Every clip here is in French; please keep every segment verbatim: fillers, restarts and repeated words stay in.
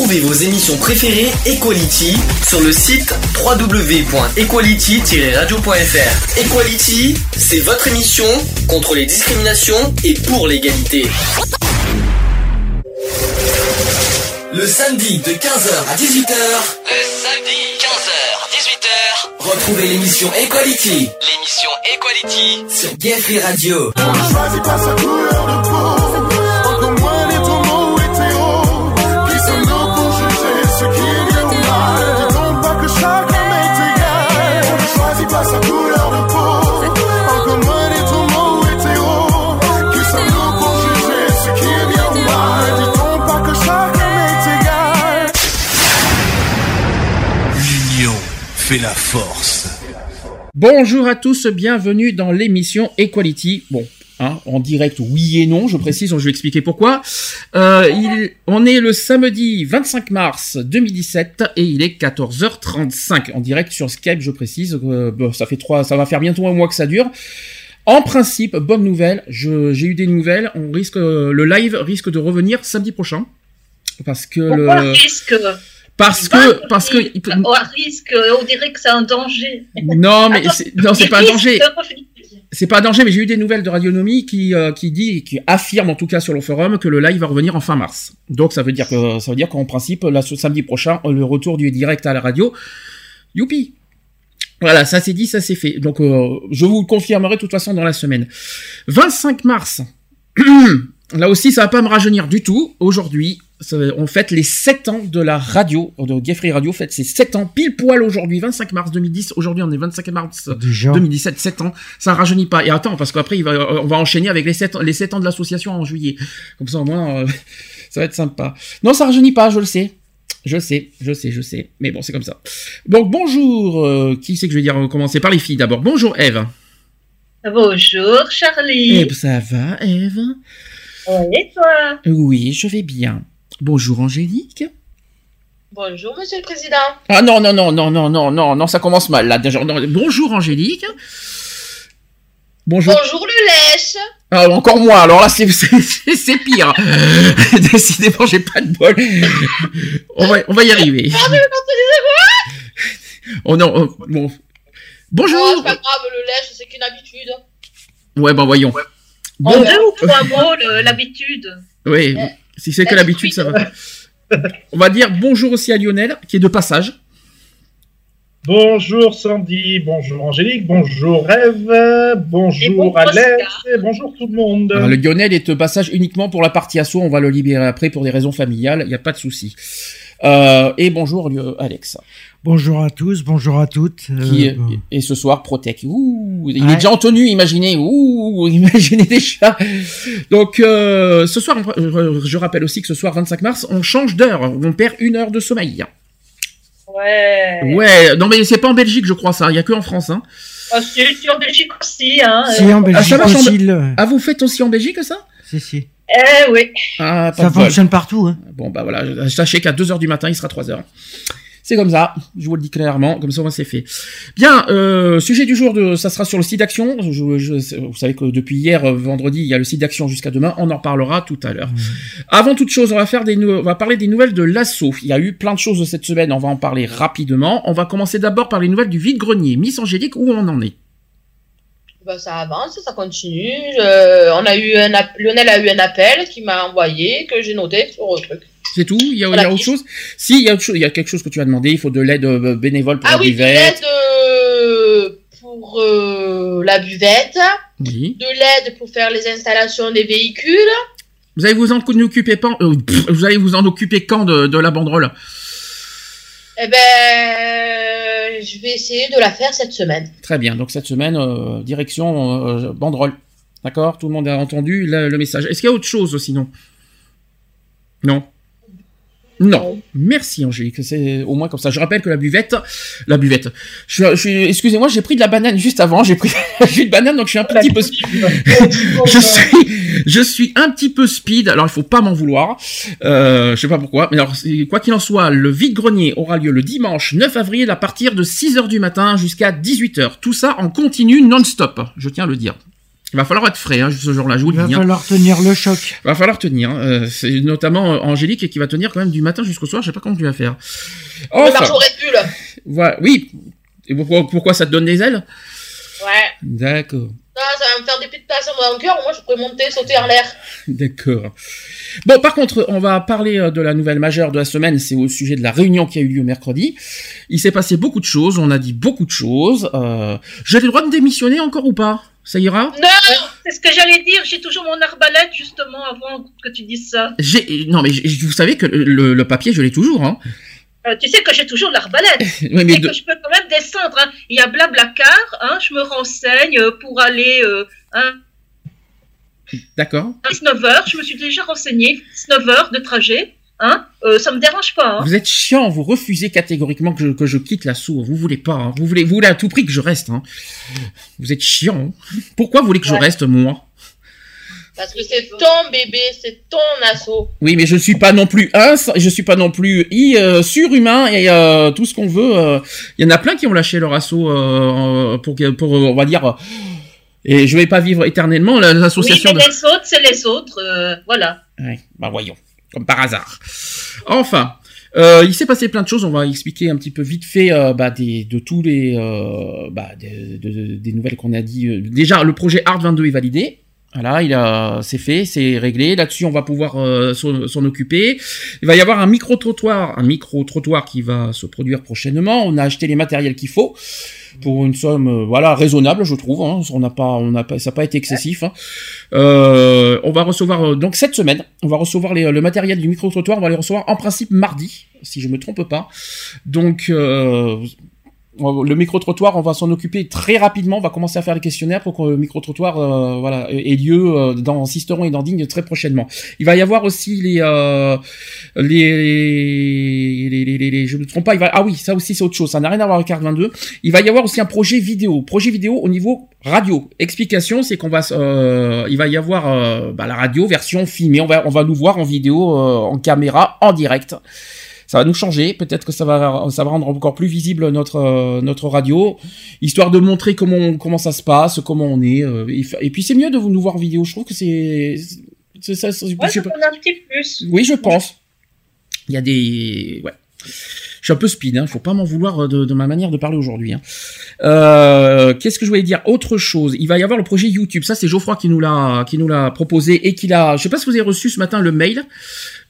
Retrouvez vos émissions préférées Equality sur le site w w w point equality tiret radio point f r. Equality, c'est votre émission contre les discriminations et pour l'égalité. Le samedi de quinze heures à dix-huit heures. Le samedi quinze heures à dix-huit heures. Retrouvez l'émission Equality. L'émission Equality sur Geoffrey Radio. On ne choisit pas sa couleur de peau, encore moins les tourments ou hétéros. Qui sommes-nous pour juger ce qui est bien ou mal? Dit-on pas que chacun est égal? On ne choisit pas sa couleur de peau, encore moins les tourments ou hétéros. Qui sommes-nous pour juger ce qui est bien ou mal? Dit-on pas que chacun fait la force. Bonjour à tous, bienvenue dans l'émission Equality. Bon, hein, en direct, oui et non, je précise, je vais expliquer pourquoi. Euh, il, on est le samedi vingt-cinq mars deux mille dix-sept et il est quatorze heures trente-cinq en direct sur Skype, je précise. Euh, bon, ça fait trois, ça va faire bientôt un mois que ça dure. En principe, bonne nouvelle. Je, j'ai eu des nouvelles. On risque, euh, le live risque de revenir samedi prochain parce que. Pourquoi le... risque? Parce que, parce que, au risque, on dirait que c'est un danger. Non, mais Attends, c'est, non, c'est pas un danger. C'est pas un danger, mais j'ai eu des nouvelles de Radionomie qui, euh, qui dit, qui affirme en tout cas sur le forum que le live va revenir en fin mars. Donc ça veut dire que, ça veut dire qu'en principe, là, ce samedi prochain, le retour du direct à la radio. Youpi! Voilà, ça c'est dit, ça c'est fait. Donc, euh, je vous le confirmerai de toute façon dans la semaine. vingt-cinq mars. Là aussi, ça va pas me rajeunir du tout. Aujourd'hui, on fête les sept ans de la radio, de Geoffrey Radio, fête ses sept ans, pile poil aujourd'hui, vingt-cinq mars deux mille dix, aujourd'hui on est vingt-cinq mars deux mille dix-sept, sept ans, ça rajeunit pas, et attends, parce qu'après il va, on va enchaîner avec les sept, les sept ans de l'association en juillet, comme ça au moins, euh, ça va être sympa. Non, ça rajeunit pas, je le sais, je sais, je sais, je sais, mais bon, c'est comme ça. Donc bonjour, euh, qui c'est que je vais dire, on va commencer par les filles d'abord, bonjour Eve. Bonjour Charlie. Eh, ça va Eve? Et toi? Oui, je vais bien. Bonjour Angélique. Bonjour Monsieur le Président. Ah non, non, non, non, non, non, non, non, ça commence mal là. Déjà, non, bonjour Angélique. Bonjour. Bonjour le lèche. Ah, encore moi, alors là c'est, c'est, c'est, c'est pire. Décidément, j'ai pas de bol. On va, on va y arriver. Oh non, oh, bon. Bonjour. Oh, c'est pas grave, le lèche, c'est qu'une habitude. Ouais, ben voyons. Ouais. Bon. En deux ou trois mots, le, l'habitude. Oui. Ouais. Si c'est que l'habitude, ça va. On va dire bonjour aussi à Lionel, qui est de passage. Bonjour Sandy, bonjour Angélique, bonjour Eve, bonjour bon Alex, et bonjour tout le monde. Alors, le Lionel est de passage uniquement pour la partie assaut, on va le libérer après pour des raisons familiales, il n'y a pas de souci. Euh, et bonjour Alex. Bonjour à tous, bonjour à toutes. Qui euh, bon. Et ce soir Protec. Ouh, il ouais. est déjà en tenue, imaginez. Ouh, imaginez déjà. Donc euh, ce soir, je rappelle aussi que ce soir vingt-cinq mars, on change d'heure, on perd une heure de sommeil. Ouais. Ouais. Non mais c'est pas en Belgique, je crois ça. Il y a que en France, hein. Ah, c'est, c'est en Belgique aussi, hein. C'est en Belgique ah, aussi. En... Le... Ah, vous faites aussi en Belgique ça? Si si. Eh oui. Ah, ça fonctionne partout, hein. Bon bah voilà. Sachez qu'à deux heures du matin, il sera trois heures. C'est comme ça, je vous le dis clairement, comme ça on s'est fait. Bien, euh, sujet du jour, de, ça sera sur le Sidaction. Je, je, vous savez que depuis hier, vendredi, il y a le Sidaction jusqu'à demain, on en parlera tout à l'heure. Mmh. Avant toute chose, on va, faire des nou- on va parler des nouvelles de l'assaut. Il y a eu plein de choses cette semaine, on va en parler rapidement. On va commencer d'abord par les nouvelles du vide-grenier. Miss Angélique, où on en est? Ben, ça avance, ça continue. Je, on a eu un app- Lionel a eu un appel qui m'a envoyé, que j'ai noté sur le truc. C'est tout? Il y a, il y a autre chose? Si, il y a autre chose, il y a quelque chose que tu as demandé, il faut de l'aide bénévole pour ah la oui, buvette. De l'aide pour euh, la buvette. Oui. De l'aide pour faire les installations des véhicules. Vous allez vous en occuper quand, euh, pff, vous allez vous en occuper quand de, de la banderole? Eh ben, je vais essayer de la faire cette semaine. Très bien, donc cette semaine, euh, direction euh, banderole. D'accord? Tout le monde a entendu le, le message. Est-ce qu'il y a autre chose sinon? Non. Non, merci Angélique, c'est au moins comme ça. Je rappelle que la buvette, la buvette, je, je, excusez-moi, j'ai pris de la banane juste avant, j'ai pris un jus de banane, donc je suis un petit peu speed. je, suis, je suis un petit peu speed, alors il faut pas m'en vouloir, euh, je sais pas pourquoi, mais alors quoi qu'il en soit, le vide-grenier aura lieu le dimanche neuf avril à partir de six heures du matin jusqu'à dix-huit heures, tout ça en continu non-stop, je tiens à le dire. Il va falloir être frais, hein, ce jour-là. Je vous le dis. Il va falloir tenir le choc. Il va falloir tenir. Euh, c'est notamment Angélique et qui va tenir quand même du matin jusqu'au soir. Je sais pas comment tu vas faire. Oh, on marche au Red Bull. Voilà. Oui. Et pourquoi, pourquoi ça te donne des ailes? Ouais. D'accord. Ça, ça va me faire des petites passes dans le cœur. Moi, je pourrais monter, sauter en l'air. D'accord. Bon, par contre, on va parler de la nouvelle majeure de la semaine. C'est au sujet de la réunion qui a eu lieu mercredi. Il s'est passé beaucoup de choses. On a dit beaucoup de choses. Euh, j'ai le droit de démissionner encore ou pas? Ça ira? Non, c'est ce que j'allais dire. J'ai toujours mon arbalète, justement, avant que tu dises ça. J'ai... Non, mais j'ai... vous savez que le, le papier, je l'ai toujours. Hein. Euh, tu sais que j'ai toujours l'arbalète. Oui, mais et de... que je peux quand même descendre. Hein. Il y a Blablacar. Hein, je me renseigne pour aller... Euh, hein, d'accord. À dix-neuf heures, je me suis déjà renseignée. dix-neuf heures de trajet. Hein, euh, ça me dérange pas. Hein. Vous êtes chiant, vous refusez catégoriquement que je, que je quitte l'assaut. Vous voulez pas, hein. vous voulez, vous voulez à tout prix que je reste. Hein. Vous êtes chiant. Hein. Pourquoi vous voulez que ouais. je reste, moi? Parce que c'est ton bébé, c'est ton assaut. Oui, mais je suis pas non plus un, je suis pas non plus i euh, surhumain et euh, tout ce qu'on veut. Il euh, y en a plein qui ont lâché leur assaut euh, pour, pour, on va dire. Et je vais pas vivre éternellement l'association. Oui, mais de... les autres, c'est les autres, euh, voilà. Ouais, bah voyons. Comme par hasard. Enfin, euh, il s'est passé plein de choses. On va expliquer un petit peu vite fait euh, bah, des, de tous les euh, bah, des, de, des nouvelles qu'on a dit. Déjà, le projet Art vingt-deux est validé. Voilà, il a, c'est fait, c'est réglé. Là-dessus, on va pouvoir euh, s'en, s'en occuper. Il va y avoir un micro-trottoir, un micro-trottoir qui va se produire prochainement. On a acheté les matériels qu'il faut pour une somme, euh, voilà, raisonnable, je trouve. Hein. On n'a pas, on n'a pas, ça n'a pas été excessif. Hein. Euh, on va recevoir euh, donc cette semaine, on va recevoir les, le matériel du micro-trottoir. On va les recevoir en principe mardi, si je me trompe pas. Donc euh, le micro-trottoir, on va s'en occuper très rapidement, on va commencer à faire les questionnaires pour que le micro-trottoir euh, voilà, ait lieu euh, dans Sisteron et dans Digne très prochainement. Il va y avoir aussi les... Euh, les, les, les, les, les je ne me trompe pas, il va, ah oui, ça aussi c'est autre chose, ça n'a rien à voir avec Art vingt-deux. Il va y avoir aussi un projet vidéo, projet vidéo au niveau radio. Explication, c'est qu'on va... Euh, il va y avoir euh, bah, la radio version filmée, on va, on va nous voir en vidéo, euh, en caméra, en direct. Ça va nous changer, peut-être que ça va ça va rendre encore plus visible notre euh, notre radio, histoire de montrer comment comment ça se passe, comment on est. Euh, et, et puis c'est mieux de vous nous voir en vidéo. Je trouve que c'est c'est ça. C'est, ouais, je, ça donne un petit plus. Oui, je pense. Il y a des ouais. Je suis un peu speed, hein. Faut pas m'en vouloir de, de ma manière de parler aujourd'hui. Hein. Euh, qu'est-ce que je voulais dire? Autre chose. Il va y avoir le projet YouTube. Ça, c'est Geoffrey qui nous l'a, qui nous l'a proposé et qui l'a. Je sais pas si vous avez reçu ce matin le mail.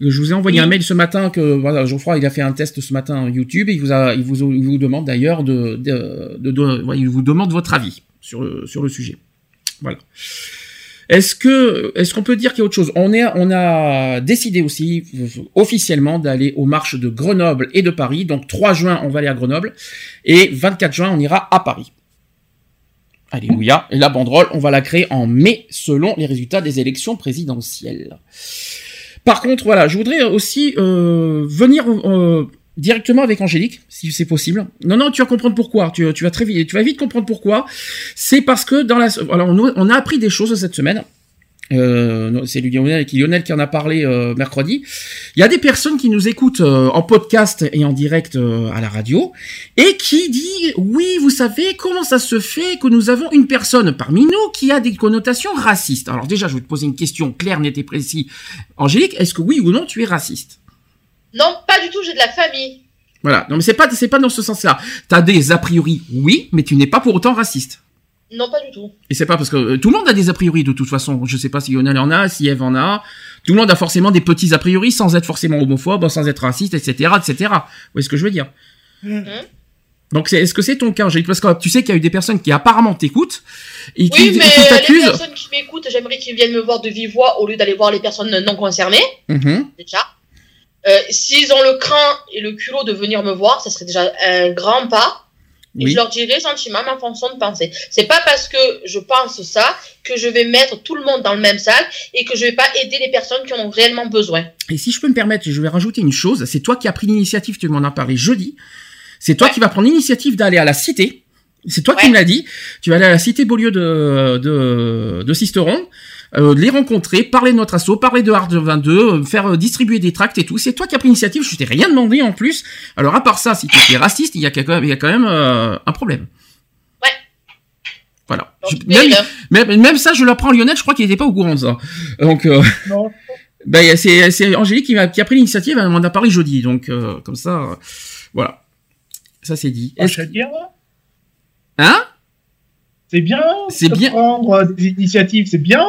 Je vous ai envoyé oui. un mail ce matin que voilà, Geoffrey il a fait un test ce matin YouTube et il vous a, il vous, il vous demande d'ailleurs de, de, de, de ouais, il vous demande votre avis sur le, sur le sujet. Voilà. Est-ce que, est-ce qu'on peut dire qu'il y a autre chose? On est, on a décidé aussi, officiellement, d'aller aux marches de Grenoble et de Paris. Donc, trois juin, on va aller à Grenoble. Et vingt-quatre juin, on ira à Paris. Alléluia. Et la banderole, on va la créer en mai, selon les résultats des élections présidentielles. Par contre, voilà, je voudrais aussi, euh, venir, euh, directement avec Angélique, si c'est possible. Non, non, tu vas comprendre pourquoi. Tu, tu vas très vite, tu vas vite comprendre pourquoi. C'est parce que dans la, alors on, on a appris des choses cette semaine. Euh, c'est Lionel qui, Lionel qui en a parlé euh, mercredi. Il y a des personnes qui nous écoutent euh, en podcast et en direct euh, à la radio et qui dit oui, vous savez comment ça se fait que nous avons une personne parmi nous qui a des connotations racistes. Alors déjà, je vais te poser une question claire, nette et précise. Angélique, est-ce que oui ou non tu es raciste? Non, pas du tout, j'ai de la famille. Voilà, non mais c'est pas, c'est pas dans ce sens-là. T'as des a priori, oui, mais tu n'es pas pour autant raciste. Non, pas du tout. Et c'est pas parce que euh, tout le monde a des a priori de toute façon. Je sais pas si Lionel en a, si Eve en a. Tout le monde a forcément des petits a priori sans être forcément homophobe, sans être raciste, et cetera, et cetera. Vous voyez ce que je veux dire? Mmh. Donc c'est, est-ce que c'est ton cas, Angélique? Parce que tu sais qu'il y a eu des personnes qui apparemment t'écoutent et oui, qui, mais et qui t'accusent. Les personnes qui m'écoutent, j'aimerais qu'ils viennent me voir de vive voix au lieu d'aller voir les personnes non concernées. Mmh. Déjà. Euh, s'ils ont le cran et le culot de venir me voir, ça serait déjà un grand pas. Et oui. Je leur dirai gentiment ma façon de penser. C'est pas parce que je pense ça que je vais mettre tout le monde dans le même sac et que je vais pas aider les personnes qui en ont réellement besoin. Et si je peux me permettre, je vais rajouter une chose. C'est toi qui as pris l'initiative, tu m'en as parlé jeudi. C'est toi ouais. qui vas prendre l'initiative d'aller à la cité. C'est toi ouais. qui me l'as dit. Tu vas aller à la cité Beaulieu de, de, de Sisteron. Euh, les rencontrer, parler de notre assaut, parler de Art vingt-deux, euh, faire euh, distribuer des tracts et tout. C'est toi qui as pris l'initiative, je t'ai rien demandé en plus. Alors à part ça, si tu es raciste, il y a quand même, il y a quand même euh, un problème. Ouais. Voilà. Je, même, même, même ça, je l'apprends Lionel, je crois qu'il n'était pas au courant de ça. Donc, euh, non. Bah, c'est, c'est Angélique qui a, qui a pris l'initiative, elle m'en a parlé jeudi, donc euh, comme ça, euh, voilà. Ça c'est dit. Ah, c'est bien. Hein? C'est bien. C'est bien. Prendre des initiatives, c'est bien.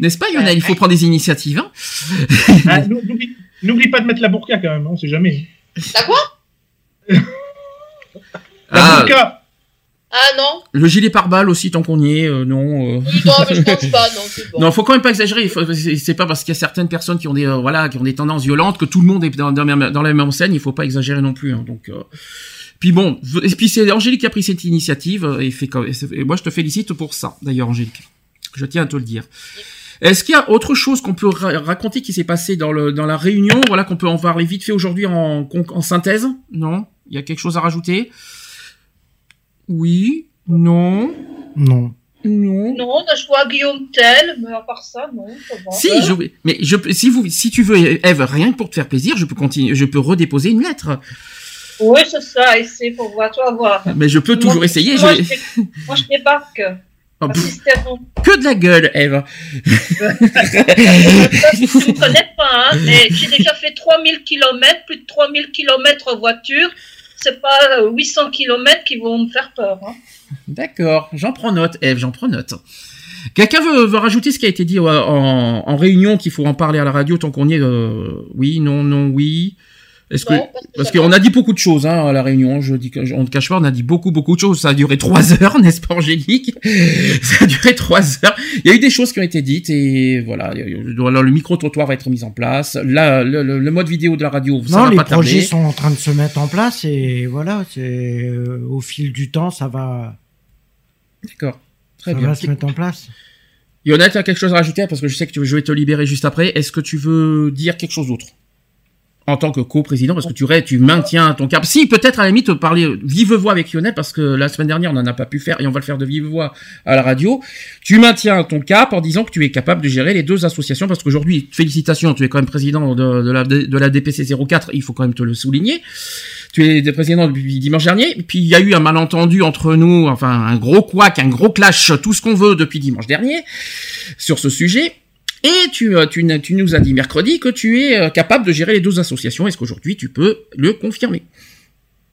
N'est-ce pas, Lionel? Il faut prendre des initiatives. Hein ah, n'oublie, n'oublie pas de mettre la burqa quand même, on sait jamais. La quoi? La ah. burqa. Ah non. Le gilet pare-balles aussi, tant qu'on y est, euh, non. Euh... Oui, non, mais je pense pas, non, c'est bon. Non, faut quand même pas exagérer. Faut, c'est, c'est pas parce qu'il y a certaines personnes qui ont des, euh, voilà, qui ont des tendances violentes que tout le monde est dans, dans, dans la même enseigne. Il faut pas exagérer non plus. Hein, donc, euh... puis bon, et puis c'est Angélique qui a pris cette initiative et fait. Et moi, je te félicite pour ça, d'ailleurs, Angélique. Je tiens à te le dire. Est-ce qu'il y a autre chose qu'on peut ra- raconter qui s'est passé dans le dans la réunion, voilà, qu'on peut en parler vite fait aujourd'hui en, en synthèse? Non, il y a quelque chose à rajouter? Oui, non, non, non. Non, on a joué à Guillaume Tell, mais à part ça, non. Si, je, mais je, si vous, si tu veux, Ève, rien que pour te faire plaisir, je peux continuer, je peux redéposer une lettre. Oui, c'est ça, essaie pour voir, toi voir. Mais je peux toujours moi, essayer. Moi, je, je, moi, je débarque. Oh, pff, que de la gueule, Ève. Je ne connais pas, hein, mais j'ai déjà fait trois mille kilomètres, plus de trois mille kilomètres en voiture. C'est pas huit cents kilomètres qui vont me faire peur. Hein. D'accord, j'en prends note, Ève, j'en prends note. Quelqu'un veut, veut rajouter ce qui a été dit en, en réunion, qu'il faut en parler à la radio tant qu'on y est? euh, Oui, non, non, oui. Est-ce non, que, parce, que parce qu'on a dit beaucoup de choses hein, à la réunion, je dis, on ne cache pas, on a dit beaucoup, beaucoup de choses. Ça a duré trois heures, n'est-ce pas, Angélique? Ça a duré trois heures. Il y a eu des choses qui ont été dites et voilà. Le micro-trottoir va être mis en place. La, le, le mode vidéo de la radio, ça non, va pas tarder. Non, les projets sont en train de se mettre en place et voilà, c'est, euh, au fil du temps, ça va... D'accord, très ça bien. Ça va se mettre en place. Yonel, tu as quelque chose à rajouter? Parce que je sais que je vais te libérer juste après. Est-ce que tu veux dire quelque chose d'autre ? En tant que co-président, parce que tu, tu maintiens ton cap. Si, peut-être, à la limite, parler vive voix avec Lionel, parce que la semaine dernière, on n'en a pas pu faire, et on va le faire de vive voix à la radio. Tu maintiens ton cap en disant que tu es capable de gérer les deux associations, parce qu'aujourd'hui, félicitations, tu es quand même président de, de, la, de la D P C zéro quatre, il faut quand même te le souligner. Tu es président depuis dimanche dernier, puis il y a eu un malentendu entre nous, enfin, un gros couac, un gros clash, tout ce qu'on veut depuis dimanche dernier, sur ce sujet. Et tu, tu, tu nous as dit mercredi que tu es capable de gérer les deux associations. Est-ce qu'aujourd'hui, tu peux le confirmer?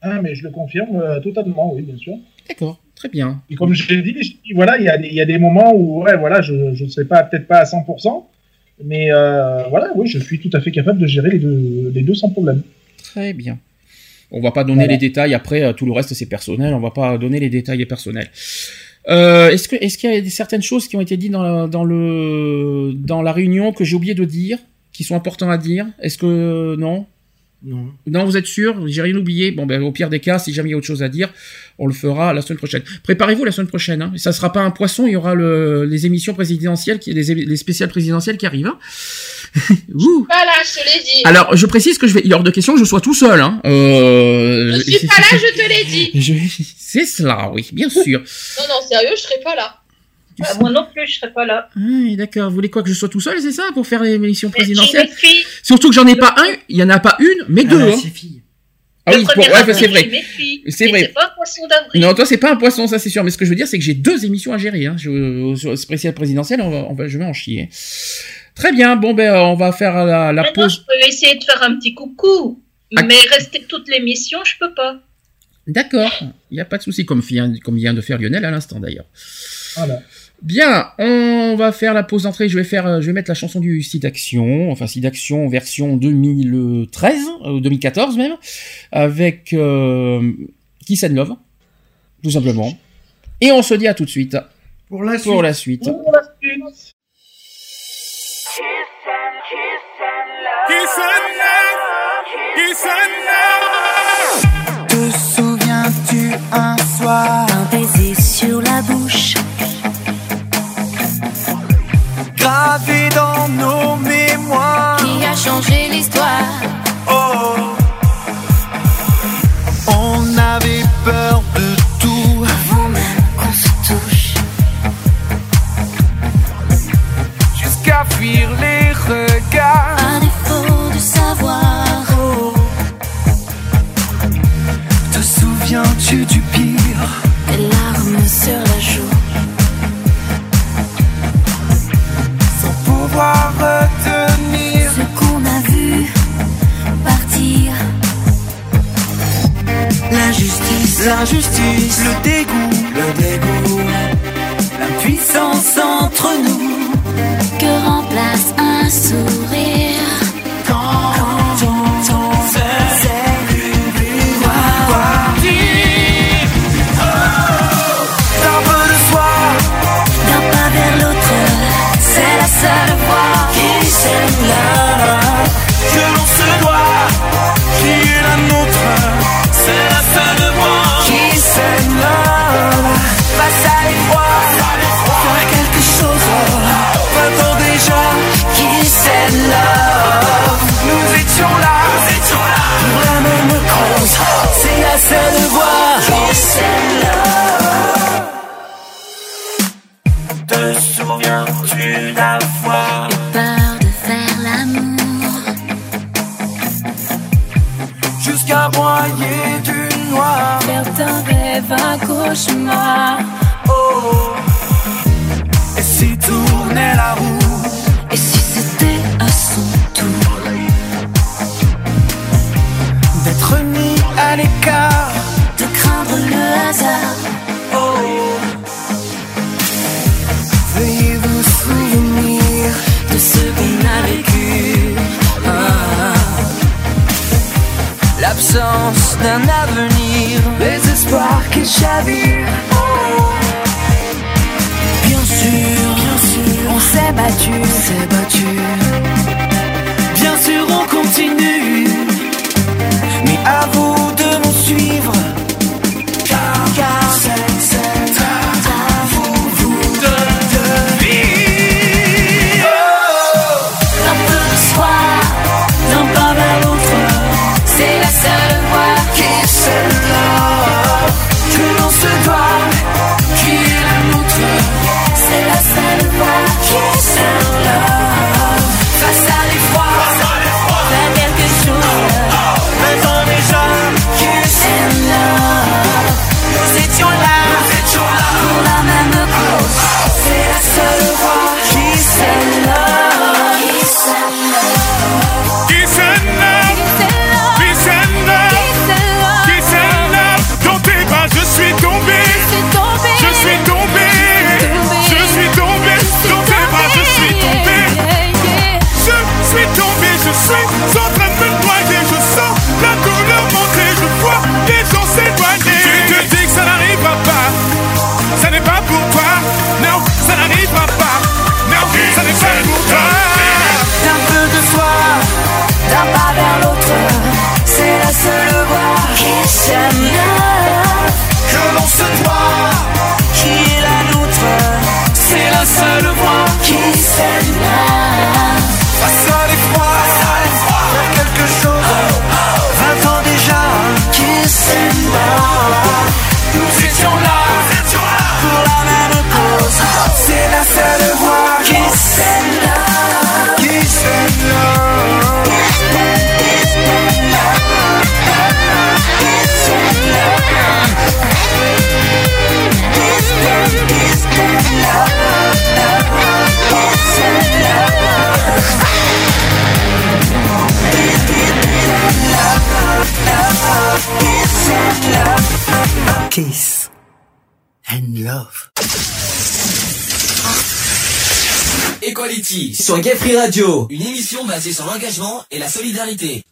Ah, mais je le confirme euh, totalement, oui, bien sûr. D'accord, très bien. Et comme je l'ai dit, je, voilà, il y, y a des moments où, ouais, voilà, je ne sais pas, peut-être pas à cent pour cent, mais euh, voilà, oui, je suis tout à fait capable de gérer les deux, les deux sans problème. Très bien. On ne va pas donner voilà. les détails. Après, tout le reste, c'est personnel. On ne va pas donner les détails personnels. Euh, est-ce que, est-ce qu'il y a certaines choses qui ont été dites dans la, dans le, dans la réunion que j'ai oublié de dire, qui sont importantes à dire? Est-ce que, non? Non. Non, vous êtes sûr? J'ai rien oublié. Bon, ben, au pire des cas, si jamais il y a autre chose à dire, on le fera la semaine prochaine. Préparez-vous la semaine prochaine, hein. Ça sera pas un poisson, il y aura le, les émissions présidentielles qui, les, les spéciales présidentielles qui arrivent, hein. Ouh. Voilà, je te l'ai dit. Alors, je précise que je vais, il est hors de question que je sois tout seul, hein. Euh... Je suis pas là, je te l'ai dit. Je... C'est cela, oui, bien sûr. Non, non, sérieux, je serai pas là. Bah, moi non plus, je serai pas là. Ah, d'accord. Vous voulez quoi, que je sois tout seul, c'est ça, pour faire les élections présidentielles? Surtout que j'en ai pas un, il y en a pas une, mais ah deux. Là, hein. C'est filles. Ah oui, bon, ouais, c'est vrai. C'est vrai. C'est pas un poisson d'avril. Non, toi, c'est pas un poisson, ça, c'est sûr. Mais ce que je veux dire, c'est que j'ai deux émissions à gérer. Hein. Je, sur spécial présidentiel, on va, on va, je vais en chier. Très bien. Bon, ben, on va faire la, la pause. Non, je peux essayer de faire un petit coucou, ah. mais rester toute l'émission, je peux pas. D'accord. Il y a pas de souci, comme, comme vient de faire Lionel à l'instant, d'ailleurs. Voilà. Bien, on va faire la pause d'entrée. Je vais faire, je vais mettre la chanson du Sidaction, enfin Sidaction version deux mille treize, euh, deux mille quatorze même, avec euh, Kiss and Love, tout simplement. Et on se dit à tout de suite. Pour la suite. Pour la suite. Pour la suite. Te souviens-tu un soir, un baiser sur la bouche? Gravé dans nos mémoires, qui a changé l'histoire. Oh, on avait peur de tout avant même qu'on se touche, jusqu'à fuir les regards à défaut de savoir. Oh, te souviens-tu du pire? Des larmes sur la joue. l'injustice, le dégoût, le dégoût, l'impuissance entre nous. Que remplace un sourire quand, quand on s'en sert. Seule voix qui sème la main, que l'on se doit, qui est la nôtre, c'est la fin de moi qui sème la main. Face à l'effroi, faire quelque chose, vingt ans déjà, qui sème la main. Nous étions là, pour la même cause, c'est la seule voix qui sème la main. Te souviens-tu d'avoir peur de faire l'amour jusqu'à broyer du noir, faire d'un rêve un cauchemar. Oh, et si tournait la roue, et si c'était à son tour d'être mis à l'écart, de craindre le hasard. Oh, veuillez vous souvenir de ce qu'on a vécu, ah, l'absence d'un avenir, les espoirs qui chavirent. Bien sûr, bien sûr, on s'est battu, on s'est battu. Bien sûr, on continue, mais à vous de nous suivre, car, car c'est, c'est à vous, vous de, de vivre. Kiss and love. Equality sur Geoffrey Radio, une émission basée sur l'engagement et la solidarité.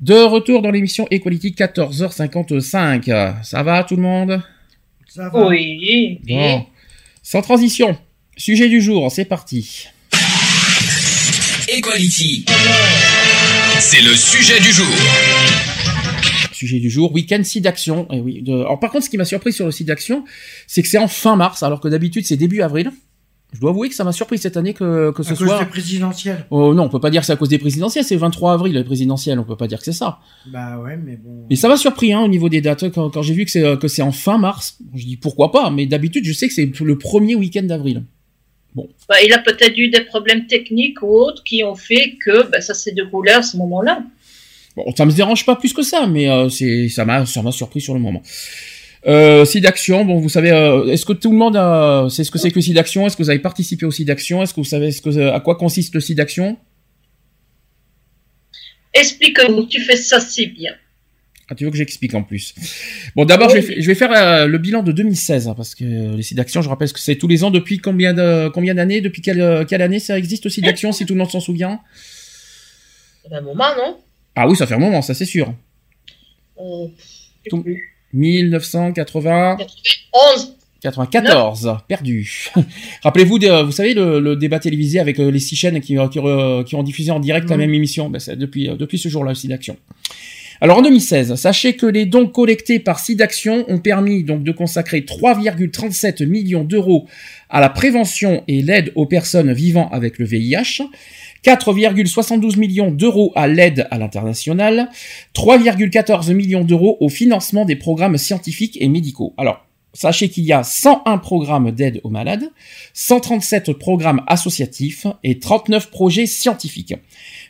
De retour dans l'émission Equality, quatorze heures cinquante-cinq. Ça va tout le monde? Ça va. Oui. Bon. Sans transition, sujet du jour, c'est parti. Equality. C'est le sujet du jour. Sujet du jour, week-end Sidaction. Et oui, de... Alors, par contre, ce qui m'a surpris sur le Sidaction, c'est que c'est en fin mars, alors que d'habitude c'est début avril. Je dois avouer que ça m'a surpris cette année que, que ce soit. À cause soit... des présidentielles. Oh non, on peut pas dire que c'est à cause des présidentielles, c'est vingt-trois avril les présidentielles, on peut pas dire que c'est ça. Bah ouais, mais bon. Et ça m'a surpris, hein, au niveau des dates, quand, quand j'ai vu que c'est, que c'est en fin mars. Je dis pourquoi pas, mais d'habitude je sais que c'est le premier week-end d'avril. Bon. Bah, il a peut-être eu des problèmes techniques ou autres qui ont fait que bah, ça s'est déroulé à ce moment-là. Bon, ça me dérange pas plus que ça, mais euh, c'est ça m'a ça m'a surpris sur le moment. Euh, Sidaction, bon, vous savez, euh, est-ce que tout le monde a, c'est ce que c'est que Sidaction? Est-ce que vous avez participé au Sidaction? Est-ce que vous savez ce que à quoi consiste le Sidaction? Explique-nous, tu fais ça si bien. Ah, tu veux que j'explique en plus. Bon, d'abord, oui. je, vais, je vais faire euh, le bilan de deux mille seize, hein, parce que euh, les Sidaction, je rappelle ce que c'est tous les ans. Depuis combien de, combien d'années? Depuis quelle, euh, quelle année ça existe, Sidaction, si tout le monde s'en souvient? Ça fait un moment, non? Ah oui, ça fait un moment, ça c'est sûr. Euh, tout... mille neuf cent quatre-vingts... quatre-vingt-onze quatre-vingt-quatorze, non. Perdu. Rappelez-vous, de, vous savez, le, le débat télévisé avec les six chaînes qui, qui, qui ont diffusé en direct mmh. la même émission, ben, c'est depuis, depuis ce jour-là, Sidaction. Alors, en deux mille seize, sachez que les dons collectés par Sidaction ont permis donc de consacrer trois virgule trente-sept millions d'euros à la prévention et l'aide aux personnes vivant avec le V I H, quatre virgule soixante-douze millions d'euros à l'aide à l'international, trois virgule quatorze millions d'euros au financement des programmes scientifiques et médicaux. Alors, sachez qu'il y a cent un programmes d'aide aux malades, cent trente-sept programmes associatifs et trente-neuf projets scientifiques.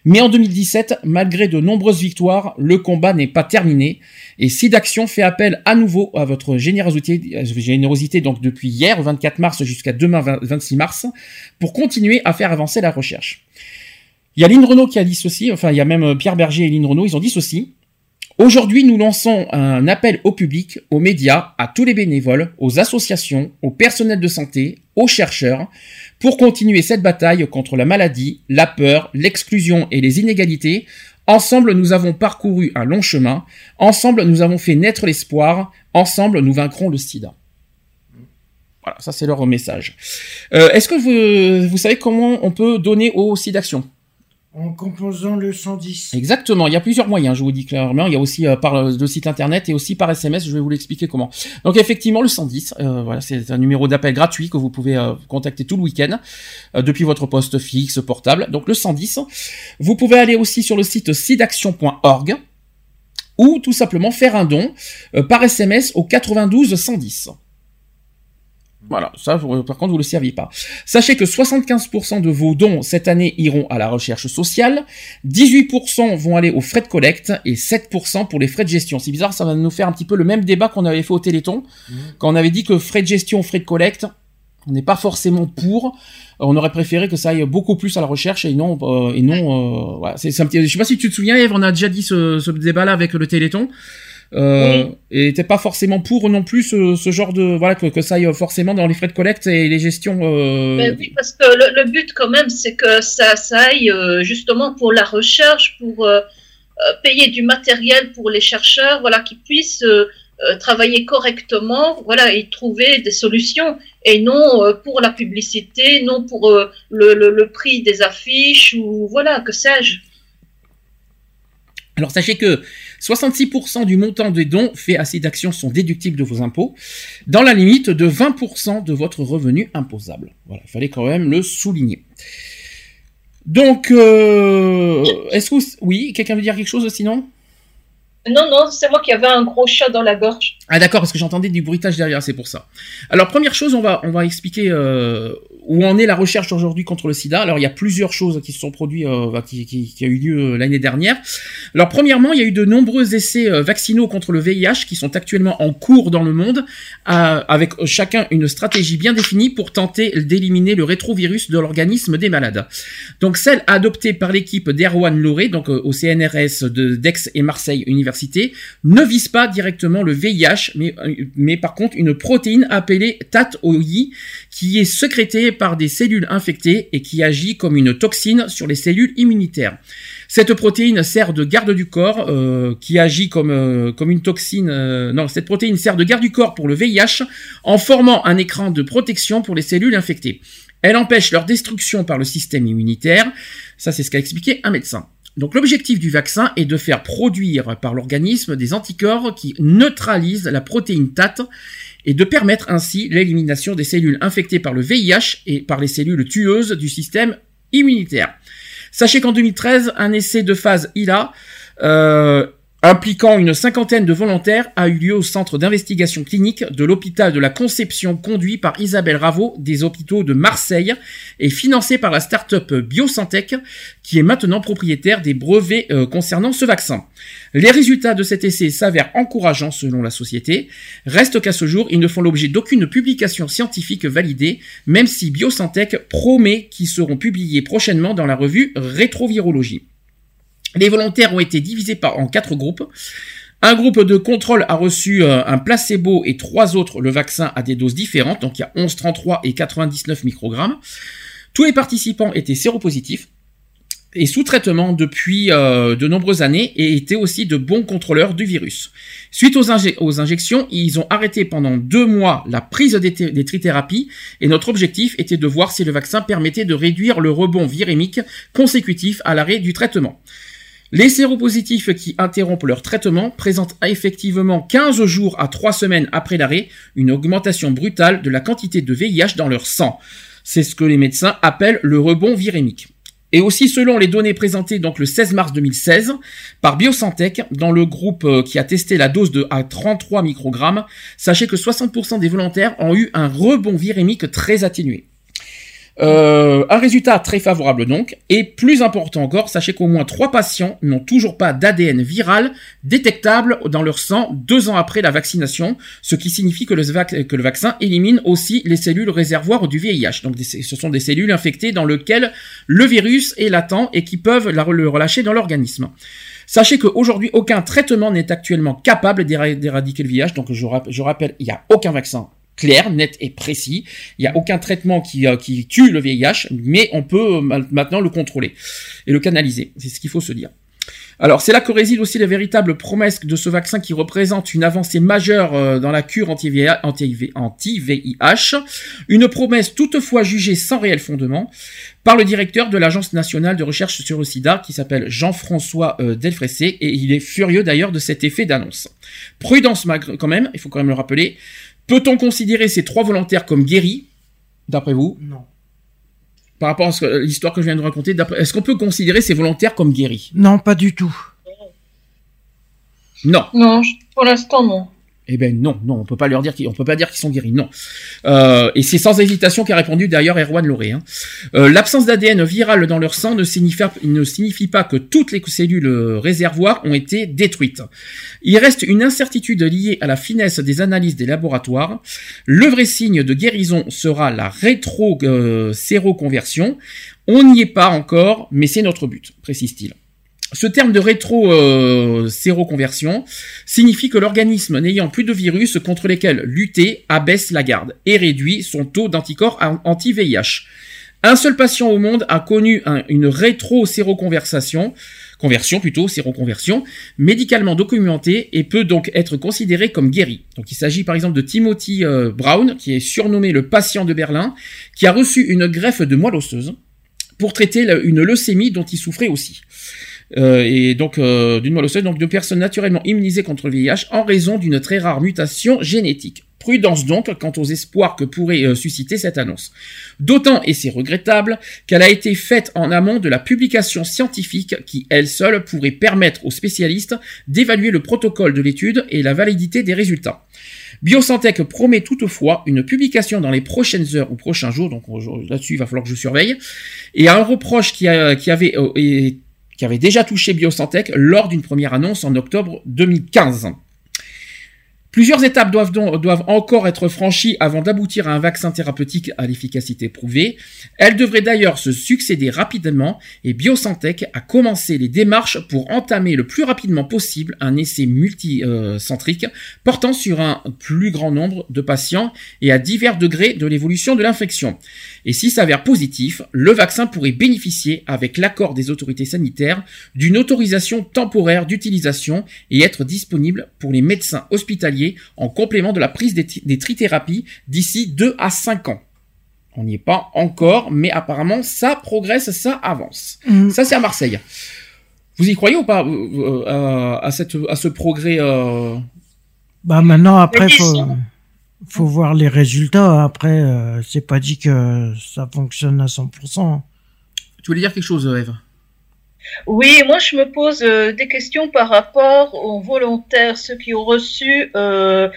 Mais en deux mille dix-sept, malgré de nombreuses victoires, le combat n'est pas terminé. Et Sidaction fait appel à nouveau à votre générosité, générosité donc depuis hier, vingt-quatre mars, jusqu'à demain, vingt-six mars, pour continuer à faire avancer la recherche. Il y a Lynn Renaud qui a dit ceci, enfin il y a même Pierre Berger et Lynn Renaud, ils ont dit ceci. Aujourd'hui, nous lançons un appel au public, aux médias, à tous les bénévoles, aux associations, au personnel de santé, aux chercheurs, pour continuer cette bataille contre la maladie, la peur, l'exclusion et les inégalités. Ensemble, nous avons parcouru un long chemin. Ensemble, nous avons fait naître l'espoir. Ensemble, nous vaincrons le sida. Voilà, ça c'est leur message. Euh, est-ce que vous, vous savez comment on peut donner au Sidaction ? En composant le cent dix. Exactement, il y a plusieurs moyens, je vous dis clairement. Il y a aussi euh, par le site internet et aussi par S M S, je vais vous l'expliquer comment. Donc effectivement, le cent dix, euh, voilà, c'est un numéro d'appel gratuit que vous pouvez euh, contacter tout le week-end euh, depuis votre poste fixe, portable. Donc le cent dix, vous pouvez aller aussi sur le site sidaction point org ou tout simplement faire un don euh, par S M S au quatre-vingt-douze cent dix. Voilà, ça par contre vous le serviez pas. Sachez que soixante-quinze pour cent de vos dons cette année iront à la recherche sociale, dix-huit pour cent vont aller aux frais de collecte et sept pour cent pour les frais de gestion. C'est bizarre, ça va nous faire un petit peu le même débat qu'on avait fait au Téléthon, mmh. quand on avait dit que frais de gestion, frais de collecte, on n'est pas forcément pour. On aurait préféré que ça aille beaucoup plus à la recherche et non, euh, et non. Euh, voilà. C'est, c'est un petit. Je sais pas si tu te souviens, Ève, on a déjà dit ce, ce débat-là avec le Téléthon. Euh, oui. Et t'es pas forcément pour non plus ce, ce genre de voilà que, que ça aille forcément dans les frais de collecte et les gestions. Euh... Ben oui, parce que le, le but quand même, c'est que ça, ça aille justement pour la recherche, pour euh, payer du matériel pour les chercheurs, voilà, qui puissent euh, travailler correctement, voilà, et trouver des solutions, et non euh, pour la publicité, non pour euh, le, le, le prix des affiches ou voilà, que sais-je. Alors sachez que soixante-six pour cent du montant des dons faits à Sidaction sont déductibles de vos impôts, dans la limite de vingt pour cent de votre revenu imposable. Voilà, il fallait quand même le souligner. Donc, euh, est-ce que... Vous... Oui, quelqu'un veut dire quelque chose sinon ? Non, non, c'est moi qui avais un gros chat dans la gorge. Ah d'accord, parce que j'entendais du bruitage derrière, c'est pour ça. Alors première chose, on va, on va expliquer... Euh... où en est la recherche aujourd'hui contre le sida. Alors, il y a plusieurs choses qui se sont produites, euh, qui, qui, qui a eu lieu l'année dernière. Alors, premièrement, il y a eu de nombreux essais euh, vaccinaux contre le V I H qui sont actuellement en cours dans le monde, euh, avec chacun une stratégie bien définie pour tenter d'éliminer le rétrovirus de l'organisme des malades. Donc, celle adoptée par l'équipe d'Erwan Lauré, donc euh, au C N R S de d'Aix et Marseille Université, ne vise pas directement le V I H, mais, mais par contre une protéine appelée T A T O I qui est sécrétée par des cellules infectées et qui agit comme une toxine sur les cellules immunitaires. Cette protéine sert de garde du corps euh, qui agit comme, euh, comme une toxine... Euh, non, cette protéine sert de garde du corps pour le V I H en formant un écran de protection pour les cellules infectées. Elle empêche leur destruction par le système immunitaire. Ça, c'est ce qu'a expliqué un médecin. Donc l'objectif du vaccin est de faire produire par l'organisme des anticorps qui neutralisent la protéine T A T et de permettre ainsi l'élimination des cellules infectées par le V I H et par les cellules tueuses du système immunitaire. Sachez qu'en deux mille treize, un essai de phase I L A euh, impliquant une cinquantaine de volontaires a eu lieu au centre d'investigation clinique de l'hôpital de la Conception conduit par Isabelle Raveau des hôpitaux de Marseille et financé par la start-up Biosantech qui est maintenant propriétaire des brevets euh, concernant ce vaccin. Les résultats de cet essai s'avèrent encourageants selon la société. Reste qu'à ce jour, ils ne font l'objet d'aucune publication scientifique validée, même si Biosantech promet qu'ils seront publiés prochainement dans la revue Rétrovirologie. Les volontaires ont été divisés par, en quatre groupes. Un groupe de contrôle a reçu un placebo et trois autres le vaccin à des doses différentes, donc il y a onze, trente-trois et quatre-vingt-dix-neuf microgrammes. Tous les participants étaient séropositifs et sous traitement depuis euh, de nombreuses années et étaient aussi de bons contrôleurs du virus. Suite aux, inje- aux injections, ils ont arrêté pendant deux mois la prise des, t- des trithérapies et notre objectif était de voir si le vaccin permettait de réduire le rebond virémique consécutif à l'arrêt du traitement. Les séropositifs qui interrompent leur traitement présentent effectivement quinze jours à trois semaines après l'arrêt une augmentation brutale de la quantité de V I H dans leur sang. C'est ce que les médecins appellent le rebond virémique. Et aussi selon les données présentées donc le seize mars deux mille seize par Biosantech, dans le groupe qui a testé la dose de à trente-trois microgrammes, sachez que soixante pour cent des volontaires ont eu un rebond virémique très atténué. Euh, un résultat très favorable donc, et plus important encore, sachez qu'au moins trois patients n'ont toujours pas d'A D N viral détectable dans leur sang deux ans après la vaccination, ce qui signifie que le, vac- que le vaccin élimine aussi les cellules réservoirs du V I H. Donc des, ce sont des cellules infectées dans lesquelles le virus est latent et qui peuvent la, le relâcher dans l'organisme. Sachez qu'aujourd'hui, aucun traitement n'est actuellement capable d'éra- d'éradiquer le V I H, donc je, rapp- je rappelle, il n'y a aucun vaccin clair, net et précis. Il n'y a aucun traitement qui, euh, qui tue le V I H, mais on peut euh, maintenant le contrôler et le canaliser. C'est ce qu'il faut se dire. Alors, c'est là que résident aussi les véritables promesses de ce vaccin qui représente une avancée majeure euh, dans la cure anti-V I H, anti-V I H. Une promesse toutefois jugée sans réel fondement par le directeur de l'Agence nationale de recherche sur le sida qui s'appelle Jean-François euh, Delfressé, et il est furieux d'ailleurs de cet effet d'annonce. Prudence quand même, il faut quand même le rappeler. Peut-on considérer ces trois volontaires comme guéris, d'après vous ? Non. Par rapport à ce que, l'histoire que je viens de raconter, d'après, est-ce qu'on peut considérer ces volontaires comme guéris ? Non, pas du tout. Non. Non, pour l'instant, non. Eh ben non, non, on peut pas leur dire qu'ils, on peut pas dire qu'ils sont guéris, non. Euh, et c'est sans hésitation qu'a répondu d'ailleurs Erwan Lauré. Hein. Euh, l'absence d'A D N viral dans leur sang ne signifie, ne signifie pas que toutes les cellules réservoirs ont été détruites. Il reste une incertitude liée à la finesse des analyses des laboratoires. Le vrai signe de guérison sera la rétro-séroconversion. Euh, on n'y est pas encore, mais c'est notre but, précise-t-il. Ce terme de rétro-séroconversion euh, signifie que l'organisme n'ayant plus de virus contre lesquels lutter abaisse la garde et réduit son taux d'anticorps anti-V I H. Un seul patient au monde a connu un, une rétro-séroconversion, conversion plutôt, séroconversion, médicalement documentée et peut donc être considéré comme guéri. Donc il s'agit par exemple de Timothy euh, Brown, qui est surnommé le patient de Berlin, qui a reçu une greffe de moelle osseuse pour traiter la, une leucémie dont il souffrait aussi. Euh, et donc euh, d'une moelle osseuse, donc de personnes naturellement immunisées contre le V I H en raison d'une très rare mutation génétique. Prudence donc quant aux espoirs que pourrait euh, susciter cette annonce. D'autant, et c'est regrettable, qu'elle a été faite en amont de la publication scientifique qui, elle seule, pourrait permettre aux spécialistes d'évaluer le protocole de l'étude et la validité des résultats. Biosantech promet toutefois une publication dans les prochaines heures ou prochains jours, donc là-dessus il va falloir que je surveille, et à un reproche qui, a, qui avait... Euh, et, qui avait déjà touché Biosantech lors d'une première annonce en octobre deux mille quinze. Plusieurs étapes doivent, donc, doivent encore être franchies avant d'aboutir à un vaccin thérapeutique à l'efficacité prouvée. Elles devraient d'ailleurs se succéder rapidement et Biosantech a commencé les démarches pour entamer le plus rapidement possible un essai multicentrique portant sur un plus grand nombre de patients et à divers degrés de l'évolution de l'infection. Et s'il s'avère positif, le vaccin pourrait bénéficier, avec l'accord des autorités sanitaires, d'une autorisation temporaire d'utilisation et être disponible pour les médecins hospitaliers en complément de la prise des, t- des trithérapies d'ici deux à cinq ans. On n'y est pas encore, mais apparemment ça progresse, ça avance. Mmh. Ça c'est à Marseille. Vous y croyez ou pas euh, euh, à, cette, à ce progrès euh... Bah maintenant après faut, faut voir les résultats. Après euh, c'est pas dit que ça fonctionne à cent pour cent. Tu voulais dire quelque chose, Eve ? Oui, moi je me pose euh, des questions par rapport aux volontaires, ceux qui ont reçu euh,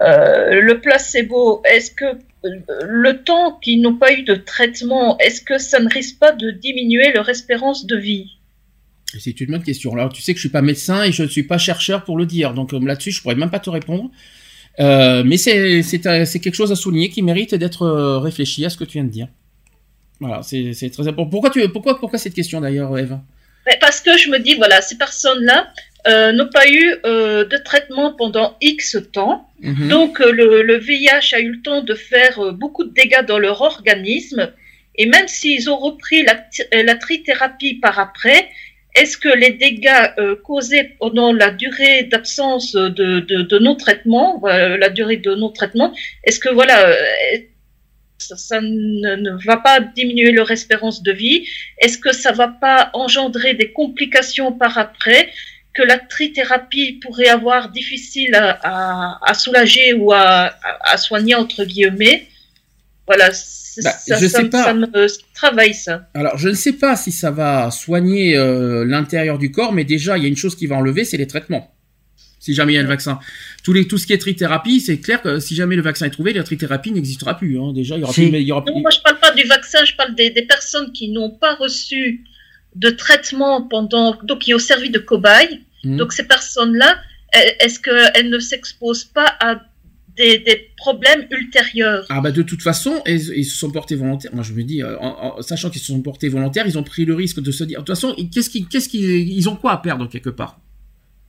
euh, le placebo. Est-ce que euh, le temps qu'ils n'ont pas eu de traitement, est-ce que ça ne risque pas de diminuer leur espérance de vie ? C'est une bonne question. Alors tu sais que je ne suis pas médecin et je ne suis pas chercheur pour le dire, donc euh, là-dessus je ne pourrais même pas te répondre. Euh, mais c'est, c'est, c'est quelque chose à souligner qui mérite d'être euh, réfléchi à ce que tu viens de dire. Voilà, c'est, c'est très important. Pourquoi, tu, pourquoi, pourquoi cette question d'ailleurs, Eve ? Parce que je me dis, voilà, ces personnes-là, euh, n'ont pas eu euh, de traitement pendant X temps. Mmh. Donc, euh, le, le V I H a eu le temps de faire euh, beaucoup de dégâts dans leur organisme. Et même s'ils ont repris la, la trithérapie par après, est-ce que les dégâts euh, causés pendant la durée d'absence de, de, de non-traitement, euh, la durée de non-traitement, est-ce que voilà, euh, ça, ça ne, ne va pas diminuer leur espérance de vie? Est-ce que ça ne va pas engendrer des complications par après que la trithérapie pourrait avoir difficile à, à, à soulager ou à, à, à soigner, entre guillemets? Voilà, bah, ça, je ça, sais ça, pas. ça me travaille ça. Alors, je ne sais pas si ça va soigner euh, l'intérieur du corps, mais déjà, il y a une chose qui va enlever, c'est les traitements, si jamais il y a le vaccin. Tout, les, tout ce qui est trithérapie, c'est clair que si jamais le vaccin est trouvé, la trithérapie n'existera plus. Hein. Déjà, il y aura si. plus, il y aura non, plus... Moi, je ne parle pas du vaccin, je parle des, des personnes qui n'ont pas reçu de traitement pendant... Donc, qui ont servi de cobaye. Mmh. Donc, ces personnes-là, est-ce qu'elles ne s'exposent pas à... Des, des problèmes ultérieurs. Ah bah de toute façon, ils, ils se sont portés volontaires. Moi je me dis, en, en sachant qu'ils se sont portés volontaires, ils ont pris le risque de se dire. De toute façon, qu'est-ce qu'ils, qu'est-ce qu'ils, ils ont quoi à perdre quelque part ?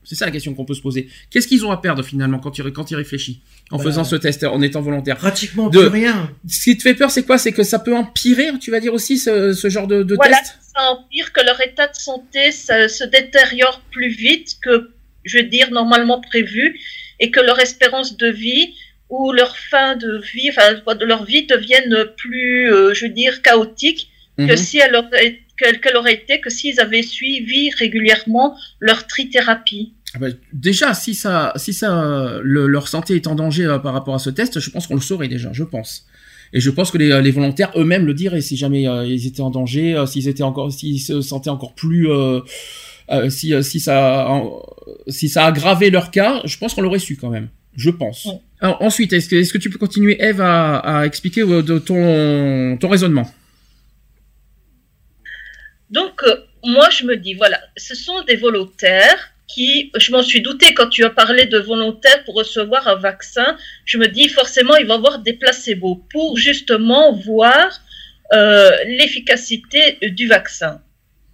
C'est ça la question qu'on peut se poser. Qu'est-ce qu'ils ont à perdre finalement quand ils quand ils réfléchissent en bah, faisant ce test, en étant volontaire ? Pratiquement de, plus rien. Ce qui te fait peur, c'est quoi ? C'est que ça peut empirer, tu vas dire aussi ce, ce genre de, de voilà, test. Voilà, ça empire que leur état de santé ça, se détériore plus vite que, je veux dire, normalement prévu. Et que leur espérance de vie ou leur fin de vie, enfin de leur vie devienne plus, euh, je veux dire, chaotique mmh. que si elle aurait, qu'elle, qu'elle aurait été que s'ils avaient suivi régulièrement leur trithérapie. Ah bah, déjà, si ça, si ça, le, leur santé est en danger euh, par rapport à ce test, je pense qu'on le saurait déjà, je pense. Et je pense que les, les volontaires eux-mêmes le diraient si jamais euh, ils étaient en danger, euh, s'ils étaient encore, s'ils se sentaient encore plus. Euh, Euh, si, euh, si, ça, euh, si ça a aggravé leur cas, je pense qu'on l'aurait su quand même. Je pense. Ouais. Alors, ensuite, est-ce que, est-ce que tu peux continuer, Eve, à, à expliquer euh, de ton, ton raisonnement ? Donc, euh, moi, je me dis, voilà, ce sont des volontaires qui, je m'en suis doutée quand tu as parlé de volontaires pour recevoir un vaccin, je me dis forcément, il va y avoir des placebos pour justement voir euh, l'efficacité du vaccin.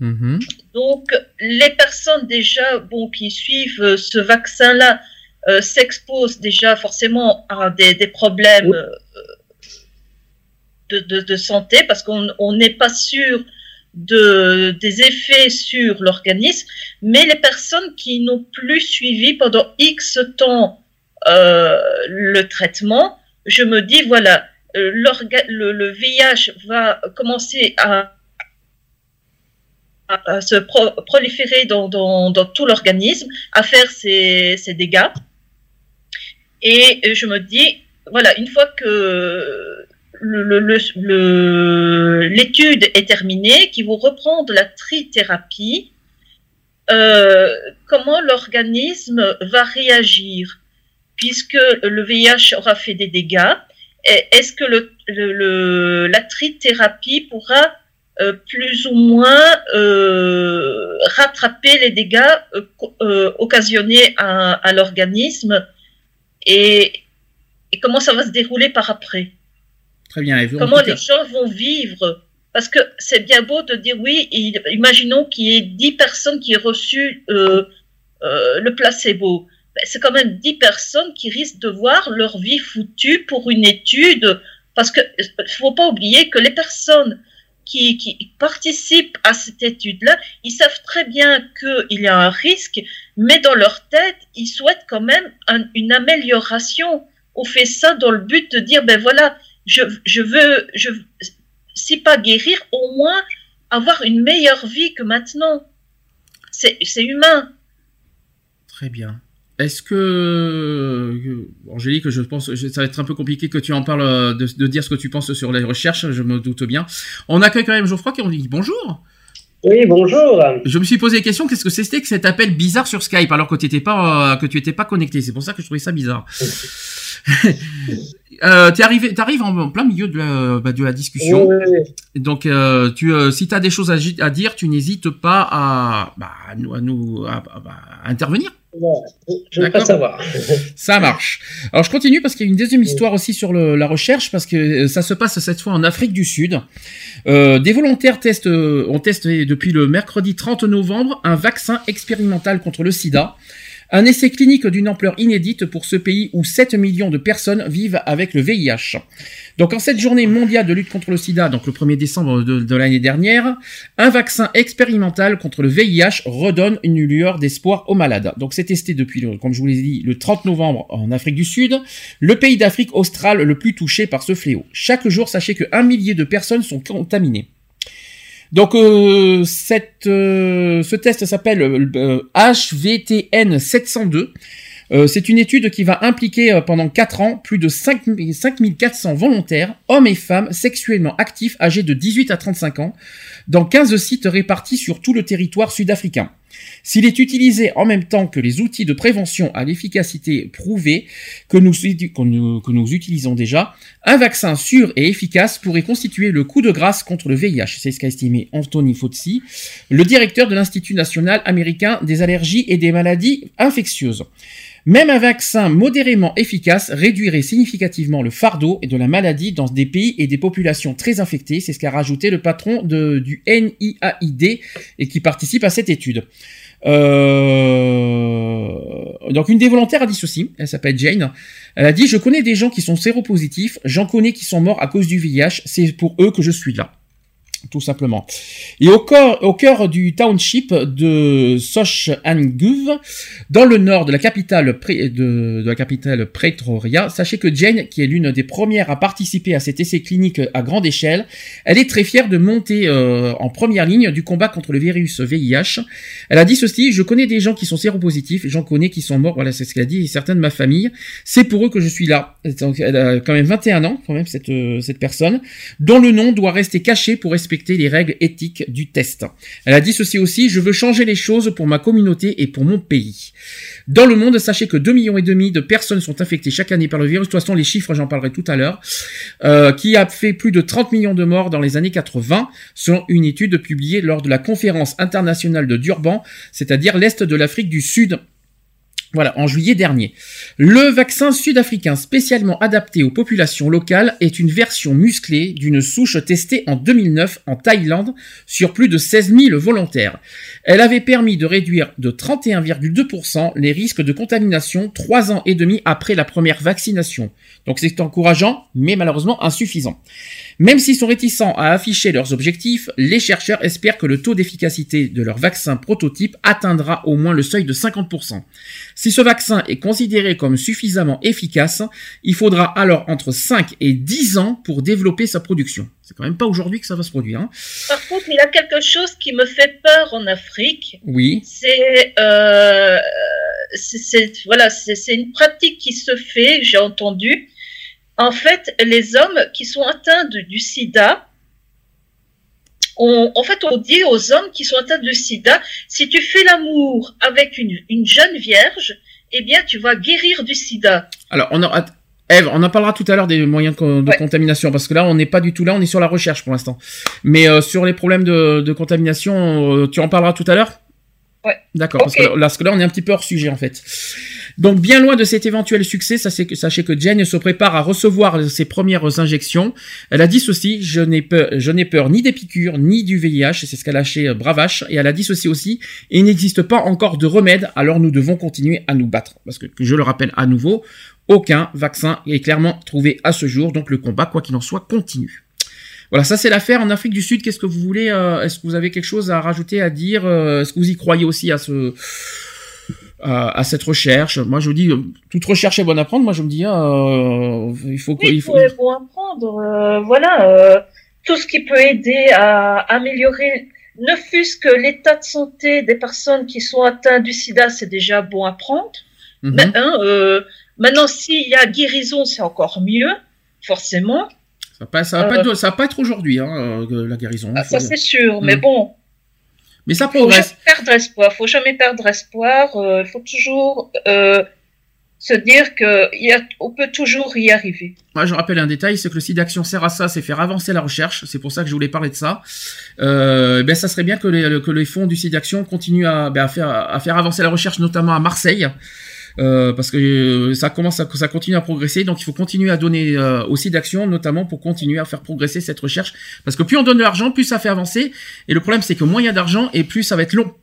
Mmh. Donc, les personnes déjà bon, qui suivent euh, ce vaccin-là euh, s'exposent déjà forcément à des, des problèmes euh, de, de, de santé parce qu'on n'est pas sûr de, des effets sur l'organisme, mais les personnes qui n'ont plus suivi pendant X temps euh, le traitement, je me dis, voilà, euh, le, le V I H va commencer à à se pro- proliférer dans, dans, dans tout l'organisme, à faire ses, ses dégâts. Et je me dis, voilà, une fois que le, le, le, le, l'étude est terminée, qu'ils vont reprendre la trithérapie, euh, comment l'organisme va réagir ? Puisque le V I H aura fait des dégâts, est-ce que le, le, le, la trithérapie pourra Euh, plus ou moins euh, rattraper les dégâts euh, euh, occasionnés à, à l'organisme et, et comment ça va se dérouler par après. Très bien. Et vous, comment les gens vont vivre ? Parce que c'est bien beau de dire oui, il, imaginons qu'il y ait dix personnes qui aient reçu euh, euh, le placebo. Ben, c'est quand même dix personnes qui risquent de voir leur vie foutue pour une étude. Parce qu'il ne faut pas oublier que les personnes Qui, qui participent à cette étude-là, ils savent très bien qu'il y a un risque, mais dans leur tête, ils souhaitent quand même un, une amélioration. On fait ça dans le but de dire, ben voilà, je, je veux, je, si pas guérir, au moins avoir une meilleure vie que maintenant. C'est, c'est humain. Très bien. Est-ce que... Angélique, je pense que ça va être un peu compliqué que tu en parles, de, de dire ce que tu penses sur les recherches, je me doute bien. On accueille quand même Geoffroy qui nous dit bonjour. Oui, bonjour. Je me suis posé la question, qu'est-ce que c'était que cet appel bizarre sur Skype alors que tu n'étais pas, euh, que tu étais pas connecté ? C'est pour ça que je trouvais ça bizarre. euh, tu arrives en plein milieu de la, bah, de la discussion. Oui, oui, oui. Donc, euh, tu, euh, si tu as des choses à, à dire, tu n'hésites pas à, bah, à, nous, à, à bah, intervenir. Je ne veux pas savoir. Ça marche. Alors, je continue parce qu'il y a une deuxième histoire aussi sur le, la recherche, parce que ça se passe cette fois en Afrique du Sud. Euh, des volontaires testent, ont testé depuis le mercredi trente novembre un vaccin expérimental contre le sida. Un essai clinique d'une ampleur inédite pour ce pays où sept millions de personnes vivent avec le V I H. Donc, en cette journée mondiale de lutte contre le sida, donc le premier décembre de, de l'année dernière, un vaccin expérimental contre le V I H redonne une lueur d'espoir aux malades. Donc, c'est testé depuis, comme je vous l'ai dit, le trente novembre en Afrique du Sud, le pays d'Afrique australe le plus touché par ce fléau. Chaque jour, sachez qu'un millier de personnes sont contaminées. Donc euh, cette, euh, ce test s'appelle euh, H V T N sept cent deux. Euh, c'est une étude qui va impliquer euh, pendant quatre ans plus de cinq mille quatre cents volontaires, hommes et femmes sexuellement actifs âgés de dix-huit à trente-cinq ans, dans quinze sites répartis sur tout le territoire sud-africain. S'il est utilisé en même temps que les outils de prévention à l'efficacité prouvée que nous, que nous, que nous utilisons déjà, un vaccin sûr et efficace pourrait constituer le coup de grâce contre le V I H. C'est ce qu'a estimé Anthony Fauci, le directeur de l'Institut national américain des allergies et des maladies infectieuses. Même un vaccin modérément efficace réduirait significativement le fardeau de la maladie dans des pays et des populations très infectées. C'est ce qu'a rajouté le patron de, du N I A I D et qui participe à cette étude. Euh... Donc une des volontaires a dit ceci, elle s'appelle Jane, elle a dit « Je connais des gens qui sont séropositifs, j'en connais qui sont morts à cause du V I H, c'est pour eux que je suis là. » Tout simplement. Et au cœur, au cœur du township de Sochanguve, dans le nord de la capitale pré, de, de la capitale Pretoria, sachez que Jane, qui est l'une des premières à participer à cet essai clinique à grande échelle, elle est très fière de monter euh, en première ligne du combat contre le virus V I H. Elle a dit ceci, je connais des gens qui sont séropositifs, j'en connais qui sont morts, voilà, c'est ce qu'elle a dit, et certains de ma famille, c'est pour eux que je suis là. Donc, elle a quand même vingt et un ans, quand même, cette, cette personne, dont le nom doit rester caché pour respecter les règles éthiques du test. Elle a dit ceci aussi, je veux changer les choses pour ma communauté et pour mon pays. Dans le monde, sachez que deux millions et demi de personnes sont infectées chaque année par le virus. De toute façon, les chiffres, j'en parlerai tout à l'heure, euh, qui a fait plus de trente millions de morts dans les années quatre-vingts, selon une étude publiée lors de la conférence internationale de Durban, c'est-à-dire l'Est de l'Afrique du Sud. Voilà, en juillet dernier. Le vaccin sud-africain spécialement adapté aux populations locales est une version musclée d'une souche testée en deux mille neuf en Thaïlande sur plus de seize mille volontaires. Elle avait permis de réduire de trente et un virgule deux pour cent les risques de contamination trois ans et demi après la première vaccination. Donc c'est encourageant, mais malheureusement insuffisant. Même s'ils sont réticents à afficher leurs objectifs, les chercheurs espèrent que le taux d'efficacité de leur vaccin prototype atteindra au moins le seuil de cinquante pour cent. Si ce vaccin est considéré comme suffisamment efficace, il faudra alors entre cinq et dix ans pour développer sa production. C'est quand même pas aujourd'hui que ça va se produire. Hein. Par contre, il y a quelque chose qui me fait peur en Afrique. Oui. C'est, euh, c'est, c'est voilà, c'est, c'est une pratique qui se fait, j'ai entendu. En fait, les hommes qui sont atteints de, du sida, On, en fait, on dit aux hommes qui sont atteints de sida, si tu fais l'amour avec une, une jeune vierge, eh bien, tu vas guérir du sida. Alors, on aura, Ève, on en parlera tout à l'heure des moyens de ouais. contamination, parce que là, on n'est pas du tout là, on est sur la recherche pour l'instant. Mais euh, sur les problèmes de, de contamination, euh, tu en parleras tout à l'heure ? Ouais. D'accord, okay. parce, que là, parce que là, on est un petit peu hors sujet, en fait. Donc, bien loin de cet éventuel succès, sachez que Jane se prépare à recevoir ses premières injections. Elle a dit ceci, je n'ai peur, je n'ai peur ni des piqûres, ni du V I H, c'est ce qu'a lâché Bravache. Et elle a dit ceci aussi, il n'existe pas encore de remède, alors nous devons continuer à nous battre. Parce que, je le rappelle à nouveau, aucun vaccin est clairement trouvé à ce jour, donc le combat, quoi qu'il en soit, continue. Voilà, ça c'est l'affaire en Afrique du Sud. Qu'est-ce que vous voulez euh, Est-ce que vous avez quelque chose à rajouter, à dire euh, Est-ce que vous y croyez aussi à ce... à cette recherche? Moi, je vous dis, toute recherche est bonne à prendre. Moi, je me dis, euh, il faut que... Oui, il faut bon apprendre. Euh, voilà, euh, tout ce qui peut aider à améliorer, ne fût-ce que l'état de santé des personnes qui sont atteintes du sida, c'est déjà bon à prendre. Mm-hmm. Mais, hein, euh, maintenant, s'il y a guérison, c'est encore mieux, forcément. Ça ne ça va, euh, va pas être aujourd'hui, hein, la guérison. Ah, ça, dire. C'est sûr, mm. mais bon... Mais ça progresse. Il faut jamais perdre espoir. Il faut jamais perdre espoir. Il euh, faut toujours euh, se dire qu'on peut toujours y arriver. Moi, je rappelle un détail, c'est que le Sidaction sert à ça, c'est faire avancer la recherche. C'est pour ça que je voulais parler de ça. Euh, ben, ça serait bien que les, que les fonds du Sidaction continuent à, ben, à, faire, à faire avancer la recherche, notamment à Marseille. Euh, parce que euh, ça commence, à, ça continue à progresser, donc il faut continuer à donner euh, aussi d'action, notamment pour continuer à faire progresser cette recherche, parce que plus on donne de l'argent, plus ça fait avancer, et le problème c'est que moins il y a d'argent, et plus ça va être long.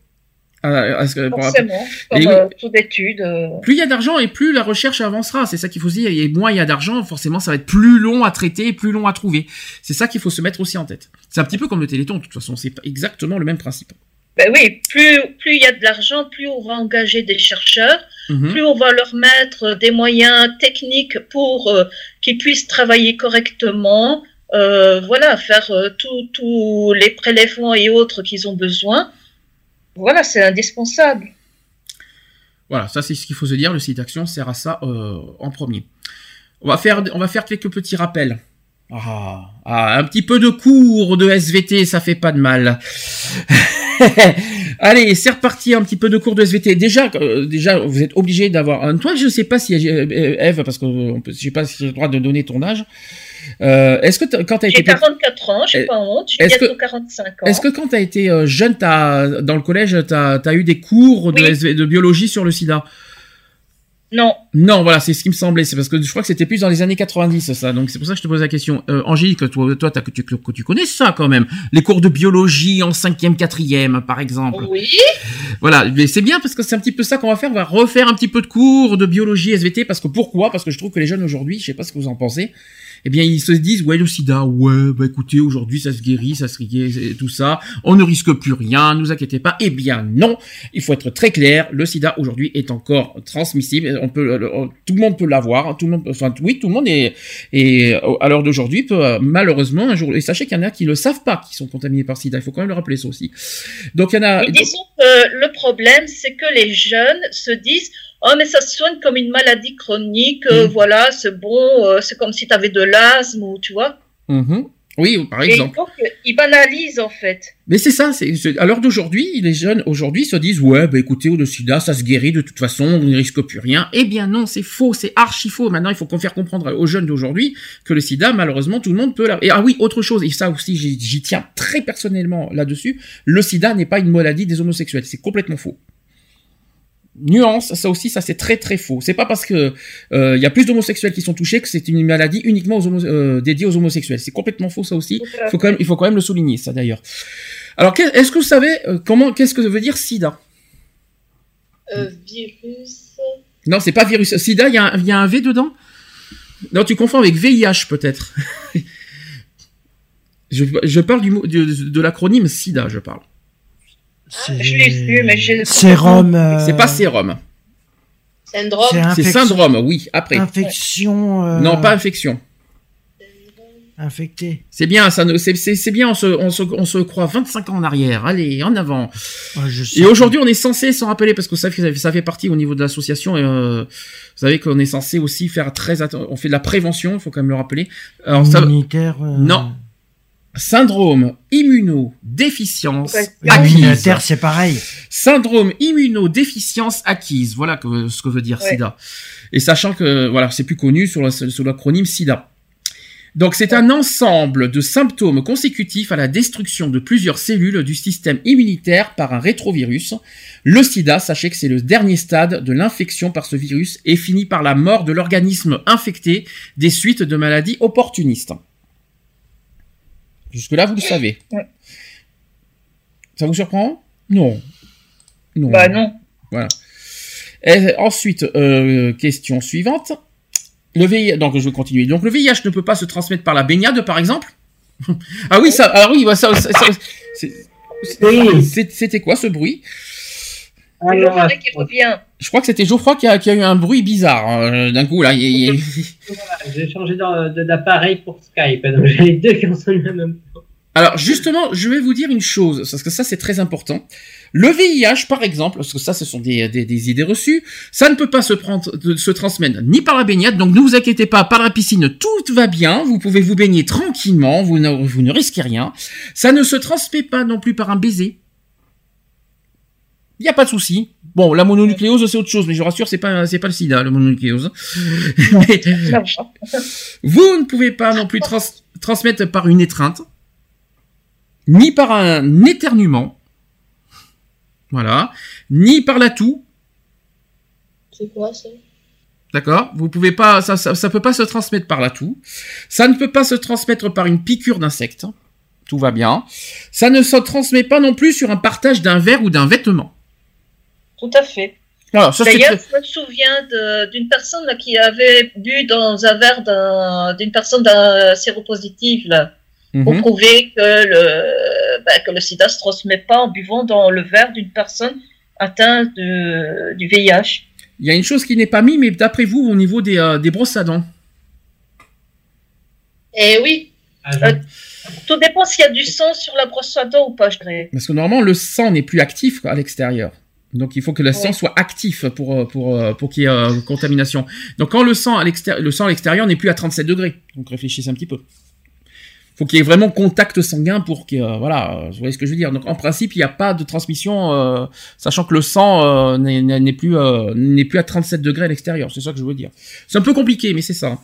Euh, euh, Forcément, comme euh, toute étude. Euh... Plus il y a d'argent, et plus la recherche avancera, c'est ça qu'il faut se dire, et moins il y a d'argent, forcément ça va être plus long à traiter, et plus long à trouver. C'est ça qu'il faut se mettre aussi en tête. C'est un petit peu comme le Téléthon, de toute façon, c'est exactement le même principe. Ben oui, plus plus il y a de l'argent, plus on va engager des chercheurs, mmh. plus on va leur mettre des moyens techniques pour euh, qu'ils puissent travailler correctement, euh, voilà, faire euh, tous les prélèvements et autres qu'ils ont besoin. Voilà, c'est indispensable. Voilà, ça c'est ce qu'il faut se dire, le Sidaction sert à ça euh, en premier. On va faire on va faire quelques petits rappels. Ah, ah, un petit peu de cours de S V T, ça fait pas de mal. Allez, c'est reparti, un petit peu de cours de S V T. Déjà, euh, déjà, vous êtes obligé d'avoir un toit. Je sais pas si Eve, parce que on peut, je sais pas si j'ai le droit de donner ton âge. Euh, est-ce que quand t'as été j'ai quarante-quatre ans, j'ai pas honte, j'ai bientôt quarante-cinq ans. Est-ce que quand t'as été jeune, t'as dans le collège, t'as t'as eu des cours de, oui. S V, de biologie sur le sida? Non. Non, voilà, c'est ce qui me semblait. C'est parce que je crois que c'était plus dans les années quatre-vingt-dix, ça. Donc, c'est pour ça que je te pose la question. Euh, Angélique, toi, toi t'as, que, tu, que tu connais ça, quand même. Les cours de biologie en cinquième, quatrième, par exemple. Oui. Voilà. Mais c'est bien parce que c'est un petit peu ça qu'on va faire. On va refaire un petit peu de cours de biologie S V T. Parce que pourquoi? Parce que je trouve que les jeunes aujourd'hui, je sais pas ce que vous en pensez, eh bien, ils se disent, ouais, le sida, ouais, bah, écoutez, aujourd'hui, ça se guérit, ça se guérit, tout ça. On ne risque plus rien, ne vous inquiétez pas. Eh bien, non. Il faut être très clair. Le sida, aujourd'hui, est encore transmissible. On peut, tout le monde peut l'avoir. Tout le monde, enfin, oui, tout le monde est, et à l'heure d'aujourd'hui, peut, malheureusement, un jour, et sachez qu'il y en a qui ne savent pas qu'ils sont contaminés par sida. Il faut quand même le rappeler, ça aussi. Donc, il y en a. Et disons que le problème, c'est que les jeunes se disent, « Oh, mais ça se soigne comme une maladie chronique, euh, mmh. voilà, c'est bon, euh, c'est comme si tu avais de l'asthme, ou tu vois. Mmh. » Oui, par exemple. Et donc, ils banalisent, en fait. Mais c'est ça, c'est, c'est, à l'heure d'aujourd'hui, les jeunes, aujourd'hui, se disent, ouais, bah, écoutez, au sida, ça se guérit de toute façon, on ne risque plus rien. Eh bien, non, c'est faux, c'est archi faux. Maintenant, il faut qu'on fasse comprendre aux jeunes d'aujourd'hui que le sida, malheureusement, tout le monde peut l'avoir. Et, ah oui, autre chose, et ça aussi, j'y, j'y tiens très personnellement là-dessus, le sida n'est pas une maladie des homosexuels. C'est complètement faux. Nuance, ça aussi, ça c'est très très faux. C'est pas parce que euh, y a plus d'homosexuels qui sont touchés que c'est une maladie uniquement aux homo- euh, dédiée aux homosexuels. C'est complètement faux, ça aussi. Faut quand même, il faut quand même le souligner, ça d'ailleurs. Alors, est-ce que vous savez euh, comment, qu'est-ce que veut dire SIDA ? euh, Virus. Non, c'est pas virus. SIDA, il y a, y a un V dedans ? Non, tu confonds avec V I H peut-être. je, je parle du, du de l'acronyme SIDA, je parle. C'est... Je l'ai vu, mais j'ai... Sérum... Euh... C'est pas sérum. Syndrome. C'est, infection... c'est syndrome, oui, après. Infection... Euh... Non, pas infection. Infecté. C'est bien, ça, c'est, c'est, c'est bien on, se, on, se, on se croit vingt-cinq ans en arrière. Allez, en avant. Oh, et aujourd'hui, on est censé s'en rappeler, parce que ça, ça fait partie au niveau de l'association. Et, euh, vous savez qu'on est censé aussi faire très attention. On fait de la prévention, il faut quand même le rappeler. Alors, immunitaire... Ça... Euh... Non. Syndrome immunodéficience ouais. acquise. C'est pareil. Syndrome immunodéficience acquise. Voilà que, ce que veut dire ouais. SIDA. Et sachant que voilà, c'est plus connu sur, la, sur l'acronyme SIDA. Donc c'est un ensemble de symptômes consécutifs à la destruction de plusieurs cellules du système immunitaire par un rétrovirus. Le sida, sachez que c'est le dernier stade de l'infection par ce virus et finit par la mort de l'organisme infecté des suites de maladies opportunistes. Jusque-là, vous le savez. Ouais. Ça vous surprend ? Non. Non. Bah non. Voilà. Et ensuite, euh, question suivante. Le V I H, donc je vais continuer. Donc le V I H ne peut pas se transmettre par la baignade, par exemple ? Ah oui, ça. Alors oui, bah ça. ça, ça c'est, c'est, c'était quoi ce bruit ? Alors, Geoffrey qui revient. Je crois que c'était Geoffrey qui a, qui a eu un bruit bizarre hein, d'un coup là. Il, il... Voilà, j'ai changé d'appareil pour Skype, donc j'ai les deux qui en sont le même. Alors justement, je vais vous dire une chose, parce que ça c'est très important. Le V I H par exemple, parce que ça ce sont des, des, des idées reçues, ça ne peut pas se, prendre, se transmettre ni par la baignade, donc ne vous inquiétez pas, par la piscine tout va bien, vous pouvez vous baigner tranquillement, vous ne, vous ne risquez rien. Ça ne se transmet pas non plus par un baiser. il n'y a pas de souci. Bon, la mononucléose, c'est autre chose, mais je vous rassure, c'est pas, c'est pas le sida, la mononucléose. Mais, vous ne pouvez pas non plus trans- transmettre par une étreinte, ni par un éternuement, voilà, ni par la toux. C'est quoi ça ? D'accord ? Vous pouvez pas, ça, ça, ça peut pas se transmettre par la toux. Ça ne peut pas se transmettre par une piqûre d'insecte. Tout va bien. Ça ne se transmet pas non plus sur un partage d'un verre ou d'un vêtement. Tout à fait. Alors, ça, d'ailleurs, c'est... je me souviens de, d'une personne là, qui avait bu dans un verre d'un, d'une personne d'un séropositive là, mm-hmm. pour prouver que le, bah, que le sida ne se transmet pas en buvant dans le verre d'une personne atteinte de, du V I H. Il y a une chose qui n'est pas mise, mais d'après vous, au niveau des, euh, des brosses à dents. Eh oui. Ah, euh, tout dépend s'il y a du sang sur la brosse à dents ou pas, je dirais. Parce que normalement, le sang n'est plus actif à l'extérieur. Donc, il faut que le sang ouais. soit actif pour, pour, pour qu'il y ait euh, contamination. Donc, quand le sang, à l'extérieur, le sang à l'extérieur n'est plus à trente-sept degrés, donc réfléchissez un petit peu. Il faut qu'il y ait vraiment contact sanguin pour qu'il y ait, euh, voilà, vous voyez ce que je veux dire. Donc, en principe, il n'y a pas de transmission, euh, sachant que le sang euh, n'est, n'est, plus, euh, n'est plus à trente-sept degrés à l'extérieur. C'est ça que je veux dire. C'est un peu compliqué, mais c'est ça.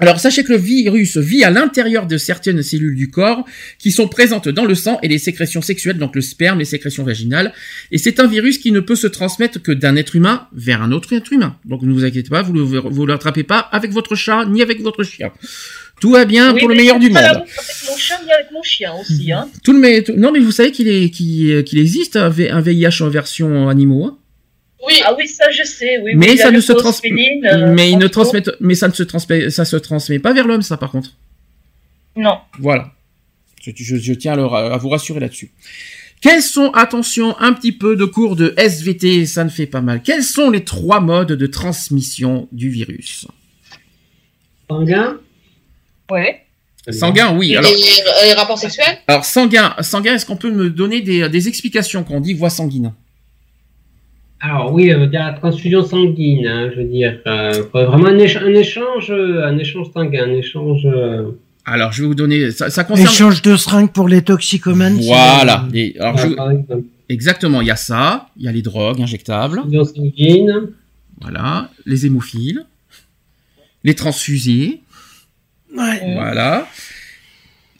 Alors, sachez que le virus vit à l'intérieur de certaines cellules du corps qui sont présentes dans le sang et les sécrétions sexuelles, donc le sperme, les sécrétions vaginales. Et c'est un virus qui ne peut se transmettre que d'un être humain vers un autre être humain. Donc, ne vous inquiétez pas, vous ne le, vous le rattrapez pas avec votre chat ni avec votre chien. Tout va bien oui, pour le meilleur du monde. Avec mon chien ni avec mon chien aussi. Hein. Tout le mais, tout, non, mais vous savez qu'il, est, qu'il, qu'il existe un V I H en version animaux, hein. Oui, ah oui, ça je sais. Oui, mais ça ne se transmet, mais il ne transmet, mais ça ne se transmet, ça se transmet pas vers l'homme, ça par contre. Non. Voilà. Je, je, je tiens à, leur, à vous rassurer là-dessus. Quels sont, attention, un petit peu de cours de S V T, ça ne fait pas mal. Quels sont les trois modes de transmission du virus ? Sanguin. Ouais. Sanguin, oui. Alors, les, les rapports sexuels ? Alors sanguin, sanguin, est-ce qu'on peut me donner des, des explications quand on dit voie sanguine ? Alors oui, euh, de la transfusion sanguine, hein, je veux dire, euh, vraiment un, écha- un échange, un échange sanguin, un échange. Euh... Alors je vais vous donner, ça, ça concerne. Échange de seringues pour les toxicomanes. Voilà. Si les... Alors, voilà je... Exactement, il y a ça, il y a les drogues injectables. Transfusion sanguine. Voilà, les hémophiles, les transfusés. Ouais. Voilà.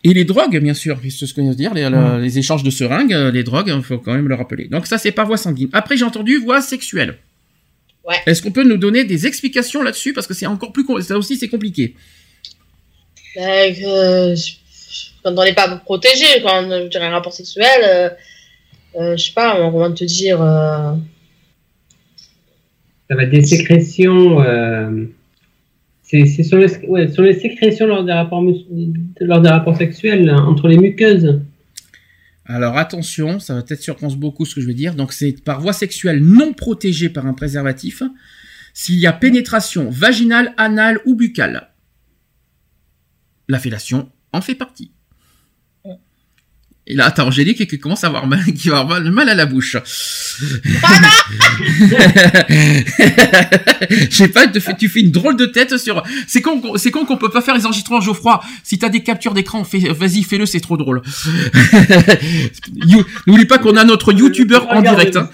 Et les drogues, bien sûr, c'est ce que je veux dire, les, mmh. les échanges de seringues, les drogues, il faut quand même le rappeler. Donc ça, c'est pas voie sanguine. Après, j'ai entendu voie sexuelle. Ouais. Est-ce qu'on peut nous donner des explications là-dessus ? Parce que c'est encore plus... Com- ça aussi, c'est compliqué. Euh, euh, quand on n'est pas protégé, quand on a un rapport sexuel, euh, euh, je sais pas, on va te dire... Euh... Ça va être des sécrétions... Euh... C'est, c'est sur, les, ouais, sur les sécrétions lors des rapports, lors des rapports sexuels, hein, entre les muqueuses. Alors attention, ça va peut-être surprendre beaucoup ce que je vais dire. Donc c'est par voie sexuelle non protégée par un préservatif, s'il y a pénétration vaginale, anale ou buccale. La fellation en fait partie. Et là, t'as Angélique qui commence à avoir mal, qui va avoir mal à la bouche. Pardon. Je sais pas, te fais, tu fais une drôle de tête sur... C'est con, c'est con qu'on peut pas faire les enregistrements, Geoffroy. Si t'as des captures d'écran, fais, vas-y, fais-le, c'est trop drôle. you, n'oublie pas qu'on a notre youtubeur en direct. Hein.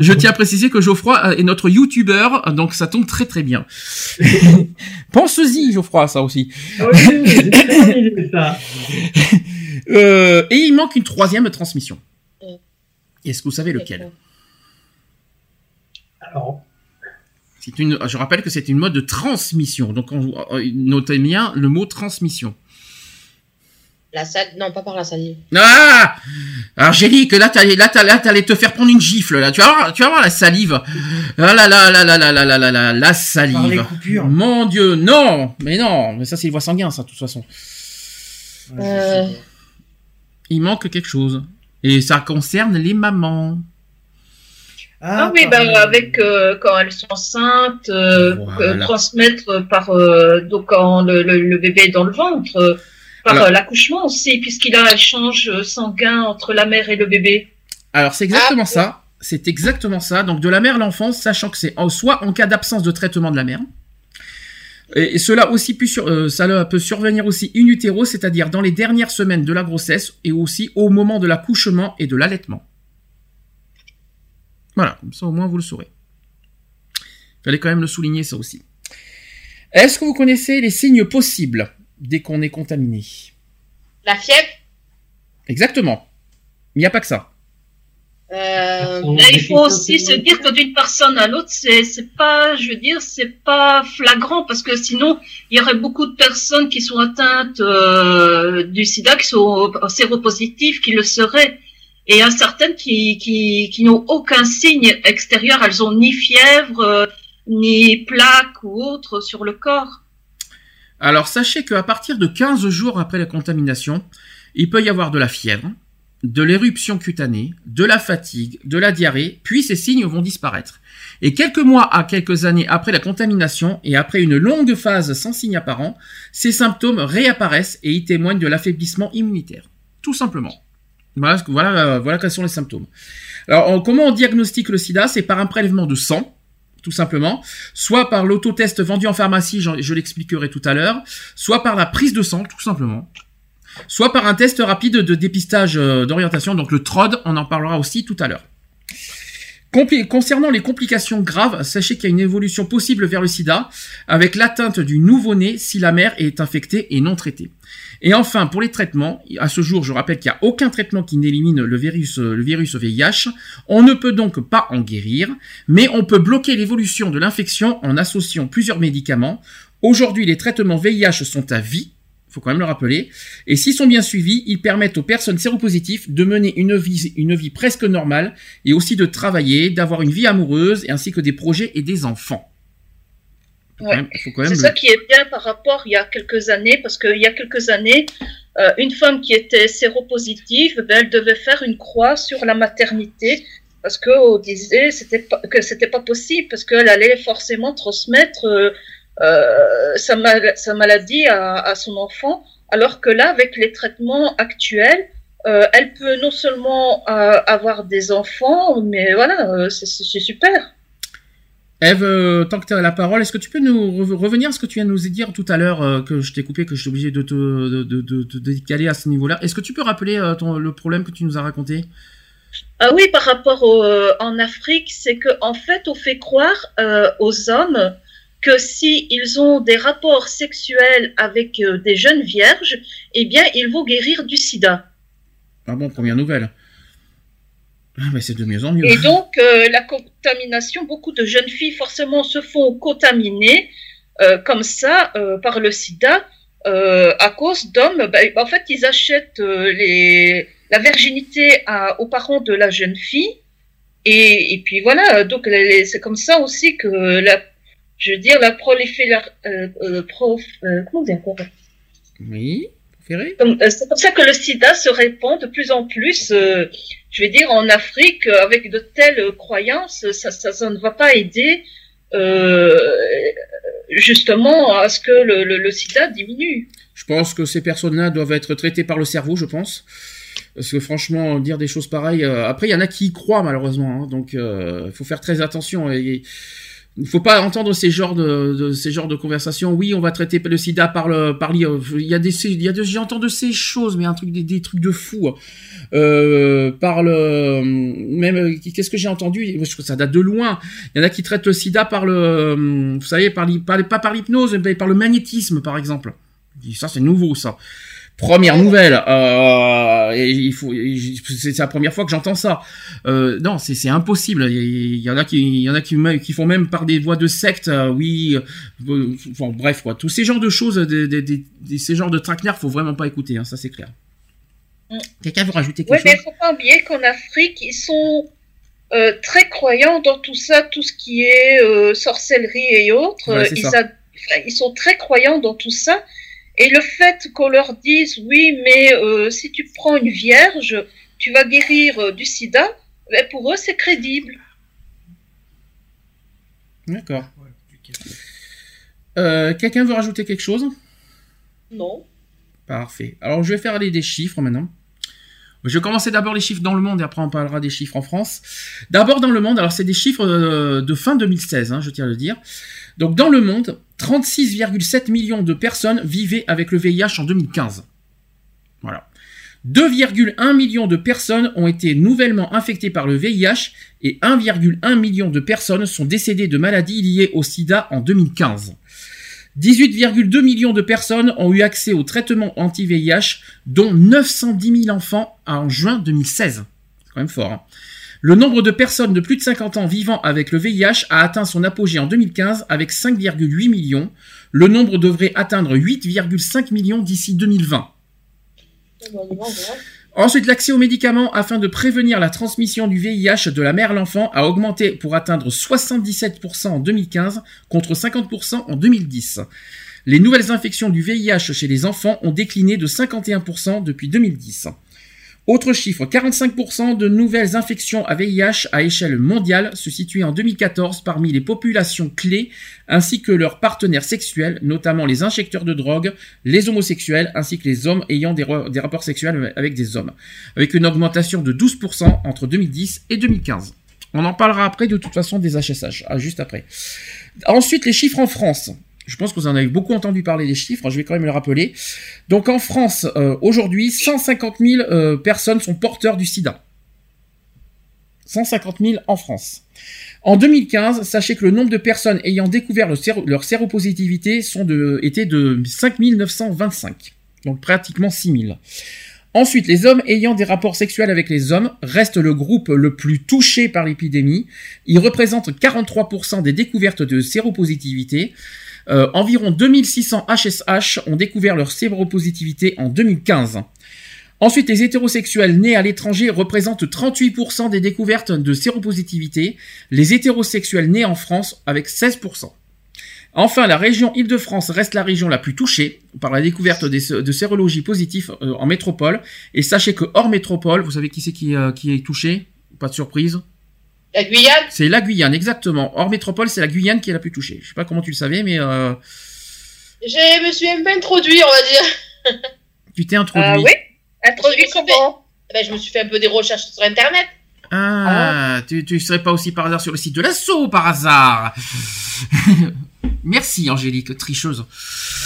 Je tiens à préciser que Geoffroy est notre youtubeur, donc ça tombe très très bien. Pense-y, Geoffroy, ça aussi. Oui, j'ai très envie de ça. Euh, et il manque une troisième transmission. Est-ce que vous savez lequel ? Alors, c'est une, je rappelle que c'est une mode de transmission. Donc, on, notez bien le mot transmission. La salle, non, pas par la salive. Ah, Angélique, là, t'allais, là, t'allais, là, t'allais te faire prendre une gifle. Là, tu vas voir, tu vas voir la salive. Ah là là là là là là là là la salive. Par les coupures. Mon Dieu, non, mais non, mais ça c'est les voies sanguines, ça, de toute façon. Euh... Il manque quelque chose. Et ça concerne les mamans. Ah, ah oui, bah, avec euh, quand elles sont enceintes, euh, voilà. euh, transmettre par euh, donc quand le, le, le bébé est dans le ventre, euh, par alors, euh, l'accouchement aussi, puisqu'il y a un échange sanguin entre la mère et le bébé. Alors c'est exactement ah, ça. Oui. C'est exactement ça. Donc de la mère à l'enfant, sachant que c'est en, soit en cas d'absence de traitement de la mère. Et cela aussi peut, sur, euh, ça peut survenir aussi in utero, c'est-à-dire dans les dernières semaines de la grossesse et aussi au moment de l'accouchement et de l'allaitement. Voilà, comme ça au moins vous le saurez. Il fallait quand même le souligner ça aussi. Est-ce que vous connaissez les signes possibles dès qu'on est contaminé? La fièvre. Exactement. Il n'y a pas que ça. Euh, mais il faut aussi se dire que d'une personne à l'autre, c'est, c'est pas, je veux dire, c'est pas flagrant parce que sinon, il y aurait beaucoup de personnes qui sont atteintes euh, du sida, qui sont séropositives, qui le seraient. Et il y a certaines qui, qui, qui n'ont aucun signe extérieur. Elles ont ni fièvre, euh, ni plaques ou autre sur le corps. Alors, sachez qu'à partir de quinze jours après la contamination, il peut y avoir de la fièvre, de l'éruption cutanée, de la fatigue, de la diarrhée, puis ces signes vont disparaître. Et quelques mois à quelques années après la contamination et après une longue phase sans signe apparent, ces symptômes réapparaissent et ils témoignent de l'affaiblissement immunitaire. Tout simplement. Voilà, voilà, voilà quels sont les symptômes. Alors, on, comment on diagnostique le sida? C'est par un prélèvement de sang, tout simplement, soit par l'autotest vendu en pharmacie, je, je l'expliquerai tout à l'heure, soit par la prise de sang, tout simplement. Soit par un test rapide de dépistage d'orientation, donc le T R O D, on en parlera aussi tout à l'heure. Compli- concernant les complications graves, sachez qu'il y a une évolution possible vers le sida, avec l'atteinte du nouveau-né si la mère est infectée et non traitée. Et enfin, pour les traitements, à ce jour, je rappelle qu'il n'y a aucun traitement qui n'élimine le virus, le virus V I H. On ne peut donc pas en guérir, mais on peut bloquer l'évolution de l'infection en associant plusieurs médicaments. Aujourd'hui, les traitements V I H sont à vie, faut quand même le rappeler, et s'ils sont bien suivis, ils permettent aux personnes séropositives de mener une vie, une vie presque normale, et aussi de travailler, d'avoir une vie amoureuse, ainsi que des projets et des enfants. Faut ouais. quand même, faut quand même C'est le... ça qui est bien par rapport il y a quelques années, parce qu'il y a quelques années, euh, une femme qui était séropositive, ben, elle devait faire une croix sur la maternité, parce qu'on disait c'était pas, que c'était pas possible, parce qu'elle allait forcément transmettre... Euh, Euh, sa, mal- sa maladie à, à son enfant, alors que là, avec les traitements actuels, euh, elle peut non seulement euh, avoir des enfants, mais voilà, euh, c'est, c'est super. Ève, euh, tant que tu as la parole, est-ce que tu peux nous re- revenir à ce que tu viens de nous dire tout à l'heure, euh, que je t'ai coupé, que je suis obligé de te, de, de, de te décaler à ce niveau-là? Est-ce que tu peux rappeler euh, ton, le problème que tu nous as raconté? Ah oui, par rapport au, euh, en Afrique, c'est qu'en en fait, on fait croire euh, aux hommes que si ils ont des rapports sexuels avec euh, des jeunes vierges, eh bien, ils vont guérir du sida. Ah bon, première nouvelle. Ah ben, c'est de mieux en mieux. Et donc, euh, la contamination, beaucoup de jeunes filles, forcément, se font contaminer, euh, comme ça, euh, par le sida, euh, à cause d'hommes. Bah, en fait, ils achètent euh, les, la virginité à, aux parents de la jeune fille. Et, et puis, voilà. Donc, les, c'est comme ça aussi que la... Je veux dire, la prolifération... Euh, euh, prof, euh, comment on dit encore ? Oui, préféré. Donc, euh, c'est comme ça que le sida se répand de plus en plus, euh, je veux dire, en Afrique, avec de telles croyances, ça, ça, ça ne va pas aider, euh, justement, à ce que le, le, le sida diminue. Je pense que ces personnes-là doivent être traitées par le cerveau, je pense. Parce que franchement, dire des choses pareilles... Euh, après, il y en a qui y croient, malheureusement. Hein, donc, il euh, faut faire très attention et... et... Il ne faut pas entendre ces genres de, de ces genres de conversations. Oui, on va traiter le sida par le par l'I V. Il y a des il y a de j'entends de ces choses, mais un truc des, des trucs de fou. Euh, par le même qu'est-ce que j'ai entendu? Je trouve ça date de loin. Il y en a qui traitent le sida par le vous savez par, par pas par l'hypnose, mais par le magnétisme par exemple. Ça c'est nouveau ça. Première nouvelle, euh, et il faut, c'est la première fois que j'entends ça. Euh, non, c'est, c'est impossible. Il y en a qui, il y en a qui, qui font même par des voies de secte. Euh, oui, euh, bon, bref quoi. Tous ces genres de choses, des, des, des, ces genres de traquenards, faut vraiment pas écouter. Hein, ça c'est clair. Mm. Quelqu'un veut rajouter quelque ouais, chose? Oui, mais faut pas oublier qu'en Afrique, ils sont euh, très croyants dans tout ça, tout ce qui est euh, sorcellerie et autres. Ouais, ils, a, ils sont très croyants dans tout ça. Et le fait qu'on leur dise, oui, mais euh, si tu prends une vierge, tu vas guérir euh, du sida, ben pour eux, c'est crédible. D'accord. Euh, quelqu'un veut rajouter quelque chose? Non. Parfait. Alors, je vais faire aller des chiffres maintenant. Je vais commencer d'abord les chiffres dans le monde et après on parlera des chiffres en France. D'abord dans le monde, alors c'est des chiffres de, de fin deux mille seize, hein, je tiens à le dire. Donc dans le monde, trente-six virgule sept millions de personnes vivaient avec le V I H en deux mille quinze. Voilà. deux virgule un millions de personnes ont été nouvellement infectées par le V I H et un virgule un million de personnes sont décédées de maladies liées au sida en deux mille quinze. dix-huit virgule deux millions de personnes ont eu accès au traitement anti-V I H, dont neuf cent dix mille enfants en juin deux mille seize. C'est quand même fort, hein. Le nombre de personnes de plus de cinquante ans vivant avec le V I H a atteint son apogée en deux mille quinze avec cinq virgule huit millions. Le nombre devrait atteindre huit virgule cinq millions d'ici deux mille vingt. Ensuite, l'accès aux médicaments afin de prévenir la transmission du V I H de la mère à l'enfant a augmenté pour atteindre soixante-dix-sept pour cent en deux mille quinze contre cinquante pour cent en deux mille dix. Les nouvelles infections du V I H chez les enfants ont décliné de cinquante et un pour cent depuis deux mille dix. Autre chiffre, quarante-cinq pour cent de nouvelles infections à V I H à échelle mondiale se situaient en deux mille quatorze parmi les populations clés ainsi que leurs partenaires sexuels, notamment les injecteurs de drogue, les homosexuels ainsi que les hommes ayant des, re- des rapports sexuels avec des hommes, avec une augmentation de douze pour cent entre deux mille dix et deux mille quinze. On en parlera après de toute façon des H S H, ah, juste après. Ensuite, les chiffres en France. Je pense que vous en avez beaucoup entendu parler des chiffres, je vais quand même le rappeler. Donc en France, euh, aujourd'hui, cent cinquante mille euh, personnes sont porteurs du sida. cent cinquante mille en France. En deux mille quinze, sachez que le nombre de personnes ayant découvert le séro- leur séropositivité sont de, était de cinq mille neuf cent vingt-cinq, donc pratiquement six mille. Ensuite, les hommes ayant des rapports sexuels avec les hommes restent le groupe le plus touché par l'épidémie. Ils représentent quarante-trois pour cent des découvertes de séropositivité. Euh, environ deux mille six cents H S H ont découvert leur séropositivité en deux mille quinze. Ensuite, les hétérosexuels nés à l'étranger représentent trente-huit pour cent des découvertes de séropositivité. Les hétérosexuels nés en France avec seize pour cent. Enfin, la région Île-de-France reste la région la plus touchée par la découverte des, de sérologie positive euh, en métropole. Et sachez que hors métropole, vous savez qui c'est qui, euh, qui est touché? Pas de surprise. La Guyane? C'est la Guyane, exactement. Hors métropole, c'est la Guyane qui est la plus touchée. Je sais pas comment tu le savais, mais... Euh... Je me suis même pas introduit, on va dire. Tu t'es introduit? Euh, oui, introduit comment? Ben, je me suis fait un peu des recherches sur Internet. Ah, ah. Tu, tu serais pas aussi par hasard sur le site de l'assaut, par hasard? Merci Angélique, tricheuse.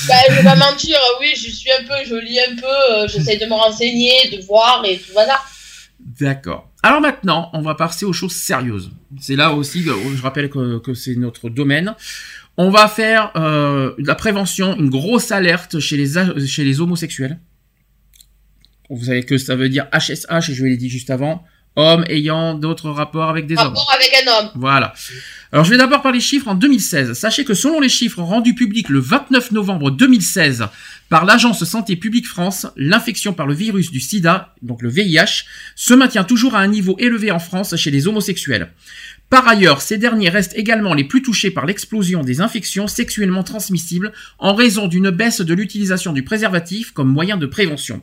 Bah, je vais pas mentir, oui, je suis un peu, je lis un peu, euh, j'essaie de me renseigner, de voir et tout, voilà. D'accord. Alors maintenant, on va passer aux choses sérieuses. C'est là aussi, je rappelle que, que c'est notre domaine. On va faire euh, de la prévention, une grosse alerte chez les, chez les homosexuels. Vous savez que ça veut dire H S H, et je l'ai dit juste avant. Hommes ayant d'autres rapports avec des Rapport hommes. Rapport avec un homme. Voilà. Alors, je vais d'abord parler chiffres en deux mille seize. Sachez que selon les chiffres rendus publics le vingt-neuf novembre deux mille seize par l'Agence Santé Publique France, l'infection par le virus du sida, donc le V I H, se maintient toujours à un niveau élevé en France chez les homosexuels. Par ailleurs, ces derniers restent également les plus touchés par l'explosion des infections sexuellement transmissibles en raison d'une baisse de l'utilisation du préservatif comme moyen de prévention.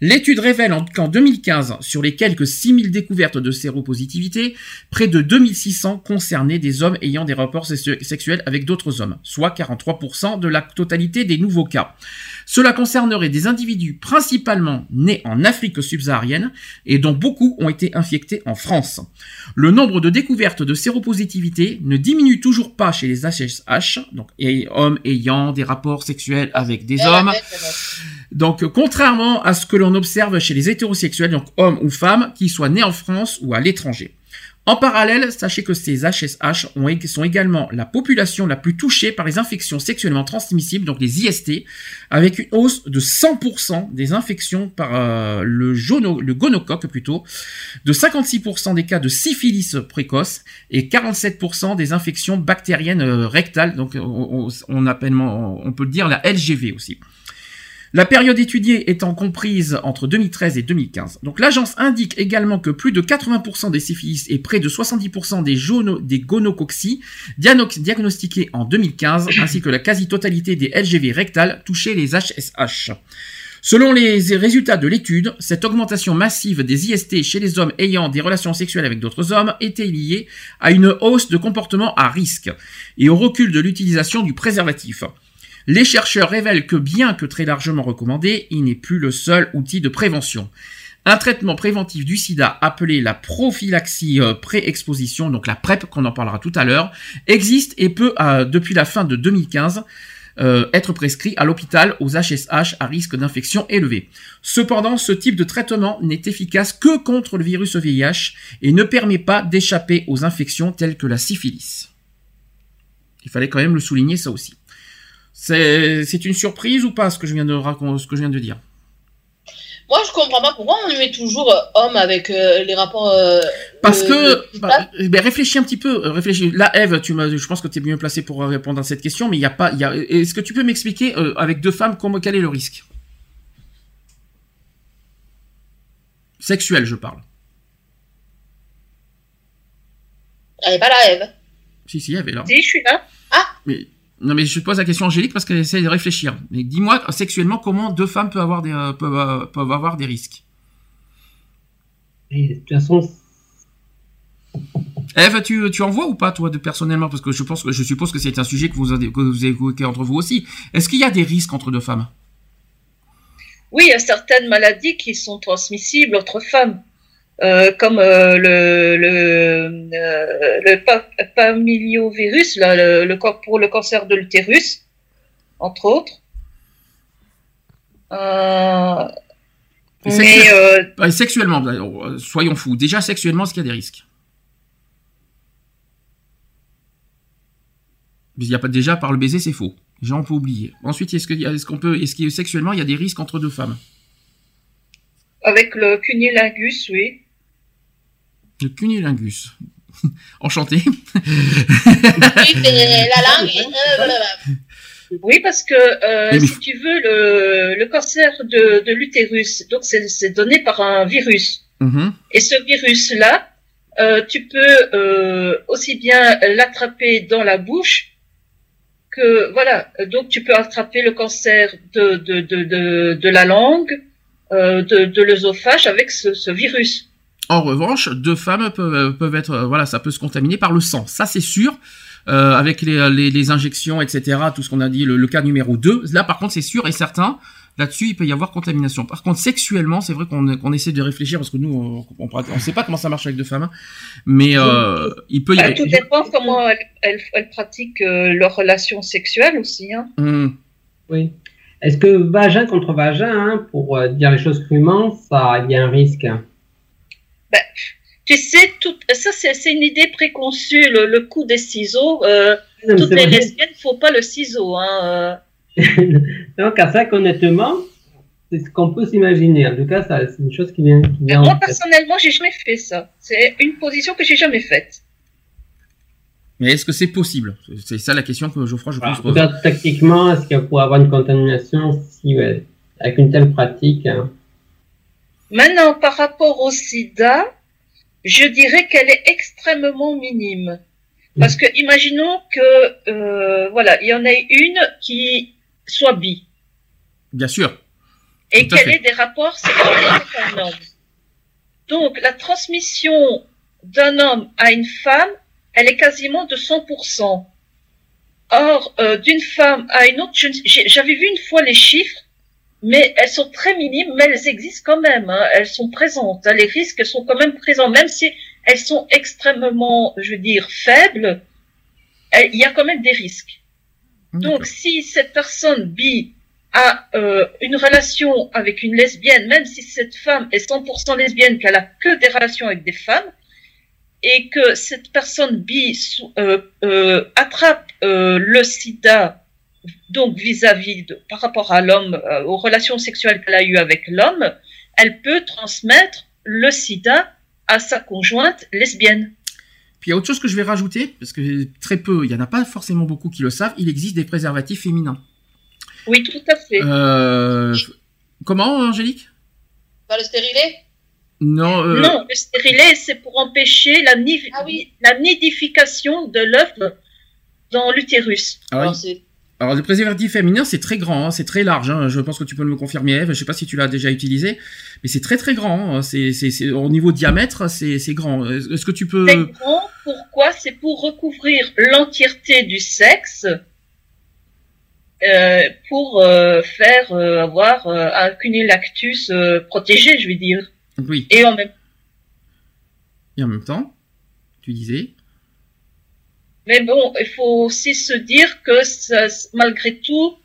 L'étude révèle qu'en deux mille quinze, sur les quelques six mille découvertes de séropositivité, près de deux mille six cents concernaient des hommes ayant des rapports sexuels avec d'autres hommes, soit quarante-trois pour cent de la totalité des nouveaux cas. Cela concernerait des individus principalement nés en Afrique subsaharienne et dont beaucoup ont été infectés en France. Le nombre de découvertes de séropositivité ne diminue toujours pas chez les H S H, donc et hommes ayant des rapports sexuels avec des hommes. Donc, contrairement à ce que l'on observe chez les hétérosexuels, donc hommes ou femmes, qu'ils soient nés en France ou à l'étranger. En parallèle, sachez que ces H S H ont, sont également la population la plus touchée par les infections sexuellement transmissibles, donc les I S T, avec une hausse de cent pour cent des infections par euh, le, jono, le gonocoque plutôt, de cinquante-six pour cent des cas de syphilis précoce et quarante-sept pour cent des infections bactériennes euh, rectales, donc on, on, appelle, on peut dire la L G V aussi. La période étudiée étant comprise entre deux mille treize et deux mille quinze. Donc l'agence indique également que plus de quatre-vingts pour cent des syphilis et près de soixante-dix pour cent des, jono- des gonococci diano- diagnostiqués en deux mille quinze, ainsi que la quasi-totalité des L G V rectales touchaient les H S H. Selon les résultats de l'étude, cette augmentation massive des I S T chez les hommes ayant des relations sexuelles avec d'autres hommes était liée à une hausse de comportements à risque et au recul de l'utilisation du préservatif. Les chercheurs révèlent que bien que très largement recommandé, il n'est plus le seul outil de prévention. Un traitement préventif du sida appelé la prophylaxie pré-exposition, donc la PrEP qu'on en parlera tout à l'heure, existe et peut, euh, depuis la fin de deux mille quinze, euh, être prescrit à l'hôpital aux H S H à risque d'infection élevé. Cependant, ce type de traitement n'est efficace que contre le virus V I H et ne permet pas d'échapper aux infections telles que la syphilis. Il fallait quand même le souligner, ça aussi. C'est, c'est une surprise ou pas, ce que je viens de racon- ce que je viens de dire? Moi, je comprends pas pourquoi on met toujours homme avec euh, les rapports. Euh, Parce le, que, bah, bah, réfléchis un petit peu. Réfléchis. Là, Ève, tu m'as, je pense que tu es mieux placée pour répondre à cette question, mais il y a pas. Il y a. Est-ce que tu peux m'expliquer euh, avec deux femmes comment, quel est le risque sexuel, je parle. Elle est pas là, Ève. Si, si, Ève est là. Si, je suis là. Ah. Mais... Non, mais je pose la question à Angélique parce qu'elle essaie de réfléchir. Mais dis-moi, sexuellement, comment deux femmes peuvent avoir des, euh, peuvent, peuvent avoir des risques? Et de toute façon... Ève, tu, tu en vois ou pas, toi, de, personnellement? Parce que je, pense que je suppose que c'est un sujet que vous, que vous évoquez entre vous aussi. Est-ce qu'il y a des risques entre deux femmes? Oui, il y a certaines maladies qui sont transmissibles entre femmes, euh, comme euh, le... le euh, le papillovirus, là, le, le, pour le cancer de l'utérus, entre autres. Euh, mais sexuel, euh, sexuellement, soyons fous. Déjà, sexuellement, est-ce qu'il y a des risques? Il y a pas, déjà, par le baiser, c'est faux. Déjà, on peut oublier. Ensuite, est-ce, que, est-ce, qu'on peut, est-ce que sexuellement, il y a des risques entre deux femmes? Avec le cunnilingus, oui. Le cunnilingus. Enchanté. Oui, parce que euh, si tu veux, le, le cancer de, de l'utérus, donc c'est, c'est donné par un virus. Mm-hmm. Et ce virus-là, euh, tu peux euh, aussi bien l'attraper dans la bouche que, voilà, donc tu peux attraper le cancer de, de, de, de, de la langue, euh, de, de l'œsophage avec ce, ce virus. En revanche, deux femmes peuvent, peuvent être, voilà, ça peut se contaminer par le sang. Ça, c'est sûr, euh, avec les, les, les injections, et cetera, tout ce qu'on a dit, le, le cas numéro deux. Là, par contre, c'est sûr et certain, là-dessus, il peut y avoir contamination. Par contre, sexuellement, c'est vrai qu'on, qu'on essaie de réfléchir, parce que nous, on ne sait pas comment ça marche avec deux femmes, hein, mais euh, il peut y avoir... Tout dépend comment elles, elles, elles pratiquent euh, leurs relations sexuelles aussi. Hein. Mmh. Oui. Est-ce que vagin contre vagin, hein, pour euh, dire les choses crûment, il y a un risque? Ben, tu sais, tout, ça c'est, c'est une idée préconçue, le, le coup des ciseaux. Euh, non, toutes les lesbiennes ne font pas le ciseau. Hein, euh. Donc, à ça, honnêtement, c'est ce qu'on peut s'imaginer. En tout cas, ça, c'est une chose qui vient. Qui vient moi, en personnellement, je n'ai jamais fait ça. C'est une position que je n'ai jamais faite. Mais est-ce que c'est possible? C'est ça la question que Geoffroy, je pense, pose. Tactiquement, est-ce qu'il pourrait y avoir une contamination si, ouais, avec une telle pratique, hein. Maintenant, par rapport au sida, je dirais qu'elle est extrêmement minime. Parce que, imaginons que, euh, voilà, il y en ait une qui soit bi. Bien sûr. Et qu'elle ait des rapports sexuels avec un homme. Donc, la transmission d'un homme à une femme, elle est quasiment de cent pour cent. Or, euh, d'une femme à une autre, je, j'avais vu une fois les chiffres, mais elles sont très minimes, mais elles existent quand même, hein. Elles sont présentes, hein. Les risques sont quand même présents, même si elles sont extrêmement, je veux dire, faibles, il y a quand même des risques. Mmh. Donc, si cette personne bi a euh, une relation avec une lesbienne, même si cette femme est cent pour cent lesbienne, qu'elle a que des relations avec des femmes, et que cette personne bi euh, euh, attrape euh, le sida, donc vis-à-vis, de, par rapport à l'homme, euh, aux relations sexuelles qu'elle a eues avec l'homme, elle peut transmettre le sida à sa conjointe lesbienne. Puis il y a autre chose que je vais rajouter, parce que très peu, il n'y en a pas forcément beaucoup qui le savent, il existe des préservatifs féminins. Oui, tout à fait. Euh, comment, Angélique ? Pas le stérilet ? Non, euh... non, le stérilet, c'est pour empêcher la, nif- ah, oui. la nidification de l'œuf dans l'utérus. Ah, Alors, oui. c'est... Alors, le préservatif féminin, c'est très grand, hein, c'est très large. Hein, je pense que tu peux me le confirmer, Ève. Je ne sais pas si tu l'as déjà utilisé, mais c'est très, très grand. Hein, c'est, c'est, c'est, au niveau diamètre, c'est, c'est grand. Est-ce que tu peux... C'est grand, pourquoi ? C'est pour recouvrir l'entièreté du sexe euh, pour euh, faire euh, avoir euh, un cunnilactus euh, protégé, je veux dire. Oui. Et en même... Et en même temps, tu disais... Mais bon, il faut aussi se dire que ça, malgré tout,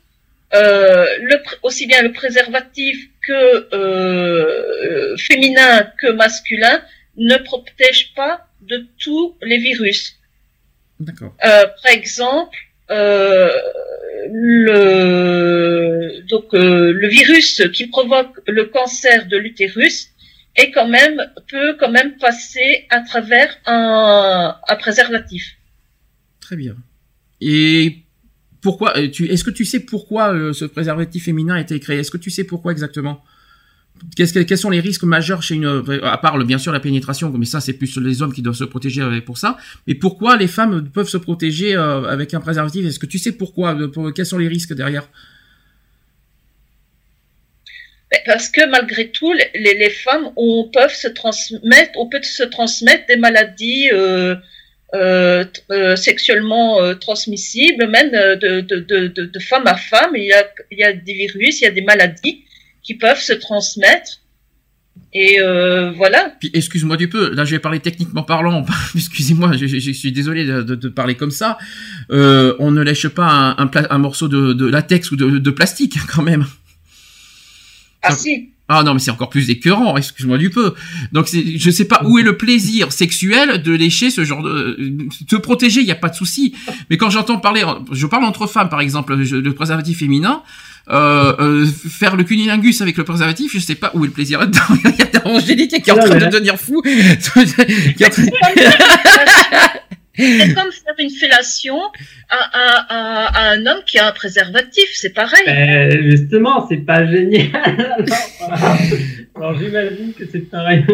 euh, le, aussi bien le préservatif que euh, féminin que masculin ne protège pas de tous les virus. D'accord. Euh, par exemple, euh, le, donc, euh, le virus qui provoque le cancer de l'utérus est quand même, peut quand même passer à travers un, un préservatif. Très bien. Et pourquoi, tu, est-ce que tu sais pourquoi euh, ce préservatif féminin a été créé? Est-ce que tu sais pourquoi exactement? Qu'est-ce que, quels sont les risques majeurs chez une, à part bien sûr la pénétration, mais ça c'est plus les hommes qui doivent se protéger pour ça, mais pourquoi les femmes peuvent se protéger euh, avec un préservatif? Est-ce que tu sais pourquoi? Pour, quels sont les risques derrière? Parce que malgré tout, les, les femmes on peuvent se transmettre, on peut se transmettre des maladies euh, euh, euh, sexuellement euh, transmissibles, même de, de, de, de, de femme à femme. Il y a, il y a des virus, il y a des maladies qui peuvent se transmettre, et euh, voilà. Puis, excuse-moi du peu, là je vais parler techniquement parlant, excusez-moi, je, je, je suis désolé de, de, de parler comme ça, euh, on ne lèche pas un, un, pla- un morceau de, de latex ou de, de plastique quand même. Ah enfin, si. Ah non, mais c'est encore plus écœurant, excuse-moi du peu. Donc c'est, je sais pas où est le plaisir sexuel de lécher ce genre de... Te protéger, il n'y a pas de souci. Mais quand j'entends parler... Je parle entre femmes, par exemple, je, le préservatif féminin. Euh, euh, faire le cunilingus avec le préservatif, je sais pas où est le plaisir là-dedans. Il y a Angélique qui est en train de devenir fou. C'est comme faire une fellation à, à, à, à un homme qui a un préservatif, c'est pareil. Euh, justement, c'est pas génial. Alors, alors j'imagine que c'est pareil.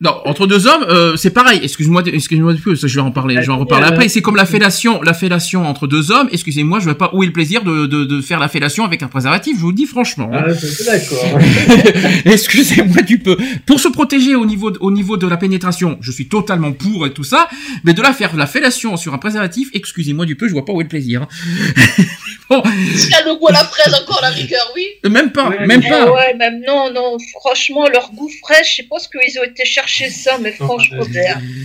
Non, entre deux hommes, euh, c'est pareil. Excuse-moi, excuse-moi du peu, je vais en parler, je vais en reparler après. C'est comme la fellation, la fellation entre deux hommes. Excusez-moi, je vois pas où est le plaisir de, de, de faire la fellation avec un préservatif. Je vous le dis franchement. Ah, c'est d'accord. Excusez-moi du peu. Pour se protéger au niveau, au niveau de la pénétration, je suis totalement pour et tout ça, mais de la faire la fellation sur un préservatif, excusez-moi du peu, je vois pas où est le plaisir. Bon. Si t'as le goût à la fraise encore, la rigueur, oui. Même pas, ouais, même pas. Ouais, même non, non. Franchement, leur goût fraîche, je sais pas ce qu'ils ont été chercher. Chez ça, mais franchement,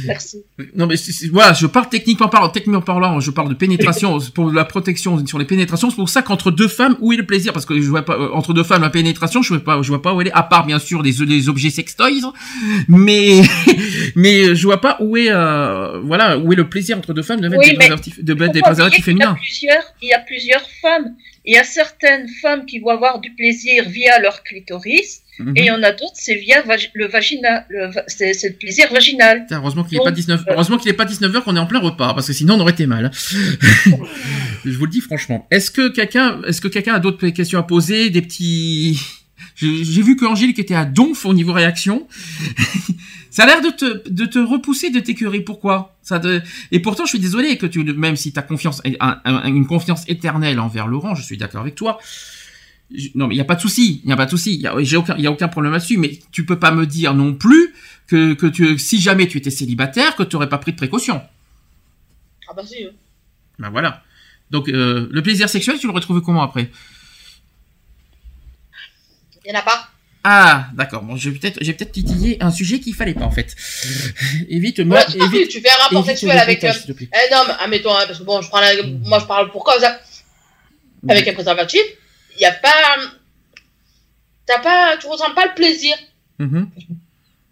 merci. Non, mais c'est, c'est, voilà, je parle techniquement parlant, techniquement parlant, je parle de pénétration pour la protection sur les pénétrations. C'est pour ça qu'entre deux femmes, où est le plaisir? Parce que je vois pas entre deux femmes la pénétration, je vois pas, je vois pas où elle est. À part bien sûr des des objets sextoys, mais mais je vois pas où est euh, voilà où est le plaisir entre deux femmes de mettre oui, des préservatifs, de mettre des préservatifs féminins. Il y a plusieurs, il y a plusieurs femmes. Il y a certaines femmes qui vont avoir du plaisir via leur clitoris. Mm-hmm. Et il y en a d'autres, c'est via vag- le vaginal, le va- c'est, c'est le plaisir vaginal. Tain, heureusement qu'il n'est pas dix-neuf heures, heureusement qu'il est pas dix-neuf heures qu'on est en plein repas, parce que sinon on aurait été mal. Je vous le dis franchement. Est-ce que quelqu'un, est-ce que quelqu'un a d'autres questions à poser, des petits... Je, j'ai vu que Angélique était à donf au niveau réaction. Ça a l'air de te, de te repousser de t'écurer. Pourquoi ça te... Et pourtant, je suis désolé que tu, même si t'as confiance, un, un, une confiance éternelle envers Laurent, je suis d'accord avec toi. Non, mais il n'y a pas de souci, il n'y a pas de souci, il n'y a, a aucun problème là-dessus, mais tu peux pas me dire non plus que, que tu, si jamais tu étais célibataire, que tu n'aurais pas pris de précaution. Ah bah si. Hein. Ben voilà. Donc, euh, le plaisir sexuel, tu l'aurais trouvé comment après? Il n'y en a pas. Ah, d'accord. Bon, j'ai peut-être, j'ai peut-être titillé un sujet qu'il fallait pas, en fait. Évite-moi. Ouais, évite, évite, tu fais un rapport sexuel avec un euh, homme, admettons, hein, parce que bon, je prends la, moi je parle pour cause, hein. Avec un préservatif. Il n'y a pas. T'as pas. Tu ressens pas le plaisir. Mmh.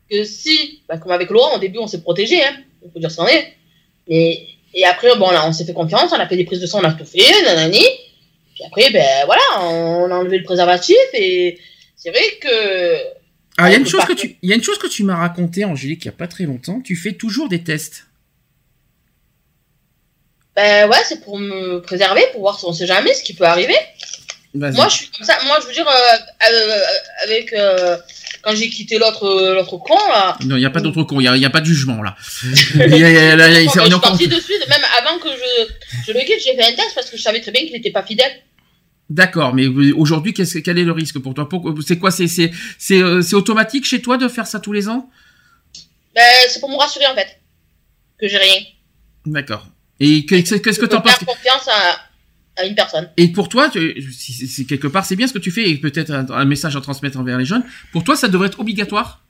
Que si. Bah comme avec Laurent, au début, on s'est protégé, hein. On peut dire ce qu'on est. Et, et après, bon, là, on s'est fait confiance, on a fait des prises de sang, on a tout fait, nanani. Puis après, ben voilà, on a enlevé le préservatif et c'est vrai que. Ah, il y a une chose que tu. Il y a une chose que tu m'as racontée, Angélique, il n'y a pas très longtemps. Tu fais toujours des tests. Ben ouais, c'est pour me préserver, pour voir si on sait jamais ce qui peut arriver. Vas-y. Moi, je suis comme ça. Moi, je veux dire, euh, euh, avec euh, quand j'ai quitté l'autre, euh, l'autre con là. Non, il n'y a pas d'autre con. Il n'y a, a pas de jugement là. Il y a, là, là, je suis partie de suite. Même avant que je, je le quitte, j'ai fait un test parce que je savais très bien qu'il n'était pas fidèle. D'accord, mais aujourd'hui, qu'est-ce, quel est le risque pour toi? Pourquoi, c'est quoi c'est, c'est, c'est, c'est, c'est automatique chez toi de faire ça tous les ans? Ben, c'est pour me rassurer en fait que j'ai rien. D'accord. Et que, qu'est-ce que t'en penses? Faire confiance à. à une personne. Et pour toi, tu, c'est, c'est quelque part, c'est bien ce que tu fais, et peut-être un, un message à transmettre envers les jeunes. Pour toi, ça devrait être obligatoire?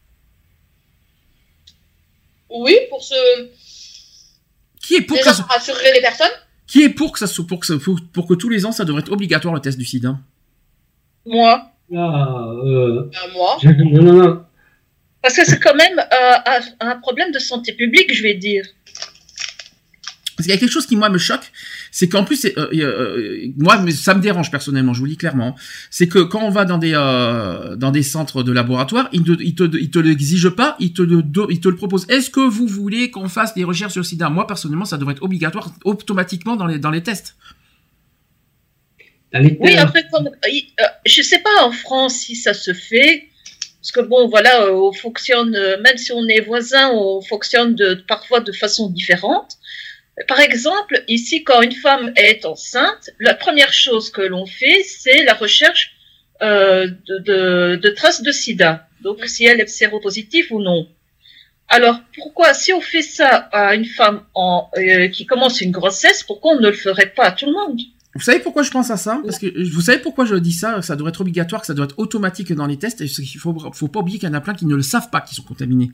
Oui, pour ce... Qui est pour déjà, que ça... rassurer les personnes. Qui est pour que ça soit, pour que ça, pour, pour que tous les ans ça devrait être obligatoire le test du sida? Moi. Ah, euh... ben, moi. Non, non, non. Parce que c'est quand même euh, un problème de santé publique, je vais dire. Parce qu'il y a quelque chose qui, moi, me choque, c'est qu'en plus, euh, euh, moi, mais ça me dérange personnellement, je vous le dis clairement, c'est que quand on va dans des, euh, dans des centres de laboratoire, ils ne te, ils te, ils te l'exigent pas, ils te, de, ils te le proposent. Est-ce que vous voulez qu'on fasse des recherches sur le sida? Moi, personnellement, ça devrait être obligatoire automatiquement dans les, dans les tests. Oui, après, quand, euh, je ne sais pas en France si ça se fait. Parce que bon, voilà, on fonctionne, même si on est voisins, on fonctionne de, parfois de façon différente. Par exemple, ici, quand une femme est enceinte, la première chose que l'on fait, c'est la recherche euh, de, de, de traces de sida. Donc, si elle est séropositive ou non. Alors, pourquoi, si on fait ça à une femme en, euh, qui commence une grossesse, pourquoi on ne le ferait pas à tout le monde ? Vous savez pourquoi je pense à ça? Parce que vous savez pourquoi je dis ça? Ça doit être obligatoire, que ça doit être automatique dans les tests. Et il faut, faut pas oublier qu'il y en a plein qui ne le savent pas, qui sont contaminés.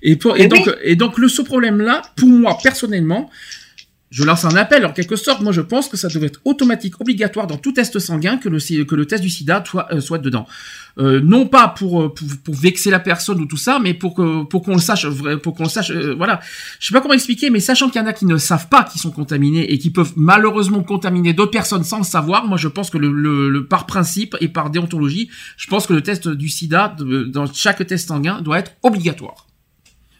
Et, pour, et, donc, et donc, le ce problème-là, pour moi personnellement, je lance un appel en quelque sorte. Moi, je pense que ça devrait être automatique, obligatoire dans tout test sanguin que le que le test du SIDA soit euh, soit dedans. Euh, non pas pour, pour pour vexer la personne ou tout ça, mais pour que pour qu'on le sache, pour qu'on le sache. Euh, voilà. Je sais pas comment expliquer, mais sachant qu'il y en a qui ne savent pas qu'ils sont contaminés et qui peuvent malheureusement contaminer d'autres personnes sans le savoir, moi je pense que le, le, le par principe et par déontologie, je pense que le test du SIDA de, dans chaque test sanguin doit être obligatoire.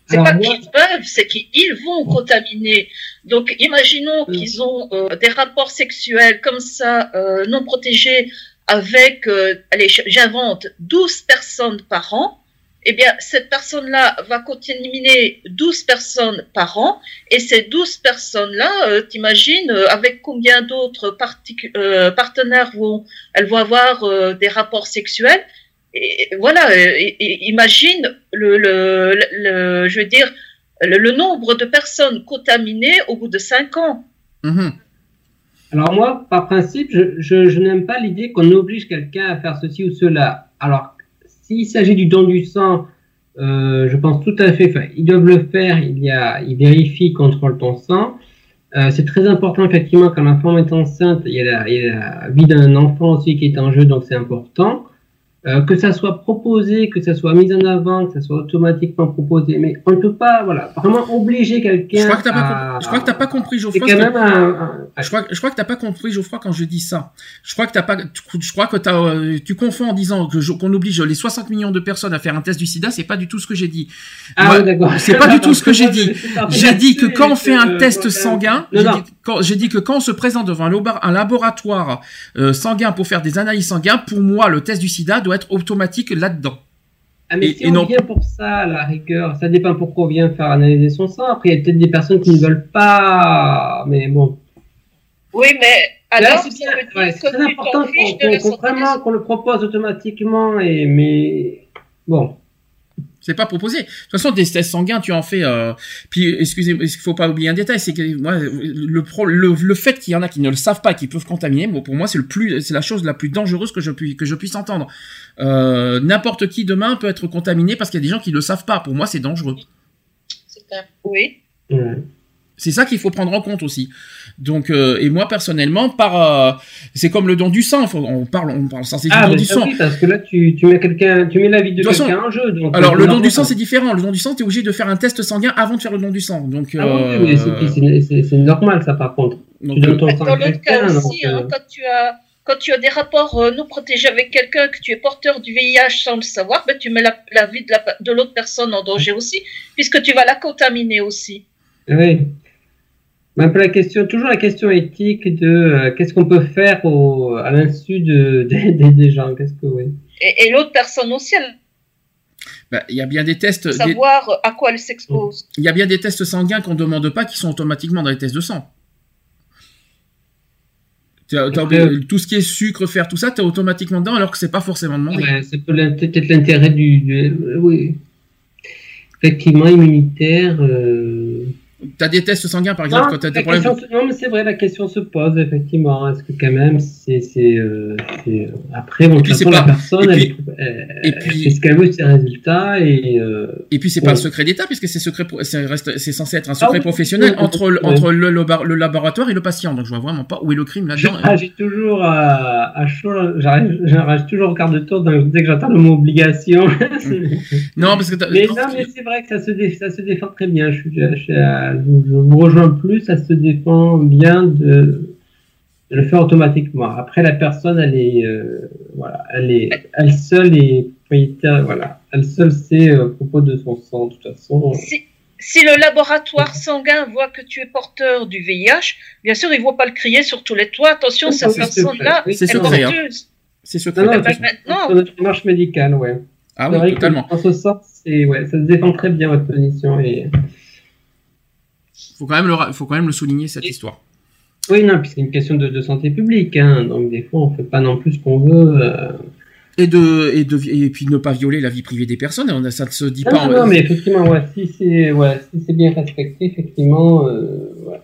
C'est pas qu'ils peuvent, c'est qu'ils vont contaminer. Donc, imaginons qu'ils ont euh, des rapports sexuels comme ça, euh, non protégés, avec, euh, allez, j'invente, douze personnes par an. Eh bien, cette personne-là va contaminer douze personnes par an. Et ces douze personnes-là, euh, t'imagines, euh, avec combien d'autres partic- euh, partenaires vont, elles vont avoir euh, des rapports sexuels? Et voilà, et, et imagine le, le, le, le, je veux dire, le, le nombre de personnes contaminées au bout de cinq ans. Mmh. Alors moi, par principe, je, je, je n'aime pas l'idée qu'on oblige quelqu'un à faire ceci ou cela. Alors, s'il s'agit du don du sang, euh, je pense tout à fait, enfin, ils doivent le faire, il y a, ils vérifient, contrôlent ton sang. Euh, c'est très important, effectivement, quand la femme est enceinte, il y a la, il y a la vie d'un enfant aussi qui est en jeu, donc c'est important. Euh, que ça soit proposé, que ça soit mis en avant, que ça soit automatiquement proposé, mais on ne peut pas, voilà, vraiment obliger quelqu'un. Je crois que t'as pas, à... je crois que t'as pas compris, Geoffroy. C'est quand même un... je crois, je crois que t'as pas compris, Geoffroy, quand je dis ça. Je crois que t'as pas, je crois que t'as, tu confonds en disant que je, qu'on oblige les soixante millions de personnes à faire un test du SIDA. C'est pas du tout ce que j'ai dit. Ah, moi, oui, d'accord. C'est pas du tout ce que j'ai dit. J'ai dit que quand on fait un test sanguin, j'ai dit, quand, j'ai dit que quand on se présente devant un laboratoire euh, sanguin pour faire des analyses sanguines, pour moi, le test du SIDA doit être automatique là-dedans. Ah mais et, si et on non. vient pour ça, à la rigueur, ça dépend pourquoi on vient faire analyser son sang. Après, il y a peut-être des personnes qui ne veulent pas, mais bon. Oui, mais alors, c'est, bien, ouais, c'est très important qu'on, qu'on, qu'on, vraiment, qu'on le propose automatiquement, et, mais bon. C'est pas proposé. De toute façon, des tests sanguins, tu en fais. Euh... Puis, excusez-moi, il faut pas oublier un détail, c'est que moi, le, pro... le le fait qu'il y en a qui ne le savent pas, et qui peuvent contaminer, moi, pour moi, c'est le plus, c'est la chose la plus dangereuse que je puisse que je puisse entendre. Euh, n'importe qui demain peut être contaminé parce qu'il y a des gens qui ne le savent pas. Pour moi, c'est dangereux. C'est un... Oui. Mmh. C'est ça qu'il faut prendre en compte aussi. Donc, euh, et moi personnellement, par, euh, c'est comme le don du sang. Faut, on parle, on parle sans ah, don du sang. Oui, parce que là, tu, tu mets quelqu'un, tu mets la vie de, de quelqu'un façon, en jeu. Donc, alors, le don du sang, c'est différent. Le don du sang, t'es obligé de faire un test sanguin avant de faire le don du sang. Donc, ah, euh, oui, mais c'est, c'est, c'est, c'est normal ça, par contre. Donc, tu donnes ton sang à quelqu'un, dans l'autre cas aussi, hein, quand tu as, quand tu as des rapports euh, non protégés avec quelqu'un, que tu es porteur du V I H sans le savoir, ben tu mets la, la vie de, la, de l'autre personne en danger aussi, puisque tu vas la contaminer aussi. Oui. Même la question, toujours la question éthique de euh, qu'est-ce qu'on peut faire au, à l'insu de, de, de, des gens, qu'est-ce que oui. Et, et l'autre personne aussi, elle. Il bah, y a bien des tests. Savoir des... à quoi elle s'expose. Il y a bien des tests sanguins qu'on ne demande pas, qui sont automatiquement dans les tests de sang. T'as, t'as, okay. Tout ce qui est sucre, fer, tout ça, t'es automatiquement dedans, alors que c'est pas forcément demandé. Ouais, c'est peut-être l'intérêt du, du, oui, effectivement immunitaire. Euh... T'as des tests sanguins, par exemple, non, quand t'as des problèmes. Se... Non, mais c'est vrai, la question se pose, effectivement. Est-ce que, quand même, c'est. c'est, euh, c'est... Après, bon, de toute façon, la personne, et puis, elle, et puis... elle fait ce qu'elle veut, ses résultats. Et, euh... et puis, c'est ouais. pas un secret d'État, puisque c'est, secret pro... c'est, reste... c'est censé être un secret ah, oui, professionnel oui, oui, entre, oui. entre le, le laboratoire et le patient. Donc, je vois vraiment pas où est le crime là-dedans. Ah, hein. J'ai toujours euh, à chaud, j'arrive, j'arrive toujours au quart de tour donc, dès que j'entends le mot obligation. non, parce que t'as... Mais, non, mais c'est vrai que ça se, dé... ça se défend très bien. Je suis. Je suis à... Je vous rejoins plus, ça se défend bien de, de le faire automatiquement. Après, la personne, elle est, euh, voilà, elle est, elle seule est propriétaire, voilà, elle seule sait euh, à propos de son sang, de toute façon. Si, si le laboratoire sanguin voit que tu es porteur du V I H, bien sûr, ils ne vont pas le crier sur tous les toits. Attention, cette c'est personne-là, ce oui, c'est elle est porteuse. C'est ce non, non, c'est maintenant. Notre démarche médicale, ouais. Ah c'est oui, vrai totalement. En ce sens, c'est, ouais, ça se défend très bien votre position et. Faut quand même le faut quand même le souligner cette histoire. Oui non puisque c'est une question de, de santé publique hein, donc des fois on fait pas non plus ce qu'on veut. Euh... Et de et de et puis ne pas violer la vie privée des personnes on a, ça ne se dit non, pas. Non en... mais effectivement ouais, si c'est ouais si c'est bien respecté effectivement euh, ouais.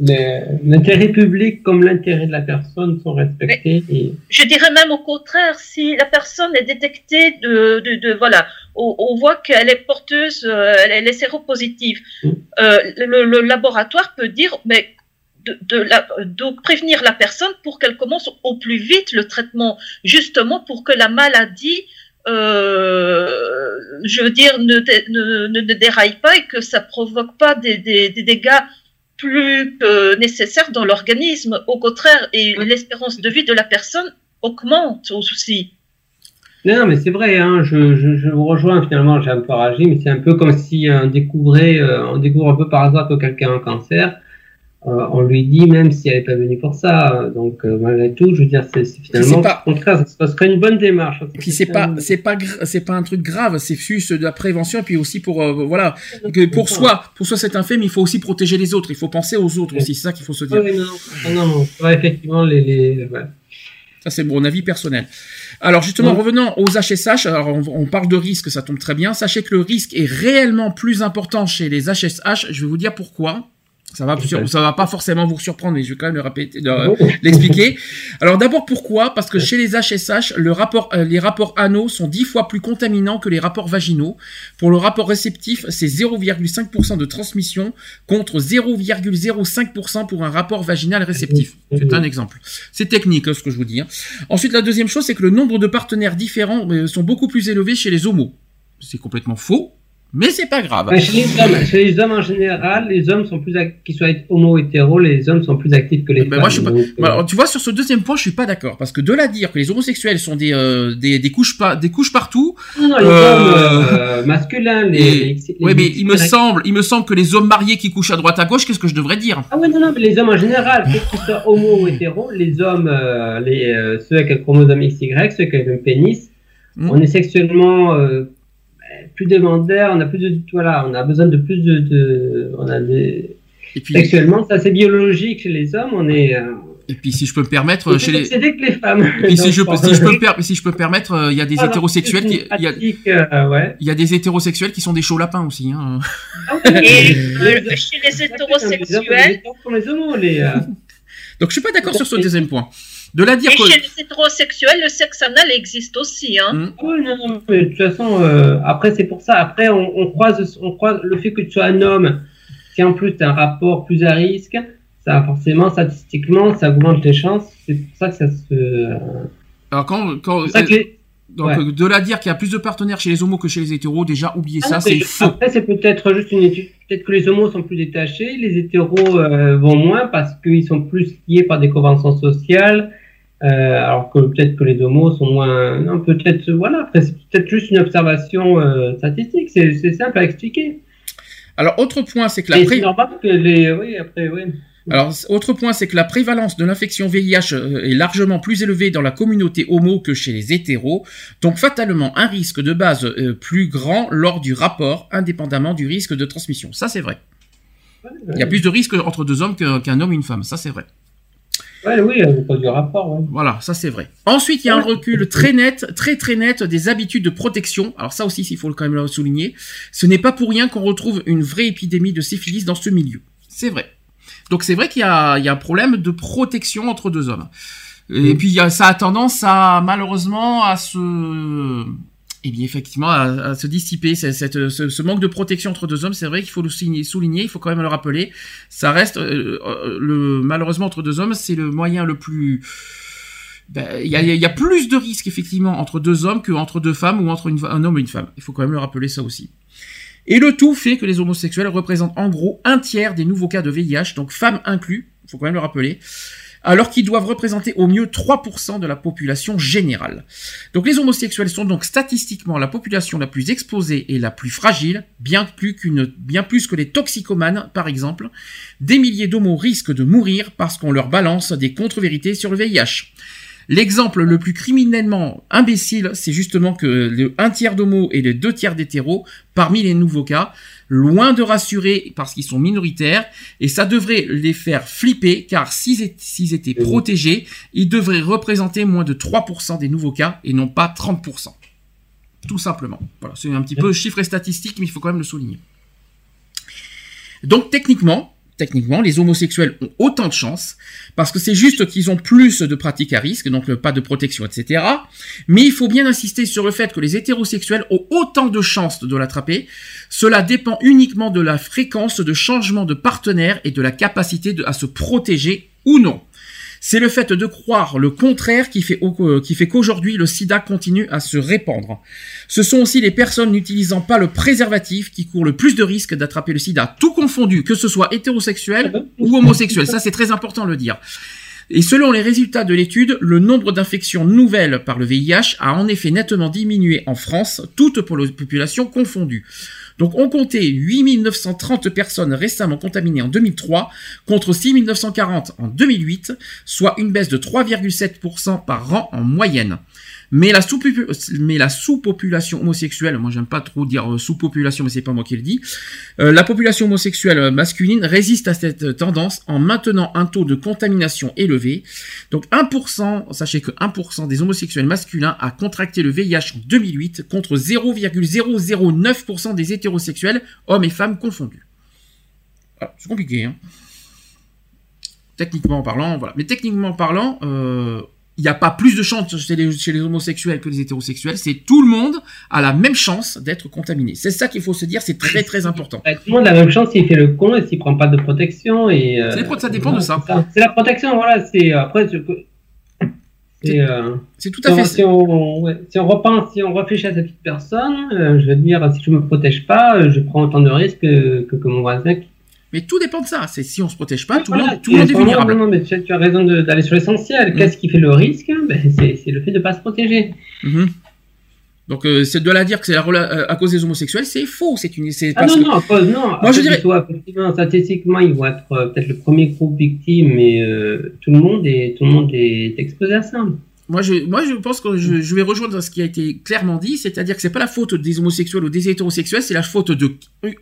Le, l'intérêt public comme l'intérêt de la personne sont respectés. Et... Je dirais même au contraire, si la personne est détectée de, de, de voilà, on, on voit qu'elle est porteuse, elle est séropositive. Mmh. Euh, le, le laboratoire peut dire, mais de, de, la, de prévenir la personne pour qu'elle commence au plus vite le traitement, justement pour que la maladie, euh, je veux dire, ne, dé, ne, ne, ne déraille pas et que ça provoque pas des, des, des dégâts. Plus que nécessaire dans l'organisme. Au contraire, et l'espérance de vie de la personne augmente aussi. Non, mais c'est vrai, hein, je, je, je vous rejoins finalement, j'ai un peu réagi, mais c'est un peu comme si on découvrait, euh, on découvre un peu par hasard que quelqu'un a un cancer, euh, on lui dit même si elle n'est pas venue pour ça, donc euh, malgré tout, je veux dire, c'est, c'est finalement, c'est pas... au contraire, ça serait une bonne démarche. Et puis c'est, c'est pas, un... c'est pas, gra- c'est pas un truc grave, c'est juste de la prévention, et puis aussi pour, euh, voilà, que pour soi, pour soi c'est un fait, mais il faut aussi protéger les autres, il faut penser aux autres aussi, c'est ça qu'il faut se dire. Oui, non, non, non, ouais, effectivement, les, les, ouais. Ça, c'est mon avis personnel. Alors, justement, ouais. Revenons aux H S H. Alors, on, on parle de risque, ça tombe très bien. Sachez que le risque est réellement plus important chez les H S H. Je vais vous dire pourquoi. Ça va, sur, ça va pas forcément vous surprendre, mais je vais quand même le répéter, le, l'expliquer. Alors, d'abord, pourquoi? Parce que chez les H S H, le rapport, les rapports anaux sont dix fois plus contaminants que les rapports vaginaux. Pour le rapport réceptif, c'est zéro virgule cinq pour cent de transmission contre zéro virgule zéro cinq pour cent pour un rapport vaginal réceptif. C'est un exemple. C'est technique, ce que je vous dis. Ensuite, la deuxième chose, c'est que le nombre de partenaires différents sont beaucoup plus élevés chez les homos. C'est complètement faux. Mais c'est pas grave. Ouais, chez, les hommes, chez les hommes en général, les hommes sont plus actifs, qu'ils soient homo hétéro, les hommes sont plus actifs que les ben femmes. Moi, je suis pas... bah, alors, tu vois, sur ce deuxième point, je suis pas d'accord. Parce que de là dire que les homosexuels sont des, euh, des, des, couches, pa... des couches partout. Non, non, les euh... hommes euh, masculins, les. Et... les, les oui, mais il me, semble, il me semble que les hommes mariés qui couchent à droite à gauche, qu'est-ce que je devrais dire? Ah, ouais, non, non, mais les hommes en général, qu'ils soient homo ou hétéro, les hommes, euh, les, euh, ceux avec un chromosome X Y, ceux avec un pénis, mm. on est sexuellement. Euh, plus demandaire, on a plus de voilà, on a besoin de plus de, de on a des et puis, sexuellement, ça c'est biologique chez les hommes, on est euh... et puis si je peux me permettre chez les que les femmes. Et puis si je peux si je peux me per... si je peux me permettre, il y a des ah, hétérosexuels qui il y a euh, ouais. il y a des hétérosexuels qui sont des chauds lapins aussi hein. Ah, oui. Et euh, chez les hétérosexuels comme les homos les euh... Donc je suis pas d'accord sur ce deuxième point. De la dire et que... chez les hétérosexuels, le sexe anal existe aussi. Hein. Mmh. Oui, non, non, mais de toute façon, euh, après, c'est pour ça. Après, on, on, croise, on croise le fait que tu sois un homme, si en plus tu as un rapport plus à risque, ça forcément, statistiquement, ça augmente les chances. C'est pour ça que ça se... Alors, quand... quand... Donc, ouais. de la dire qu'il y a plus de partenaires chez les homos que chez les hétéros, déjà, oubliez ah, ça, c'est je... faux. Après, c'est peut-être juste une étude. Peut-être que les homos sont plus détachés, les hétéros euh, vont moins parce qu'ils sont plus liés par des conventions sociales, euh, alors que peut-être que les homos sont moins... Non, peut-être... Voilà, après, c'est peut-être juste une observation euh, statistique. C'est, c'est simple à expliquer. Alors, autre point, c'est que la... Et pré... c'est normal que les... Oui, après, oui... Alors, autre point, c'est que la prévalence de l'infection V I H est largement plus élevée dans la communauté homo que chez les hétéros, donc fatalement un risque de base plus grand lors du rapport, indépendamment du risque de transmission. Ça, c'est vrai. Il y a plus de risques entre deux hommes qu'un homme et une femme, ça, c'est vrai. Ouais, oui, à cause du rapport. Ouais. Voilà, ça c'est vrai. Ensuite, il y a un recul très net, très très net des habitudes de protection. Alors ça aussi, il faut quand même le souligner. Ce n'est pas pour rien qu'on retrouve une vraie épidémie de syphilis dans ce milieu. C'est vrai. Donc c'est vrai qu'il y a, il y a un problème de protection entre deux hommes. Et mmh. puis ça a tendance à malheureusement à se... Eh bien, effectivement, à, à se dissiper, cette, cette, ce, ce manque de protection entre deux hommes, c'est vrai qu'il faut le souligner, il faut quand même le rappeler. Ça reste, euh, le, malheureusement, entre deux hommes, c'est le moyen le plus... Ben, y a, y a plus de risques, effectivement, entre deux hommes qu'entre deux femmes ou entre une, un homme et une femme. Il faut quand même le rappeler, ça aussi. Et le tout fait que les homosexuels représentent en gros un tiers des nouveaux cas de V I H, donc femmes inclus, il faut quand même le rappeler. Alors qu'ils doivent représenter au mieux trois pour cent de la population générale. Donc les homosexuels sont donc statistiquement la population la plus exposée et la plus fragile, bien plus qu'une, bien plus que les toxicomanes par exemple. Des milliers d'homos risquent de mourir parce qu'on leur balance des contre-vérités sur le V I H. L'exemple le plus criminellement imbécile, c'est justement que le un tiers d'homos et les deux tiers d'hétéros, parmi les nouveaux cas, loin de rassurer parce qu'ils sont minoritaires, et ça devrait les faire flipper, car s'ils étaient protégés, ils devraient représenter moins de trois pour cent des nouveaux cas, et non pas trente pour cent. Tout simplement. Voilà, c'est un petit peu chiffre et statistique, mais il faut quand même le souligner. Donc techniquement, Techniquement, les homosexuels ont autant de chance, parce que c'est juste qu'ils ont plus de pratiques à risque, donc pas de protection, et cetera. Mais il faut bien insister sur le fait que les hétérosexuels ont autant de chances de l'attraper. Cela dépend uniquement de la fréquence de changement de partenaire et de la capacité de, à se protéger ou non. C'est le fait de croire le contraire qui fait, qui fait qu'aujourd'hui le sida continue à se répandre. Ce sont aussi les personnes n'utilisant pas le préservatif qui courent le plus de risques d'attraper le sida, tout confondu, que ce soit hétérosexuel ou homosexuel. Ça, c'est très important de le dire. Et selon les résultats de l'étude, le nombre d'infections nouvelles par le V I H a en effet nettement diminué en France, toutes populations confondues. Donc on comptait huit mille neuf cent trente personnes récemment contaminées en deux mille trois, contre six mille neuf cent quarante en deux mille huit, soit une baisse de trois virgule sept pour cent par an en moyenne. Mais la, mais la sous-population homosexuelle, moi j'aime pas trop dire sous-population, mais c'est pas moi qui le dis, euh, la population homosexuelle masculine résiste à cette tendance en maintenant un taux de contamination élevé. Donc un pour cent, sachez que un pour cent des homosexuels masculins a contracté le V I H en deux mille huit contre zéro virgule zéro zéro neuf pour cent des hétérosexuels, hommes et femmes confondus. Voilà, c'est compliqué, hein. Techniquement parlant, voilà. Mais techniquement parlant, euh, il n'y a pas plus de chance chez les, chez les homosexuels que les hétérosexuels. C'est tout le monde a la même chance d'être contaminé. C'est ça qu'il faut se dire, c'est très très important. Bah, tout le monde a la même chance s'il fait le con et s'il prend pas de protection. Et, euh, c'est pro- ça dépend non, de ça. ça. C'est la protection, voilà. C'est, après, je peux... c'est, euh, c'est tout à si fait... On, si, on, ouais, si on repense, si on réfléchit à cette petite personne, euh, je vais dire, si je me protège pas, je prends autant de risques que, que, que mon voisin. Mais tout dépend de ça. C'est si on se protège pas, tout le voilà, monde, tout monde est vulnérable. Non, mais tu, tu as raison de, d'aller sur l'essentiel. Mmh. Qu'est-ce qui fait le risque ? Ben, c'est, c'est le fait de pas se protéger. Mmh. Donc, euh, c'est de la dire que c'est la, euh, à cause des homosexuels, c'est faux. C'est une, c'est ah non, que... non, à cause, non. Moi, je dirais. Soit, statistiquement, ils vont être euh, peut-être le premier groupe victime, mais euh, tout le monde est, tout le monde est exposé à ça. Moi je, moi, je pense que je, je vais rejoindre ce qui a été clairement dit, c'est-à-dire que c'est pas la faute des homosexuels ou des hétérosexuels, c'est la faute de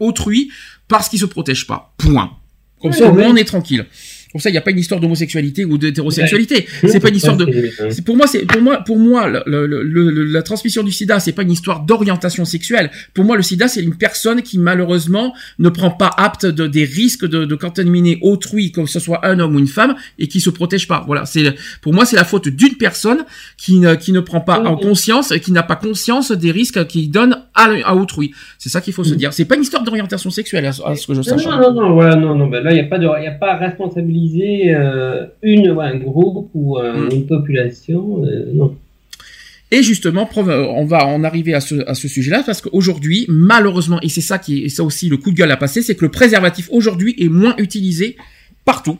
autrui parce qu'ils se protègent pas. Point. Comme ouais, ça, ouais. on est tranquille. Comme ça, il n'y a pas une histoire d'homosexualité ou d'hétérosexualité. Ouais. C'est pas une histoire de. C'est, pour moi, c'est pour moi, pour moi, le, le, le, la transmission du SIDA, c'est pas une histoire d'orientation sexuelle. Pour moi, le SIDA, c'est une personne qui malheureusement ne prend pas apte de, des risques de, de contaminer autrui, que ce soit un homme ou une femme, et qui se protège pas. Voilà. C'est pour moi, c'est la faute d'une personne qui ne qui ne prend pas en conscience et qui n'a pas conscience des risques qu'il donne à, à autrui. C'est ça qu'il faut mmh. se dire. C'est pas une histoire d'orientation sexuelle, à, à ce que je sache. Non, non, non, voilà, non, non. Ben là, il y a pas de, il y a pas responsabilité. Euh, une, ouais, un groupe ou euh, une population, euh, non. Et justement, on va en arriver à ce, à ce sujet-là, parce qu'aujourd'hui, malheureusement, et c'est ça qui est, ça aussi le coup de gueule à passer, c'est que le préservatif aujourd'hui est moins utilisé partout,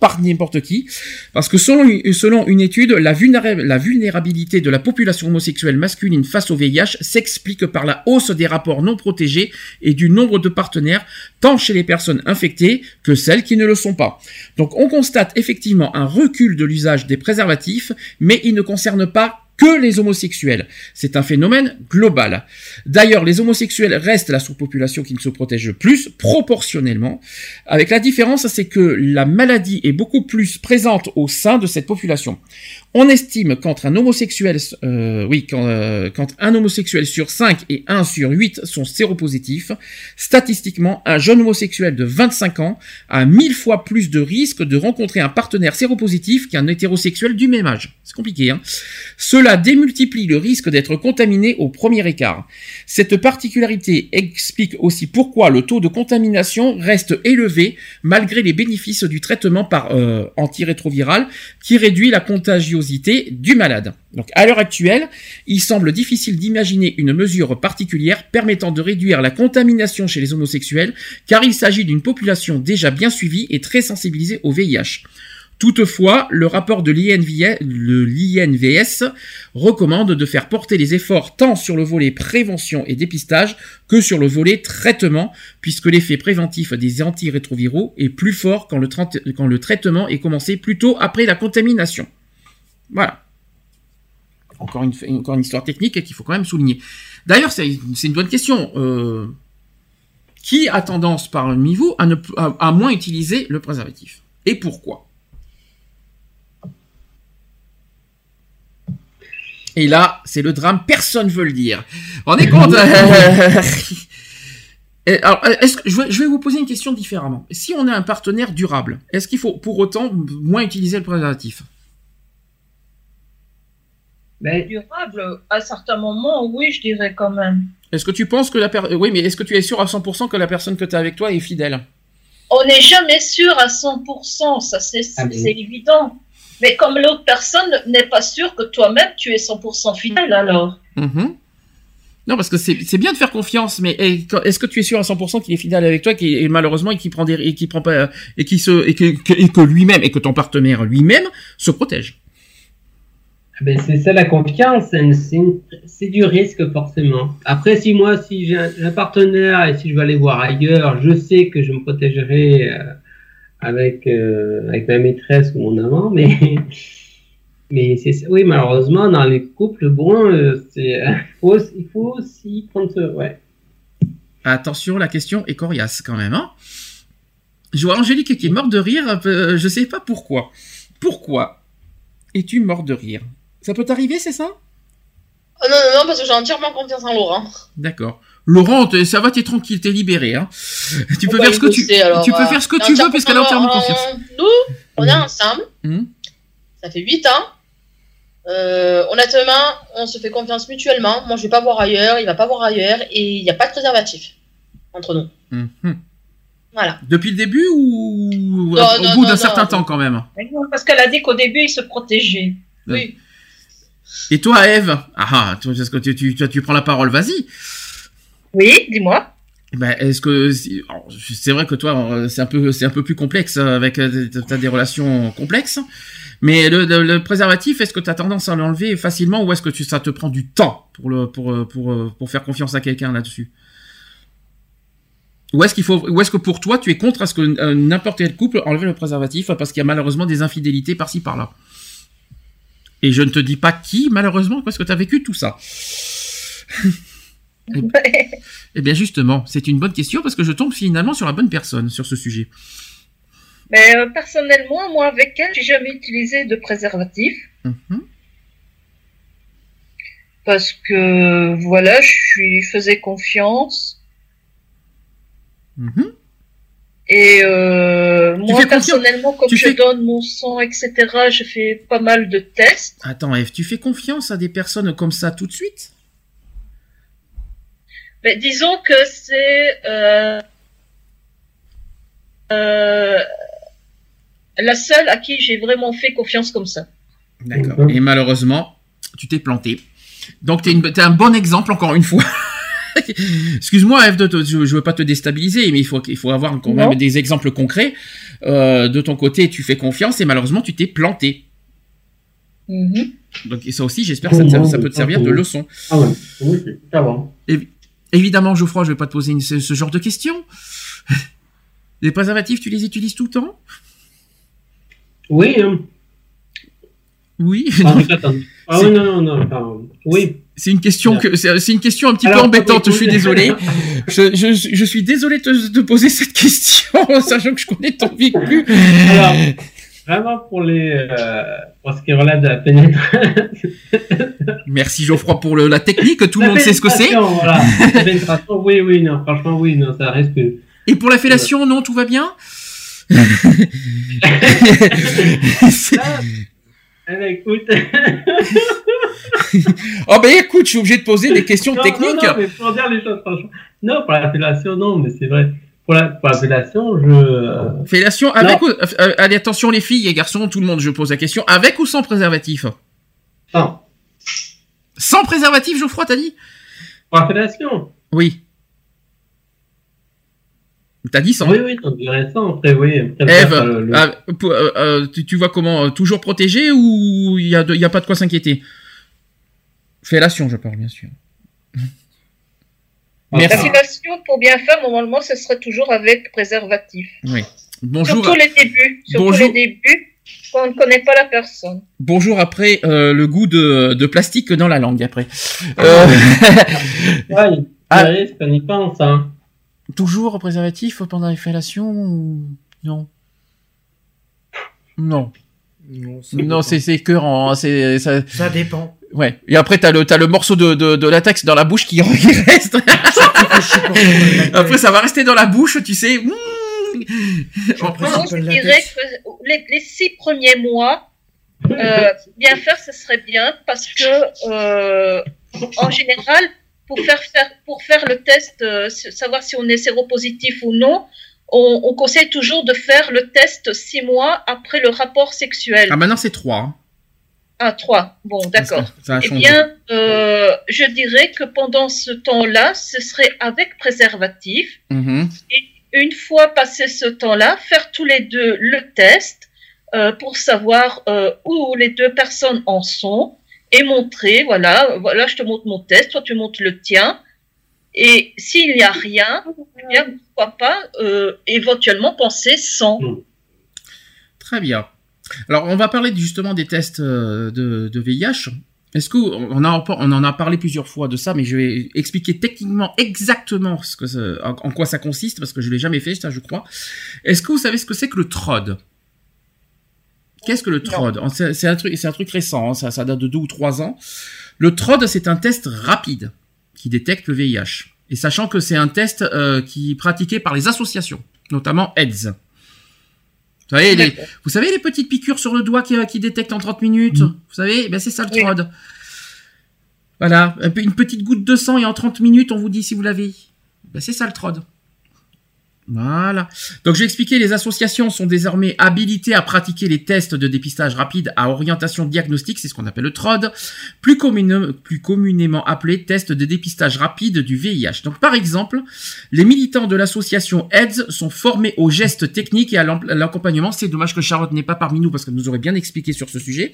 par n'importe qui, parce que selon, selon une étude, la vulnérabilité de la population homosexuelle masculine face au V I H s'explique par la hausse des rapports non protégés et du nombre de partenaires, tant chez les personnes infectées que celles qui ne le sont pas. Donc on constate effectivement un recul de l'usage des préservatifs, mais il ne concerne pas que les homosexuels. C'est un phénomène global. D'ailleurs, les homosexuels restent la sous-population qui ne se protège le plus, proportionnellement, avec la différence, c'est que la maladie est beaucoup plus présente au sein de cette population. On estime qu'entre un homosexuel, euh, oui, quand, euh, quand un homosexuel sur cinq et un sur huit sont séropositifs, statistiquement, un jeune homosexuel de vingt-cinq ans a mille fois plus de risque de rencontrer un partenaire séropositif qu'un hétérosexuel du même âge. C'est compliqué, hein. Cela démultiplie le risque d'être contaminé au premier écart. Cette particularité explique aussi pourquoi le taux de contamination reste élevé malgré les bénéfices du traitement par euh, antirétroviral qui réduit la contagiosité du malade. Donc, à l'heure actuelle, il semble difficile d'imaginer une mesure particulière permettant de réduire la contamination chez les homosexuels, car il s'agit d'une population déjà bien suivie et très sensibilisée au V I H. Toutefois, le rapport de l'I N V S recommande de faire porter les efforts tant sur le volet prévention et dépistage que sur le volet traitement, puisque l'effet préventif des antirétroviraux est plus fort quand le, tra- quand le traitement est commencé plus tôt après la contamination. Voilà. Encore une, encore une histoire technique qu'il faut quand même souligner. D'ailleurs, c'est, c'est une bonne question. Euh, qui a tendance parmi vous à, ne, à, à moins utiliser le préservatif ? Et pourquoi ? Et là, c'est le drame, personne ne veut le dire. On est compte. Alors, est-ce que, je, vais, je vais vous poser une question différemment. Si on a un partenaire durable, est-ce qu'il faut pour autant moins utiliser le préservatif ? Mais durable, à certains moments, oui, je dirais quand même. Est-ce que tu penses que la personne... Oui, mais est-ce que tu es sûr à cent pour cent que la personne que tu as avec toi est fidèle ? On n'est jamais sûr à cent pour cent, ça c'est, c'est, ah, mais... c'est évident. Mais comme l'autre personne n'est pas sûre que toi-même, tu es cent pour cent fidèle alors. Mmh. Non, parce que c'est, c'est bien de faire confiance, mais est-ce que tu es sûr à cent pour cent qu'il est fidèle avec toi, et malheureusement, et qu'il prend des, et qu'il prend pas, et qu'il se, et que, que, et que lui-même, et que ton partenaire lui-même se protège ? Ben c'est ça la confiance, c'est, une, c'est, une, c'est du risque forcément. Après, si moi, si j'ai un, un partenaire et si je vais aller voir ailleurs, je sais que je me protégerai euh, avec, euh, avec ma maîtresse ou mon amant, mais, mais c'est, oui, malheureusement, dans les couples, bon, euh, c'est, euh, faut, il faut aussi prendre ce... Ouais. Attention, la question est coriace quand même. Hein, je vois Angélique qui est morte de rire, euh, je sais pas pourquoi. Pourquoi es-tu morte de rire ? Ça peut t'arriver, c'est ça ? Oh non, non, non, parce que j'ai entièrement confiance en Laurent. D'accord. Laurent, ça va, t'es tranquille, t'es libéré. Hein. Tu peux, oh, faire, bah, ce que tu, alors, tu peux euh, faire ce que tu veux, parce qu'elle a entièrement confiance. Nous, on est ensemble. Mmh. Ça fait huit ans. Euh, honnêtement, on se fait confiance mutuellement. Moi, je vais pas voir ailleurs, il va pas voir ailleurs. Et il n'y a pas de préservatif entre nous. Mmh. Voilà. Depuis le début ou non, au non, bout non, d'un non, certain non. temps quand même ? Parce qu'elle a dit qu'au début, il se protégeait. Ouais. Oui. Et toi, Eve, ah, tu, tu, tu, tu prends la parole, vas-y. Oui, dis-moi. Ben, est-ce que c'est vrai que toi, c'est un peu, c'est un peu plus complexe avec, t'as des relations complexes, mais le, le, le préservatif, est-ce que t'as tendance à l'enlever facilement ou est-ce que tu, ça te prend du temps pour le, pour, pour, pour faire confiance à quelqu'un là-dessus ? Ou est-ce qu'il faut, ou est-ce que pour toi, tu es contre à ce que n'importe quel couple enlève le préservatif parce qu'il y a malheureusement des infidélités par-ci par-là ? Et je ne te dis pas qui, malheureusement, parce que tu as vécu tout ça. Ouais. Eh bien, justement, c'est une bonne question, parce que je tombe finalement sur la bonne personne, sur ce sujet. Mais euh, personnellement, moi, avec elle, je n'ai jamais utilisé de préservatif. Mm-hmm. Parce que, voilà, je lui faisais confiance. Mm-hmm. Et euh, moi, personnellement, comme tu je fais... donne mon sang, et cetera, je fais pas mal de tests. Attends, Eve, tu fais confiance à des personnes comme ça tout de suite ? Mais disons que c'est euh, euh, la seule à qui j'ai vraiment fait confiance comme ça. D'accord. Et malheureusement, tu t'es plantée. Donc, t'es, une, t'es un bon exemple, encore une fois. Excuse-moi, Eve, je ne veux pas te déstabiliser, mais il faut, il faut avoir quand même des exemples concrets. Euh, de ton côté, tu fais confiance et malheureusement, tu t'es planté. Mm-hmm. Donc, et ça aussi, j'espère que ça, ça, ça peut te servir de leçon. Ah ouais, oui, c'est avant. Évidemment, Geoffroy, je ne vais pas te poser une, ce, ce genre de questions. Les préservatifs, tu les utilises tout le temps ? Oui. Hein. Oui. Pardon, attends. Ah oui, non, non, non, pardon. Oui. C'est une question que, c'est une question un petit Alors, peu embêtante. Je suis désolé. je, je, je suis désolé de te poser cette question, sachant que je connais ton vécu. Alors, vraiment pour les, euh, pour ce qui relève de la pénétration. Merci Geoffroy pour le, la technique. Tout le monde sait ce que c'est. Voilà. La pénétration, oui, oui, non, franchement, oui, non, ça reste que. Et pour la fellation, non, tout va bien. c'est... Ah, écoute. oh ben écoute, je suis obligé de poser des questions non, techniques. Non, non, mais pour dire les choses franchement. Non, pour la fellation, non, mais c'est vrai. Pour la, pour la fellation, je. Fellation avec. Ou... Allez, attention les filles et garçons, tout le monde, je pose la question. Avec ou sans préservatif ? Sans. Sans préservatif, Geoffroy, t'as dit ? Pour la fellation ? Oui. T'as dit sans. Oui, oui, t'as dit récent, après, oui. Ève, le... ah, euh, euh, tu, tu vois comment, toujours protégée ou il n'y a, a pas de quoi s'inquiéter ? Fellation, je parle, bien sûr. La fellation, pour bien faire, normalement, ce serait toujours avec préservatif. Oui. Bonjour. Surtout à... les débuts. Surtout Bonjour. les débuts, quand on ne connaît pas la personne. Bonjour, après, euh, le goût de, de plastique dans la langue, après. Euh... ouais, ah. Paris, on y pense, hein. Toujours préservatif pendant les fellations ou non ? Non. Non, c'est non, c'est, c'est écœurant. Hein, c'est, ça... ça dépend. Ouais. Et après, t'as le, t'as le morceau de, de, de latex dans la bouche qui, qui reste. après, ça va rester dans la bouche, tu sais. Mmh après, moi, je dirais que les, les six premiers mois, euh, bien faire, ce serait bien parce que, euh, en général, Pour faire, faire, pour faire le test, euh, savoir si on est séropositif ou non, on, on conseille toujours de faire le test six mois après le rapport sexuel. Ah, maintenant c'est trois. Ah, trois. Bon, d'accord. Ça, ça a changé. Eh bien, euh, je dirais que pendant ce temps-là, ce serait avec préservatif. Mm-hmm. Et une fois passé ce temps-là, faire tous les deux le test euh, pour savoir euh, où les deux personnes en sont. Et montrer, voilà, voilà, je te montre mon test, toi tu montres le tien. Et s'il n'y a rien, eh bien, pourquoi pas euh, éventuellement penser sans. Très bien. Alors, on va parler justement des tests de, de V I H. Est-ce que on a on en a parlé plusieurs fois de ça, mais je vais expliquer techniquement exactement ce que ça, en quoi ça consiste parce que je l'ai jamais fait, ça je crois. Est-ce que vous savez ce que c'est que le T R O D ? Qu'est-ce que le T R O D ? c'est, c'est un truc, c'est un truc récent, hein, ça, ça date de deux ou trois ans. Le T R O D, c'est un test rapide qui détecte le V I H. Et sachant que c'est un test euh, qui est pratiqué par les associations, notamment AIDS. Vous savez, les, vous savez les petites piqûres sur le doigt qui, qui détectent en trente minutes ? Mmh. Vous savez, ben c'est ça le T R O D. Oui. Voilà, une petite goutte de sang et en trente minutes, on vous dit si vous l'avez. Ben c'est ça le T R O D. Voilà. Donc, j'ai expliqué, les associations sont désormais habilitées à pratiquer les tests de dépistage rapide à orientation diagnostique, c'est ce qu'on appelle le T R O D, plus commune, plus communément appelé test de dépistage rapide du V I H. Donc, par exemple, les militants de l'association AIDS sont formés aux gestes techniques et à l'accompagnement. C'est dommage que Charlotte n'est pas parmi nous parce qu'elle nous aurait bien expliqué sur ce sujet.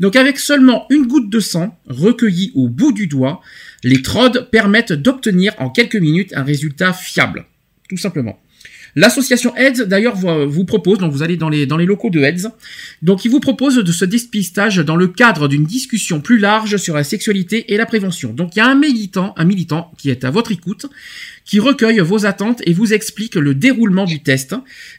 Donc, avec seulement une goutte de sang recueillie au bout du doigt, les T R O D permettent d'obtenir en quelques minutes un résultat fiable. Tout simplement. L'association AIDS, d'ailleurs, vous propose, donc vous allez dans les, dans les locaux de AIDS, donc ils vous proposent de ce dépistage dans le cadre d'une discussion plus large sur la sexualité et la prévention. Donc, il y a un militant, un militant qui est à votre écoute, qui recueille vos attentes et vous explique le déroulement du test.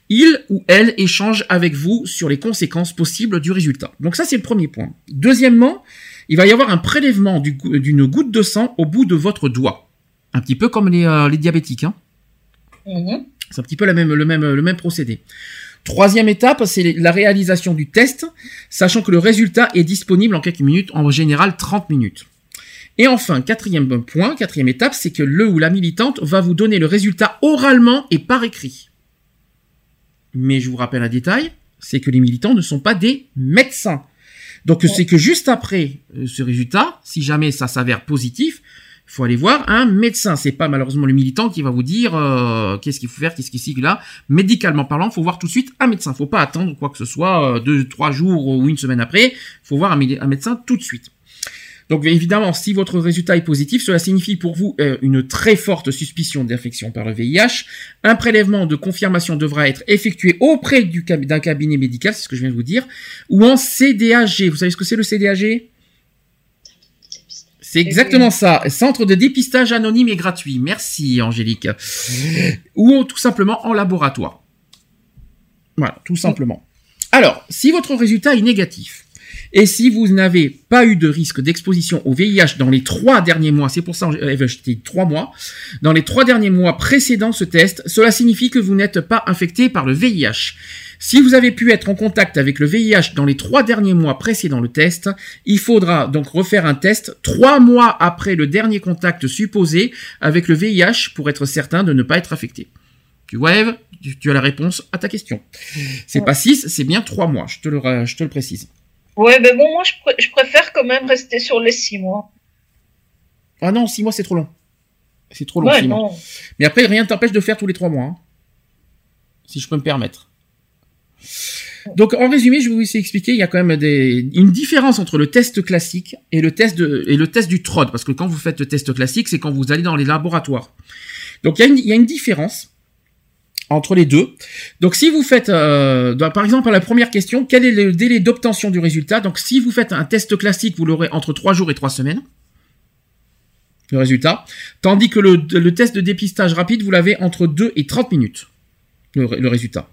Il ou elle échange avec vous sur les conséquences possibles du résultat. Donc ça, c'est le premier point. Deuxièmement, il va y avoir un prélèvement du, d'une goutte de sang au bout de votre doigt. Un petit peu comme les, euh, les diabétiques, hein. Mmh. C'est un petit peu la même, le, même, le même procédé. Troisième étape, c'est la réalisation du test, sachant que le résultat est disponible en quelques minutes, en général trente minutes. Et enfin, quatrième point, quatrième étape, c'est que le ou la militante va vous donner le résultat oralement et par écrit. Mais je vous rappelle un détail, c'est que les militants ne sont pas des médecins. Donc c'est que juste après ce résultat, si jamais ça s'avère positif, il faut aller voir un médecin. C'est pas malheureusement le militant qui va vous dire euh, qu'est-ce qu'il faut faire, qu'est-ce qu'il s'y là. Médicalement parlant, il faut voir tout de suite un médecin. Il ne faut pas attendre quoi que ce soit euh, deux, trois jours ou une semaine après. Il faut voir un, méde- un médecin tout de suite. Donc évidemment, si votre résultat est positif, cela signifie pour vous euh, une très forte suspicion d'infection par le V I H. Un prélèvement de confirmation devra être effectué auprès du, d'un cabinet médical, c'est ce que je viens de vous dire, ou en C D A G. Vous savez ce que c'est le C D A G ? C'est exactement ça. Centre de dépistage anonyme et gratuit. Merci, Angélique. Ou tout simplement en laboratoire. Voilà, tout simplement. Alors, si votre résultat est négatif et si vous n'avez pas eu de risque d'exposition au V I H dans les trois derniers mois, c'est pour ça que je t'ai dit trois mois, dans les trois derniers mois précédant ce test, cela signifie que vous n'êtes pas infecté par le V I H. Si vous avez pu être en contact avec le V I H dans les trois derniers mois précédant le test, il faudra donc refaire un test trois mois après le dernier contact supposé avec le V I H pour être certain de ne pas être affecté. Tu vois, Eve, tu as la réponse à ta question. C'est ouais. pas six, c'est bien trois mois, je te le, je te le précise. Ouais, mais bon, moi, je, pr- je préfère quand même rester sur les six mois. Ah non, six mois, c'est trop long. C'est trop long, ouais, six non. mois. Mais après, rien ne t'empêche de faire tous les trois mois, hein, si je peux me permettre. Donc, en résumé, je vais vous essayer d'expliquer, il y a quand même des, une différence entre le test classique et le test de, et le test du T R O D, parce que quand vous faites le test classique, c'est quand vous allez dans les laboratoires. Donc, il y a une, il y a une différence entre les deux. Donc, si vous faites, euh, par exemple, à la première question, quel est le délai d'obtention du résultat ? Donc, si vous faites un test classique, vous l'aurez entre trois jours et trois semaines, le résultat, tandis que le, le test de dépistage rapide, vous l'avez entre deux et trente minutes, le, le résultat.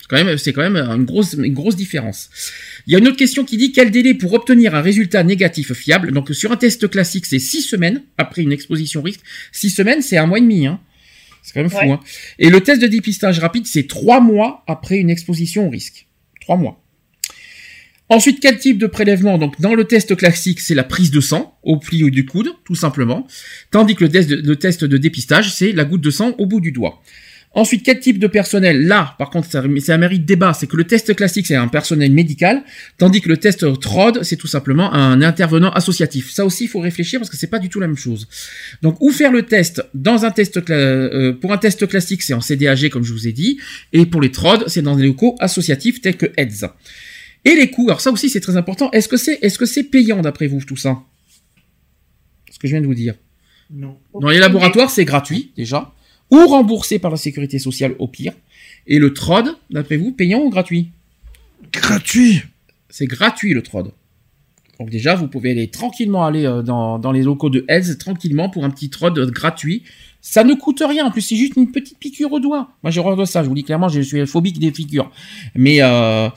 C'est quand même, c'est quand même une grosse, une grosse différence. Il y a une autre question qui dit « Quel délai pour obtenir un résultat négatif fiable ?» Donc, sur un test classique, c'est six semaines, après une exposition risque. six semaines, c'est un mois et demi, hein. C'est quand même fou, ouais. hein. Et le test de dépistage rapide, c'est trois mois après une exposition au risque. Trois mois. Ensuite, quel type de prélèvement ? Donc, dans le test classique, c'est la prise de sang au pli du coude, tout simplement. Tandis que le test de, le test de dépistage, c'est la goutte de sang au bout du doigt. Ensuite, quel type de personnel ? Là, par contre, ça, ça mérite débat. C'est que le test classique, c'est un personnel médical. Tandis que le test T R O D, c'est tout simplement un intervenant associatif. Ça aussi, il faut réfléchir parce que c'est pas du tout la même chose. Donc, ou faire le test dans un test, euh, pour un test classique, c'est en C D A G, comme je vous ai dit. Et pour les T R O D, c'est dans des locaux associatifs tels que A I D E S. Et les coûts. Alors, ça aussi, c'est très important. Est-ce que c'est, est-ce que c'est payant d'après vous, tout ça ? Ce que je viens de vous dire. Non. Dans les laboratoires, c'est gratuit, déjà. Ou remboursé par la sécurité sociale au pire. Et le T R O D, d'après vous, payant ou gratuit ? Gratuit ! C'est gratuit le T R O D. Donc déjà, vous pouvez aller tranquillement aller dans, dans les locaux de A I D E S, tranquillement, pour un petit T R O D gratuit. Ça ne coûte rien, en plus c'est juste une petite piqûre au doigt. Moi j'ai horreur de ça, je vous dis clairement, je suis phobique des piqûres. Mais euh,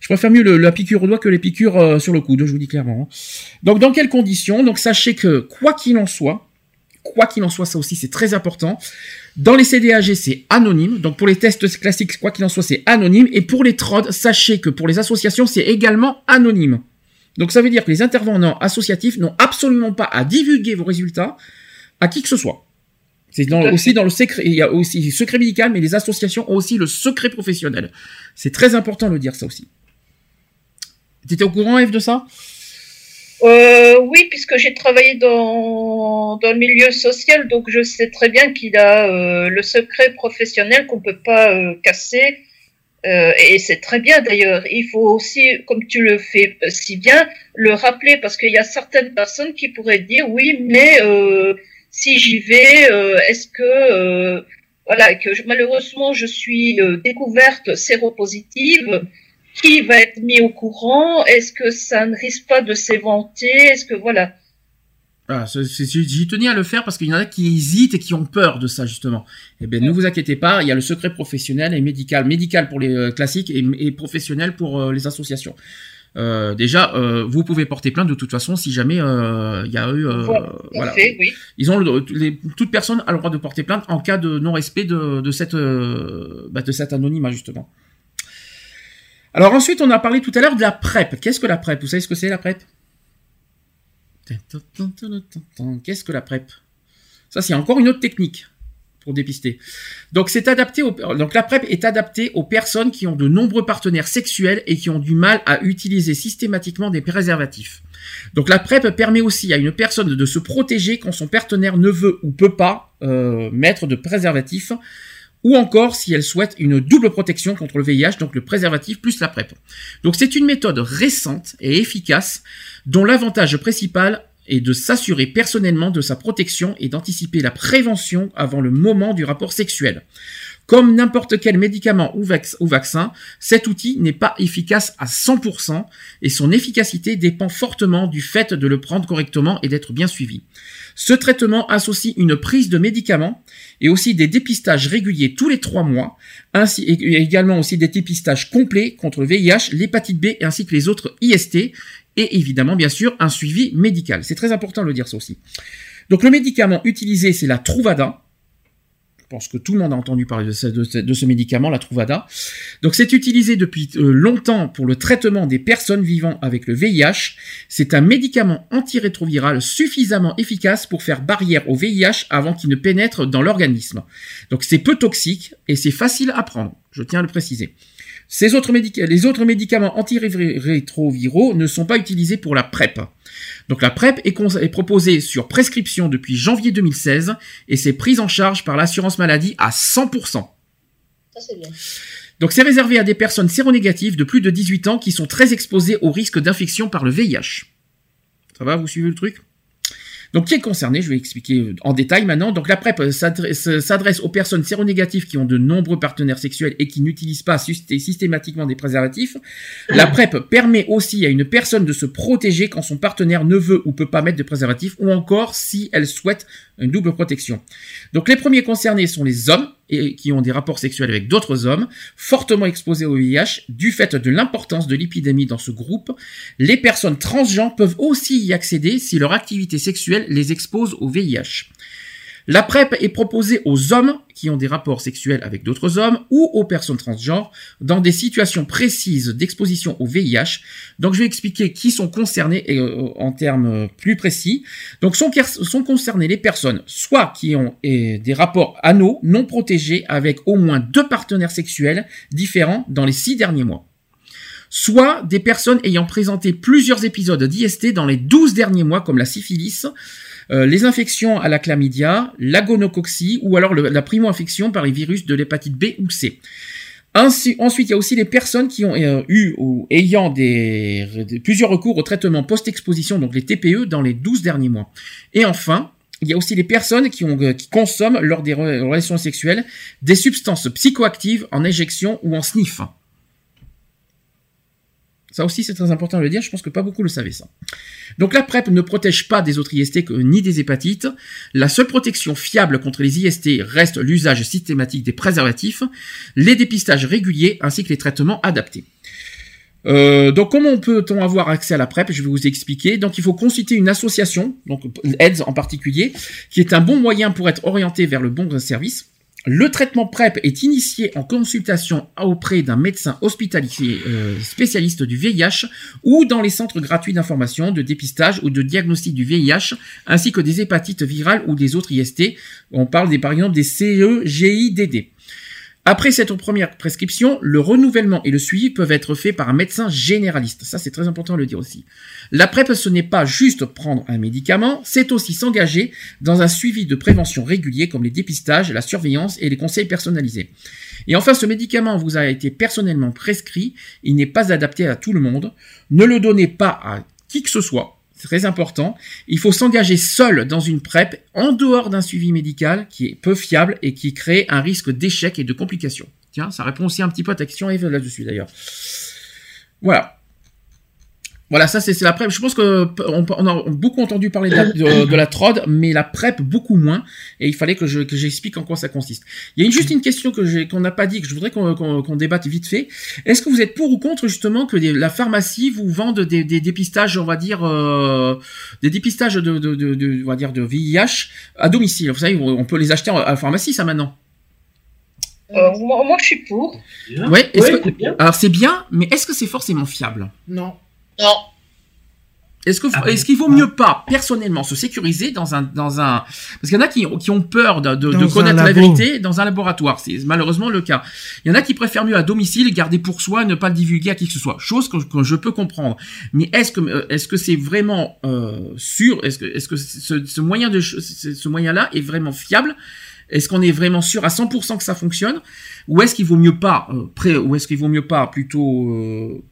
je préfère mieux le, la piqûre au doigt que les piqûres euh, sur le coude, je vous dis clairement. Donc dans quelles conditions ? Donc sachez que, quoi qu'il en soit, Quoi qu'il en soit, ça aussi, c'est très important. Dans les C D A G, c'est anonyme. Donc, pour les tests classiques, quoi qu'il en soit, c'est anonyme. Et pour les T R O D, sachez que pour les associations, c'est également anonyme. Donc, ça veut dire que les intervenants associatifs n'ont absolument pas à divulguer vos résultats à qui que ce soit. C'est dans, aussi dans le secret, il y a aussi le secret médical, mais les associations ont aussi le secret professionnel. C'est très important de dire ça aussi. T'étais au courant, Eve, de ça ? Euh, oui, puisque j'ai travaillé dans, dans le milieu social, donc je sais très bien qu'il a euh, le secret professionnel qu'on ne peut pas euh, casser, euh, et c'est très bien d'ailleurs. Il faut aussi, comme tu le fais si bien, le rappeler, parce qu'il y a certaines personnes qui pourraient dire « oui, mais euh, si j'y vais, euh, est-ce que… Euh, » Voilà, que je, malheureusement, je suis euh, découverte séropositive. Qui va être mis au courant ? Est-ce que ça ne risque pas de s'éventer ? Est-ce que voilà. Ah, c'est, c'est, j'y tenais à le faire parce qu'il y en a qui hésitent et qui ont peur de ça justement. Eh bien, ne vous inquiétez pas, il y a le secret professionnel et médical, médical pour les classiques et, et professionnel pour euh, les associations. Euh, déjà, euh, vous pouvez porter plainte de toute façon si jamais il euh, y a eu. Euh, ouais, voilà. Fait, oui. Ils ont le, les, toute personne a le droit de porter plainte en cas de non-respect de, de cette euh, bah, de cet anonymat justement. Alors ensuite, on a parlé tout à l'heure de la PrEP. Qu'est-ce que la PrEP ? Vous savez ce que c'est la PrEP ? Qu'est-ce que la PrEP ? Ça, c'est encore une autre technique pour dépister. Donc, c'est adapté au... Donc la PrEP est adaptée aux personnes qui ont de nombreux partenaires sexuels et qui ont du mal à utiliser systématiquement des préservatifs. Donc la PrEP permet aussi à une personne de se protéger quand son partenaire ne veut ou peut pas euh, mettre de préservatif ou encore si elles souhaitent une double protection contre le V I H, donc le préservatif plus la PrEP. Donc c'est une méthode récente et efficace dont l'avantage principal est de s'assurer personnellement de sa protection et d'anticiper la prévention avant le moment du rapport sexuel. Comme n'importe quel médicament ou, vac- ou vaccin, cet outil n'est pas efficace à cent pour cent et son efficacité dépend fortement du fait de le prendre correctement et d'être bien suivi. Ce traitement associe une prise de médicaments et aussi des dépistages réguliers tous les trois mois, ainsi et également aussi des dépistages complets contre le V I H, l'hépatite B ainsi que les autres I S T et évidemment bien sûr un suivi médical. C'est très important de le dire ça aussi. Donc le médicament utilisé c'est la Truvada. Je pense que tout le monde a entendu parler de ce, de ce, de ce médicament, la Truvada. Donc c'est utilisé depuis longtemps pour le traitement des personnes vivant avec le V I H. C'est un médicament antirétroviral suffisamment efficace pour faire barrière au V I H avant qu'il ne pénètre dans l'organisme. Donc c'est peu toxique et c'est facile à prendre, je tiens à le préciser. Ces autres médic- les autres médicaments antirétroviraux ne sont pas utilisés pour la PrEP. Donc la PrEP est, cons- est proposée sur prescription depuis janvier deux mille seize et c'est prise en charge par l'assurance maladie à cent pour cent. Ça, c'est bien. Donc c'est réservé à des personnes séronégatives de plus de dix-huit ans qui sont très exposées au risque d'infection par le V I H. Ça va, vous suivez le truc ? Donc, qui est concerné, je vais expliquer en détail maintenant. Donc, la PrEP s'adresse aux personnes séronégatives qui ont de nombreux partenaires sexuels et qui n'utilisent pas systématiquement des préservatifs. La PrEP permet aussi à une personne de se protéger quand son partenaire ne veut ou peut pas mettre de préservatif ou encore si elle souhaite une double protection. Donc, les premiers concernés sont les hommes et qui ont des rapports sexuels avec d'autres hommes, fortement exposés au V I H, du fait de l'importance de l'épidémie dans ce groupe. Les personnes transgenres peuvent aussi y accéder si leur activité sexuelle les expose au V I H. La PrEP est proposée aux hommes qui ont des rapports sexuels avec d'autres hommes ou aux personnes transgenres dans des situations précises d'exposition au V I H. Donc je vais expliquer qui sont concernés en termes plus précis. Donc sont, sont concernées les personnes soit qui ont des rapports anaux non protégés avec au moins deux partenaires sexuels différents dans les six derniers mois, soit des personnes ayant présenté plusieurs épisodes d'I S T dans les douze derniers mois comme la syphilis, euh, les infections à la chlamydia, la gonococcie ou alors le, la primo-infection par les virus de l'hépatite B ou C. Ainsi, ensuite, il y a aussi les personnes qui ont euh, eu ou ayant des, des, plusieurs recours au traitement post-exposition, donc les T P E, dans les douze derniers mois. Et enfin, il y a aussi les personnes qui, ont, qui consomment lors des relations sexuelles des substances psychoactives en injection ou en sniff. Ça aussi, c'est très important de le dire, je pense que pas beaucoup le savaient, ça. Donc la PrEP ne protège pas des autres I S T ni des hépatites. La seule protection fiable contre les I S T reste l'usage systématique des préservatifs, les dépistages réguliers ainsi que les traitements adaptés. Euh, donc comment peut-on avoir accès à la PrEP ? Je vais vous expliquer. Donc il faut consulter une association, donc AIDES en particulier, qui est un bon moyen pour être orienté vers le bon service. Le traitement PrEP est initié en consultation auprès d'un médecin hospitalier euh, spécialiste du V I H ou dans les centres gratuits d'information, de dépistage ou de diagnostic du V I H, ainsi que des hépatites virales ou des autres I S T. On parle des, par exemple des C E G I D D. Après cette première prescription, le renouvellement et le suivi peuvent être faits par un médecin généraliste. Ça, c'est très important de le dire aussi. La PrEP, ce n'est pas juste prendre un médicament, c'est aussi s'engager dans un suivi de prévention régulier comme les dépistages, la surveillance et les conseils personnalisés. Et enfin, ce médicament vous a été personnellement prescrit, il n'est pas adapté à tout le monde. Ne le donnez pas à qui que ce soit. Très important, il faut s'engager seul dans une PrEP en dehors d'un suivi médical qui est peu fiable et qui crée un risque d'échec et de complications. Tiens, ça répond aussi un petit peu à ta question Eve là-dessus d'ailleurs. Voilà. Voilà, ça c'est, c'est la PrEP. Je pense qu'on on a beaucoup entendu parler de la, de, de la TROD, mais la PrEP beaucoup moins. Et il fallait que, je, que j'explique en quoi ça consiste. Il y a une, juste une question que j'ai, qu'on n'a pas dit, que je voudrais qu'on, qu'on, qu'on débatte vite fait. Est-ce que vous êtes pour ou contre justement que des, la pharmacie vous vende des, des dépistages, on va dire, euh, des dépistages de, de, de, de, on va dire de V I H à domicile ? Vous savez, on peut les acheter à la pharmacie, ça maintenant. Euh, moi, moi, je suis pour. Ouais, est-ce ouais, que, c'est bien. Alors c'est bien, mais est-ce que c'est forcément fiable ? Non. Non. Est-ce, que, ah, est-ce qu'il vaut non. mieux pas personnellement se sécuriser dans un dans un parce qu'il y en a qui qui ont peur de de, de connaître la vérité dans un laboratoire, c'est malheureusement le cas. Il y en a qui préfèrent mieux à domicile garder pour soi, ne pas le divulguer à qui que ce soit. Chose que, que je peux comprendre. Mais est-ce que est-ce que c'est vraiment euh, sûr ? Est-ce que est-ce que ce, ce moyen de ce, ce moyen-là est vraiment fiable ? Est-ce qu'on est vraiment sûr à cent pour cent que ça fonctionne, ou est-ce qu'il vaut mieux pas euh, pré, ou est-ce qu'il vaut mieux pas plutôt euh,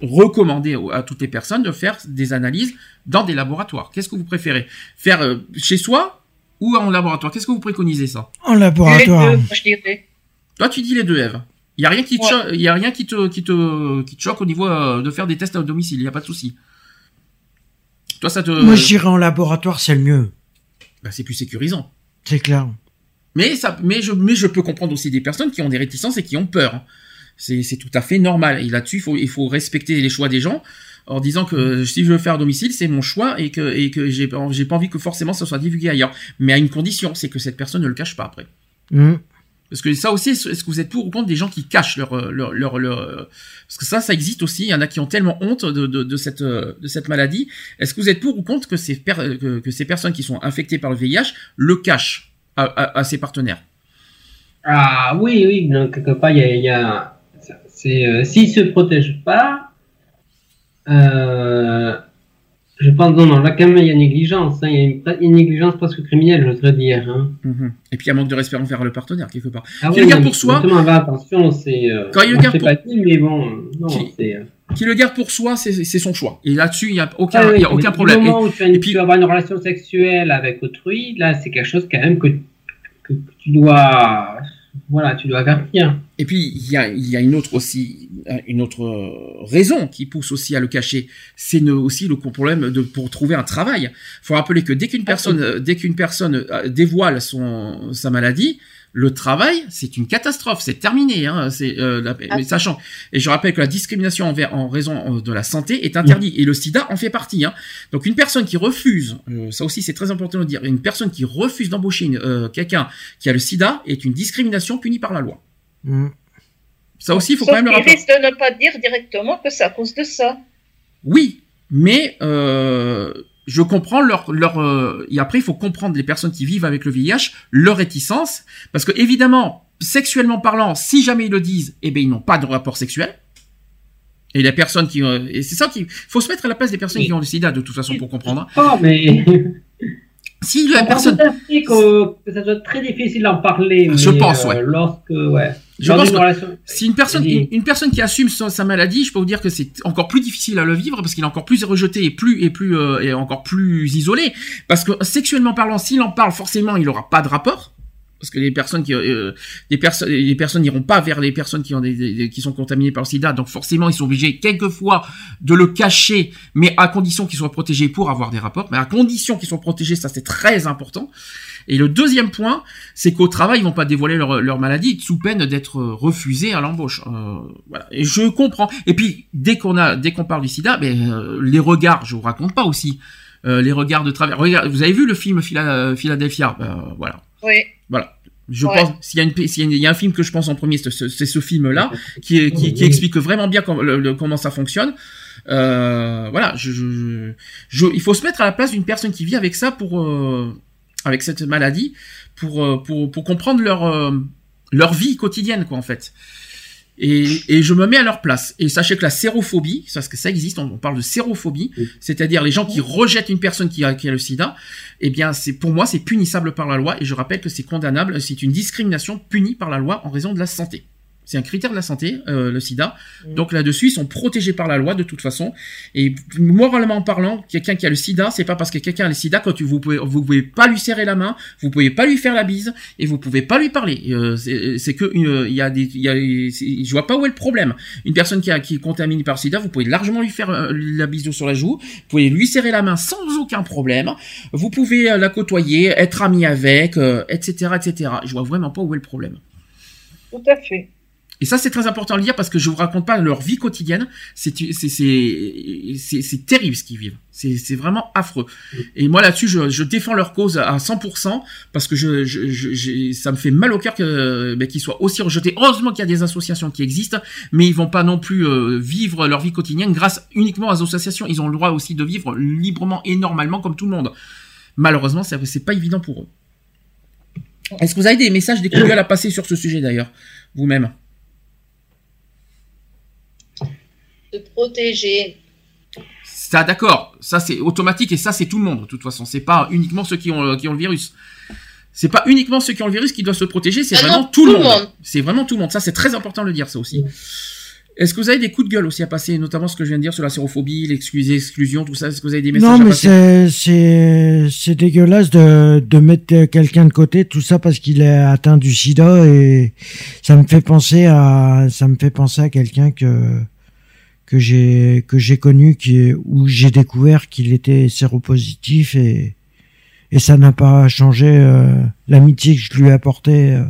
recommander à toutes les personnes de faire des analyses dans des laboratoires? Qu'est-ce que vous préférez faire, euh, chez soi ou en laboratoire? Qu'est-ce que vous préconisez, ça? En laboratoire. Les deux, moi, je dirais. Toi, tu dis les deux, Ève. Il y a rien qui te, ouais. cho- y a rien qui te, qui te, qui te choque au niveau euh, de faire des tests à domicile. Il y a pas de souci. Toi, ça te. Moi, j'irai en laboratoire, c'est le mieux. Bah, c'est plus sécurisant. C'est clair. Mais ça, mais je, mais je peux comprendre aussi des personnes qui ont des réticences et qui ont peur. C'est, c'est tout à fait normal. Et là-dessus, il faut, il faut respecter les choix des gens en disant que si je veux faire à domicile, c'est mon choix et que, et que j'ai, j'ai pas envie que forcément ça soit divulgué ailleurs. Mais à une condition, c'est que cette personne ne le cache pas après. Mmh. Parce que ça aussi, est-ce que vous êtes pour ou contre des gens qui cachent leur, leur, leur, leur... Parce que ça, ça existe aussi. Il y en a qui ont tellement honte de, de, de, cette, de cette maladie. Est-ce que vous êtes pour ou contre que ces, per... que, que ces personnes qui sont infectées par le V I H le cachent à, à, à ses partenaires? Ah oui, oui. Donc, quelque part, il y a... Y a... C'est, euh, s'ils ne se protègent pas, euh, je pense non, non, là quand même il y a négligence, il hein, y a une, une négligence presque criminelle, je voudrais dire. Hein. Mm-hmm. Et puis il y a manque de respect envers le partenaire quelque part. Ah qui oui, le garde non, pour soi. Bah, attention, c'est. Euh, quand il le garde pour. Pas dit, mais bon, non, qui, c'est, euh... qui le garde pour soi, c'est, c'est son choix. Et là-dessus, il n'y a aucun, ah, oui, y a aucun problème. Au moment et, où tu, as une, puis... tu vas avoir une relation sexuelle avec autrui, là c'est quelque chose quand même que, que, que tu dois. Voilà, tu dois avertir. Et puis, il y a, y a une autre aussi, une autre raison qui pousse aussi à le cacher. C'est ne, aussi le problème de, pour trouver un travail. Il faut rappeler que dès qu'une personne, dès qu'une personne dévoile son, sa maladie, le travail, c'est une catastrophe, c'est terminé, hein, c'est, euh, la, mais sachant. Et je rappelle que la discrimination envers, en raison de la santé est interdite. Et le sida en fait partie, hein. Donc, une personne qui refuse, euh, ça aussi, c'est très important de le dire, une personne qui refuse d'embaucher une, euh, quelqu'un qui a le sida est une discrimination punie par la loi. Mmh. Ça aussi, il faut Sauf quand même le rappeler. Il risque de ne pas dire directement que c'est à cause de ça. Oui, mais, euh, je comprends leur, leur, euh, et après, il faut comprendre les personnes qui vivent avec le V I H, leur réticence, parce que, évidemment, sexuellement parlant, si jamais ils le disent, eh ben, ils n'ont pas de rapport sexuel. Et les personnes qui, euh, et c'est ça qu'il faut se mettre à la place des personnes oui. qui ont le sida, de toute façon, pour comprendre. Oh, mais. Si la on personne. Que ça doit être très difficile d'en parler. Je mais pense, euh, ouais. Lorsque, ouais. Je pense que relation... si une personne, une, une personne qui assume sa, sa maladie, je peux vous dire que c'est encore plus difficile à le vivre parce qu'il est encore plus rejeté et plus et plus euh, et encore plus isolé. Parce que sexuellement parlant, s'il en parle, forcément, il aura pas de rapport. Parce que les personnes qui, euh, les personnes, les personnes n'iront pas vers les personnes qui ont des, des, qui sont contaminées par le sida. Donc forcément, ils sont obligés quelquefois de le cacher, mais à condition qu'ils soient protégés pour avoir des rapports. Mais à condition qu'ils soient protégés, ça c'est très important. Et le deuxième point, c'est qu'au travail, ils vont pas dévoiler leur, leur maladie sous peine d'être refusés à l'embauche. Euh, voilà. Et je comprends. Et puis dès qu'on a, dès qu'on parle du sida, ben euh, les regards, je vous raconte pas aussi euh, les regards de travers. Regarde, vous avez vu le film Phila, Philadelphia, ben, voilà. Oui. Voilà. Je ouais. pense, s'il y a une, s'il y a un film que je pense en premier, c'est ce, c'est ce film-là, qui, qui, qui, qui explique vraiment bien com- le, le, comment ça fonctionne. Euh, voilà. Je, je, je, il faut se mettre à la place d'une personne qui vit avec ça pour, euh, avec cette maladie, pour, pour, pour comprendre leur, euh, leur vie quotidienne, quoi, en fait. Et, et je me mets à leur place. Et sachez que la sérophobie, parce que ça existe, on, on parle de sérophobie, oui. c'est-à-dire les gens qui rejettent une personne qui a, qui a le sida, eh bien, c'est, pour moi, c'est punissable par la loi, et je rappelle que c'est condamnable, c'est une discrimination punie par la loi en raison de la santé. C'est un critère de la santé, euh, le sida. Oui. Donc là-dessus, ils sont protégés par la loi, de toute façon. Et moralement parlant, quelqu'un qui a le sida, c'est pas parce que quelqu'un a le sida que tu, vous pouvez, vous pouvez pas lui serrer la main, vous pouvez pas lui faire la bise, et vous pouvez pas lui parler. Euh, c'est, c'est que, il euh, y a des, il y a, je vois pas où est le problème. Une personne qui a, qui est contaminée par le sida, vous pouvez largement lui faire euh, la bise sur la joue, vous pouvez lui serrer la main sans aucun problème, vous pouvez euh, la côtoyer, être ami avec, euh, et cetera, et cetera. Je vois vraiment pas où est le problème. Tout à fait. Et ça, c'est très important de le dire parce que je vous raconte pas leur vie quotidienne. C'est, c'est, c'est, c'est, c'est terrible ce qu'ils vivent. C'est, c'est vraiment affreux. Et moi, là-dessus, je, je défends leur cause à cent pour cent parce que je, je, je, ça me fait mal au cœur que, bah, qu'ils soient aussi rejetés. Heureusement qu'il y a des associations qui existent, mais ils vont pas non plus euh, vivre leur vie quotidienne grâce uniquement aux associations. Ils ont le droit aussi de vivre librement et normalement comme tout le monde. Malheureusement, c'est, c'est pas évident pour eux. Est-ce que vous avez des messages, des coups de gueule à passer sur ce sujet d'ailleurs, vous-même? Se protéger. Ça, d'accord. Ça, c'est automatique et ça, c'est tout le monde. De toute façon, c'est pas uniquement ceux qui ont, qui ont le virus. C'est pas uniquement ceux qui ont le virus qui doivent se protéger, c'est ah vraiment non, tout, tout le monde. monde. C'est vraiment tout le monde. Ça, c'est très important de le dire, ça aussi. Mmh. Est-ce que vous avez des coups de gueule aussi à passer, notamment ce que je viens de dire sur la sérophobie, l'exclusion, tout ça? Est-ce que vous avez des messages non, à passer? Non, mais c'est, c'est, c'est dégueulasse de, de mettre quelqu'un de côté, tout ça parce qu'il est atteint du sida, et ça me fait penser à, ça me fait penser à quelqu'un que, que j'ai, que j'ai connu, qui, où j'ai découvert qu'il était séropositif, et, et ça n'a pas changé euh, l'amitié que je lui ai apportée. Euh,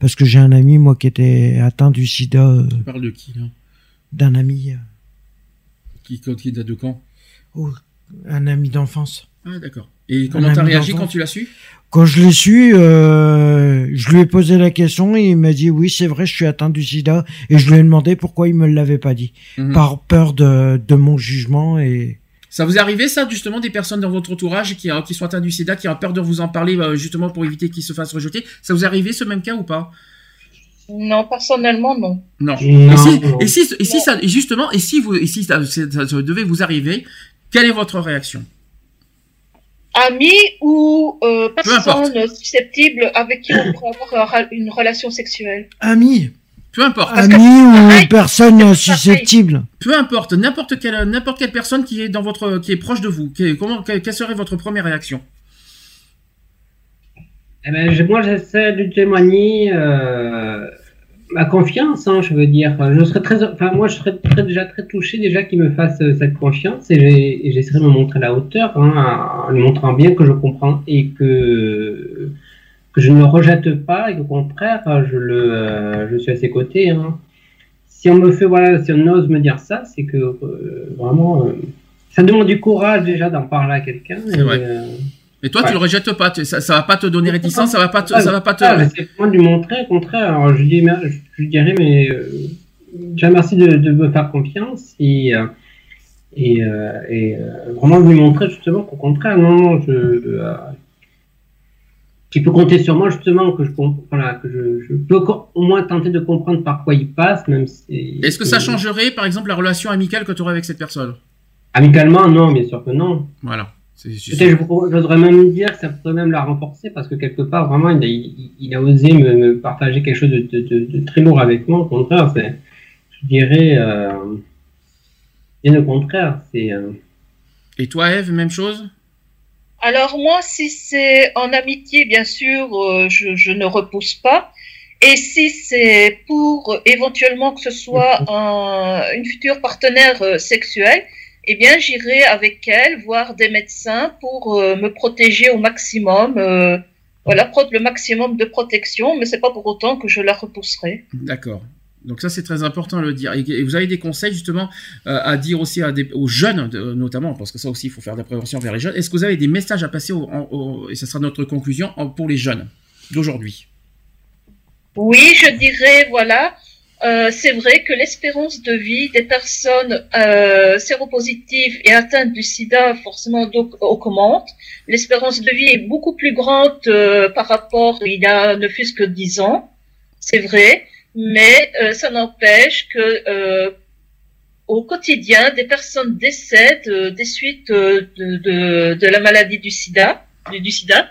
Parce que j'ai un ami, moi, qui était atteint du sida. Euh, tu parles de qui, là? D'un ami. Euh, qui, qui date de quand? Oh, un ami d'enfance. Ah, d'accord. Et comment t'as réagi quand tu l'as su? Quand je l'ai su, euh, je lui ai posé la question et il m'a dit oui, c'est vrai, je suis atteint du sida. Et je lui ai demandé pourquoi il me l'avait pas dit. Mm-hmm. Par peur de, de mon jugement et... Ça vous est arrivé, ça, justement, des personnes dans votre entourage qui, qui sont atteintes du sida, qui ont peur de vous en parler, justement, pour éviter qu'ils se fassent rejeter? Ça vous est arrivé, ce même cas, ou pas? Non, personnellement, non. Non. non. Et si, et si, et si ça, justement, et si vous, et si ça, ça, ça devait vous arriver, quelle est votre réaction? Amis ou euh, personnes susceptibles avec qui on pourrait avoir une relation sexuelle? Amis. Peu importe. Amis ou personne susceptible. Peu importe, n'importe quelle, n'importe quelle personne qui est dans votre, qui est proche de vous. Qui est, comment, quelle serait votre première réaction? Eh ben, je, moi, j'essaie de témoigner euh, ma confiance. Hein, je veux dire, je serais très, enfin, moi, je serais très, déjà très touché déjà qu'il me fasse euh, cette confiance, et, j'ai, et j'essaierai de me montrer à la hauteur, hein, en lui montrant bien que je comprends et que. que je ne le rejette pas, et qu'au contraire, je le, euh, je suis à ses côtés. Hein. Si on me fait, voilà, si on ose me dire ça, c'est que euh, vraiment, euh, ça demande du courage déjà d'en parler à quelqu'un. C'est et, vrai. Euh, et toi, ouais. tu le rejettes pas, tu, ça, ça va pas te donner réticence, ça va pas, te, ah, ça va pas te. Ah, c'est moi de lui montrer, au contraire. Alors, je lui, je lui dirais, mais euh, déjà merci de, de me faire confiance, et euh, et, euh, et euh, vraiment de lui montrer justement qu'au contraire, non, non, je. Euh, Il peut compter sur moi, justement, que je, voilà, que je, je peux au moins tenter de comprendre par quoi il passe, même si... Est-ce que ça changerait, par exemple, la relation amicale que tu aurais avec cette personne? Amicalement, non, bien sûr que non. Voilà. C'est, c'est Peut-être je, j'oserais même dire que ça pourrait même la renforcer, parce que quelque part, vraiment, il a, il, il a osé me, me partager quelque chose de, de, de, de très lourd avec moi. Au contraire, c'est, je dirais... Euh, bien au contraire, c'est... Euh... Et toi, Ève, même chose? Alors moi, si c'est en amitié, bien sûr, euh, je, je ne repousse pas. Et si c'est pour euh, éventuellement que ce soit un, une future partenaire euh, sexuelle, eh bien j'irai avec elle voir des médecins pour euh, me protéger au maximum, euh, voilà, prendre le maximum de protection, mais c'est pas pour autant que je la repousserai. D'accord. Donc ça, c'est très important à le dire. Et vous avez des conseils, justement, euh, à dire aussi à des, aux jeunes, de, notamment, parce que ça aussi, il faut faire de la prévention vers les jeunes. Est-ce que vous avez des messages à passer, au, en, au, et ce sera notre conclusion, en, pour les jeunes d'aujourd'hui? Oui, je dirais, voilà, euh, c'est vrai que l'espérance de vie des personnes euh, séropositives et atteintes du sida, forcément, augmente. L'espérance de vie est beaucoup plus grande euh, par rapport, il y a ne fût-ce que dix ans, c'est vrai. Mais euh, ça n'empêche que euh, au quotidien, des personnes décèdent euh, des suites euh, de, de, de la maladie du sida, du, du sida,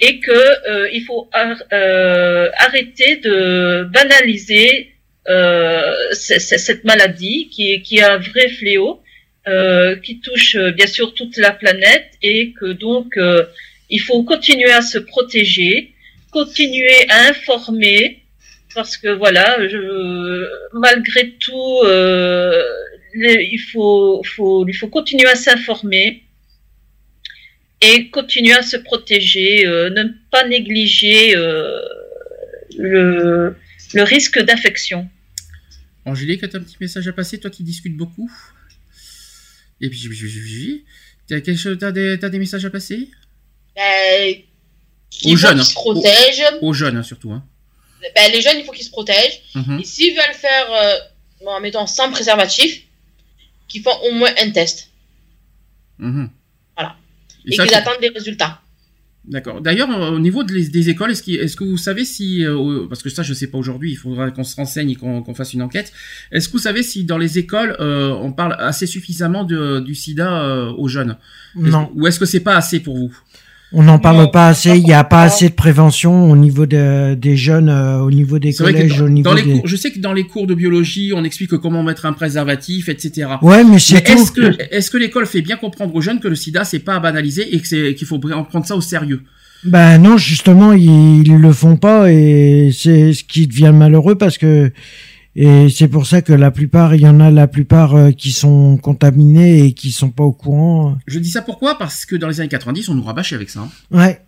et que euh, il faut ar- euh, arrêter de banaliser euh, c- c- cette maladie qui, qui est un vrai fléau, euh, qui touche euh, bien sûr toute la planète, et que donc euh, il faut continuer à se protéger, continuer à informer. Parce que voilà, je, malgré tout, euh, les, il faut, faut, il faut continuer à s'informer et continuer à se protéger, euh, ne pas négliger euh, le, le risque d'infection. Angélique, tu as un petit message à passer, toi qui discutes beaucoup. Et puis, tu as des, des messages à passer euh, aux, jeunes, hein. aux, aux jeunes, surtout. Hein. Ben, les jeunes, il faut qu'ils se protègent. Mmh. Et s'ils veulent faire, euh, en mettant sans préservatif, qu'ils font au moins un test. Mmh. Voilà. Et, Et qu'ils attendent des résultats. D'accord. D'ailleurs, au niveau de les, des écoles, est-ce, est-ce que vous savez si... Euh, parce que ça, je ne sais pas aujourd'hui, il faudra qu'on se renseigne et qu'on, qu'on fasse une enquête. Est-ce que vous savez si dans les écoles, euh, on parle assez suffisamment de, du sida euh, aux jeunes? Non. Est-ce, ou est-ce que ce n'est pas assez pour vous? On n'en parle non, pas assez, il n'y a pas assez de prévention au niveau de, des jeunes, euh, au niveau des collèges, dans, au niveau dans les des... cours, je sais que dans les cours de biologie, on explique comment mettre un préservatif, et cetera. Ouais, mais c'est mais tout. Est-ce que, est-ce que l'école fait bien comprendre aux jeunes que le sida, c'est pas à banaliser et que c'est, qu'il faut prendre ça au sérieux? Ben non, justement, ils, ils le font pas et c'est ce qui devient malheureux parce que, et c'est pour ça que la plupart, il y en a la plupart euh, qui sont contaminés et qui sont pas au courant. Je dis ça pourquoi ? Parce que dans les années quatre-vingt-dix, on nous rabâchait avec ça. Hein. Ouais.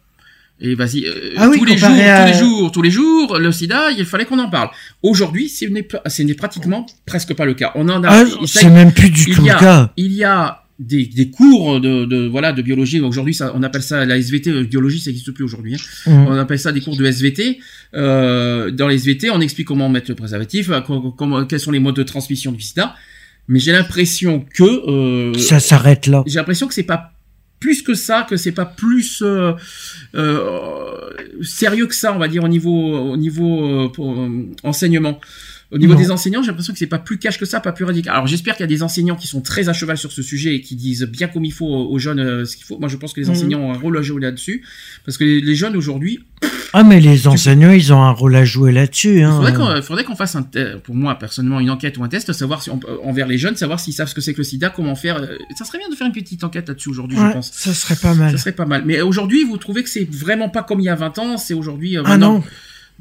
Et vas-y, euh, ah oui, tous, les jours, à... tous les jours, tous les jours, le sida, il fallait qu'on en parle. Aujourd'hui, ce n'est, ce n'est pratiquement presque pas le cas. On en a. Ah, c'est ça, même plus du tout le cas. Il y a des, des cours de, de, voilà, de biologie. Aujourd'hui, ça, on appelle ça la S V T. Biologie, ça n'existe plus aujourd'hui. Hein. Mmh. On appelle ça des cours de S V T. Euh, dans les S V T, on explique comment mettre le préservatif, comment, comment, quels sont les modes de transmission du sida. Mais j'ai l'impression que, euh, ça s'arrête là. J'ai l'impression que c'est pas plus que ça, que c'est pas plus, euh, euh, sérieux que ça, on va dire, au niveau, au niveau, euh, pour, euh, enseignement. Au niveau non. des enseignants, j'ai l'impression que c'est pas plus cash que ça, pas plus radical. Alors j'espère qu'il y a des enseignants qui sont très à cheval sur ce sujet et qui disent bien comme il faut aux jeunes ce qu'il faut. Moi je pense que les enseignants mmh. ont un rôle à jouer là-dessus, parce que les, les jeunes aujourd'hui. Ah mais les tu... enseignants ils ont un rôle à jouer là-dessus. Hein. Il faudrait qu'on, faudrait qu'on fasse un, te... pour moi personnellement une enquête ou un test, savoir si on, envers les jeunes, savoir s'ils savent ce que c'est que le SIDA, comment faire. Ça serait bien de faire une petite enquête là-dessus aujourd'hui, ouais, je pense. Ça serait pas mal. Ça serait pas mal. Mais aujourd'hui vous trouvez que c'est vraiment pas comme il y a vingt ans, c'est aujourd'hui. Euh, ah non.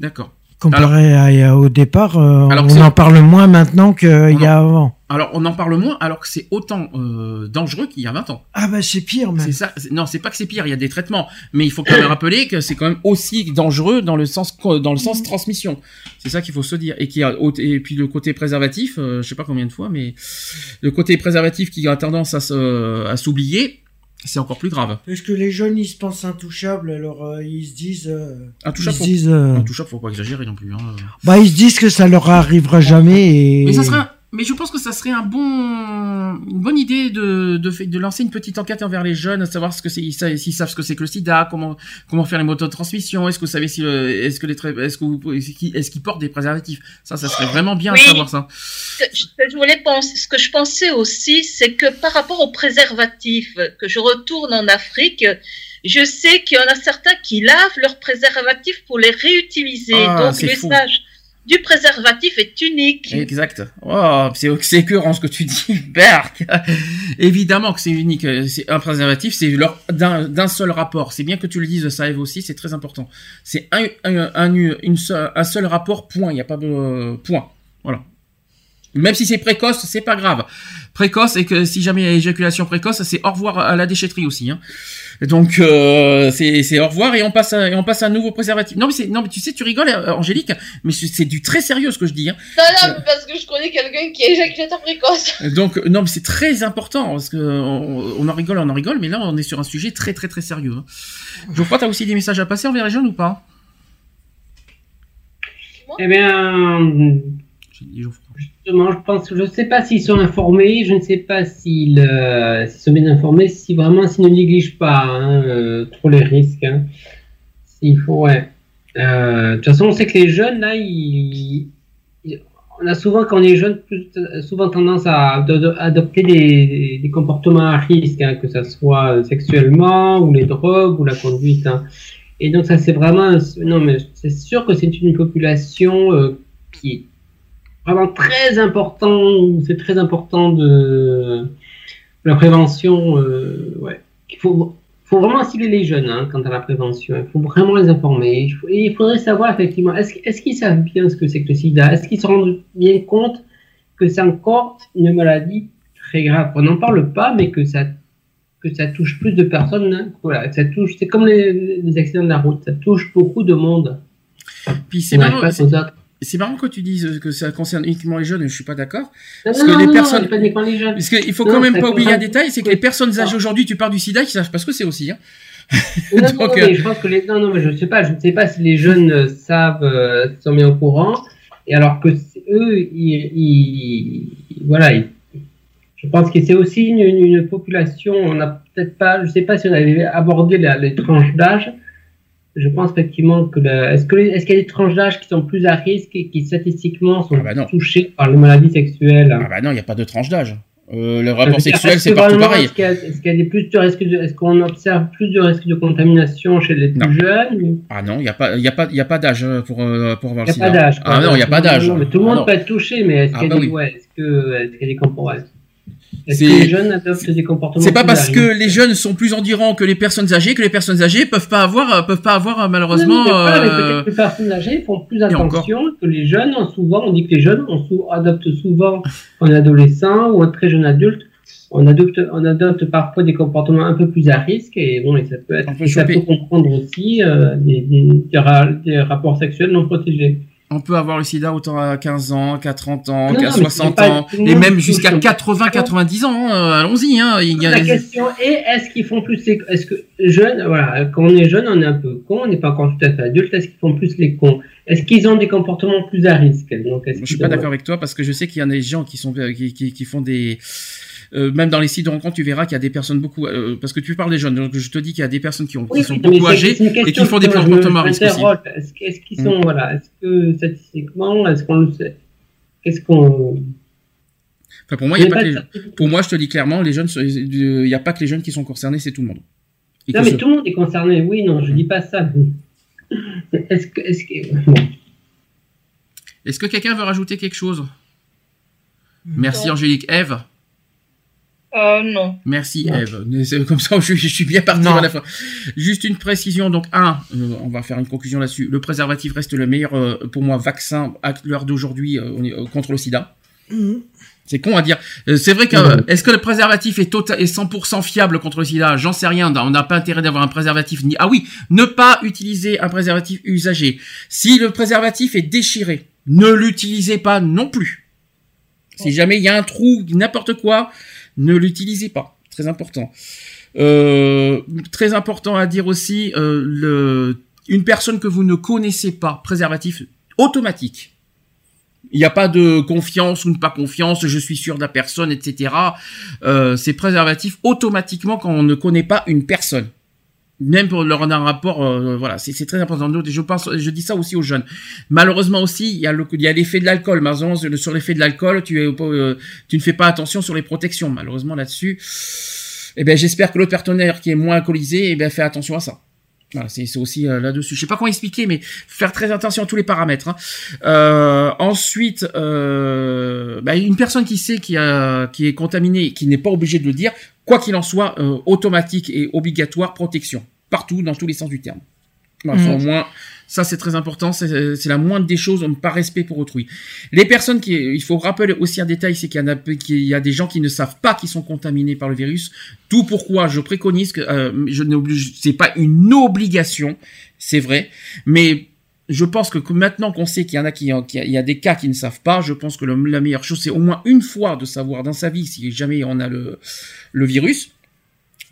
D'accord. Comparé alors, à, au départ, euh, on en parle moins maintenant qu'il y a avant. Alors, on en parle moins, alors que c'est autant euh, dangereux qu'il y a vingt ans. Ah bah c'est pire même. C'est ça, c'est, non, c'est pas que c'est pire, il y a des traitements. Mais il faut quand même rappeler que c'est quand même aussi dangereux dans le sens, dans le sens transmission. C'est ça qu'il faut se dire. Et, qui, et puis le côté préservatif, euh, je sais pas combien de fois, mais le côté préservatif qui a tendance à, se, à s'oublier... C'est encore plus grave. Parce que les jeunes, ils se pensent intouchables, alors euh, ils se disent... Euh, intouchables, ils se disent, euh... intouchables, faut pas exagérer non plus. Hein. Bah, ils se disent que ça leur arrivera jamais. Et... Mais, ça serait un... Mais je pense que ça serait un bon... une bonne idée de... De... de lancer une petite enquête envers les jeunes, à savoir ce que c'est... s'ils savent ce que c'est que le sida, comment, comment faire les modes de transmission, est-ce que vous savez si... Le... Est-ce, que les tra... est-ce, que vous... est-ce, qu'ils... est-ce qu'ils portent des préservatifs ? Ça, ça serait vraiment bien oui. de savoir ça. Je voulais penser, ce que je pensais aussi, c'est que par rapport aux préservatifs, que je retourne en Afrique, je sais qu'il y en a certains qui lavent leurs préservatifs pour les réutiliser. Ah, donc l'usage du préservatif est unique. Exact. Oh, c'est, c'est écœurant ce que tu dis, Berk. Évidemment que c'est unique. C'est un préservatif, c'est leur, d'un, d'un seul rapport. C'est bien que tu le dises, ça Eve aussi, c'est très important. C'est un, un, un, une seule, un seul rapport, point. Il n'y a pas de euh, point. Voilà. Même si c'est précoce, c'est pas grave. Précoce, et que si jamais il y a éjaculation précoce, c'est au revoir à la déchetterie aussi. Hein. Donc euh, c'est, c'est au revoir et on passe à, et on passe à un nouveau préservatif. Non mais c'est, non mais tu sais, tu rigoles, Angélique, mais c'est, c'est du très sérieux ce que je dis. Hein. Non non, euh, parce que je connais quelqu'un qui est éjaculateur précoce. Donc non mais c'est très important parce que on, on en rigole, on en rigole, mais là on est sur un sujet très très très sérieux. Hein. Geoffroy, t'as aussi des messages à passer envers les jeunes ou pas ? Eh bien, j'ai dit Geoffroy. Justement, je pense, je ne sais pas s'ils sont informés, je ne sais pas s'ils, euh, s'ils sont bien informés, si vraiment s'ils ne négligent pas hein, euh, trop les risques. Hein. S'il faut, ouais. Euh, de toute façon, on sait que les jeunes, là, ils, ils, on a souvent, quand on est jeune, plus, souvent tendance à, de, de, à adopter des, des comportements à risque, hein, que ce soit sexuellement, ou les drogues, ou la conduite. Hein. Et donc, ça, c'est vraiment. Non, mais c'est sûr que c'est une population euh, qui est vraiment très important, c'est très important de la prévention, euh, ouais. Il faut, faut vraiment cibler les jeunes, hein, quant à la prévention. Il faut vraiment les informer. Il faut, et il faudrait savoir, effectivement, est-ce, est-ce qu'ils savent bien ce que c'est que le sida? Est-ce qu'ils se rendent bien compte que c'est encore une maladie très grave? On n'en parle pas, mais que ça, que ça touche plus de personnes, hein, voilà. Ça touche, c'est comme les, les accidents de la route. Ça touche beaucoup de monde. Puis c'est marrant. C'est marrant que tu dises que ça concerne uniquement les jeunes, mais je suis pas d'accord. Non, parce non, que les non, personnes, non, pas uniquement les jeunes. Parce qu'il faut non, quand même pas oublier un détail, c'est que les personnes âgées aujourd'hui, tu parles du sida, qui savent pas ce que c'est aussi, hein. Non, donc, non, non, mais je pense que les, non, non, mais je sais pas, je ne sais pas si les jeunes savent, euh, sont bien au courant. Et alors que eux, ils, ils, voilà, ils, je pense que c'est aussi une, une population, on a peut-être pas, je sais pas si on avait abordé la, les tranches d'âge. Je pense effectivement que, la... est-ce, que les... est-ce qu'il y a des tranches d'âge qui sont plus à risque et qui statistiquement sont ah bah touchées par les maladies sexuelles? Ah bah non, il n'y a pas de tranche d'âge. Euh, le rapport sexuel, c'est partout pareil. Est-ce qu'il y a, est-ce qu'il y a des plus de risques de, est-ce qu'on observe plus de risques de contamination chez les plus jeunes? Ah non, il n'y a pas, il y a pas, il y a pas d'âge pour euh, pour avoir le sida. Il n'y a pas d'âge. Ah non, il n'y a pas d'âge. Non, mais tout le monde peut être touché, mais est-ce qu'il y a des, ouais, est-ce que, est-ce qu'il y a des comportements? Est-ce que les jeunes adoptent des comportements? C'est pas parce que les jeunes sont plus endurants que les personnes âgées que les personnes âgées peuvent pas avoir, peuvent pas avoir malheureusement. Non, pas, mais peut-être que les personnes âgées font plus attention que les jeunes. Souvent, on dit que les jeunes, on sou- adopte souvent un adolescent ou un très jeune adulte. On adopte, on adopte parfois des comportements un peu plus à risque et bon, et ça peut être, peut ça peut comprendre aussi euh, des, des, des, ra- des rapports sexuels non protégés. On peut avoir le sida autant à quinze ans, qu'à trente ans, non, qu'à soixante ans, et même jusqu'à quatre-vingts, quatre-vingt-dix ans. Euh, allons-y. Hein, il y a... La question est, est-ce qu'ils font plus les... Est-ce que jeunes, voilà, quand on est jeune, on est un peu con, on n'est pas encore tout à fait adulte, est-ce qu'ils font plus les cons? Est-ce qu'ils ont des comportements plus à risque? Donc, est-ce je ne suis pas d'accord avec toi, parce que je sais qu'il y en a des gens qui, sont, qui, qui, qui font des... Euh, même dans les sites de rencontres, tu verras qu'il y a des personnes beaucoup... Euh, parce que tu parles des jeunes, donc je te dis qu'il y a des personnes qui, ont, oui, qui sont beaucoup âgées et qui font des comportements à risque aussi. Est-ce, est-ce qu'ils sont... Mmh. Voilà, est-ce que statistiquement, est-ce qu'on le sait? Qu'est-ce qu'on... Enfin, pour moi, il n'y a pas, pas que les jeunes. Pour moi, je te dis clairement, les jeunes, il n'y a pas que les jeunes qui sont concernés, c'est tout le monde. Et non, mais ce... tout le monde est concerné. Oui, non, je ne mmh. dis pas ça. Est-ce que... Est-ce que... est-ce que quelqu'un veut rajouter quelque chose? mmh. Merci, Angélique. Ève? Euh, non. Merci Ève. Comme ça, je, je suis bien parti non. à la fin. Juste une précision. Donc, un, euh, on va faire une conclusion là-dessus. Le préservatif reste le meilleur, euh, pour moi, vaccin à l'heure d'aujourd'hui euh, euh, contre le sida. Mmh. C'est con à dire. Euh, c'est vrai que euh, est-ce que le préservatif est total est cent pour cent fiable contre le sida? J'en sais rien. On n'a pas intérêt d'avoir un préservatif ni. Ah oui, ne pas utiliser un préservatif usagé. Si le préservatif est déchiré, ne l'utilisez pas non plus. Oh. Si jamais il y a un trou, n'importe quoi. Ne l'utilisez pas, très important. Euh, très important à dire aussi, euh, le, une personne que vous ne connaissez pas, préservatif automatique. Il n'y a pas de confiance ou de pas confiance, je suis sûr de la personne, et cetera. Euh, c'est préservatif automatiquement quand on ne connaît pas une personne. Même pour leur en un rapport, euh, voilà, c'est, c'est très important. Je pense, je dis ça aussi aux jeunes. Malheureusement aussi, il y a le, il y a l'effet de l'alcool. Malheureusement, sur l'effet de l'alcool, tu, es, euh, tu ne fais pas attention sur les protections. Malheureusement là-dessus, eh ben j'espère que l'autre partenaire qui est moins alcoolisé, eh ben fait attention à ça. Voilà, c'est, c'est aussi euh, là-dessus. Je sais pas comment expliquer, mais faire très attention à tous les paramètres. Hein. Euh, ensuite, euh, bah, une personne qui sait qui, a, qui est contaminée, qui n'est pas obligée de le dire, quoi qu'il en soit, euh, automatique et obligatoire, protection. Partout, dans tous les sens du terme. Enfin, mmh. au moins, ça c'est très important, c'est, c'est la moindre des choses, on ne pas respect pour autrui. Les personnes qui, il faut rappeler aussi un détail, c'est qu'il y en a, qu'il y a des gens qui ne savent pas qu'ils sont contaminés par le virus. Tout pourquoi je préconise que, euh, je n'oblige, c'est pas une obligation, c'est vrai, mais je pense que maintenant qu'on sait qu'il y en a qui, qu'il y a des cas qui ne savent pas, je pense que le, la meilleure chose c'est au moins une fois de savoir dans sa vie si jamais on a le, le virus.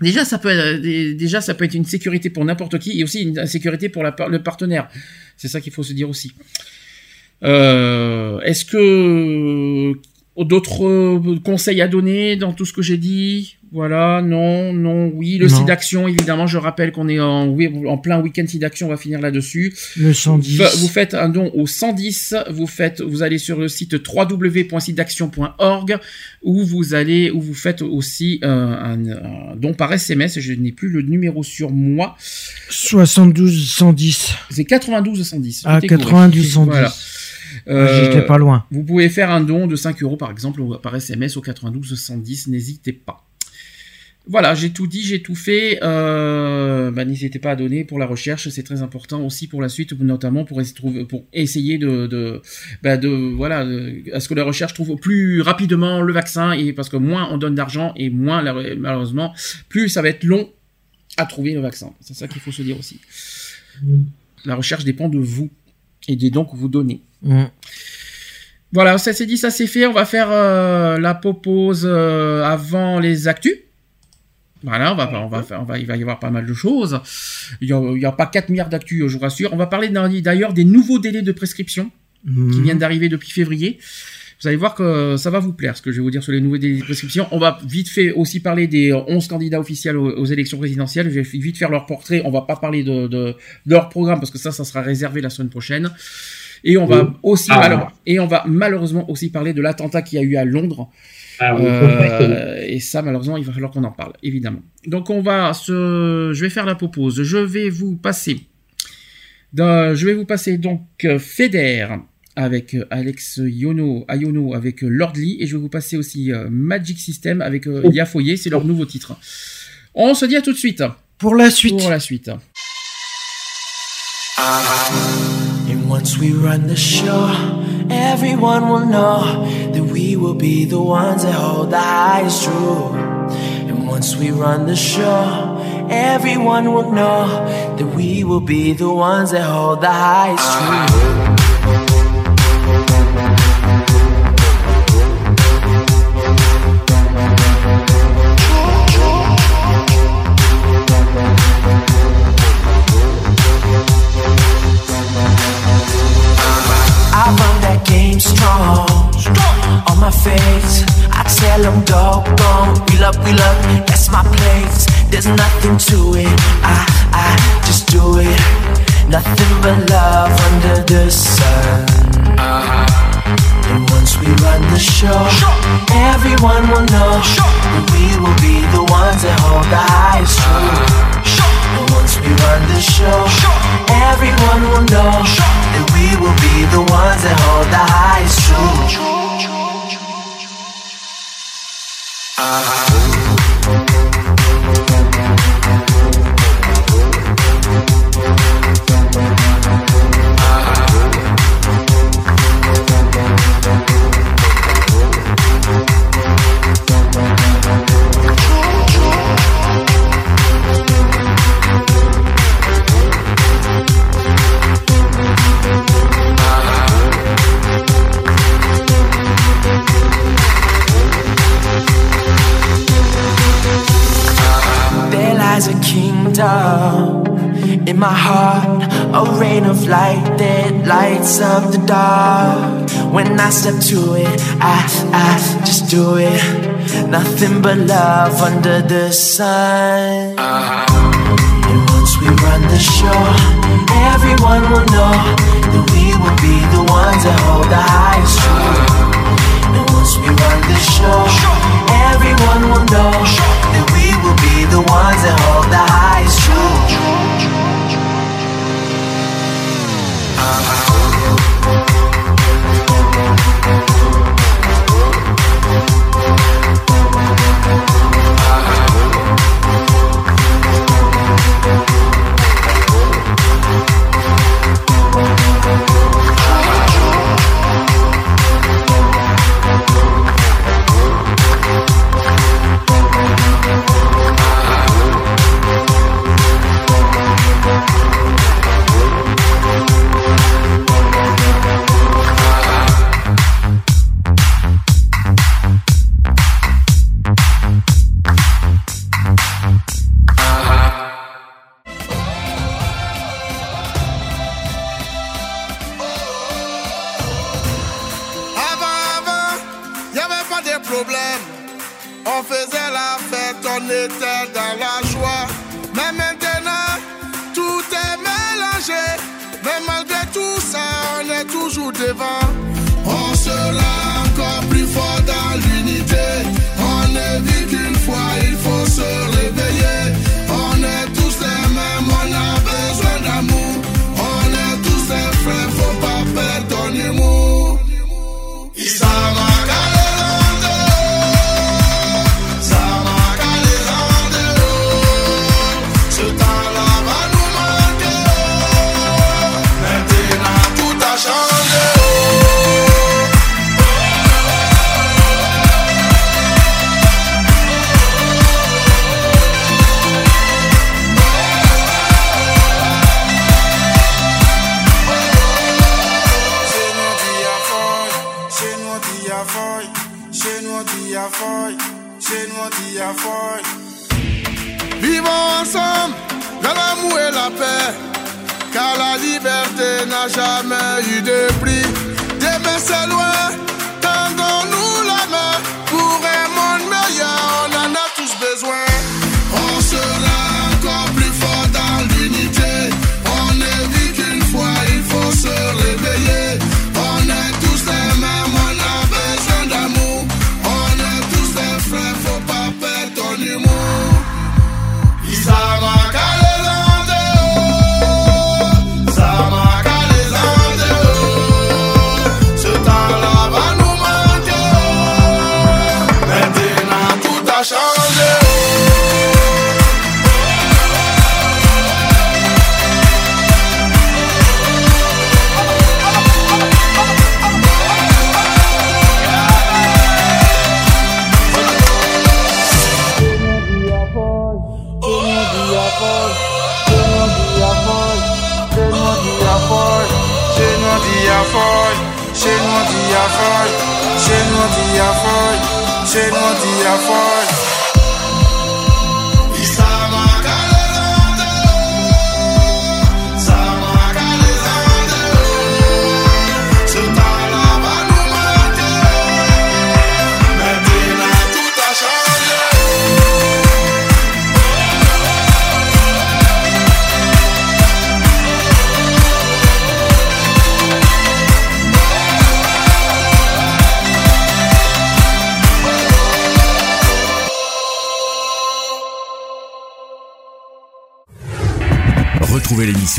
Déjà, ça peut être, déjà, ça peut être une sécurité pour n'importe qui et aussi une sécurité pour la, le partenaire. C'est ça qu'il faut se dire aussi. Euh, est-ce que d'autres conseils à donner dans tout ce que j'ai dit? Voilà, non, non, oui. Le non. Sidaction, évidemment, je rappelle qu'on est en, oui, en plein week-end Sidaction, on va finir là-dessus. Le cent dix. Vous, vous faites un don au cent dix, vous faites, vous allez sur le site w w w point sidaction point org où vous allez, où vous faites aussi euh, un, un don par S M S, je n'ai plus le numéro sur moi. soixante-douze cent dix. C'est quatre-vingt-douze cent dix. Ah, quatre-vingt-douze cent dix. Voilà. Euh, J'étais pas loin. Vous pouvez faire un don de cinq euros par exemple par S M S au quatre-vingt-douze cent dix, n'hésitez pas. Voilà, j'ai tout dit, j'ai tout fait. Euh, bah, n'hésitez pas à donner pour la recherche, c'est très important aussi pour la suite, notamment pour, es- pour essayer de, de, bah de voilà, de, à ce que la recherche trouve plus rapidement le vaccin, et parce que moins on donne d'argent et moins la, malheureusement, plus ça va être long à trouver le vaccin. C'est ça qu'il faut se dire aussi. La recherche dépend de vous et des dons que vous donnez. Mmh. Voilà, ça c'est dit, ça c'est fait. On va faire euh, la pause euh, avant les actus. Voilà, on va, on va, faire, on va, il va y avoir pas mal de choses. Il n'y a, a pas quatre milliards d'actu, je vous rassure. On va parler d'ailleurs des nouveaux délais de prescription mmh. qui viennent d'arriver depuis février. Vous allez voir que ça va vous plaire, ce que je vais vous dire sur les nouveaux délais de prescription. On va vite fait aussi parler des onze candidats officiels aux, aux élections présidentielles. Je vais vite faire leur portrait. On ne va pas parler de, de, de leur programme parce que ça, ça sera réservé la semaine prochaine. Et on oui. va aussi ah, alors, et on va malheureusement aussi parler de l'attentat qu'il y a eu à Londres. Ah, oui, euh, et ça, malheureusement, il va falloir qu'on en parle, évidemment. Donc, on va se... je vais faire la pause. Je vais vous passer. Dans... Je vais vous passer donc Feder avec Alex Yono, Ayono avec Lordly, et je vais vous passer aussi Magic System avec Yafoyé. C'est leur nouveau titre. On se dit à tout de suite. Pour la suite. Pour la suite. And once we run the show, everyone will know that we will be the ones that hold the highest rule. And once we run the show, everyone will know that we will be the ones that hold the highest rule. Strong, strong on my face. I tell them doggone. We love, we love, that's my place. There's nothing to it. I, I just do it. Nothing but love under the sun. Uh-huh. And once we run the show, sure. everyone will know sure. that we will be the ones that hold the highest truth. Sure. And once we run the show, sure. everyone will know sure. that we will be the ones that hold the highest truth. Uh-huh. In my heart, a rain of light that lights up the dark. When I step to it, I, I just do it. Nothing but love under the sun. Uh-huh. And once we run the show, everyone will know that we will be the ones that hold the highest truth. And once we run the show, everyone will know that we will be the ones that hold the highest truth. Yeah.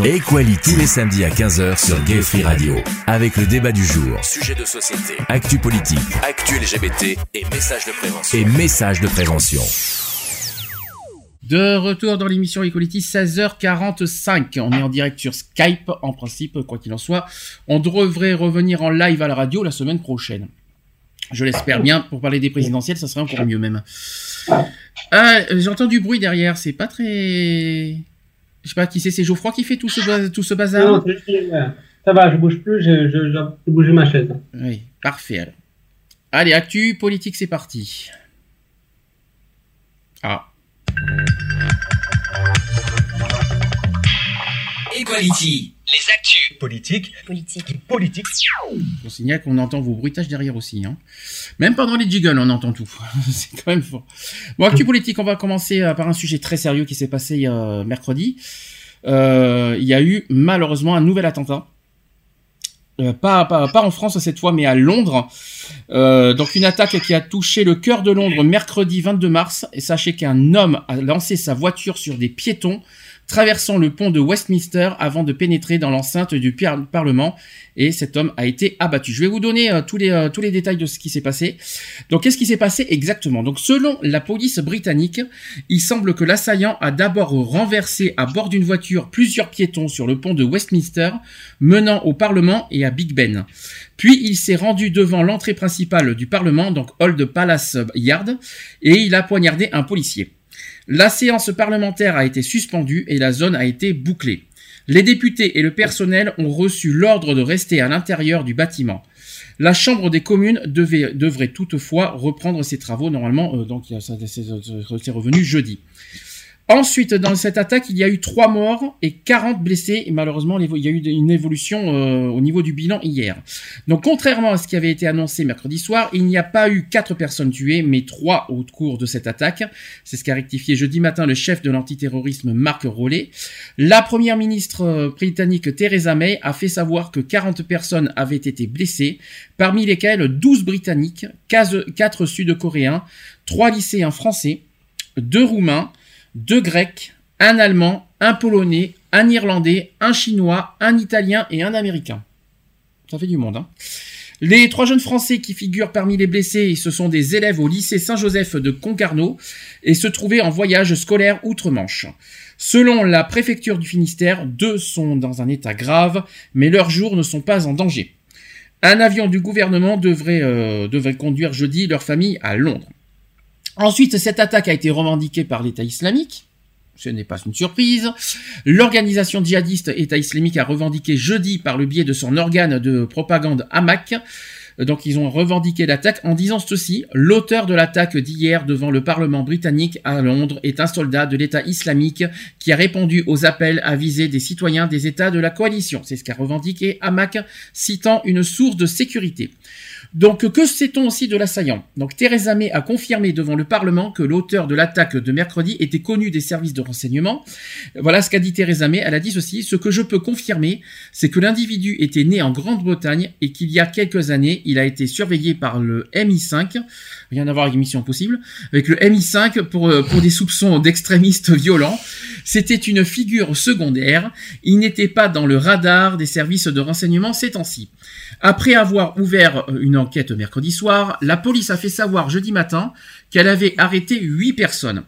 Equality tous les samedis à quinze heures sur Geoffrey Radio avec le débat du jour, sujet de société, actu politique, actu L G B T et messages de prévention. Et messages de prévention. De retour dans l'émission Equality, seize heures quarante-cinq. On est en direct sur Skype. En principe, quoi qu'il en soit, on devrait revenir en live à la radio la semaine prochaine. Je l'espère bien. Pour parler des présidentielles, ça serait encore mieux même. Ah, j'entends du bruit derrière. C'est pas très. Je sais pas qui c'est, c'est Geoffroy qui fait tout ce, tout ce bazar. Non, ça va, je bouge plus, je, je, je, je bouge ma chaise. Oui, parfait. Alors. Allez, actu politique, c'est parti. Ah. Equality, les actus politiques. Politique. Politique. On signale qu'on entend vos bruitages derrière aussi. Hein. Même pendant les jiggles, on entend tout. C'est quand même fort. Bon, actu politique, on va commencer par un sujet très sérieux qui s'est passé euh, mercredi. Euh, il y a eu malheureusement un nouvel attentat. Euh, pas, pas, pas en France cette fois, mais à Londres. Euh, donc une attaque qui a touché le cœur de Londres mercredi vingt-deux mars. Et sachez qu'un homme a lancé sa voiture sur des piétons traversant le pont de Westminster avant de pénétrer dans l'enceinte du Parlement, et cet homme a été abattu. Je vais vous donner euh, tous les euh, tous les détails de ce qui s'est passé. Donc qu'est-ce qui s'est passé exactement ? Donc selon la police britannique, il semble que l'assaillant a d'abord renversé à bord d'une voiture plusieurs piétons sur le pont de Westminster menant au Parlement et à Big Ben. Puis il s'est rendu devant l'entrée principale du Parlement, donc Old Palace Yard, et il a poignardé un policier. La séance parlementaire a été suspendue et la zone a été bouclée. Les députés et le personnel ont reçu l'ordre de rester à l'intérieur du bâtiment. La Chambre des communes devait, devrait toutefois reprendre ses travaux normalement, euh, donc ça, c'est, c'est revenu jeudi. Ensuite, dans cette attaque, il y a eu trois morts et quarante blessés. Et malheureusement, il y a eu une évolution euh, au niveau du bilan hier. Donc, contrairement à ce qui avait été annoncé mercredi soir, il n'y a pas eu quatre personnes tuées, mais trois au cours de cette attaque. C'est ce qu'a rectifié jeudi matin le chef de l'antiterrorisme, Mark Rowley. La première ministre britannique, Theresa May, a fait savoir que quarante personnes avaient été blessées, parmi lesquelles douze Britanniques, quatre Sud-Coréens, trois lycéens français, deux Roumains, deux Grecs, un Allemand, un Polonais, un Irlandais, un Chinois, un Italien et un Américain. Ça fait du monde, hein. Les trois jeunes Français qui figurent parmi les blessés, ce sont des élèves au lycée Saint-Joseph de Concarneau et se trouvaient en voyage scolaire outre-Manche. Selon la préfecture du Finistère, deux sont dans un état grave, mais leurs jours ne sont pas en danger. Un avion du gouvernement devrait, euh, devrait conduire jeudi leur famille à Londres. Ensuite, cette attaque a été revendiquée par l'État islamique. Ce n'est pas une surprise. L'organisation djihadiste État islamique a revendiqué jeudi par le biais de son organe de propagande Amaq. Donc ils ont revendiqué l'attaque en disant ceci. L'auteur de l'attaque d'hier devant le Parlement britannique à Londres est un soldat de l'État islamique qui a répondu aux appels à viser des citoyens des États de la coalition. C'est ce qu'a revendiqué Amaq, citant une source de sécurité. Donc, que sait-on aussi de l'assaillant ? Donc, Theresa May a confirmé devant le Parlement que l'auteur de l'attaque de mercredi était connu des services de renseignement. Voilà ce qu'a dit Theresa May. Elle a dit ceci : ce que je peux confirmer, c'est que l'individu était né en Grande-Bretagne et qu'il y a quelques années, il a été surveillé par le M I cinq. Rien à voir avec Mission Impossible. Avec le M I cinq pour, pour des soupçons d'extrémistes violents. C'était une figure secondaire. Il n'était pas dans le radar des services de renseignement ces temps-ci. Après avoir ouvert une une enquête mercredi soir, la police a fait savoir jeudi matin qu'elle avait arrêté huit personnes.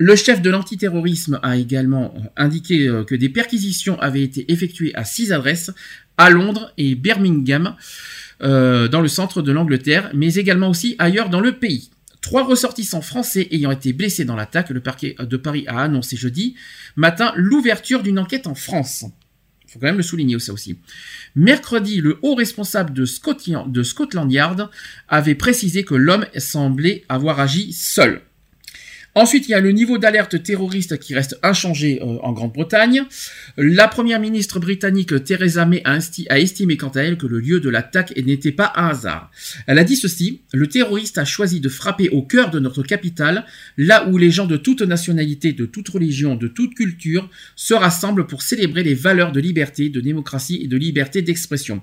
Le chef de l'antiterrorisme a également indiqué que des perquisitions avaient été effectuées à six adresses, à Londres et Birmingham, euh, dans le centre de l'Angleterre, mais également aussi ailleurs dans le pays. Trois ressortissants français ayant été blessés dans l'attaque, le parquet de Paris a annoncé jeudi matin l'ouverture d'une enquête en France. Il faut quand même le souligner, ça aussi. Mercredi, le haut responsable de Scotland Yard avait précisé que l'homme semblait avoir agi seul. Ensuite, il y a le niveau d'alerte terroriste qui reste inchangé en Grande-Bretagne. La première ministre britannique Theresa May a estimé quant à elle que le lieu de l'attaque n'était pas un hasard. Elle a dit ceci: « Le terroriste a choisi de frapper au cœur de notre capitale, là où les gens de toute nationalité, de toute religion, de toute culture se rassemblent pour célébrer les valeurs de liberté, de démocratie et de liberté d'expression. »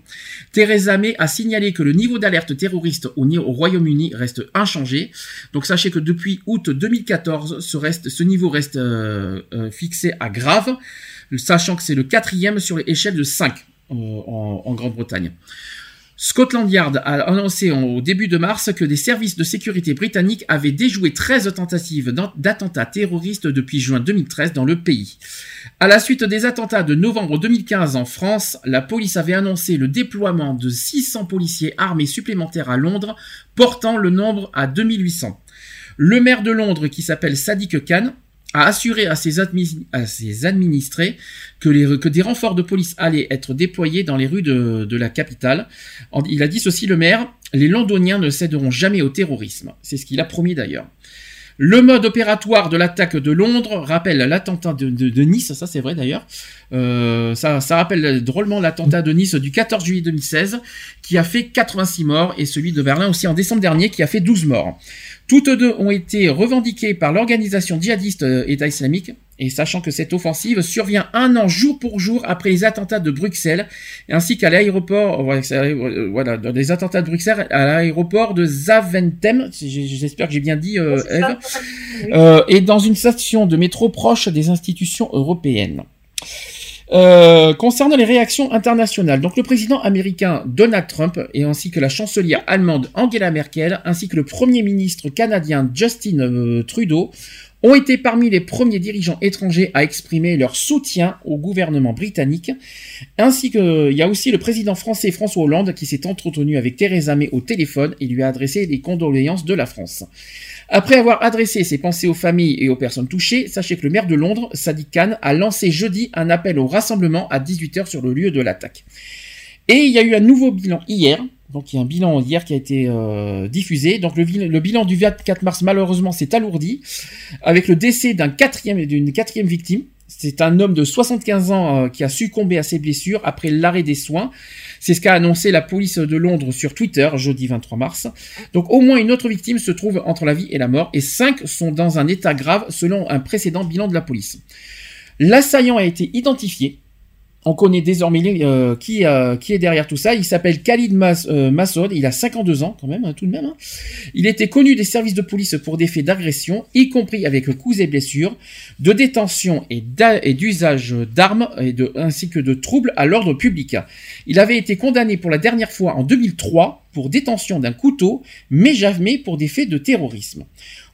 Theresa May a signalé que le niveau d'alerte terroriste au Royaume-Uni reste inchangé. Donc sachez que depuis août deux mille quatorze, Ce, reste, ce niveau reste euh, euh, fixé à grave, sachant que c'est le quatrième sur l'échelle de cinq euh, en, en Grande-Bretagne. Scotland Yard a annoncé en, au début de mars que des services de sécurité britanniques avaient déjoué treize tentatives d'attentats terroristes depuis juin deux mille treize dans le pays. À la suite des attentats de novembre deux mille quinze en France, la police avait annoncé le déploiement de six cents policiers armés supplémentaires à Londres, portant le nombre à deux mille huit cents. Le maire de Londres, qui s'appelle Sadiq Khan, a assuré à ses, admi- à ses administrés que, les, que des renforts de police allaient être déployés dans les rues de, de la capitale. Il a dit ceci, le maire: « Les Londoniens ne céderont jamais au terrorisme ». C'est ce qu'il a promis d'ailleurs. Le mode opératoire de l'attaque de Londres rappelle l'attentat de, de, de Nice, ça c'est vrai d'ailleurs, euh, ça, ça rappelle drôlement l'attentat de Nice du quatorze juillet deux mille seize qui a fait quatre-vingt-six morts, et celui de Berlin aussi en décembre dernier qui a fait douze morts. Toutes deux ont été revendiquées par l'organisation djihadiste État islamique, et sachant que cette offensive survient un an jour pour jour après les attentats de Bruxelles, ainsi qu'à l'aéroport, voilà, dans les attentats de Bruxelles, à l'aéroport de Zaventem, j'espère que j'ai bien dit, euh, Eve, euh, et dans une station de métro proche des institutions européennes. Euh, concernant les réactions internationales, donc le président américain Donald Trump et ainsi que la chancelière allemande Angela Merkel ainsi que le premier ministre canadien Justin euh, Trudeau ont été parmi les premiers dirigeants étrangers à exprimer leur soutien au gouvernement britannique, ainsi que il y a aussi le président français François Hollande qui s'est entretenu avec Theresa May au téléphone et lui a adressé les condoléances de la France. Après avoir adressé ses pensées aux familles et aux personnes touchées, sachez que le maire de Londres, Sadiq Khan, a lancé jeudi un appel au rassemblement à dix-huit heures sur le lieu de l'attaque. Et il y a eu un nouveau bilan hier. Donc il y a un bilan hier qui a été euh, diffusé. Donc le, le bilan du vingt-quatre mars malheureusement s'est alourdi avec le décès d'un quatrième, d'une quatrième victime. C'est un homme de soixante-quinze ans euh, qui a succombé à ses blessures après l'arrêt des soins. C'est ce qu'a annoncé la police de Londres sur Twitter jeudi vingt-trois mars. Donc au moins une autre victime se trouve entre la vie et la mort et cinq sont dans un état grave selon un précédent bilan de la police. L'assaillant a été identifié. On connaît désormais euh, qui, euh, qui est derrière tout ça. Il s'appelle Khalid Mas- euh, Massoud. Il a cinquante-deux ans quand même, hein, tout de même. Hein. Il était connu des services de police pour des faits d'agression, y compris avec coups et blessures, de détention et, d'a- et d'usage d'armes, et de, ainsi que de troubles à l'ordre public. Il avait été condamné pour la dernière fois en deux mille trois pour détention d'un couteau, mais jamais pour des faits de terrorisme.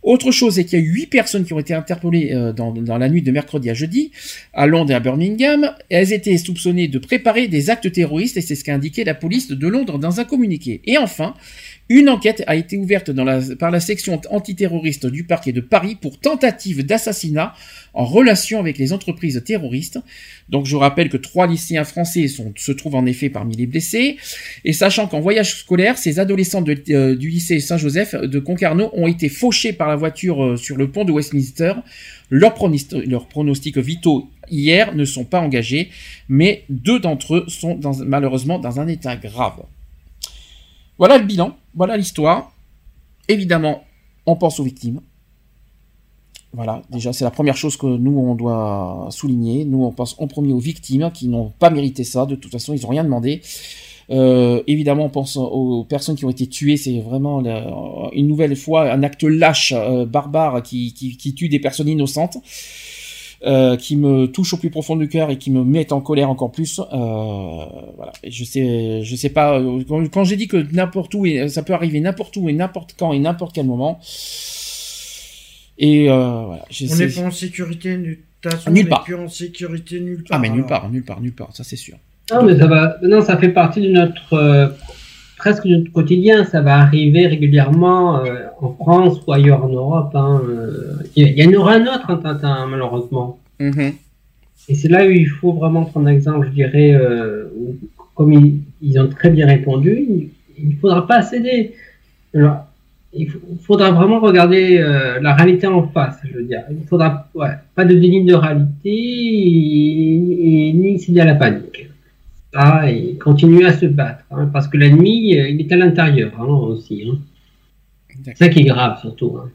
Autre chose, c'est qu'il y a eu huit personnes qui ont été interpellées dans, dans la nuit de mercredi à jeudi, à Londres et à Birmingham. Elles étaient soupçonnées de préparer des actes terroristes, et c'est ce qu'a indiqué la police de Londres dans un communiqué. Et enfin, une enquête a été ouverte dans la, par la section antiterroriste du parquet de Paris pour tentative d'assassinat en relation avec les entreprises terroristes. Donc je rappelle que trois lycéens français sont, se trouvent en effet parmi les blessés. Et sachant qu'en voyage scolaire, ces adolescents de, euh, du lycée Saint-Joseph de Concarneau ont été fauchés par la voiture sur le pont de Westminster. Leurs pronostics, leurs pronostics vitaux hier ne sont pas engagés, mais deux d'entre eux sont dans, malheureusement dans un état grave. Voilà le bilan, voilà l'histoire. Évidemment, on pense aux victimes. Voilà, déjà, c'est la première chose que nous, on doit souligner. Nous, on pense en premier aux victimes qui n'ont pas mérité ça. De toute façon, ils n'ont rien demandé. Euh, évidemment, on pense aux personnes qui ont été tuées. C'est vraiment, la, une nouvelle fois, un acte lâche, euh, barbare, qui, qui, qui tue des personnes innocentes. euh, qui me touchent au plus profond du cœur et qui me mettent en colère encore plus. Euh, voilà. Et je sais, je sais pas. Quand, quand j'ai dit que n'importe où, et, ça peut arriver n'importe où et n'importe quand et n'importe quel moment. Et euh, voilà. On n'est pas en sécurité nulle part. Nulle part. En sécurité nulle part. Ah mais nulle part, nulle part, nulle part. Ça c'est sûr. Non mais ça va. Non, ça fait partie de notre. Euh... presque notre quotidien, ça va arriver régulièrement euh, en France ou ailleurs en Europe. Hein, euh, il y en aura un autre, hein, Tintin, malheureusement. Mm-hmm. Et c'est là où il faut vraiment prendre exemple, je dirais, euh, où, comme ils, ils ont très bien répondu, il ne faudra pas céder. Alors, il f- faudra vraiment regarder euh, la réalité en face, je veux dire. Il ne faudra ouais, pas de déni de réalité et, et ni céder à la panique. Ah, et continuer à se battre, hein, parce que l'ennemi, euh, il est à l'intérieur hein, aussi. Hein. C'est ça qui est grave, surtout. Hein.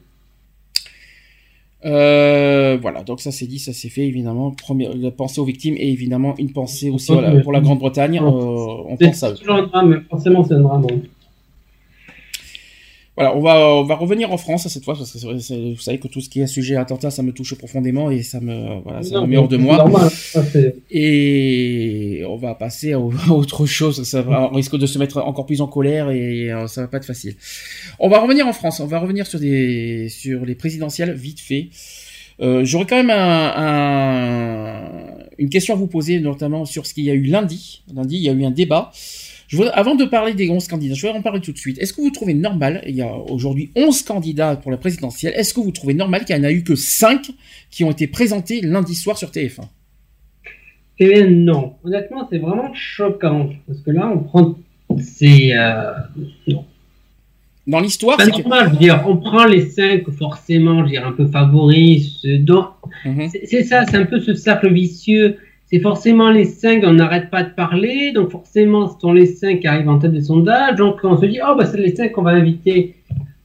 Euh, voilà, donc ça c'est dit, ça c'est fait, évidemment. Première, la pensée aux victimes et évidemment une pensée aussi voilà, pour la Grande-Bretagne. Euh, on c'est pense à eux. C'est un drame, forcément c'est un drame. Hein. Voilà, on va, on va revenir en France cette fois, parce que c'est, c'est, vous savez que tout ce qui est sujet à attentat, ça me touche profondément et ça me, voilà, ça non, me met hors de moi. Normal, et on va passer à autre chose, ça va, on risque de se mettre encore plus en colère et ça va pas être facile. On va revenir en France, on va revenir sur, des, sur les présidentielles vite fait. Euh, j'aurais quand même un, un, une question à vous poser, notamment sur ce qu'il y a eu lundi. Lundi, il y a eu un débat. Je voudrais, avant de parler des onze candidats, je voudrais en parler tout de suite. Est-ce que vous trouvez normal, il y a aujourd'hui onze candidats pour la présidentielle, est-ce que vous trouvez normal qu'il n'y en a eu que cinq qui ont été présentés lundi soir sur T F un ? Eh non. Honnêtement, c'est vraiment choquant. Parce que là, on prend... C'est... Euh... Non. Dans l'histoire, c'est... Pas c'est normal, que... je veux dire, on prend les cinq, forcément, je veux dire, un peu favoris. Dans... Mm-hmm. C'est, c'est ça, c'est un peu ce cercle vicieux... C'est forcément les cinq, on n'arrête pas de parler, donc forcément, ce sont les cinq qui arrivent en tête des sondages, donc on se dit, oh, bah, c'est les cinq qu'on va inviter.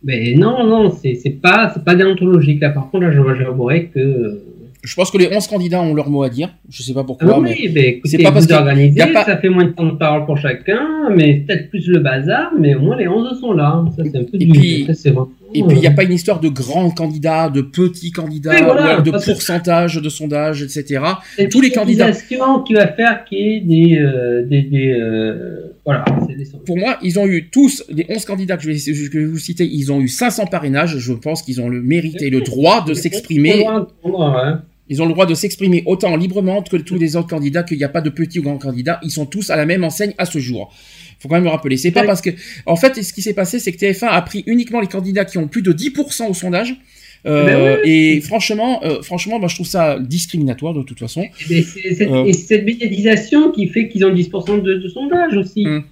Mais non, non, c'est, c'est pas, c'est pas déontologique, là. Par contre, là, j'avouerais que. Je pense que les onze candidats ont leur mot à dire. Je sais pas pourquoi. Ah oui, mais, mais écoutez, c'est pas parce que pas... ça fait moins de temps de parole pour chacun, mais peut-être plus le bazar, mais au moins les onze sont là. Ça, c'est un peu et du... puis, ça, c'est vraiment... et puis, il n'y a pas une histoire de grands candidats, de petits candidats, voilà, ou de pourcentage que... de sondage, et cetera. C'est tous les candidats. C'est qui va faire qu'il y ait des, euh, des, des euh, voilà. C'est des... Pour moi, ils ont eu tous les onze candidats que je vais, que je vais vous citer. Ils ont eu cinq cents parrainages. Je pense qu'ils ont le mérite et le droit de s'exprimer. Ils ont le droit de s'exprimer autant librement que tous les autres candidats, qu'il n'y a pas de petits ou grands candidats. Ils sont tous à la même enseigne à ce jour. Il faut quand même le rappeler. C'est pas parce que... En fait, ce qui s'est passé, c'est que T F un a pris uniquement les candidats qui ont plus de dix pour cent au sondage. Euh, ben, et oui. franchement, euh, franchement, moi, je trouve ça discriminatoire de toute façon. Et c'est cette, euh... et c'est cette médiatisation qui fait qu'ils ont dix pour cent de, de sondage aussi. Hum.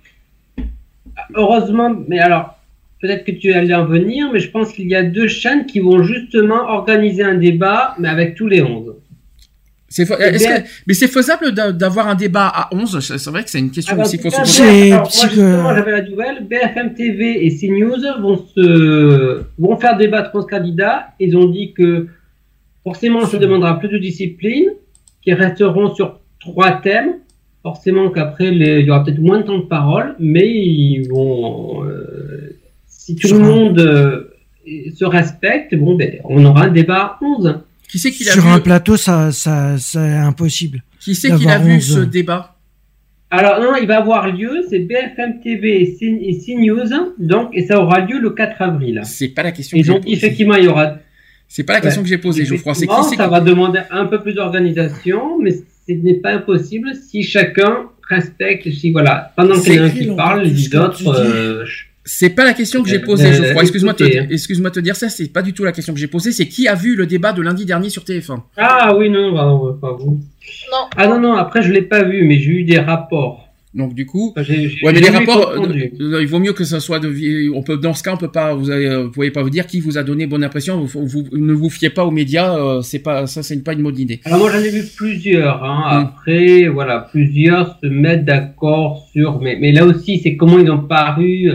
Heureusement, mais alors... Peut-être que tu allais en venir, mais je pense qu'il y a deux chaînes qui vont justement organiser un débat, mais avec tous les onze. C'est fa... Est-ce bien... que... Mais c'est faisable d'avoir un débat à onze ? C'est vrai que c'est une question ah, aussi qu'on se pose. Moi, j'avais la nouvelle. B F M T V et CNews vont, se... vont faire débattre onze candidats. Ils ont dit que forcément, on se demandera plus de disciplines, qui resteront sur trois thèmes. Forcément qu'après, les... il y aura peut-être moins de temps de parole, mais ils vont... Euh... Si tout le monde euh, se respecte, bon, ben, on aura un débat à onze. Qui c'est qu'il a Sur vu... un plateau, ça, ça, c'est impossible. Qui c'est qu'il a vu onze... ce débat ? Alors, non, il va avoir lieu, c'est B F M T V et, C- et CNews, donc, et ça aura lieu le quatre avril. C'est pas la question et que donc, j'ai posée. Effectivement, il y aura... C'est pas la question ouais. que j'ai posée, Geoffroy. C'est qui, c'est ça qui... va demander un peu plus d'organisation, mais ce n'est pas impossible si chacun respecte, si voilà, pendant que les uns qui parlent, les autres... C'est pas la question que j'ai posée, Geoffroy. Excuse-moi de te, excuse-moi te dire ça, c'est pas du tout la question que j'ai posée. C'est qui a vu le débat de lundi dernier sur T F un ? Ah oui, non, bah, pas vous. Non. Ah non, non, après je l'ai pas vu, mais j'ai eu des rapports. Donc du coup, enfin, j'ai, j'ai, ouais, mais les rapports, euh, il vaut mieux que ça soit de, on peut, dans ce cas, on peut pas, vous, avez, vous pouvez pas vous dire qui vous a donné bonne impression. Vous, vous ne vous fiez pas aux médias, euh, c'est pas, ça, c'est pas une bonne idée. Alors moi, j'en ai vu plusieurs. Hein. Mm. Après, voilà, plusieurs se mettent d'accord sur, mais, mais là aussi, c'est comment ils ont paru.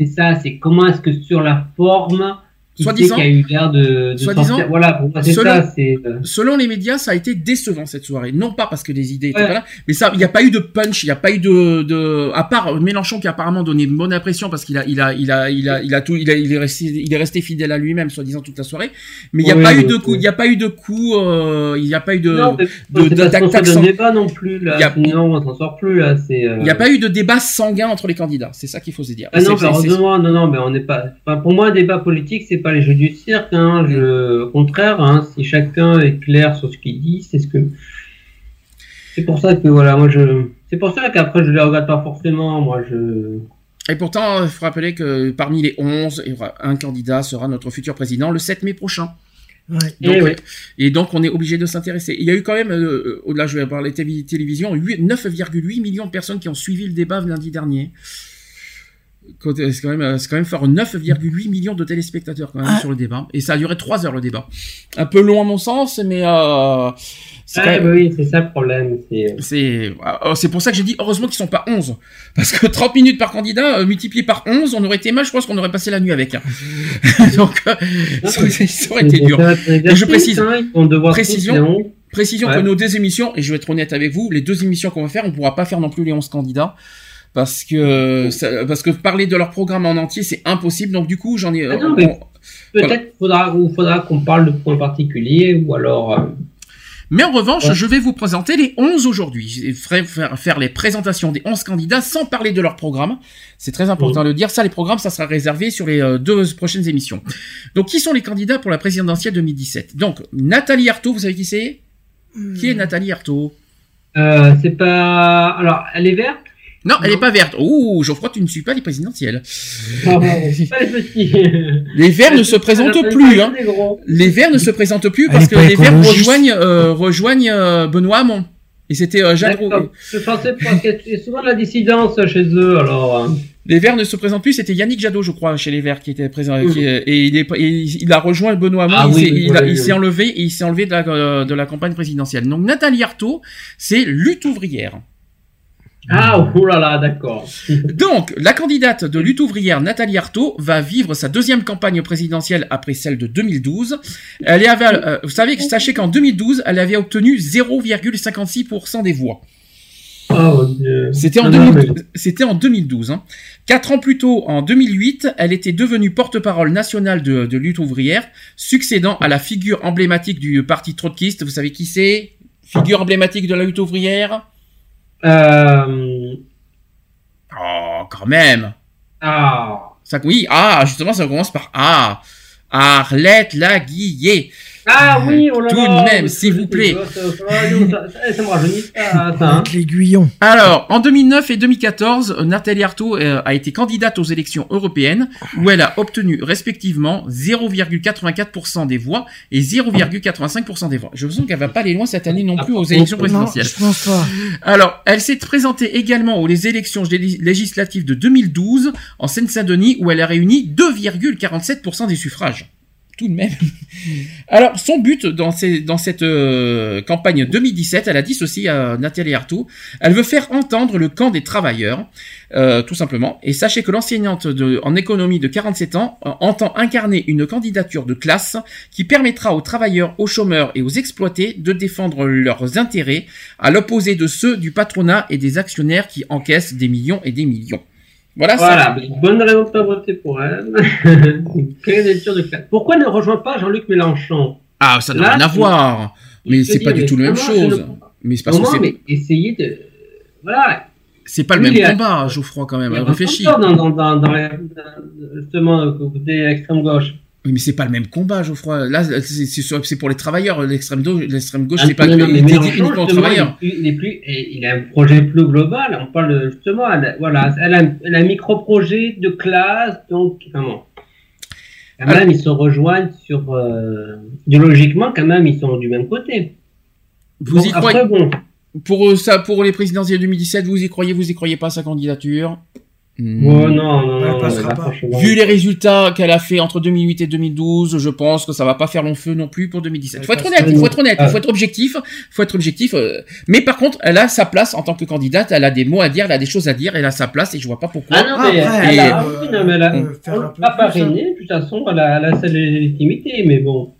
C'est ça, c'est comment est-ce que sur la forme, Soi-disant, qu'il y a eu l'air de, de sortir. Voilà, pour moi, c'est selon, ça. C'est... Selon les médias, ça a été décevant cette soirée. Non pas parce que les idées étaient ouais. pas là, mais ça, il n'y a pas eu de punch, il n'y a pas eu de, de, à part Mélenchon qui a apparemment donné une bonne impression parce qu'il a, il a, il a, il a, il a tout, il a, il est resté, il est resté fidèle à lui-même, soi-disant toute la soirée. Mais il n'y a, oui, pas oui, eu de coup, il n'y a pas eu de coup, euh, il n'y a pas eu de, non, de, de, de, d'attaque sans débat non plus, là. Y a... Non, on s'en sort plus, là. C'est, euh... Il n'y a pas eu de débat sanguin entre les candidats. C'est ça qu'il faut se dire. Ah, non, heureusement, non, non, mais on n'est pas, enfin, pour moi, un débat politique, c'est pas les jeux du cirque, hein. Je... Au contraire, hein, si chacun est clair sur ce qu'il dit, c'est ce que. C'est pour ça que voilà, moi je. C'est pour ça qu'après je les regarde pas forcément, moi je. Et pourtant, il faut rappeler que parmi les onze, un candidat sera notre futur président le sept mai prochain. Ouais. Donc, et, ouais. et donc on est obligé de s'intéresser. Il y a eu quand même, euh, au-delà, je vais parler de télé- télévision, neuf virgule huit millions de personnes qui ont suivi le débat lundi dernier. C'est quand même, c'est quand même fort. neuf virgule huit millions de téléspectateurs quand même ah. sur le débat. Et ça a duré trois heures le débat. Un peu long à mon sens, mais... Euh, c'est ah même... oui, c'est ça le problème. C'est... C'est... c'est pour ça que j'ai dit heureusement qu'ils ne sont pas onze. Parce que trente minutes par candidat, euh, multiplié par onze, on aurait été mal, je pense qu'on aurait passé la nuit avec. Hein. Donc, euh, non, ça, mais... ça aurait été dur. Et je précise, hein, précision... précision ouais. que nos deux émissions, et je vais être honnête avec vous, les deux émissions qu'on va faire, on ne pourra pas faire non plus les onze candidats. Parce que, ça, parce que parler de leur programme en entier, c'est impossible. Donc, du coup, j'en ai. Ah non, on, peut-être voilà. faudra, faudra qu'on parle de points particuliers ou alors. Euh... Mais en revanche, ouais. je vais vous présenter les onze aujourd'hui. Je vais faire, faire les présentations des onze candidats sans parler de leur programme. C'est très important mmh. de le dire. Ça, les programmes, ça sera réservé sur les deux prochaines émissions. Donc, qui sont les candidats pour la présidentielle deux mille dix-sept ? Donc, Nathalie Arthaud, vous savez qui c'est ? mmh. Qui est Nathalie Arthaud ? euh, C'est pas. Alors, elle est verte ? Non, elle n'est pas verte. Ouh, Geoffroy, tu ne suis pas les présidentielles. Oh, pas les petits. Les verts ne se présentent plus. Hein. Les verts ne se présentent plus parce que les verts rejoignent, euh, rejoignent euh, Benoît Hamon. Et c'était euh, Jadot. Je pensais qu'il y a souvent de la dissidence chez eux. Alors. Hein. Les verts ne se présentent plus. C'était Yannick Jadot, je crois, chez les verts qui était présent. Mmh. Qui, et, il est, et il a rejoint Benoît Hamon. Ah, il, oui, s'est, oui, il, a, oui, il oui. s'est enlevé et il s'est enlevé de la, de la campagne présidentielle. Donc Nathalie Arthaud, c'est Lutte ouvrière. Ah, oh là là, d'accord. Donc, la candidate de Lutte ouvrière, Nathalie Arthaud, va vivre sa deuxième campagne présidentielle après celle de deux mille douze. Elle avait, euh, vous savez, sachez qu'en deux mille douze, elle avait obtenu zéro virgule cinquante-six pour cent des voix. Oh, Dieu. C'était en, non, deux mille douze, mais... c'était en deux mille douze. Hein. Quatre ans plus tôt, en deux mille huit, elle était devenue porte-parole nationale de, de Lutte ouvrière, succédant à la figure emblématique du parti trotskiste. Vous savez qui c'est ? Figure emblématique de la Lutte ouvrière ? Euh... Oh, quand même. Ah. Ça, oui, ah, justement, ça commence par ah. Arlette Laguiller. Ah oui, on l'a. Tout de même, s'il vous plaît. Ça me rajeunit ça. Arlette Laguillon. Alors, en deux mille neuf et deux mille quatorze, Nathalie Arthaud a été candidate aux élections européennes où elle a obtenu respectivement zéro virgule quatre-vingt-quatre pour cent des voix et zéro virgule quatre-vingt-cinq pour cent des voix. Je me sens qu'elle va pas aller loin cette année non plus aux élections présidentielles. Non, je pense pas. Alors, elle s'est présentée également aux élections législatives de deux mille douze en Seine-Saint-Denis où elle a réuni deux virgule quarante-sept pour cent des suffrages. Tout de même. Alors, son but dans, ces, dans cette euh, campagne deux mille dix-sept, elle a dit ceci à Nathalie Arthaud, elle veut faire entendre le camp des travailleurs, euh, tout simplement. Et sachez que l'enseignante de, en économie de quarante-sept ans euh, entend incarner une candidature de classe qui permettra aux travailleurs, aux chômeurs et aux exploités de défendre leurs intérêts à l'opposé de ceux du patronat et des actionnaires qui encaissent des millions et des millions. Voilà, voilà ça. Bonne raison de pas voter pour elle. Candidature de classe. Pourquoi ne rejoint pas Jean-Luc Mélenchon ? Ah, ça n'a rien à voir. Mais c'est pas du tout la même chose. Mais c'est pas ça. Mais essayez de. Voilà. C'est pas le même combat, Geoffroy, quand même. Réfléchis. Dans, dans, dans, dans les, justement, côté extrême gauche. Oui, mais c'est pas le même combat, Geoffroy. Là, c'est, c'est, sur, c'est pour les travailleurs. L'extrême gauche, l'extrême gauche, ah, c'est pas non, que dédié uniquement aux travailleurs. Il est plus, il a un projet plus global. On parle justement, elle, voilà, elle a, elle a un micro-projet de classe, donc comment quand même, alors, ils se rejoignent sur euh, idéologiquement, quand même, ils sont du même côté. Vous donc, y après, croyez bon. Pour ça, pour les présidentielles deux mille dix-sept, vous y croyez, vous y croyez pas à sa candidature. Mmh. Oh, non, non, non, passera non, pas. Pas. Vu les résultats qu'elle a fait entre deux mille huit et deux mille douze, je pense que ça va pas faire long feu non plus pour deux mille dix-sept. Faut être honnête, faut être honnête, ah. faut être objectif, faut être objectif. Euh, mais par contre, elle a sa place en tant que candidate, elle a des mots à dire, elle a des choses à dire, elle a sa place et je vois pas pourquoi. Ah non, mais ah, elle, elle, elle a, euh, non, mais elle a, euh, on l'a pas parrainée, de toute façon, elle a, elle a sa légitimité, mais bon.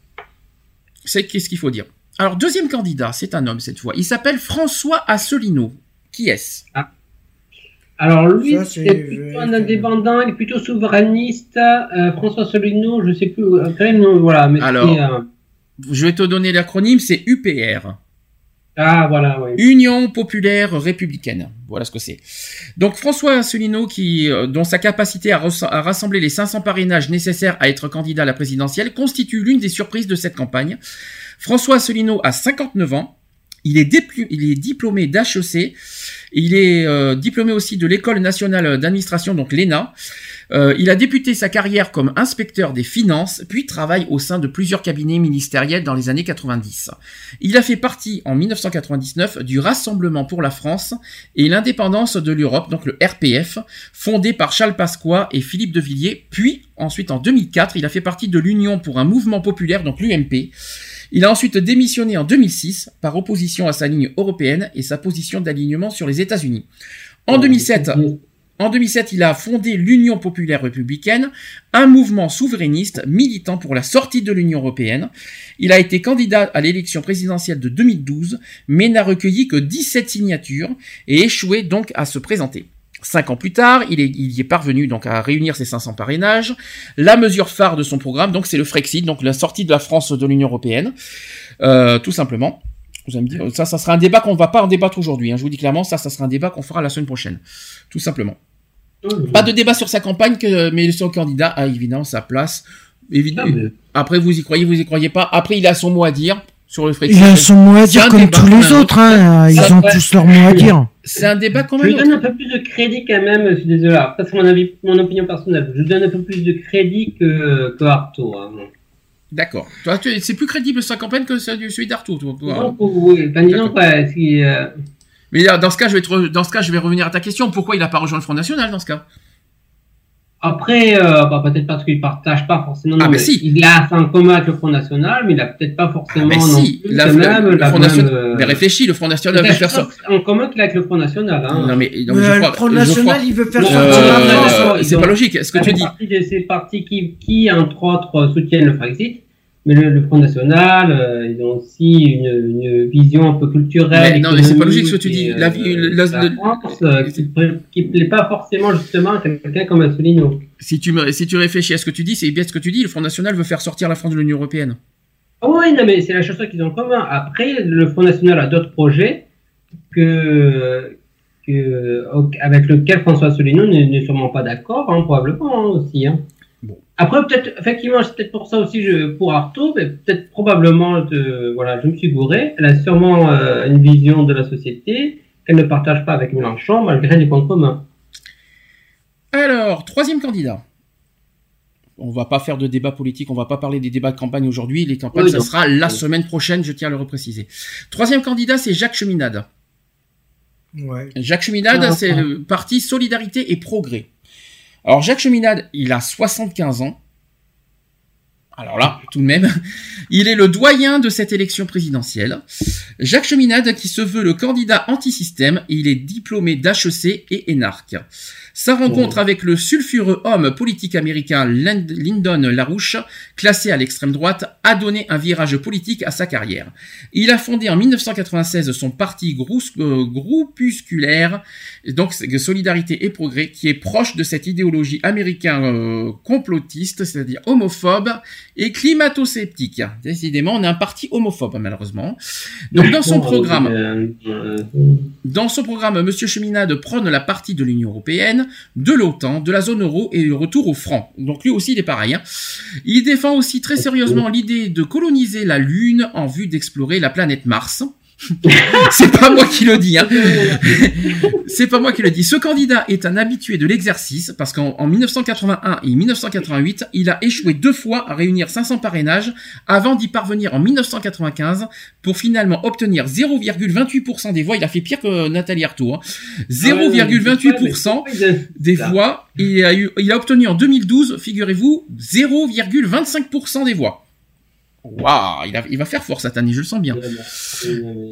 C'est qu'est-ce qu'il faut dire. Alors deuxième candidat, c'est un homme cette fois. Il s'appelle François Asselineau. Qui est-ce? Ah. Alors lui, ça, c'est, c'est plutôt un indépendant, il est plutôt souverainiste. Euh, François Asselineau, je sais plus, quand même, non, voilà. Mais alors, euh... je vais te donner l'acronyme, c'est U P R. Ah voilà, oui. Union populaire républicaine. Voilà ce que c'est. Donc François Asselineau, qui, dont sa capacité à, re- à rassembler les cinq cents parrainages nécessaires à être candidat à la présidentielle, constitue l'une des surprises de cette campagne. François Asselineau a cinquante-neuf ans. Il est, déplu- il est diplômé d'H E C, il est euh, diplômé aussi de l'École nationale d'administration, donc l'E N A. Euh, il a débuté sa carrière comme inspecteur des finances, puis travaille au sein de plusieurs cabinets ministériels dans les années quatre-vingt-dix. Il a fait partie, en dix-neuf cent quatre-vingt-dix-neuf, du Rassemblement pour la France et l'indépendance de l'Europe, donc le R P F, fondé par Charles Pasqua et Philippe de Villiers, puis... Ensuite, en deux mille quatre, il a fait partie de l'Union pour un mouvement populaire, donc l'U M P. Il a ensuite démissionné en deux mille six par opposition à sa ligne européenne et sa position d'alignement sur les États-Unis. En deux mille sept, en deux mille sept, il a fondé l'Union populaire républicaine, un mouvement souverainiste militant pour la sortie de l'Union européenne. Il a été candidat à l'élection présidentielle de deux mille douze, mais n'a recueilli que dix-sept signatures et échoué donc à se présenter. Cinq ans plus tard, il, est, il y est parvenu donc à réunir ses cinq cents parrainages. La mesure phare de son programme, donc, c'est le Frexit, donc la sortie de la France de l'Union européenne, euh, tout simplement. Vous allez me dire, ça, ça sera un débat qu'on ne va pas en débattre aujourd'hui. Hein. Je vous dis clairement, ça, ça sera un débat qu'on fera la semaine prochaine, tout simplement. Mmh. Pas de débat sur sa campagne, que, mais son candidat a évidemment sa place. Évidemment. Ah, mais... Après, vous y croyez, vous y croyez pas. Après, il a son mot à dire. Sur le Frexit. Ils ont son mot à dire comme tous les autres, hein. Ils ont tous leur mot à dire. C'est un débat quand même. Je lui donne un peu plus de crédit quand même, je suis désolé. Ça c'est mon avis, mon opinion personnelle. Je lui donne un peu plus de crédit que, que Arthaud. Hein. D'accord. Toi, tu, c'est plus crédible sa campagne que celui d'Arthaud. Toi, toi, non, hein. Oui, ben disons pas. Si, euh... Mais dans ce cas, je vais te, dans ce cas, je vais revenir à ta question. Pourquoi il n'a pas rejoint le Front National dans ce cas? Après, euh, bah, peut-être parce qu'il partage pas forcément. Non, ah, mais, mais si. Il a un commun avec le Front National, mais il a peut-être pas forcément. Ah, mais si. La, même, le, le la Front National. Euh... Mais réfléchis, le Front National veut faire ça. En commun qu'il a avec le Front National, hein. Non, mais, donc, mais je le crois, Front National, je il veut faire sortir euh, la France. C'est pas logique, ce que tu dis. De ces partis qui, qui, entre autres, soutiennent le Frexit. Mais le, le Front National, euh, ils ont aussi une, une vision un peu culturelle. Mais non, mais c'est pas logique ce que tu dis. La, vie, euh, la, la, la France, euh, qui ne plaît pas forcément justement à quelqu'un comme Asselineau. Si tu, me, si tu réfléchis à ce que tu dis, c'est bien ce que tu dis. Le Front National veut faire sortir la France de l'Union Européenne. Ah oui, non, mais c'est la chose qu'ils ont en commun. Après, le Front National a d'autres projets que, que, avec lesquels François Asselineau n'est sûrement pas d'accord, hein, probablement hein, aussi. Hein. Bon. Après, peut-être, effectivement, c'est peut-être pour ça aussi, je, pour Arthaud, mais peut-être probablement, de, voilà, je me suis gouré. Elle a sûrement euh, une vision de la société qu'elle ne partage pas avec Mélenchon, malgré les points communs. Alors, troisième candidat. On ne va pas faire de débat politique, on ne va pas parler des débats de campagne aujourd'hui. Les campagnes, oui, ça sera la oui. semaine prochaine, je tiens à le repréciser. Troisième candidat, c'est Jacques Cheminade. Ouais. Jacques Cheminade, ah, c'est le parti Solidarité et Progrès. Alors, Jacques Cheminade, il a soixante-quinze ans. Alors là, tout de même, il est le doyen de cette élection présidentielle. Jacques Cheminade, qui se veut le candidat anti-système, il est diplômé d'H E C et énarque. Sa rencontre oh. avec le sulfureux homme politique américain Lyndon LaRouche, classé à l'extrême droite, a donné un virage politique à sa carrière. Il a fondé en dix-neuf cent quatre-vingt-seize son parti grous- euh, groupusculaire, donc Solidarité et Progrès, qui est proche de cette idéologie américaine euh, complotiste, c'est-à-dire homophobe, et climato-sceptique. Décidément, on est un parti homophobe, malheureusement. Donc, dans son programme, dans son programme, M. Cheminade prône la partie de l'Union européenne, de l'OTAN, de la zone euro et le retour au franc. Donc, lui aussi, il est pareil. Hein. Il défend aussi très sérieusement l'idée de coloniser la Lune en vue d'explorer la planète Mars. C'est pas moi qui le dis, hein. C'est pas moi qui le dis. Ce candidat est un habitué de l'exercice parce qu'en en mille neuf cent quatre-vingt-un et mille neuf cent quatre-vingt-huit, il a échoué deux fois à réunir cinq cents parrainages avant d'y parvenir en mille neuf cent quatre-vingt-quinze pour finalement obtenir zéro virgule vingt-huit pour cent des voix. Il a fait pire que Nathalie Arthaud, hein. zéro virgule vingt-huit pour cent des voix. Il a eu, il a obtenu en deux mille douze, figurez-vous, zéro virgule vingt-cinq pour cent des voix. Waouh, il, il va faire fort cette année, je le sens bien.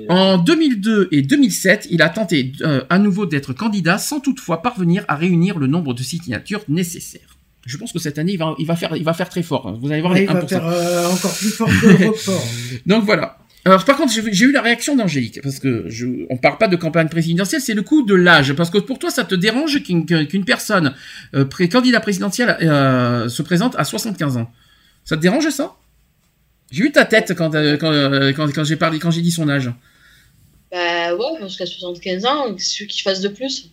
En deux mille deux et deux mille sept, il a tenté euh, à nouveau d'être candidat sans toutefois parvenir à réunir le nombre de signatures nécessaires. Je pense que cette année, il va, il va, faire, il va faire très fort. Vous allez voir, ouais, les il un pour cent. Il va faire euh, encore plus fort que le record. Donc voilà. Alors par contre, j'ai, j'ai eu la réaction d'Angélique, parce que je, on parle pas de campagne présidentielle, c'est le coup de l'âge, parce que pour toi, ça te dérange qu'une, qu'une personne euh, pré- candidat présidentielle euh, se présente à soixante-quinze ans. Ça te dérange, ça ? J'ai eu ta tête quand, euh, quand, euh, quand, quand j'ai parlé, quand j'ai dit son âge. Bah ouais, jusqu'à soixante-quinze ans, celui qui fasse de plus.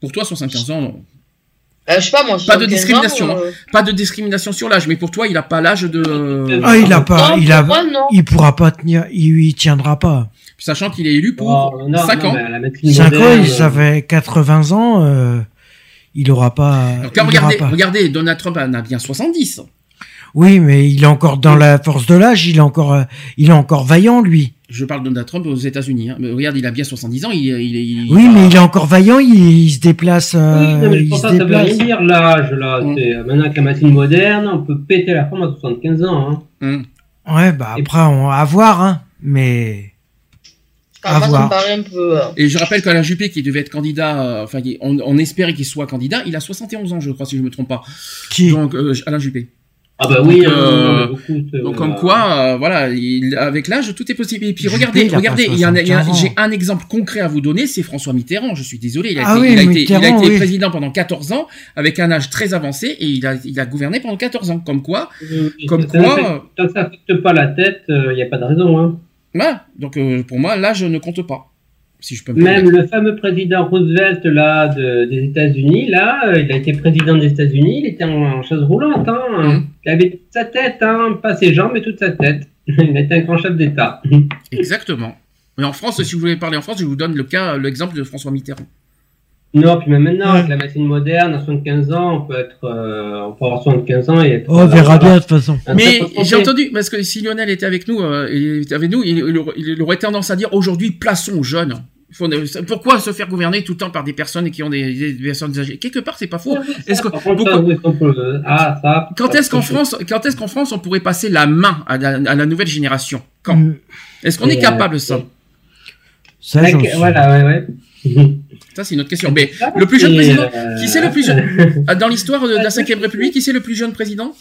Pour toi, soixante-quinze ans, non. Euh, je sais pas, moi. Pas de discrimination, ans, euh... pas de discrimination sur l'âge, mais pour toi, il a pas l'âge de. Ah, il a pas, non, il a, moi, il pourra pas tenir, il, il tiendra pas. Sachant qu'il est élu pour oh, non, cinq non, ans. cinq ans, ça fait quatre-vingts ans, euh, il aura pas. Donc là, regardez, pas. regardez, Donald Trump en a bien soixante-dix. Oui, mais il est encore dans la force de l'âge, il est encore, il est encore vaillant, lui. Je parle de Donald Trump aux États-Unis. Hein. Mais regarde, il a bien soixante-dix ans. Il, il, il, oui, il a... mais il est encore vaillant, il, il se déplace. Euh, oui, mais je pense que ça veut rien dire, l'âge. Là. Mmh. C'est, maintenant, avec la médecine moderne, on peut péter la forme à soixante-quinze ans. Hein. Mmh. Ouais, bah et après, on va voir, hein, mais... Ah, moi, ça me paraît un peu... Et je rappelle qu'Alain Juppé, qui devait être candidat, euh, enfin, on, on espérait qu'il soit candidat, il a soixante et onze ans, je crois, si je ne me trompe pas. Qui ? Donc, euh, Alain Juppé. Ah bah oui, donc, euh, beaucoup, donc comme quoi, euh, voilà, il, avec l'âge, tout est possible. Et puis regardez, regardez, il y a, il y a, j'ai un exemple concret à vous donner, c'est François Mitterrand. Je suis désolé, il a ah été, oui, il a été, il a été oui. président pendant quatorze ans, avec un âge très avancé, et il a, il a gouverné pendant quatorze ans. Comme quoi, oui, comme ça, quoi, tant que ça affecte pas la tête, il euh, y a pas de raison, hein. Bah, donc euh, pour moi, l'âge ne compte pas. Si je peux me Même le fameux président Roosevelt là de, des États-Unis, là, euh, il a été président des États-Unis, il était en, en chaise roulante, hein, mmh. hein. Il avait toute sa tête, hein, pas ses jambes, mais toute sa tête. Il était un grand chef d'État. Exactement. Mais en France, si vous voulez parler en France, je vous donne le cas, l'exemple de François Mitterrand. Non, puis même maintenant, avec la médecine moderne, à soixante-quinze ans, on peut être, euh, on peut avoir soixante-quinze ans et... Oh, on verra bien, de toute façon. Mais j'ai entendu, parce que si Lionel était avec nous, euh, il était avec nous, il, il, il aurait tendance à dire, aujourd'hui, plaçons aux jeunes. Faut, pourquoi se faire gouverner tout le temps par des personnes qui ont des, des, des personnes âgées? Quelque part, c'est pas faux. Est-ce que, beaucoup, quand est-ce qu'en France, quand est-ce qu'en France, on pourrait passer la main à la, à la nouvelle génération? Quand? Est-ce qu'on est capable de ça? Ça, j'en suis. Voilà, ouais, ouais. Ça, c'est une autre question. Mais ah, le plus jeune président, euh... qui c'est le plus jeune dans l'histoire de, de la cinquième République, qui c'est le plus jeune président?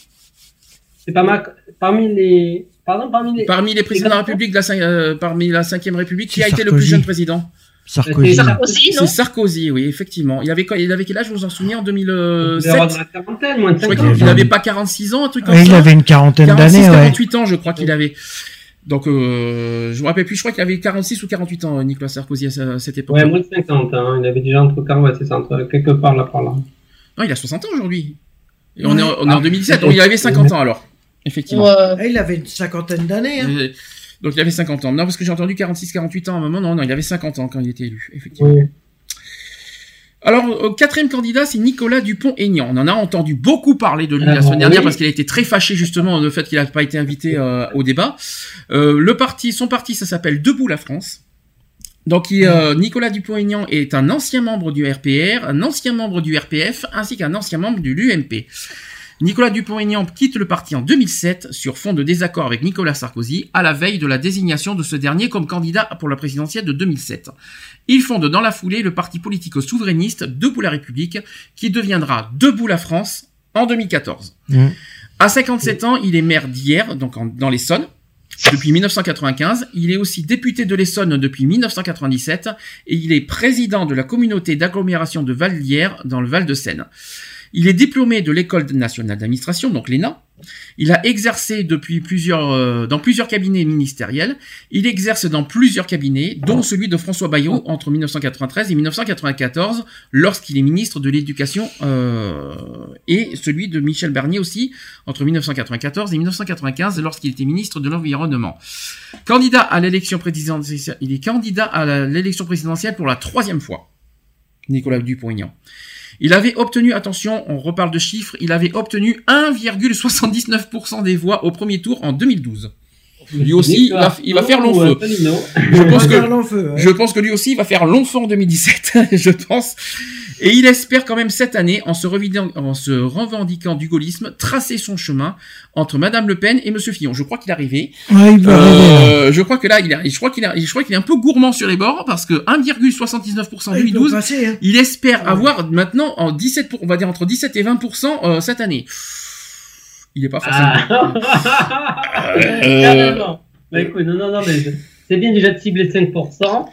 C'est pas mal. Parmi les, pardon, parmi les, parmi les présidents de la République, de la cinquième, euh, parmi la cinquième République, qui a Sarkozy. Été le plus jeune président? Sarkozy. C'est Sarkozy, non? C'est Sarkozy, oui, effectivement. Il avait quoi, il avait quel âge, vous vous en souvenez, en deux mille sept? Il avait la quarantaine, moins de cinquante. Je crois qu'il n'avait pas quarante-six ans, un truc comme oui, ça. Il avait une quarantaine quarante-six, d'années, quarante-huit ouais. ans, je crois qu'il avait. Donc, euh, je me rappelle plus, je crois qu'il avait quarante-six ou quarante-huit ans, Nicolas Sarkozy, à cette époque. Ouais, moins de cinquante, hein. Il avait déjà entre quarante, ouais, c'est ça, entre, quelque part, là, par là. Non, il a soixante ans aujourd'hui. Et on est, on est ah, en deux mille dix-sept, donc il avait cinquante ans, alors. Effectivement. Euh, il avait une cinquantaine d'années, hein. Et, donc, il avait cinquante ans. Non, parce que j'ai entendu quarante-six, quarante-huit ans à un moment. Non, non, il avait cinquante ans quand il était élu, effectivement. Oui. Alors, euh, quatrième candidat, c'est Nicolas Dupont-Aignan. On en a entendu beaucoup parler de lui ah, la semaine dernière oui. parce qu'il a été très fâché justement du fait qu'il n'a pas été invité euh, au débat. Euh, le parti, son parti, ça s'appelle Debout la France. Donc, il, euh, Nicolas Dupont-Aignan est un ancien membre du R P R, un ancien membre du R P F, ainsi qu'un ancien membre de l'U M P. Nicolas Dupont-Aignan quitte le parti en deux mille sept sur fond de désaccord avec Nicolas Sarkozy à la veille de la désignation de ce dernier comme candidat pour la présidentielle de deux mille sept. Il fonde dans la foulée le parti politico-souverainiste Debout la République qui deviendra Debout la France en deux mille quatorze. Mmh. À cinquante-sept ans, il est maire d'Hyères, donc en, dans l'Essonne, depuis mille neuf cent quatre-vingt-quinze. Il est aussi député de l'Essonne depuis mille neuf cent quatre-vingt-dix-sept et il est président de la communauté d'agglomération de Val d'Hyères dans le Val de Seine. Il est diplômé de l'École nationale d'administration, donc l'ENA, Il a exercé depuis plusieurs, euh, dans plusieurs cabinets ministériels. Il exerce dans plusieurs cabinets, dont celui de François Bayrou entre mille neuf cent quatre-vingt-treize et mille neuf cent quatre-vingt-quatorze, lorsqu'il est ministre de l'Éducation, euh, et celui de Michel Barnier aussi entre mille neuf cent quatre-vingt-quatorze et mille neuf cent quatre-vingt-quinze, lorsqu'il était ministre de l'Environnement. Candidat à l'élection présidentielle, il est candidat à la, l'élection présidentielle pour la troisième fois. Nicolas Dupont-Aignan. Il avait obtenu, attention, on reparle de chiffres, il avait obtenu un virgule soixante-dix-neuf pour cent des voix au premier tour en deux mille douze. Lui aussi, il va, il va faire long feu. Je pense, que, je pense que lui aussi, il va faire long feu en deux mille dix-sept, je pense. Et il espère quand même cette année, en se, en se revendiquant du gaullisme, tracer son chemin entre Madame Le Pen et Monsieur Fillon. Je crois qu'il est arrivé. Ouais, il euh, je crois que là, il est, je crois qu'il est, je crois qu'il est un peu gourmand sur les bords, parce que un virgule soixante-dix-neuf pour cent en ouais, deux mille douze, il, passer, hein. il espère ouais. avoir maintenant en dix-sept pour, on va dire entre dix-sept et vingt pour cent euh, cette année. Il n'est pas forcément. Ah. euh... non, non, non. Bah, écoute, non, non, non, mais je... c'est bien déjà de cibler cinq pour cent.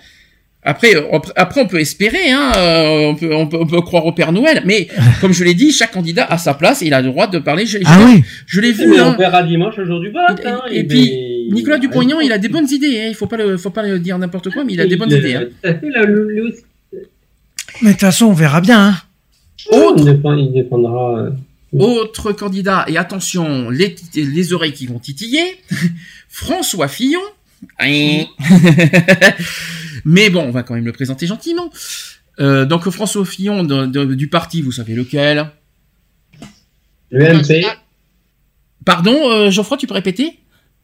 Après, après, on peut espérer, hein, on peut, on peut, on peut croire au Père Noël, mais comme je l'ai dit, chaque candidat a sa place et il a le droit de parler. Je, ah je, oui. je l'ai vu. On verra dimanche le jour du vote. Et, hein, et, et puis, ben, Nicolas Dupont-Aignan, il a des bonnes idées. Hein. Il faut pas le, faut pas le dire n'importe quoi, mais il a des bonnes le, idées. Hein. Là, le, le... Mais de toute façon, on verra bien. Hein. Autre... Il dépend, il dépendra. Autre candidat, et attention, les, les oreilles qui vont titiller, François Fillon. Mais bon, on va quand même le présenter gentiment. Euh, donc François Fillon de, de, du parti, vous savez lequel ? L'U M P. Pardon, euh, Geoffroy, tu peux répéter ?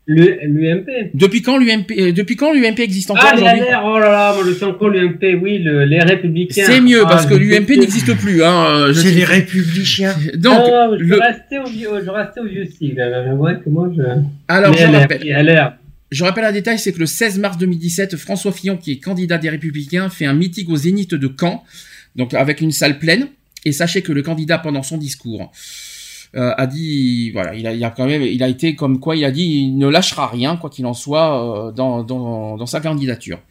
Le, L'U M P. Depuis quand l'U M P, depuis quand l'U M P existe encore ah, aujourd'hui ? Ah, oh là là, moi je sais encore l'U M P, oui, le, les Républicains. C'est mieux, ah, parce que l'U M P n'existe plus. Hein, je C'est sais. Les Républicains. Donc, ah, non, je, le... restais au vieux, je restais au vieux sigle. Ouais, comment je... Alors, je rappelle. À l'air. Je rappelle un détail, c'est que le seize mars deux mille dix-sept, François Fillon, qui est candidat des Républicains, fait un meeting au Zénith de Caen, donc avec une salle pleine. Et sachez que le candidat, pendant son discours, euh, a dit, voilà, il a, il a quand même, il a été comme quoi, il a dit, il ne lâchera rien, quoi qu'il en soit, euh, dans, dans, dans sa candidature.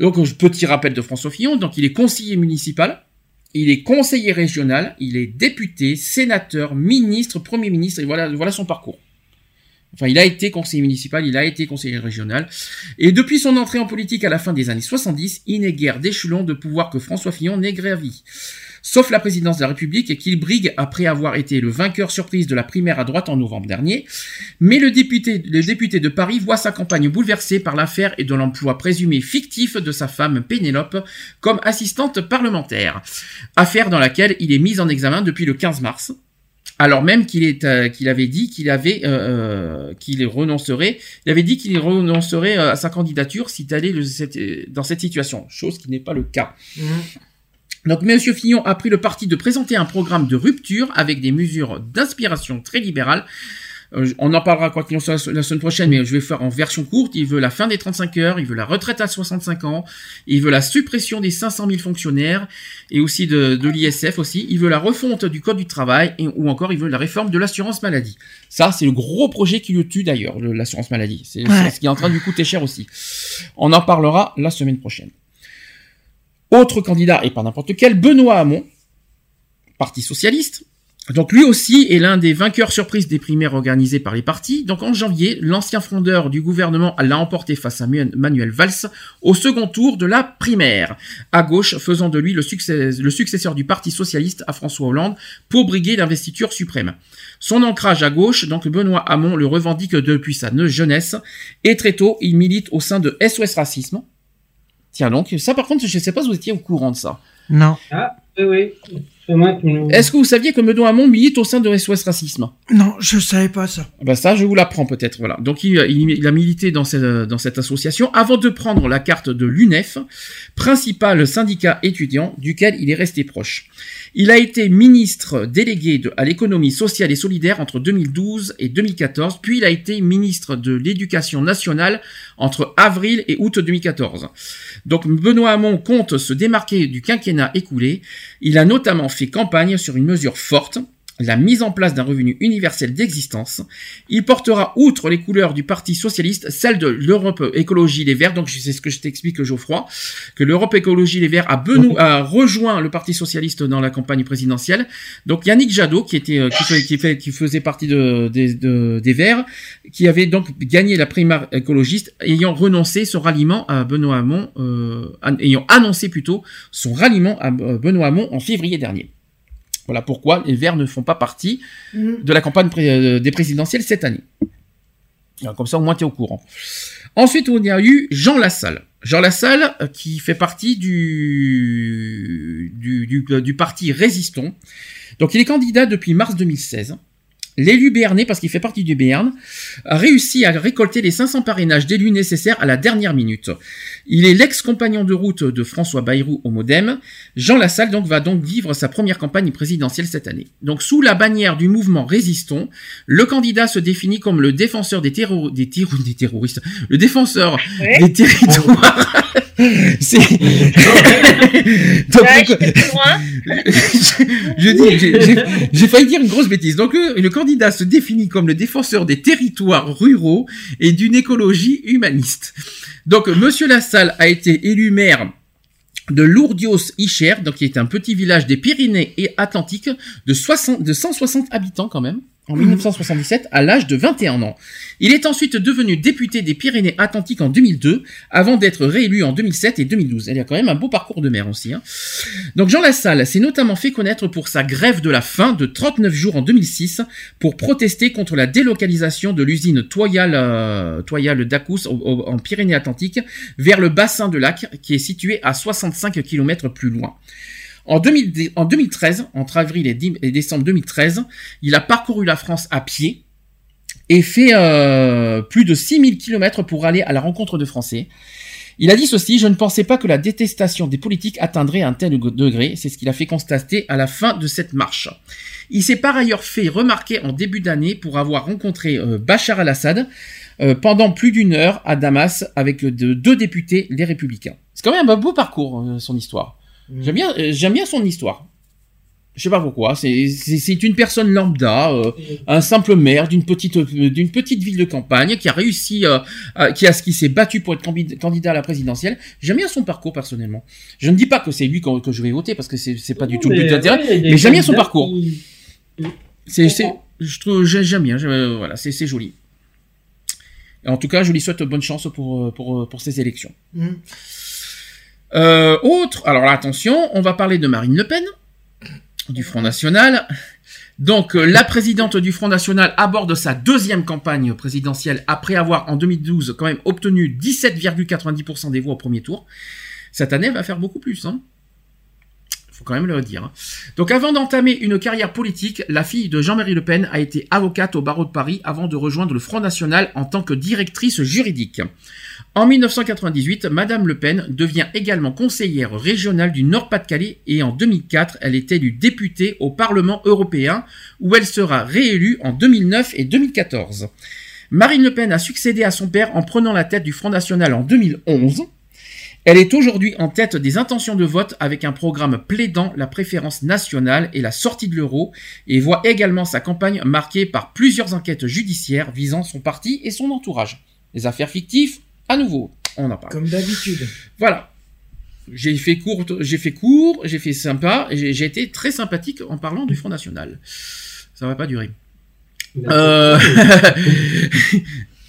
Donc, petit rappel de François Fillon, donc il est conseiller municipal. Il est conseiller régional, il est député, sénateur, ministre, premier ministre, et voilà, voilà son parcours. Enfin, il a été conseiller municipal, il a été conseiller régional. Et depuis son entrée en politique à la fin des années soixante-dix, il n'est guère d'échelon de pouvoir que François Fillon n'ait gravi. Sauf la présidence de la République, qu'il brigue après avoir été le vainqueur surprise de la primaire à droite en novembre dernier. Mais le député, le député de Paris voit sa campagne bouleversée par l'affaire et de l'emploi présumé fictif de sa femme Pénélope comme assistante parlementaire. Affaire dans laquelle il est mis en examen depuis le quinze mars. Alors même qu'il est, euh, qu'il avait dit qu'il avait, euh, qu'il renoncerait, il avait dit qu'il renoncerait à sa candidature si t'allais le, cette, dans cette situation, chose qui n'est pas le cas. Mmh. Donc, Monsieur Fillon a pris le parti de présenter un programme de rupture avec des mesures d'inspiration très libérales. Euh, on en parlera quoi qu'il en soit la semaine prochaine, mais je vais faire en version courte. Il veut la fin des trente-cinq heures, il veut la retraite à soixante-cinq ans, il veut la suppression des cinq cent mille fonctionnaires et aussi de, de l'I S F aussi. Il veut la refonte du code du travail et, ou encore il veut la réforme de l'assurance maladie. Ça, c'est le gros projet qui le tue d'ailleurs, le, l'assurance maladie. C'est, ouais. c'est ce qui est en train de lui coûter cher aussi. On en parlera la semaine prochaine. Autre candidat, et pas n'importe quel, Benoît Hamon, Parti Socialiste. Donc lui aussi est l'un des vainqueurs surprises des primaires organisées par les partis. Donc en janvier, l'ancien frondeur du gouvernement l'a emporté face à Manuel Valls au second tour de la primaire, à gauche, faisant de lui le, succès, le successeur du Parti Socialiste à François Hollande pour briguer l'investiture suprême. Son ancrage à gauche, donc Benoît Hamon le revendique depuis sa jeunesse, et très tôt, il milite au sein de S O S Racisme. Tiens donc, ça par contre, je ne sais pas si vous étiez au courant de ça. Non. Ah, oui, oui. Est-ce que vous saviez que Benoît Hamon milite au sein de S O S Racisme ? Non, je savais pas ça. Ben ça, je vous l'apprends peut-être. Voilà. Donc il, il, il a milité dans cette, dans cette association avant de prendre la carte de l'U N E F, principal syndicat étudiant duquel il est resté proche. Il a été ministre délégué de, à l'économie sociale et solidaire entre deux mille douze et deux mille quatorze, puis il a été ministre de l'Éducation nationale entre avril et août deux mille quatorze. Donc Benoît Hamon compte se démarquer du quinquennat écoulé. Il a notamment fait campagne sur une mesure forte, la mise en place d'un revenu universel d'existence. Il portera, outre les couleurs du Parti Socialiste, celle de l'Europe Écologie Les Verts. Donc, c'est ce que je t'explique, Geoffroy, que l'Europe Écologie Les Verts a, benou- a rejoint le Parti Socialiste dans la campagne présidentielle. Donc, Yannick Jadot, qui était, qui, qui, fait, qui faisait partie de, de, de, des Verts, qui avait donc gagné la primaire écologiste, ayant renoncé son ralliement à Benoît Hamon, euh, ayant annoncé plutôt son ralliement à Benoît Hamon en février dernier. Voilà pourquoi les Verts ne font pas partie mmh. de la campagne pré- des présidentielles cette année. Alors, comme ça, au moins, tu es au courant. Ensuite, on y a eu Jean Lassalle. Jean Lassalle, qui fait partie du, du, du, du parti Résistons. Donc, il est candidat depuis mars deux mille seize. L'élu béarnais, parce qu'il fait partie du Béarn, a réussi à récolter les cinq cents parrainages d'élus nécessaires à la dernière minute. Il est l'ex-compagnon de route de François Bayrou au Modem. Jean Lassalle donc, va donc vivre sa première campagne présidentielle cette année. Donc, sous la bannière du mouvement Résistons, le candidat se définit comme le défenseur des, terro- des, terro- des terroristes, le défenseur oui. des territoires... Oh. C'est... Donc, ouais, donc, je, je dis, j'ai, j'ai, j'ai failli dire une grosse bêtise. Donc, le, le candidat se définit comme le défenseur des territoires ruraux et d'une écologie humaniste. Donc, Monsieur Lassalle a été élu maire de Lourdios-Icher, donc qui est un petit village des Pyrénées et Atlantiques de, soixante, de cent soixante habitants quand même. En dix-neuf cent soixante-dix-sept, à l'âge de vingt et un ans. Il est ensuite devenu député des Pyrénées-Atlantiques en deux mille deux, avant d'être réélu en deux mille sept et deux mille douze. Il y a quand même un beau parcours de maire aussi, hein. Donc Jean Lassalle s'est notamment fait connaître pour sa grève de la faim de trente-neuf jours en deux mille six, pour protester contre la délocalisation de l'usine Toyal, euh, Toyal d'Acous en Pyrénées-Atlantiques vers le bassin de Lac, qui est situé à soixante-cinq kilomètres plus loin. En, deux mille, en deux mille treize, entre avril et, dix, et décembre deux mille treize, il a parcouru la France à pied et fait euh, plus de six mille kilomètres pour aller à la rencontre de Français. Il a dit ceci: « Je ne pensais pas que la détestation des politiques atteindrait un tel degré. » C'est ce qu'il a fait constater à la fin de cette marche. Il s'est par ailleurs fait remarquer en début d'année pour avoir rencontré euh, Bachar al-Assad euh, pendant plus d'une heure à Damas avec de, deux députés, les Républicains. C'est quand même un beau parcours, euh, son histoire. J'aime bien, j'aime bien son histoire. Je sais pas pourquoi. C'est, c'est, c'est une personne lambda, euh, un simple maire d'une petite, d'une petite ville de campagne qui a réussi, euh, à, qui a, qui s'est battu pour être candidat à la présidentielle. J'aime bien son parcours personnellement. Je ne dis pas que c'est lui que, que je vais voter parce que c'est, c'est pas du non, tout le but d'intérêt. Ouais, mais j'aime bien son parcours. Qui... C'est, c'est, je trouve, j'aime bien. J'aime, voilà, c'est, c'est joli. En tout cas, je lui souhaite bonne chance pour, pour, pour ces élections. Mm. Euh, autre, alors là, attention, on va parler de Marine Le Pen, du Front National. Donc, euh, la présidente du Front National aborde sa deuxième campagne présidentielle après avoir, en deux mille douze, quand même obtenu dix-sept virgule quatre-vingt-dix pour cent des voix au premier tour. Cette année, elle va faire beaucoup plus, hein. Faut quand même le dire, hein. Donc, avant d'entamer une carrière politique, la fille de Jean-Marie Le Pen a été avocate au barreau de Paris avant de rejoindre le Front National en tant que directrice juridique. En dix-neuf cent quatre-vingt-dix-huit, Madame Le Pen devient également conseillère régionale du Nord-Pas-de-Calais et en deux mille quatre, elle est élue députée au Parlement européen où elle sera réélue en deux mille neuf et deux mille quatorze. Marine Le Pen a succédé à son père en prenant la tête du Front National en deux mille onze. Elle est aujourd'hui en tête des intentions de vote avec un programme plaidant la préférence nationale et la sortie de l'euro et voit également sa campagne marquée par plusieurs enquêtes judiciaires visant son parti et son entourage. Les affaires fictives, à nouveau, on en parle. Comme d'habitude. Voilà. J'ai fait court, j'ai fait court, j'ai fait sympa, j'ai, j'ai été très sympathique en parlant du Front National. Ça va pas durer. Euh...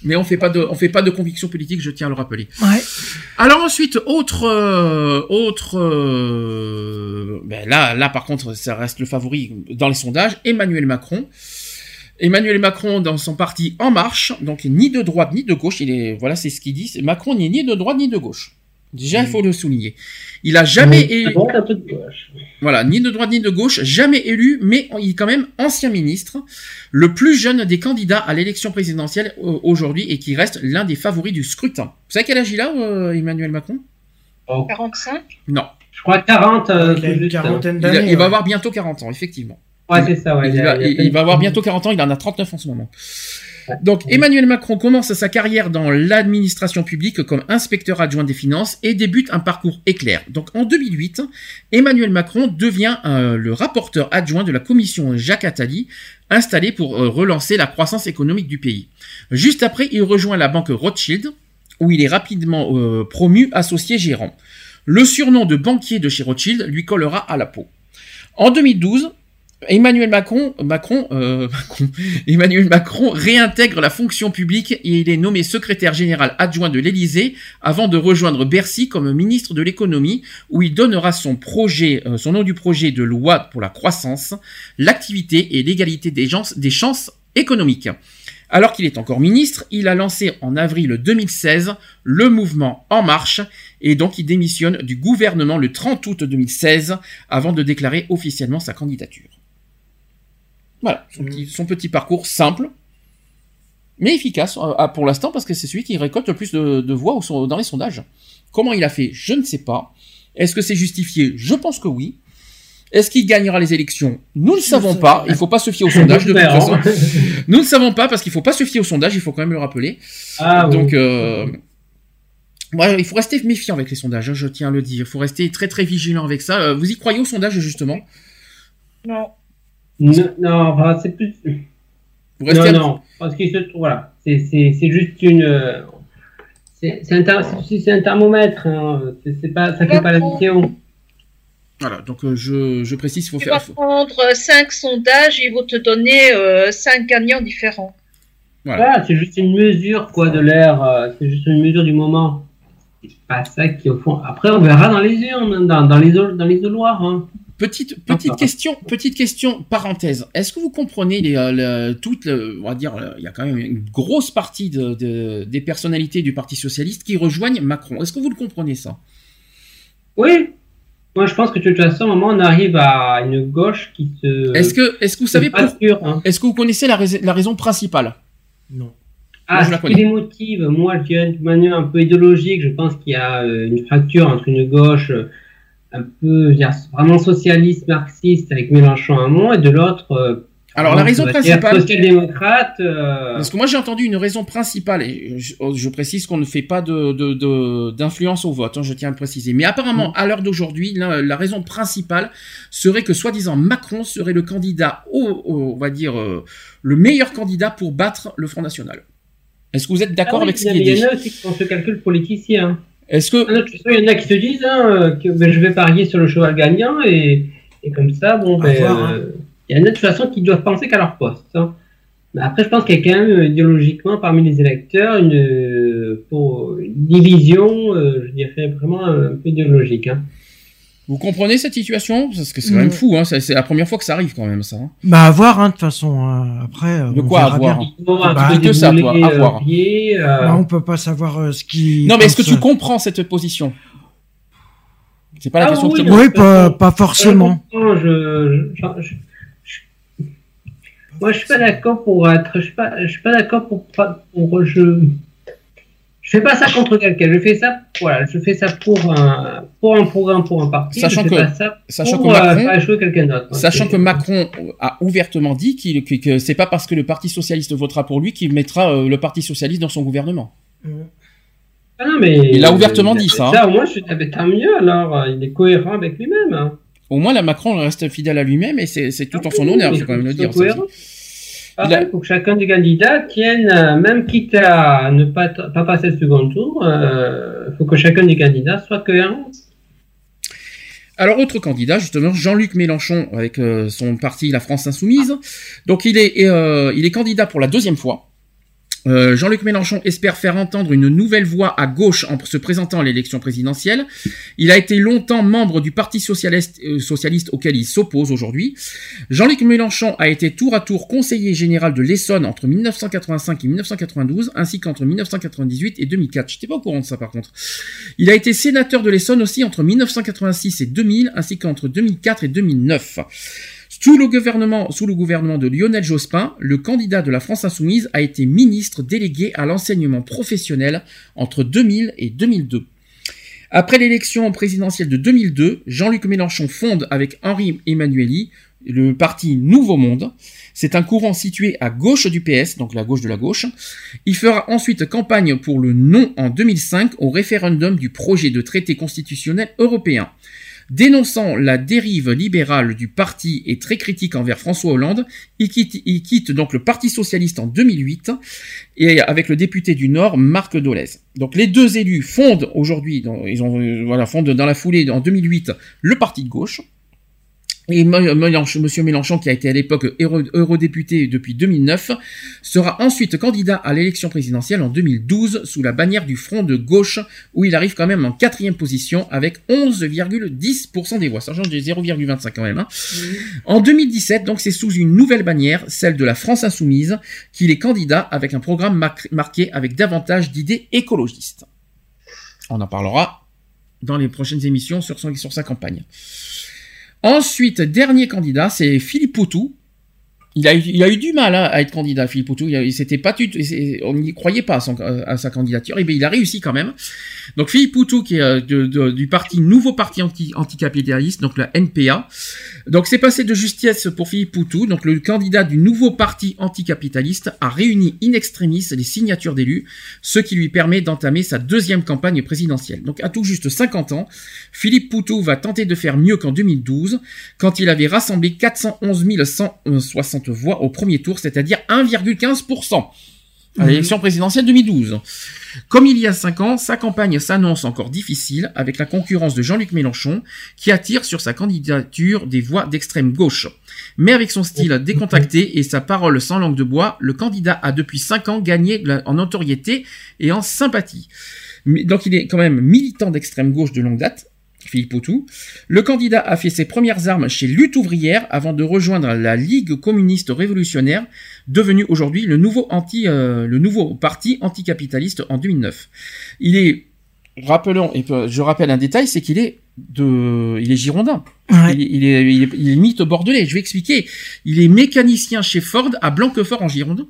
Mais on fait pas de, on fait pas de conviction politique, je tiens à le rappeler. Ouais. Alors ensuite, autre, euh, autre, euh, ben là, là par contre, ça reste le favori dans les sondages. Emmanuel Macron. Emmanuel Macron dans son parti En Marche, donc ni de droite ni de gauche. Il est, voilà, c'est ce qu'il dit. Macron n'est ni de droite ni de gauche. Déjà, il faut le souligner. Il a jamais oui, élu. Droite, un peu de gauche. Voilà, ni de droite ni de gauche, jamais élu, mais il est quand même ancien ministre, le plus jeune des candidats à l'élection présidentielle aujourd'hui et qui reste l'un des favoris du scrutin. Vous savez quel âge il a, euh, Emmanuel Macron ? Oh. quarante-cinq ? Non. Je crois quarante. Euh, il a une quarantaine d'années. Il, a, il va avoir bientôt quarante ans, effectivement. Ouais, c'est ça, ouais. Il, il, va, il, il, il va avoir bientôt quarante ans, il en a trente-neuf en ce moment. Donc Emmanuel Macron commence sa carrière dans l'administration publique comme inspecteur adjoint des finances et débute un parcours éclair. Donc en deux mille huit, Emmanuel Macron devient euh, le rapporteur adjoint de la commission Jacques Attali, installée pour euh, relancer la croissance économique du pays. Juste après, il rejoint la banque Rothschild, où il est rapidement euh, promu associé gérant. Le surnom de banquier de chez Rothschild lui collera à la peau. En deux mille douze, Emmanuel Macron, Macron, euh, Macron, Emmanuel Macron réintègre la fonction publique et il est nommé secrétaire général adjoint de l'Élysée avant de rejoindre Bercy comme ministre de l'économie, où il donnera son projet, euh, son nom du projet de loi pour la croissance, l'activité et l'égalité des, gens, des chances économiques. Alors qu'il est encore ministre, il a lancé en avril deux mille seize le mouvement En Marche et donc il démissionne du gouvernement le trente août deux mille seize avant de déclarer officiellement sa candidature. Voilà, son petit, son petit parcours simple, mais efficace pour l'instant parce que c'est celui qui récolte le plus de, de voix dans les sondages. Comment il a fait, je ne sais pas. Est-ce que c'est justifié? Je pense que oui. Est-ce qu'il gagnera les élections? Nous ne savons pas. Il ne faut pas se fier au sondage de toute façon. Nous ne savons pas parce qu'il ne faut pas se fier au sondage. Il faut quand même le rappeler. Ah, donc, oui. euh, ouais, il faut rester méfiant avec les sondages. Je tiens à le dire. Il faut rester très très vigilant avec ça. Vous y croyez au sondage justement? Non. Non, non, c'est plus. Vous non, à... non, parce qu'il se trouve voilà. C'est c'est c'est juste une. C'est c'est un, tar... c'est, c'est un thermomètre. Hein. C'est, c'est pas ça fait pas la question. Voilà, donc euh, je, je précise, il faut tu faire... Tu vas prendre cinq sondages, ils vont te donner euh, cinq gagnants différents. Voilà. Voilà, c'est juste une mesure quoi, de l'air, euh, c'est juste une mesure du moment. C'est pas ça qui au fond... Après, on verra dans les urnes, dans, dans les dans les Loire, hein. Petite, petite, question, petite question parenthèse. Est-ce que vous comprenez les, le, toute, le, on va dire, le, il y a quand même une grosse partie de, de, des personnalités du Parti Socialiste qui rejoignent Macron. Est-ce que vous le comprenez, ça? Oui. Moi, je pense que de toute façon, au moment on arrive à une gauche qui se... Est-ce que, est-ce que vous savez... Pour... Sûr, hein. Est-ce que vous connaissez la, rais- la raison principale? Non. Ah, ce qui les motive, moi, je dirais de manière un peu idéologique, je pense qu'il y a une fracture entre une gauche un peu, je veux dire, vraiment socialiste, marxiste, avec Mélenchon à un moment, et de l'autre... Alors, la raison principale... social-démocrate... Euh... Parce que moi, j'ai entendu une raison principale, et je, je précise qu'on ne fait pas de, de, de, d'influence au vote, hein, je tiens à le préciser. Mais apparemment, mmh. à l'heure d'aujourd'hui, la, la raison principale serait que, soi-disant, Macron serait le candidat, au, au, on va dire, euh, le meilleur candidat pour battre le Front National. Est-ce que vous êtes d'accord ah oui, avec ce qu'il dit? Il y en a aussi qui font ce calcul politicien. Est-ce que... Ah, non, il y en a qui se disent hein, que ben, je vais parier sur le cheval gagnant, et, et comme ça, bon, ben... Avoir, euh... hein. Il y en a de toute façon qui doivent penser qu'à leur poste. Hein. Mais après, je pense qu'il y a quand même, idéologiquement, parmi les électeurs, une, pour, une division, euh, je dirais, vraiment un peu idéologique. Hein. Vous comprenez cette situation? Parce que c'est quand même fou, hein. c'est, c'est la première fois que ça arrive quand même, ça. Hein. Bah, à voir, hein, de toute façon. Euh, après, euh, de quoi on verra avoir bien. Bon, bah, c'est que ça, toi, à voir. Pieds, euh... bah, on peut pas savoir euh, ce qui... Non, mais est-ce que tu comprends cette position? C'est pas la ah, question oui, que tu... Oui, pas, pas forcément. Non, je... je, je, je... Moi, je suis pas d'accord pour être, je suis pas, je suis pas d'accord pour, pour, je, je fais pas ça contre quelqu'un, je fais ça, voilà, je fais ça pour un, pour un programme, pour un parti, sachant je fais que, pas ça sachant pour, que Macron, euh, jouer quelqu'un d'autre. Sachant que Macron a ouvertement dit qu'il, que, que c'est pas parce que le Parti Socialiste votera pour lui qu'il mettra euh, le Parti Socialiste dans son gouvernement. Ah non, mais. Il a ouvertement euh, dit ça. Ça, hein. Au moins, je suis, tant mieux, alors, il est cohérent avec lui-même, hein. Au moins, la Macron reste fidèle à lui-même et c'est, c'est tout ah, en son oui, honneur, il faut quand même le dire. Pareil, il a... pour que chacun des candidats tienne, même quitte à ne pas, t- pas passer le second tour, il euh, faut que chacun des candidats soit cohérent. Alors, autre candidat, justement, Jean-Luc Mélenchon, avec euh, son parti La France Insoumise. Donc, il est, euh, il est candidat pour la deuxième fois. Euh, Jean-Luc Mélenchon espère faire entendre une nouvelle voix à gauche en se présentant à l'élection présidentielle. Il a été longtemps membre du Parti socialiste, euh, socialiste auquel il s'oppose aujourd'hui. Jean-Luc Mélenchon a été tour à tour conseiller général de l'Essonne entre dix-neuf cent quatre-vingt-cinq et dix-neuf cent quatre-vingt-douze, ainsi qu'entre dix-neuf cent quatre-vingt-dix-huit et deux mille quatre. J'étais pas au courant de ça par contre. Il a été sénateur de l'Essonne aussi entre dix-neuf cent quatre-vingt-six et deux mille, ainsi qu'entre deux mille quatre et deux mille neuf. Sous le gouvernement, sous le gouvernement de Lionel Jospin, le candidat de la France Insoumise a été ministre délégué à l'enseignement professionnel entre deux mille et deux mille deux. Après l'élection présidentielle de deux mille deux, Jean-Luc Mélenchon fonde avec Henri Emmanuelli le parti Nouveau Monde. C'est un courant situé à gauche du P S, donc la gauche de la gauche. Il fera ensuite campagne pour le non en deux mille cinq au référendum du projet de traité constitutionnel européen. Dénonçant la dérive libérale du parti et très critique envers François Hollande, il quitte, il quitte donc le Parti Socialiste en deux mille huit et avec le député du Nord, Marc Dolez. Donc les deux élus fondent aujourd'hui, ils ont, voilà, fondent dans la foulée en deux mille huit le Parti de gauche. Et Monsieur Mélenchon, qui a été à l'époque eurodéputé depuis deux mille neuf, sera ensuite candidat à l'élection présidentielle en deux mille douze sous la bannière du Front de Gauche, où il arrive quand même en quatrième position avec onze virgule dix pour cent des voix. Ça change de zéro virgule vingt-cinq quand même. Hein. Mmh. En deux mille dix-sept, donc, c'est sous une nouvelle bannière, celle de la France Insoumise, qu'il est candidat avec un programme mar- marqué avec davantage d'idées écologistes. On en parlera dans les prochaines émissions sur, son, sur sa campagne. Ensuite, dernier candidat, c'est Philippe Poutou. Il a, il a eu du mal hein, à être candidat, Philippe Poutou. Il, il s'était pas tut... on n'y croyait pas à, son, à sa candidature. Et bien, il a réussi quand même. Donc, Philippe Poutou, qui est euh, de, de, du parti nouveau parti anti, anticapitaliste, donc la N P A. Donc, c'est passé de justesse pour Philippe Poutou. Donc, le candidat du nouveau parti anticapitaliste a réuni in extremis les signatures d'élus, ce qui lui permet d'entamer sa deuxième campagne présidentielle. Donc, à tout juste cinquante ans, Philippe Poutou va tenter de faire mieux qu'en deux mille douze, quand il avait rassemblé quatre cent onze mille cent soixante voix au premier tour, c'est-à-dire un virgule quinze pour cent à l'élection présidentielle deux mille douze. Comme il y a cinq ans, sa campagne s'annonce encore difficile avec la concurrence de Jean-Luc Mélenchon qui attire sur sa candidature des voix d'extrême gauche. Mais avec son style décontracté et sa parole sans langue de bois, le candidat a depuis cinq ans gagné en notoriété et en sympathie. Donc il est quand même militant d'extrême gauche de longue date. Philippe Poutou. Le candidat a fait ses premières armes chez Lutte ouvrière avant de rejoindre la Ligue communiste révolutionnaire, devenue aujourd'hui le nouveau, anti, euh, le nouveau parti anticapitaliste en deux mille neuf. Il est, rappelons, et je rappelle un détail, c'est qu'il est, de, il est girondin. Ouais. Il, il, est, il, est, il est limite bordelais, je vais expliquer. Il est mécanicien chez Ford à Blanquefort en Gironde.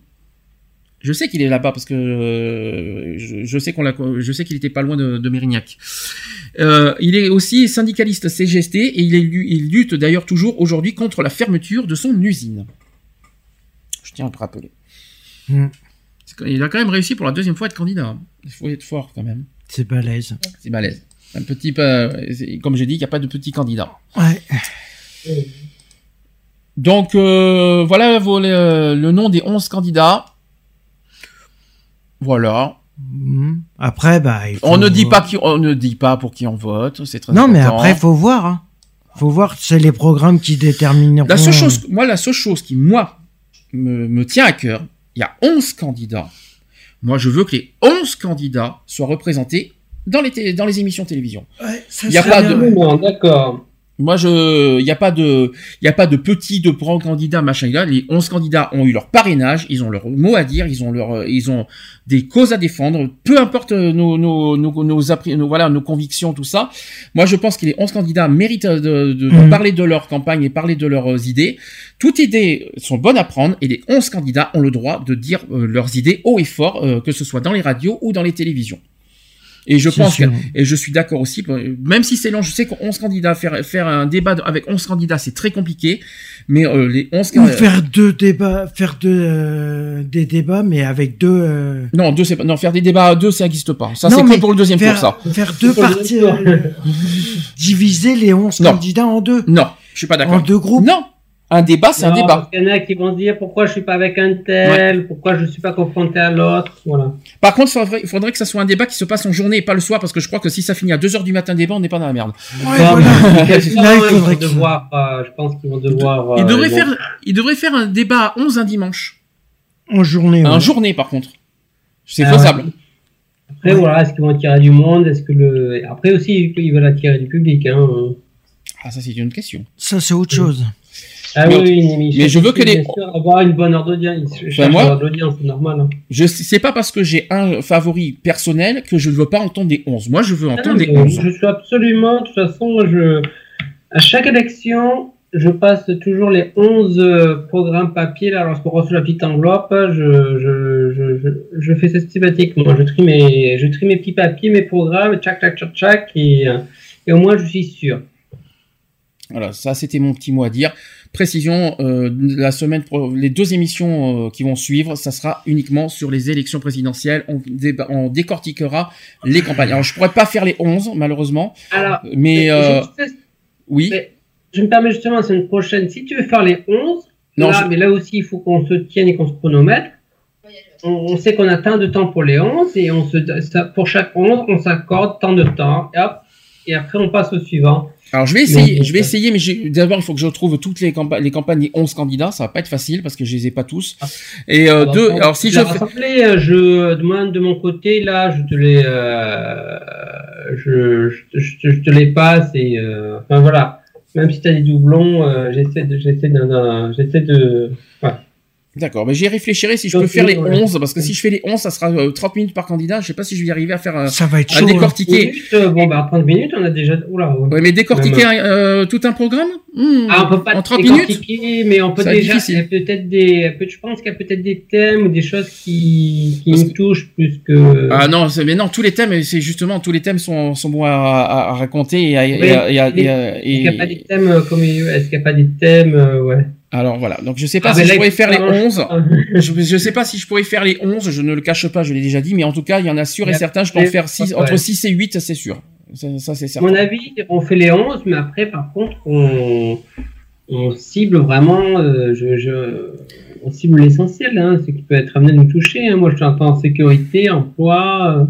Je sais qu'il est là-bas parce que euh, je, je sais qu'on l'a, je sais qu'il était pas loin de, de Mérignac. Euh, il est aussi syndicaliste C G T et il, est, il lutte d'ailleurs toujours aujourd'hui contre la fermeture de son usine. Je tiens à le rappeler. Mmh. Il a quand même réussi pour la deuxième fois à être candidat. Il faut être fort quand même. C'est balèze. C'est balèze. Un petit, euh, comme j'ai dit, il n'y a pas de petit candidat. Ouais. Donc euh, voilà le, le nom des onze candidats. Voilà. Après, bah, il faut... on ne dit pas qui, on ne dit pas pour qui on vote. C'est très non, important. Mais après, faut voir. Hein. Faut voir, c'est les programmes qui déterminent. La seule chose, moi, la seule chose qui moi me, me tient à cœur, il y a onze candidats. Moi, je veux que les onze candidats soient représentés dans les télé, dans les émissions de télévision. Ouais, ça il y a pas bien. De non, d'accord. Moi, je, il n'y a pas de, il n'y a pas de petits, de grands candidats, machin, là. Les onze candidats ont eu leur parrainage, ils ont leur mot à dire, ils ont leur, ils ont des causes à défendre. Peu importe nos, nos, nos, nos, appris, nos voilà, nos convictions, tout ça. Moi, je pense que les onze candidats méritent de, de, mmh. de parler de leur campagne et parler de leurs idées. Toutes idées sont bonnes à prendre et les onze candidats ont le droit de dire euh, leurs idées haut et fort, euh, que ce soit dans les radios ou dans les télévisions. Et je c'est pense que, et je suis d'accord aussi, même si c'est long, je sais qu'onze candidats, faire, faire un débat avec onze candidats, c'est très compliqué, mais euh, les onze candidats. Ou faire deux débats, faire deux, euh, des débats, mais avec deux, euh... Non, deux, c'est pas, non, faire des débats à deux, ça n'existe pas. Ça, non, c'est que pour le deuxième tour, ça. Faire deux parties, euh, diviser les onze candidats en deux. Non, je suis pas d'accord. En deux groupes. Non. Un débat, c'est non, un débat. Parce qu'il y en a qui vont dire pourquoi je suis pas avec un tel, ouais. Pourquoi je suis pas confronté à l'autre, voilà. Par contre, il faudrait, faudrait que ça soit un débat qui se passe en journée et pas le soir, parce que je crois que si ça finit à deux heures du matin débat, on n'est pas dans la merde. Ouais, bah, voilà. Là, ils vont devoir, euh, je pense qu'ils vont devoir. Ils devraient euh, faire, bon. ils devraient faire un débat à onze un dimanche. En journée. En ouais. journée, par contre, c'est euh, faisable. Après, ouais. Voilà, est-ce qu'ils vont attirer du monde, est-ce que le, après aussi, ils veulent attirer du public, hein. Ah, ça c'est une question. Ça c'est autre oui. chose. Ah mais oui, mais, mais je veux que les sûr, avoir une bonne heure d'audience. Enfin, moi, c'est normal. Hein. Je c'est pas parce que j'ai un favori personnel que je ne veux pas entendre des onze. Moi, je veux ah entendre non, des onze. Je suis absolument de toute façon, je à chaque élection, je passe toujours les onze programmes papier là lorsqu'on reçoit la petite enveloppe, je je je je, je fais systématiquement, je trie mes je trie mes petits papiers, mes programmes, tchac tchac tchac tchac et et au moins je suis sûr. Voilà, ça c'était mon petit mot à dire. Précision, euh, la semaine, les deux émissions euh, qui vont suivre, ça sera uniquement sur les élections présidentielles. On, déba- on décortiquera les campagnes. Alors, je pourrais pas faire les onze, malheureusement. Alors, mais euh, je, je, oui. Mais je me permets justement la semaine prochaine, si tu veux faire les onze, non, là, je... mais là aussi, il faut qu'on se tienne et qu'on se chronomètre. On sait qu'on a tant de temps pour les onze et on se, pour chaque onze, on s'accorde tant de temps et, hop, et après on passe au suivant. Alors je vais essayer, mais, je vais essayer, mais j'ai, d'abord il faut que je retrouve toutes les campagnes, les campagnes des onze candidats, ça va pas être facile parce que je les ai pas tous. Et euh, alors, deux, alors, alors si je fais... je demande de mon côté là, je te les, euh, je, je, je, je te les passe et euh, enfin voilà, même si t'as des doublons, euh, j'essaie de, j'essaie d'un, j'essaie de, ouais. D'accord, mais j'y réfléchirai si je peux faire les onze, parce que si je fais les onze, ça sera trente minutes par candidat. Je sais pas si je vais y arriver à faire, ça va être à chaud, décortiquer. Hein. Minutes, bon, bah, trente minutes, on a déjà, oula. Ouais, mais décortiquer même... euh, tout un programme? Mmh, ah, on peut pas décortiquer, minutes, mais on peut ça déjà, il y a peut-être des, je pense qu'il y a peut-être des thèmes ou des choses qui, qui nous que... touchent plus que... Ah, non, c'est... mais non, tous les thèmes, c'est justement, tous les thèmes sont, sont bons à, à, à raconter et à, et à, et à, et à et... Est-ce qu'il n'y a pas des thèmes comme, est-ce qu'il n'y a pas des thèmes, euh, ouais. Alors voilà, donc je sais pas ah si je pourrais faire les onze, je, je sais pas si je pourrais faire les onze, je ne le cache pas, je l'ai déjà dit, mais en tout cas, il y en a sûr et certain, je peux en faire six, entre six et huit, c'est sûr, ça, ça c'est certain. À mon avis, on fait les onze, mais après, par contre, on, on cible vraiment, euh, je, je, on cible l'essentiel, hein, ce qui peut être amené à nous toucher, hein. Moi je suis un peu en sécurité, emploi... Euh...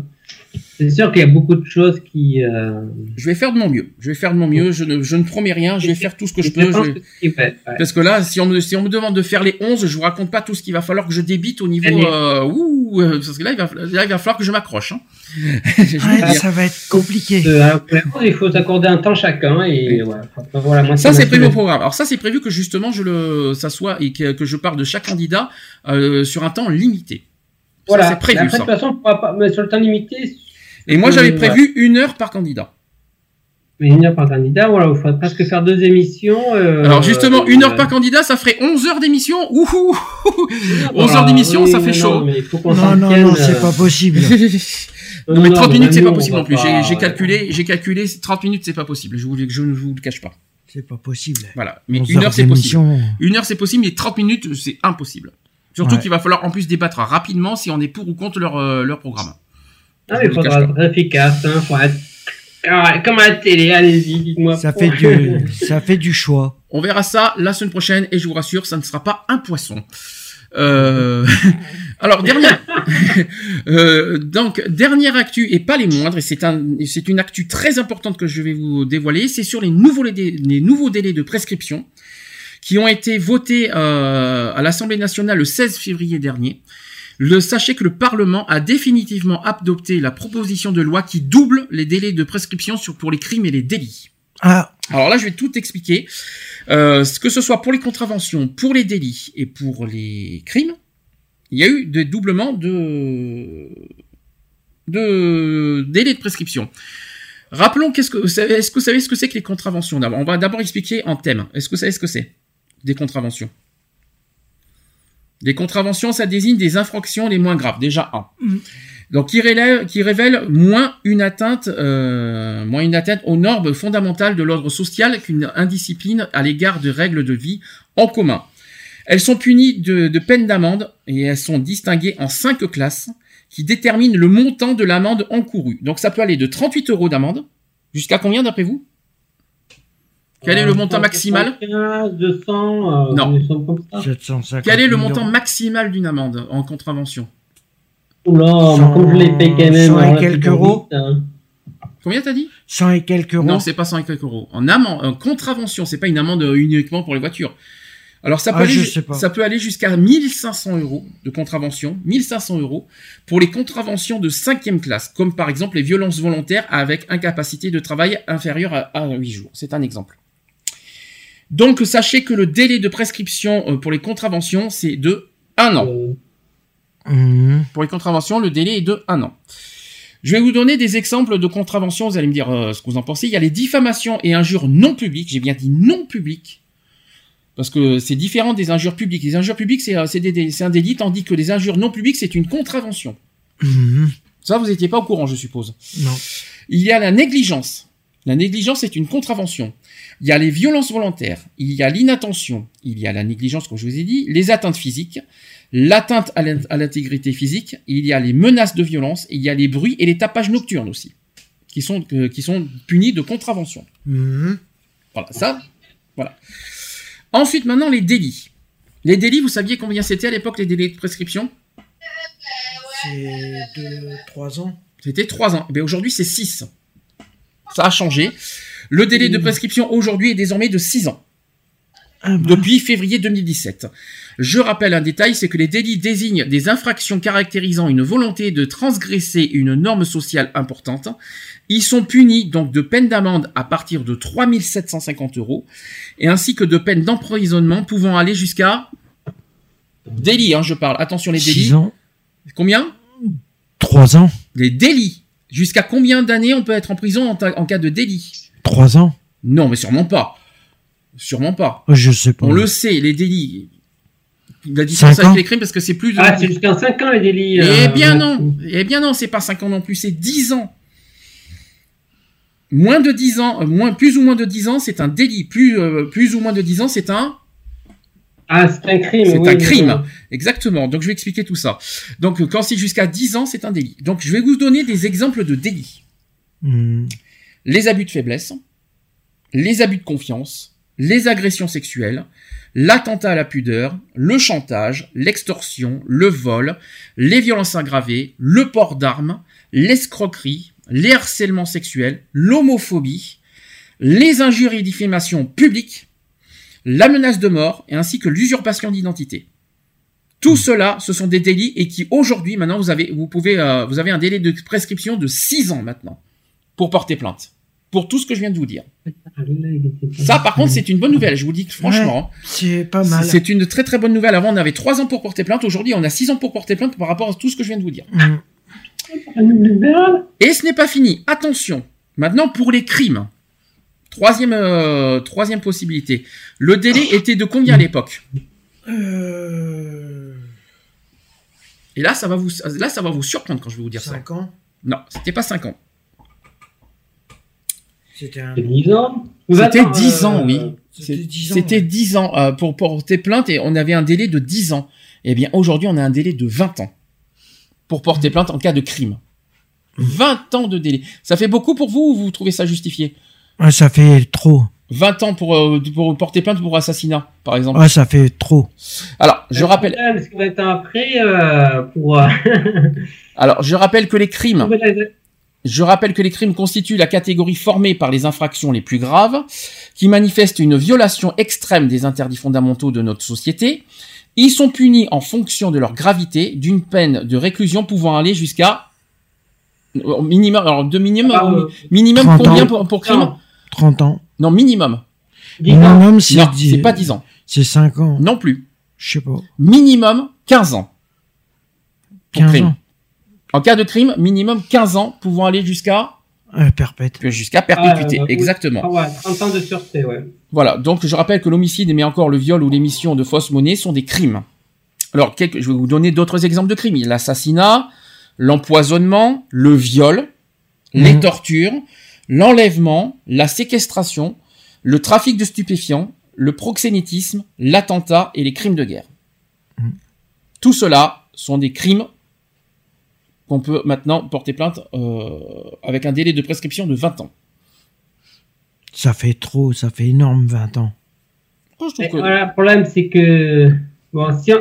C'est sûr qu'il y a beaucoup de choses qui... Euh... Je vais faire de mon mieux. Je vais faire de mon mieux. Je ne, je ne promets rien. Je vais faire tout ce que je peux. Je... Que fait, ouais. Parce que là, si on, me, si on me demande de faire les onze, je vous raconte pas tout ce qu'il va falloir que je débite au niveau... Euh, ouh, parce que là il, va, là, il va falloir que je m'accroche. Hein. je ouais, ça va être compliqué. Euh, il faut s'accorder un temps chacun. Et, ouais, voilà, moi, ça, c'est, c'est prévu au programme. Alors ça, c'est prévu que justement, je le, ça soit et que, que je parle de chaque candidat euh, sur un temps limité. Voilà. Ça, c'est prévu, après, ça. De toute façon, on pourra pas, mais sur le temps limité... Et moi, j'avais prévu ouais. une heure par candidat. Mais une heure par candidat, voilà, il faudrait presque faire deux émissions. Euh, Alors, justement, euh, une heure euh, par candidat, ça ferait onze heures d'émission. Ouhou onze voilà, heures d'émission, oui, ça fait non, chaud. Non, mais faut qu'on non, non, non, c'est euh... pas possible. non, non, mais trente non, minutes, c'est pas possible non plus. Pas... J'ai, j'ai calculé, j'ai calculé, trente minutes, c'est pas possible. Je ne je, je vous le cache pas. C'est pas possible. Voilà, mais une heure, c'est possible. Une heure, c'est possible, mais trente minutes, c'est impossible. Surtout ouais. qu'il va falloir en plus débattre rapidement si on est pour ou contre leur, euh, leur programme. Ah, mais il faudra être efficace, hein, faudra être... comme à la télé, allez-y, dites-moi. Ça fait, du... ça fait du choix. On verra ça la semaine prochaine, et je vous rassure, ça ne sera pas un poisson. Euh... Alors, dernière... euh, donc, dernière actu, et pas les moindres, et c'est, un... c'est une actu très importante que je vais vous dévoiler, c'est sur les nouveaux, dé... les nouveaux délais de prescription qui ont été votés euh, à l'Assemblée nationale le seize février dernier. Le, sachez que le Parlement a définitivement adopté la proposition de loi qui double les délais de prescription sur, pour les crimes et les délits. Ah. Alors là, je vais tout expliquer. Euh, que ce soit pour les contraventions, pour les délits et pour les crimes, il y a eu des doublements de, de délais de prescription. Rappelons, qu'est-ce que, est-ce que vous savez ce que c'est que les contraventions ? On va d'abord expliquer en thème. Est-ce que vous savez ce que c'est ? Des contraventions. Des contraventions, ça désigne des infractions les moins graves, déjà un. Mmh. Donc, qui, relève, qui révèle moins une atteinte, euh, moins une atteinte aux normes fondamentales de l'ordre social qu'une indiscipline à l'égard de règles de vie en commun. Elles sont punies de, de peine d'amende et elles sont distinguées en cinq classes qui déterminent le montant de l'amende encourue. Donc, ça peut aller de trente-huit euros d'amende jusqu'à combien d'après vous ? Quel est le montant maximal ? deux cents, euh, non. Quel est le montant maximal d'une amende en contravention ? Oula, on les paye quand même. cent et quelques euros. Combien t'as dit ? cent et quelques euros. Non, c'est pas cent et quelques euros. En amende, en contravention, c'est pas une amende uniquement pour les voitures. Alors ça peut, ah, aller, ju- ça peut aller jusqu'à mille cinq cents euros de contravention, mille cinq cents euros pour les contraventions de cinquième classe, comme par exemple les violences volontaires avec incapacité de travail inférieure à, à huit jours. C'est un exemple. Donc, sachez que le délai de prescription pour les contraventions, c'est de un an. Mmh. Pour les contraventions, le délai est de un an. Je vais vous donner des exemples de contraventions. Vous allez me dire euh, ce que vous en pensez. Il y a les diffamations et injures non publiques. J'ai bien dit non publiques. Parce que c'est différent des injures publiques. Les injures publiques, c'est, c'est, des, c'est un délit, tandis que les injures non publiques, c'est une contravention. Mmh. Ça, vous n'étiez pas au courant, je suppose. Non. Il y a la négligence. La négligence est une contravention. Il y a les violences volontaires, il y a l'inattention, il y a la négligence, comme je vous ai dit, les atteintes physiques, l'atteinte à l'intégrité physique, il y a les menaces de violence, il y a les bruits et les tapages nocturnes aussi, qui sont, euh, qui sont punis de contravention. Mmh. Voilà, ça, voilà. Ensuite, maintenant, les délits. Les délits, vous saviez combien c'était à l'époque, les délais de prescription ? C'est deux, trois ans. C'était trois ans. Eh bien, aujourd'hui, c'est six. Ça a changé. Le délai de prescription aujourd'hui est désormais de six ans. Ah bah. Depuis février deux mille dix-sept. Je rappelle un détail, c'est que les délits désignent des infractions caractérisant une volonté de transgresser une norme sociale importante. Ils sont punis donc de peines d'amende à partir de trois mille sept cent cinquante euros et ainsi que de peines d'emprisonnement pouvant aller jusqu'à délits, hein, je parle. Attention les délits. six ans. Combien ? trois ans. Les délits. Jusqu'à combien d'années on peut être en prison en, ta- en cas de délit ? trois ans. Non, mais sûrement pas. Sûrement pas. Je sais pas. On le sait, les délits. La différence avec les crimes, parce que c'est plus de... Ah, c'est jusqu'à cinq ans les délits. Eh bien non, eh bien non, c'est pas cinq ans non plus, c'est dix ans. Moins de dix ans, moins, plus ou moins de dix ans, c'est un délit. Plus, euh, plus ou moins de dix ans, c'est un... Ah, c'est un crime. C'est oui, un crime, oui. Exactement. Donc, je vais expliquer tout ça. Donc, quand c'est jusqu'à dix ans, c'est un délit. Donc, je vais vous donner des exemples de délits. Mmh. Les abus de faiblesse, les abus de confiance, les agressions sexuelles, l'attentat à la pudeur, le chantage, l'extorsion, le vol, les violences aggravées, le port d'armes, l'escroquerie, les harcèlements sexuels, l'homophobie, les injures et diffamations publiques, la menace de mort, et ainsi que l'usurpation d'identité. Tout cela, ce sont des délits et qui, aujourd'hui, maintenant, vous avez, vous pouvez, euh, vous avez un délai de prescription de six ans, maintenant, pour porter plainte. Pour tout ce que je viens de vous dire. Ça, par contre, c'est une bonne nouvelle. Je vous le dis que, franchement. Ouais, c'est pas mal. C'est une très très bonne nouvelle. Avant, on avait trois ans pour porter plainte. Aujourd'hui, on a six ans pour porter plainte par rapport à tout ce que je viens de vous dire. Et ce n'est pas fini. Attention. Maintenant, pour les crimes. Troisième, euh, troisième possibilité. Le délai oh. était de combien à l'époque ? euh... Et là ça, va vous, là, ça va vous surprendre quand je vais vous dire cinq ça. cinq ans ? Non, c'était pas cinq ans. C'était un... dix ans ? C'était dix ans, oui. C'était dix ans, c'était dix ans euh, pour porter plainte et on avait un délai de dix ans. Eh bien, aujourd'hui, on a un délai de vingt ans pour porter plainte en cas de crime. vingt ans de délai. Ça fait beaucoup pour vous ou vous trouvez ça justifié ? Ouais, ça fait trop. vingt ans pour, euh, pour porter plainte pour assassinat, par exemple. Ouais, ça fait trop. Alors, je rappelle... Parce que vingt ans après, euh, pour... Alors, je rappelle que les crimes... Je rappelle que les crimes constituent la catégorie formée par les infractions les plus graves, qui manifestent une violation extrême des interdits fondamentaux de notre société. Ils sont punis en fonction de leur gravité, d'une peine de réclusion pouvant aller jusqu'à... Au minimum, alors de minimum, ah, euh, minimum combien pour, pour crime ? trente ans. Non, minimum. Minimum, c'est, non, dix, c'est pas dix ans. C'est cinq ans. Non plus. Je sais pas. Minimum quinze ans. Pour quinze crime. Ans. En cas de crime, minimum quinze ans, pouvant aller jusqu'à euh, perpète. Jusqu'à perpétuité, ah, euh, exactement. Ah ouais, trente ans de sûreté, ouais. Voilà, donc je rappelle que l'homicide, mais encore le viol ou l'émission de fausses monnaies sont des crimes. Alors, quelques, je vais vous donner d'autres exemples de crimes. L'assassinat, l'empoisonnement, le viol, mmh. les tortures, l'enlèvement, la séquestration, le trafic de stupéfiants, le proxénétisme, l'attentat et les crimes de guerre. Mmh. Tout cela sont des crimes qu'on peut maintenant porter plainte euh, avec un délai de prescription de vingt ans. Ça fait trop, ça fait énorme vingt ans. Oh, je trouve que... voilà, le problème, c'est que... Bon, si on...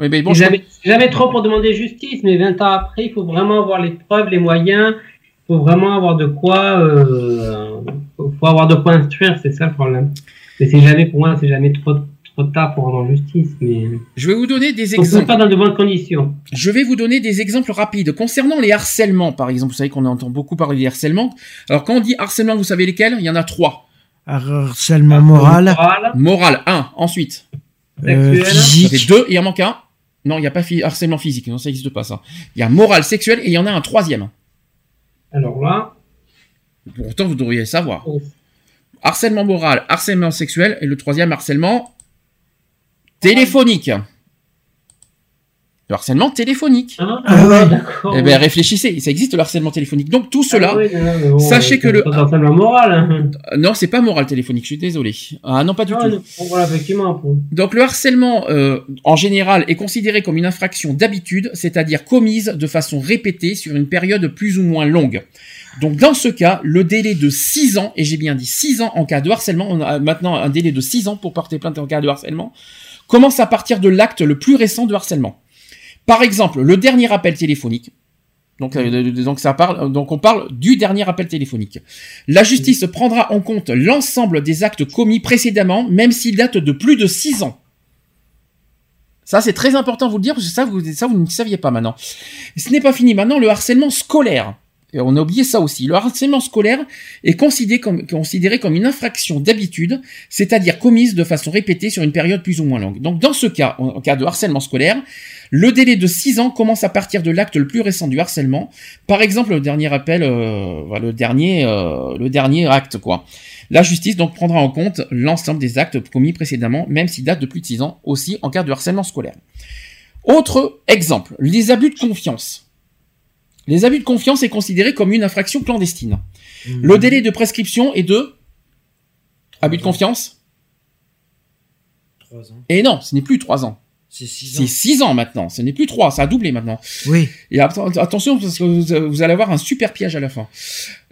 Oui, mais bon, c'est jamais, je... jamais trop pour demander justice, mais vingt ans après, il faut vraiment avoir les preuves, les moyens, il faut vraiment avoir de quoi, euh, faut avoir de quoi instruire, c'est ça le problème. Mais c'est jamais, pour moi, c'est jamais trop, trop tard pour rendre justice. Mais... Je vais vous donner des exemples. On ne peut pas dans de bonnes conditions. Je vais vous donner des exemples rapides. Concernant les harcèlements, par exemple, vous savez qu'on entend beaucoup parler des harcèlements. Alors, quand on dit harcèlement, vous savez lesquels ? Il y en a trois. Harcèlement moral. Moral, moral un. Ensuite, euh, physique. Ça fait deux, et il en manque un. Non, il n'y a pas fi- harcèlement physique, non, ça n'existe pas, ça. Il y a moral, sexuel, et il y en a un troisième. Alors là... Pourtant, vous devriez savoir. Oh. Harcèlement moral, harcèlement sexuel, et le troisième, harcèlement téléphonique. le harcèlement téléphonique. Ah, ah, d'accord. Eh ben, réfléchissez, ça existe le harcèlement téléphonique. Donc, tout cela, ah, oui, non, mais bon, sachez euh, que le... C'est pas harcèlement moral, hein. Non, c'est pas moral téléphonique, je suis désolé. Ah, non, pas du ah, tout. Bon, voilà, effectivement. Donc, le harcèlement, euh, en général, est considéré comme une infraction d'habitude, c'est-à-dire commise de façon répétée sur une période plus ou moins longue. Donc, dans ce cas, le délai de six ans, et j'ai bien dit six ans en cas de harcèlement, on a maintenant un délai de six ans pour porter plainte en cas de harcèlement, commence à partir de l'acte le plus récent de harcèlement. Par exemple, le dernier appel téléphonique. Donc, euh, donc, ça parle, donc on parle du dernier appel téléphonique. La justice prendra en compte l'ensemble des actes commis précédemment, même s'ils datent de plus de six ans. Ça, c'est très important de vous le dire, parce que ça, vous, ça, vous ne le saviez pas maintenant. Ce n'est pas fini. Maintenant, le harcèlement scolaire. Et on a oublié ça aussi. Le harcèlement scolaire est considéré comme, considéré comme une infraction d'habitude, c'est-à-dire commise de façon répétée sur une période plus ou moins longue. Donc, dans ce cas, en, en cas de harcèlement scolaire, le délai de six ans commence à partir de l'acte le plus récent du harcèlement. Par exemple, le dernier appel, euh, le dernier, euh, le dernier acte, quoi. La justice, donc, prendra en compte l'ensemble des actes commis précédemment, même s'ils datent de plus de six ans, aussi en cas de harcèlement scolaire. Autre exemple, les abus de confiance. Les abus de confiance est considéré comme une infraction clandestine. Mmh. Le délai de prescription est de... Abus de confiance ? trois ans. Et non, ce n'est plus trois ans. C'est six ans. C'est six ans maintenant. Ce n'est plus trois, ça a doublé maintenant. Oui. Et att- attention, parce que vous, vous allez avoir un super piège à la fin.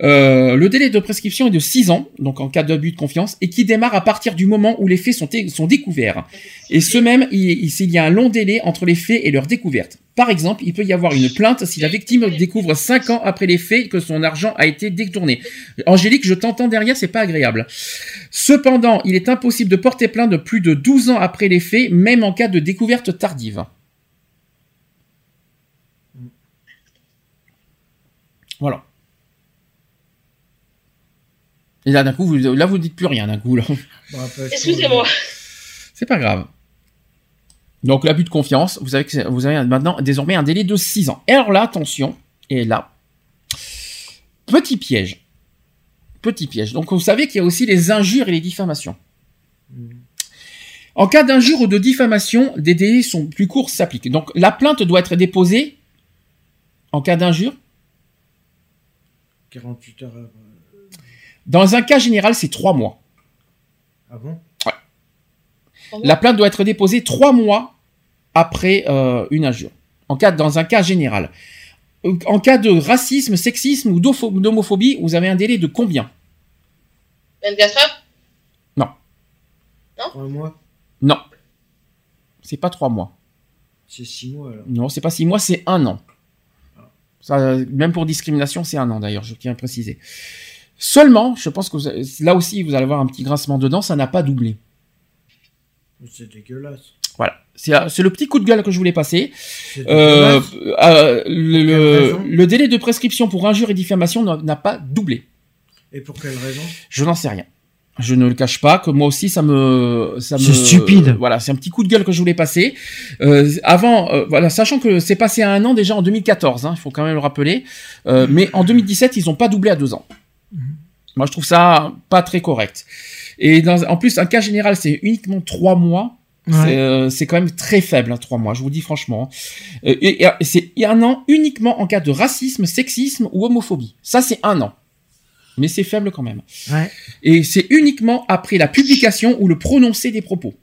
Euh, le délai de prescription est de six ans, donc en cas d'abus de confiance, et qui démarre à partir du moment où les faits sont, t- sont découverts. Et ce même, il, il y a un long délai entre les faits et leur découverte. Par exemple, il peut y avoir une plainte si la victime découvre cinq ans après les faits que son argent a été détourné. Angélique, je t'entends derrière, c'est pas agréable. Cependant, il est impossible de porter plainte de plus de douze ans après les faits, même en cas de découverte tardive. Voilà. Et là, d'un coup, vous, là, vous dites plus rien, d'un coup, là. Excusez-moi. C'est pas grave. Donc, l'abus de confiance, vous avez, vous avez maintenant désormais un délai de six ans. Et alors là, attention, et là, petit piège. Petit piège. Donc, vous savez qu'il y a aussi les injures et les diffamations. En cas d'injure ou de diffamation, des délais sont plus courts s'appliquent. Donc, la plainte doit être déposée en cas d'injure. quarante-huit heures. Dans un cas général, c'est trois mois. Ah bon ? La plainte doit être déposée trois mois après euh, une injure, en cas, dans un cas général. En cas de racisme, sexisme ou d'homophobie, vous avez un délai de combien ? vingt-quatre heures ? Non. Non ? trois mois ? Non. C'est pas trois mois. C'est six mois alors ? Non, c'est pas six mois, c'est un an. Ça, même pour discrimination, c'est un an d'ailleurs, je tiens à préciser. Seulement, je pense que vous, là aussi, vous allez avoir un petit grincement de dents, ça n'a pas doublé. C'est dégueulasse. Voilà, c'est, c'est le petit coup de gueule que je voulais passer. C'est euh, euh, le, le, le délai de prescription pour injure et diffamation n'a, n'a pas doublé. Et pour quelle raison ? Je n'en sais rien. Je ne le cache pas que moi aussi ça me, ça c'est me. C'est stupide. Euh, voilà, c'est un petit coup de gueule que je voulais passer. Euh, avant, euh, voilà, sachant que c'est passé à un an déjà en deux mille quatorze, hein, il faut quand même le rappeler. Euh, mais en deux mille dix-sept, ils n'ont pas doublé à deux ans. Mmh. Moi, je trouve ça pas très correct. Et dans, en plus, un cas général, c'est uniquement trois mois. Ouais. C'est, euh, c'est quand même très faible, hein, trois mois. Je vous dis franchement. Euh, et, et, c'est un an uniquement en cas de racisme, sexisme ou homophobie. Ça, c'est un an. Mais c'est faible quand même. Ouais. Et c'est uniquement après la publication ou le prononcé des propos.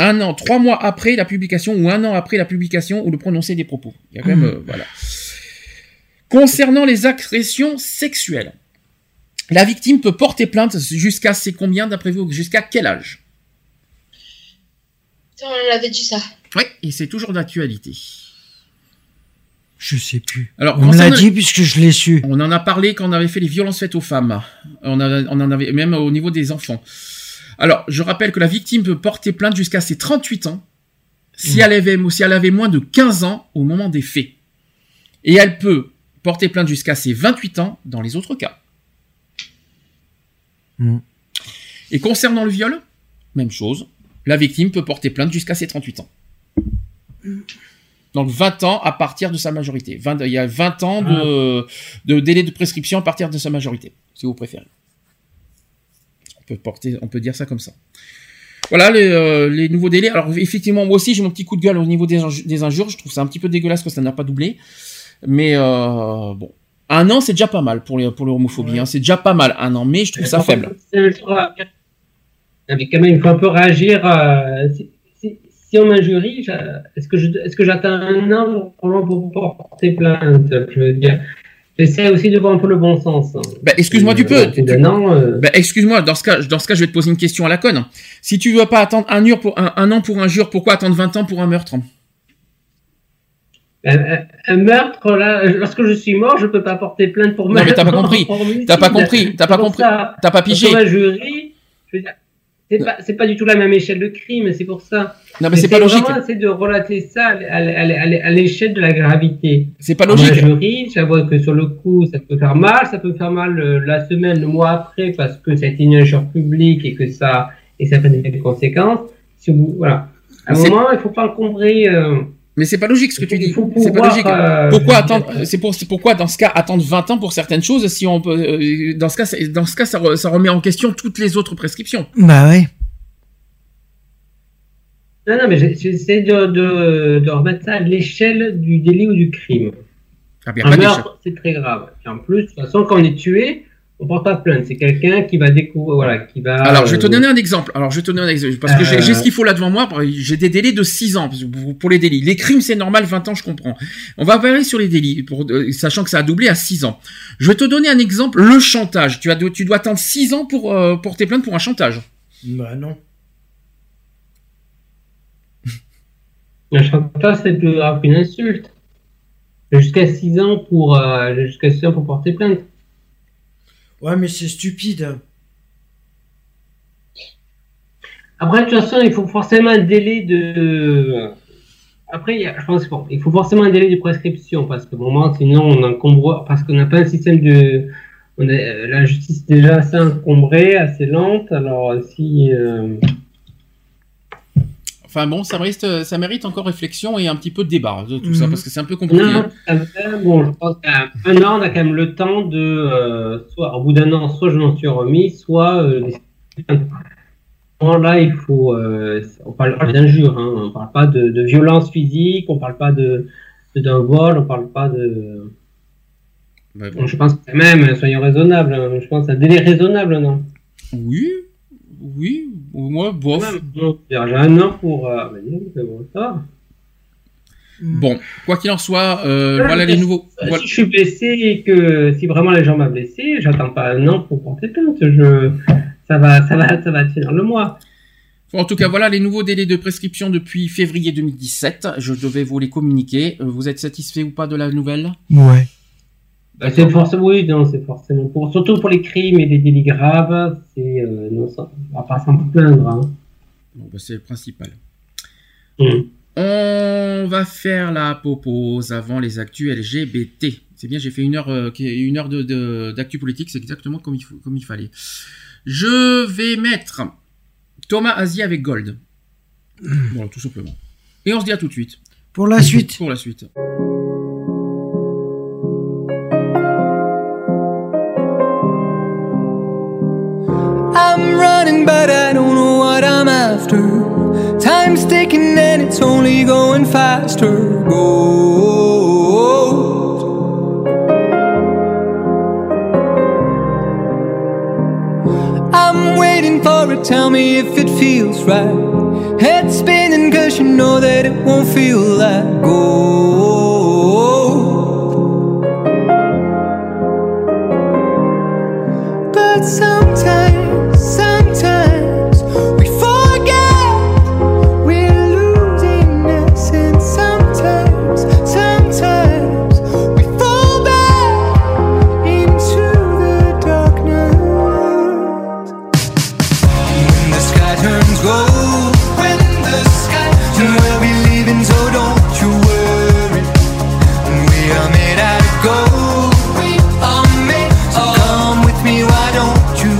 Un an, trois mois après la publication ou un an après la publication ou le prononcé des propos. Il y a quand même, euh, voilà. Concernant les agressions sexuelles. La victime peut porter plainte jusqu'à c'est combien d'après vous ? Jusqu'à quel âge ? On l'avait dit ça. Oui, et c'est toujours d'actualité. Je sais plus. Alors, on me l'a dit puisque je l'ai su. On en a parlé quand on avait fait les violences faites aux femmes. On, a, on en avait même au niveau des enfants. Alors, je rappelle que la victime peut porter plainte jusqu'à ses trente-huit ans si, mmh. elle avait, si elle avait moins de quinze ans au moment des faits. Et elle peut porter plainte jusqu'à ses vingt-huit ans dans les autres cas. Mmh. Et concernant le viol, même chose, la victime peut porter plainte jusqu'à ses trente-huit ans. Donc vingt ans à partir de sa majorité. vingt, il y a vingt ans de, de délai de prescription à partir de sa majorité, si vous préférez. On peut porter, on peut dire ça comme ça. Voilà les, euh, les nouveaux délais. Alors effectivement, moi aussi j'ai mon petit coup de gueule au niveau des, inj- des injures. Je trouve ça un petit peu dégueulasse que ça n'a pas doublé. Mais euh, bon, un an c'est déjà pas mal pour les pour l'homophobie. Ouais. Hein. C'est déjà pas mal un an, mais je trouve ça faible. Mais quand même, il faut un peu réagir. Euh, si, si, si on m'injurie, est-ce que je, est-ce que j'attends un an pour, pour porter plainte? Je veux dire. J'essaie aussi de voir un peu le bon sens. Bah, excuse-moi, tu peux. Tu, tu, non, euh... bah, excuse-moi, dans ce cas, dans ce cas, je vais te poser une question à la conne. Si tu veux pas attendre un, mur pour, un, un an pour un jure, pourquoi attendre vingt ans pour un meurtre? Un, un meurtre, là, lorsque je suis mort, je peux pas porter plainte pour meurtre. Non, mais t'as pas compris. T'as pas compris. T'as pas compris. Ça, t'as pas pigé. Pour un jury, je veux dire, c'est pas, c'est pas du tout la même échelle de crime, c'est pour ça. Non, mais c'est, c'est pas logique. Vraiment, c'est de relater ça à, à, à, à, à l'échelle de la gravité. C'est pas logique. La jury, ça voit que sur le coup, ça peut faire mal, ça peut faire mal euh, la semaine, le mois après, parce que ça a été une injure publique et que ça, et ça fait des conséquences. Si vous, voilà. À mais un c'est... moment, il faut pas encombrer, euh, mais c'est pas logique ce que tu dis. Pouvoir, c'est pas logique. Euh, pourquoi attendre c'est pour c'est pourquoi dans ce cas attendre vingt ans pour certaines choses si on peut dans ce cas dans ce cas ça, re, ça remet en question toutes les autres prescriptions. Bah oui. Non non mais j'essaie de de de remettre ça à l'échelle du délit ou du crime. Ah bien, un meurtre c'est très grave. Et en plus de toute façon quand on est tué on porte pas plainte, c'est quelqu'un qui va découvrir, voilà, qui va. Alors, je vais te donner un exemple. Alors, je vais te donner un exemple parce que euh... j'ai, j'ai ce qu'il faut là devant moi. J'ai des délais de six ans pour les délits. Les crimes, c'est normal, vingt ans, je comprends. On va parler sur les délits, pour, sachant que ça a doublé à six ans. Je vais te donner un exemple. Le chantage. Tu as, tu dois attendre six ans pour euh, porter plainte pour un chantage. Bah non. Le chantage, c'est plus grave qu'une insulte. Jusqu'à six ans pour euh, jusqu'à six ans pour porter plainte. Ouais, mais c'est stupide. Après, de toute façon, il faut forcément un délai de... Après, je pense bon, il faut forcément un délai de prescription, parce que bon, sinon, on encombre... Parce qu'on n'a pas un système de... On a... La justice déjà assez encombrée, assez lente, alors si... Euh... Enfin bon, ça mérite, ça mérite encore réflexion et un petit peu de débat de tout mmh. ça, parce que c'est un peu compliqué. Non, hein. Bon, je pense qu'à un an, on a quand même le temps de, euh, soit au bout d'un an, soit je m'en suis remis, soit... Euh, là, il faut... Euh, on parle pas d'injures, hein, on parle pas de, de violence physique, on parle pas de, de, d'un vol, on parle pas de... Bah bon. Bon, je pense que même, soyons raisonnables, hein, je pense à un délai raisonnable, non? Oui, oui. Moi, bof. J'ai un an pour. Euh, bon, quoi qu'il en soit, euh, ah, voilà les nouveaux. Si voilà. Je suis blessé et que si vraiment les gens m'ont blessé, j'attends pas un an pour porter plainte. Je... Ça va, ça va, ça va tenir le mois. En tout cas, voilà les nouveaux délais de prescription depuis février deux mille dix-sept. Je devais vous les communiquer. Vous êtes satisfait ou pas de la nouvelle? Ouais. Bah, c'est forcément oui, non, c'est forcément pour surtout pour les crimes et les délits graves, c'est euh, non, ça, on va pas s'en plaindre. Hein. Bon, bah, c'est le principal. Mmh. On va faire la pause avant les actus L G B T. C'est bien, j'ai fait une heure, euh, une heure de, de d'actu politique, c'est exactement comme il faut, comme il fallait. Je vais mettre Thomas Azier avec Gold. Mmh. Bon, tout simplement. Et on se dit à tout de suite. Pour la suite. Pour la suite. I'm running, but I don't know what I'm after. Time's ticking and it's only going faster. Gold. I'm waiting for it, tell me if it feels right. Head spinning cause you know that it won't feel like gold. But sometimes Sometimes we forget we're losing us, and sometimes, sometimes we fall back into the darkness. When the sky turns gold, when the sky turns gold, we'll be leaving, so don't you worry. We are made out of gold, we are made. So come with me, why don't you?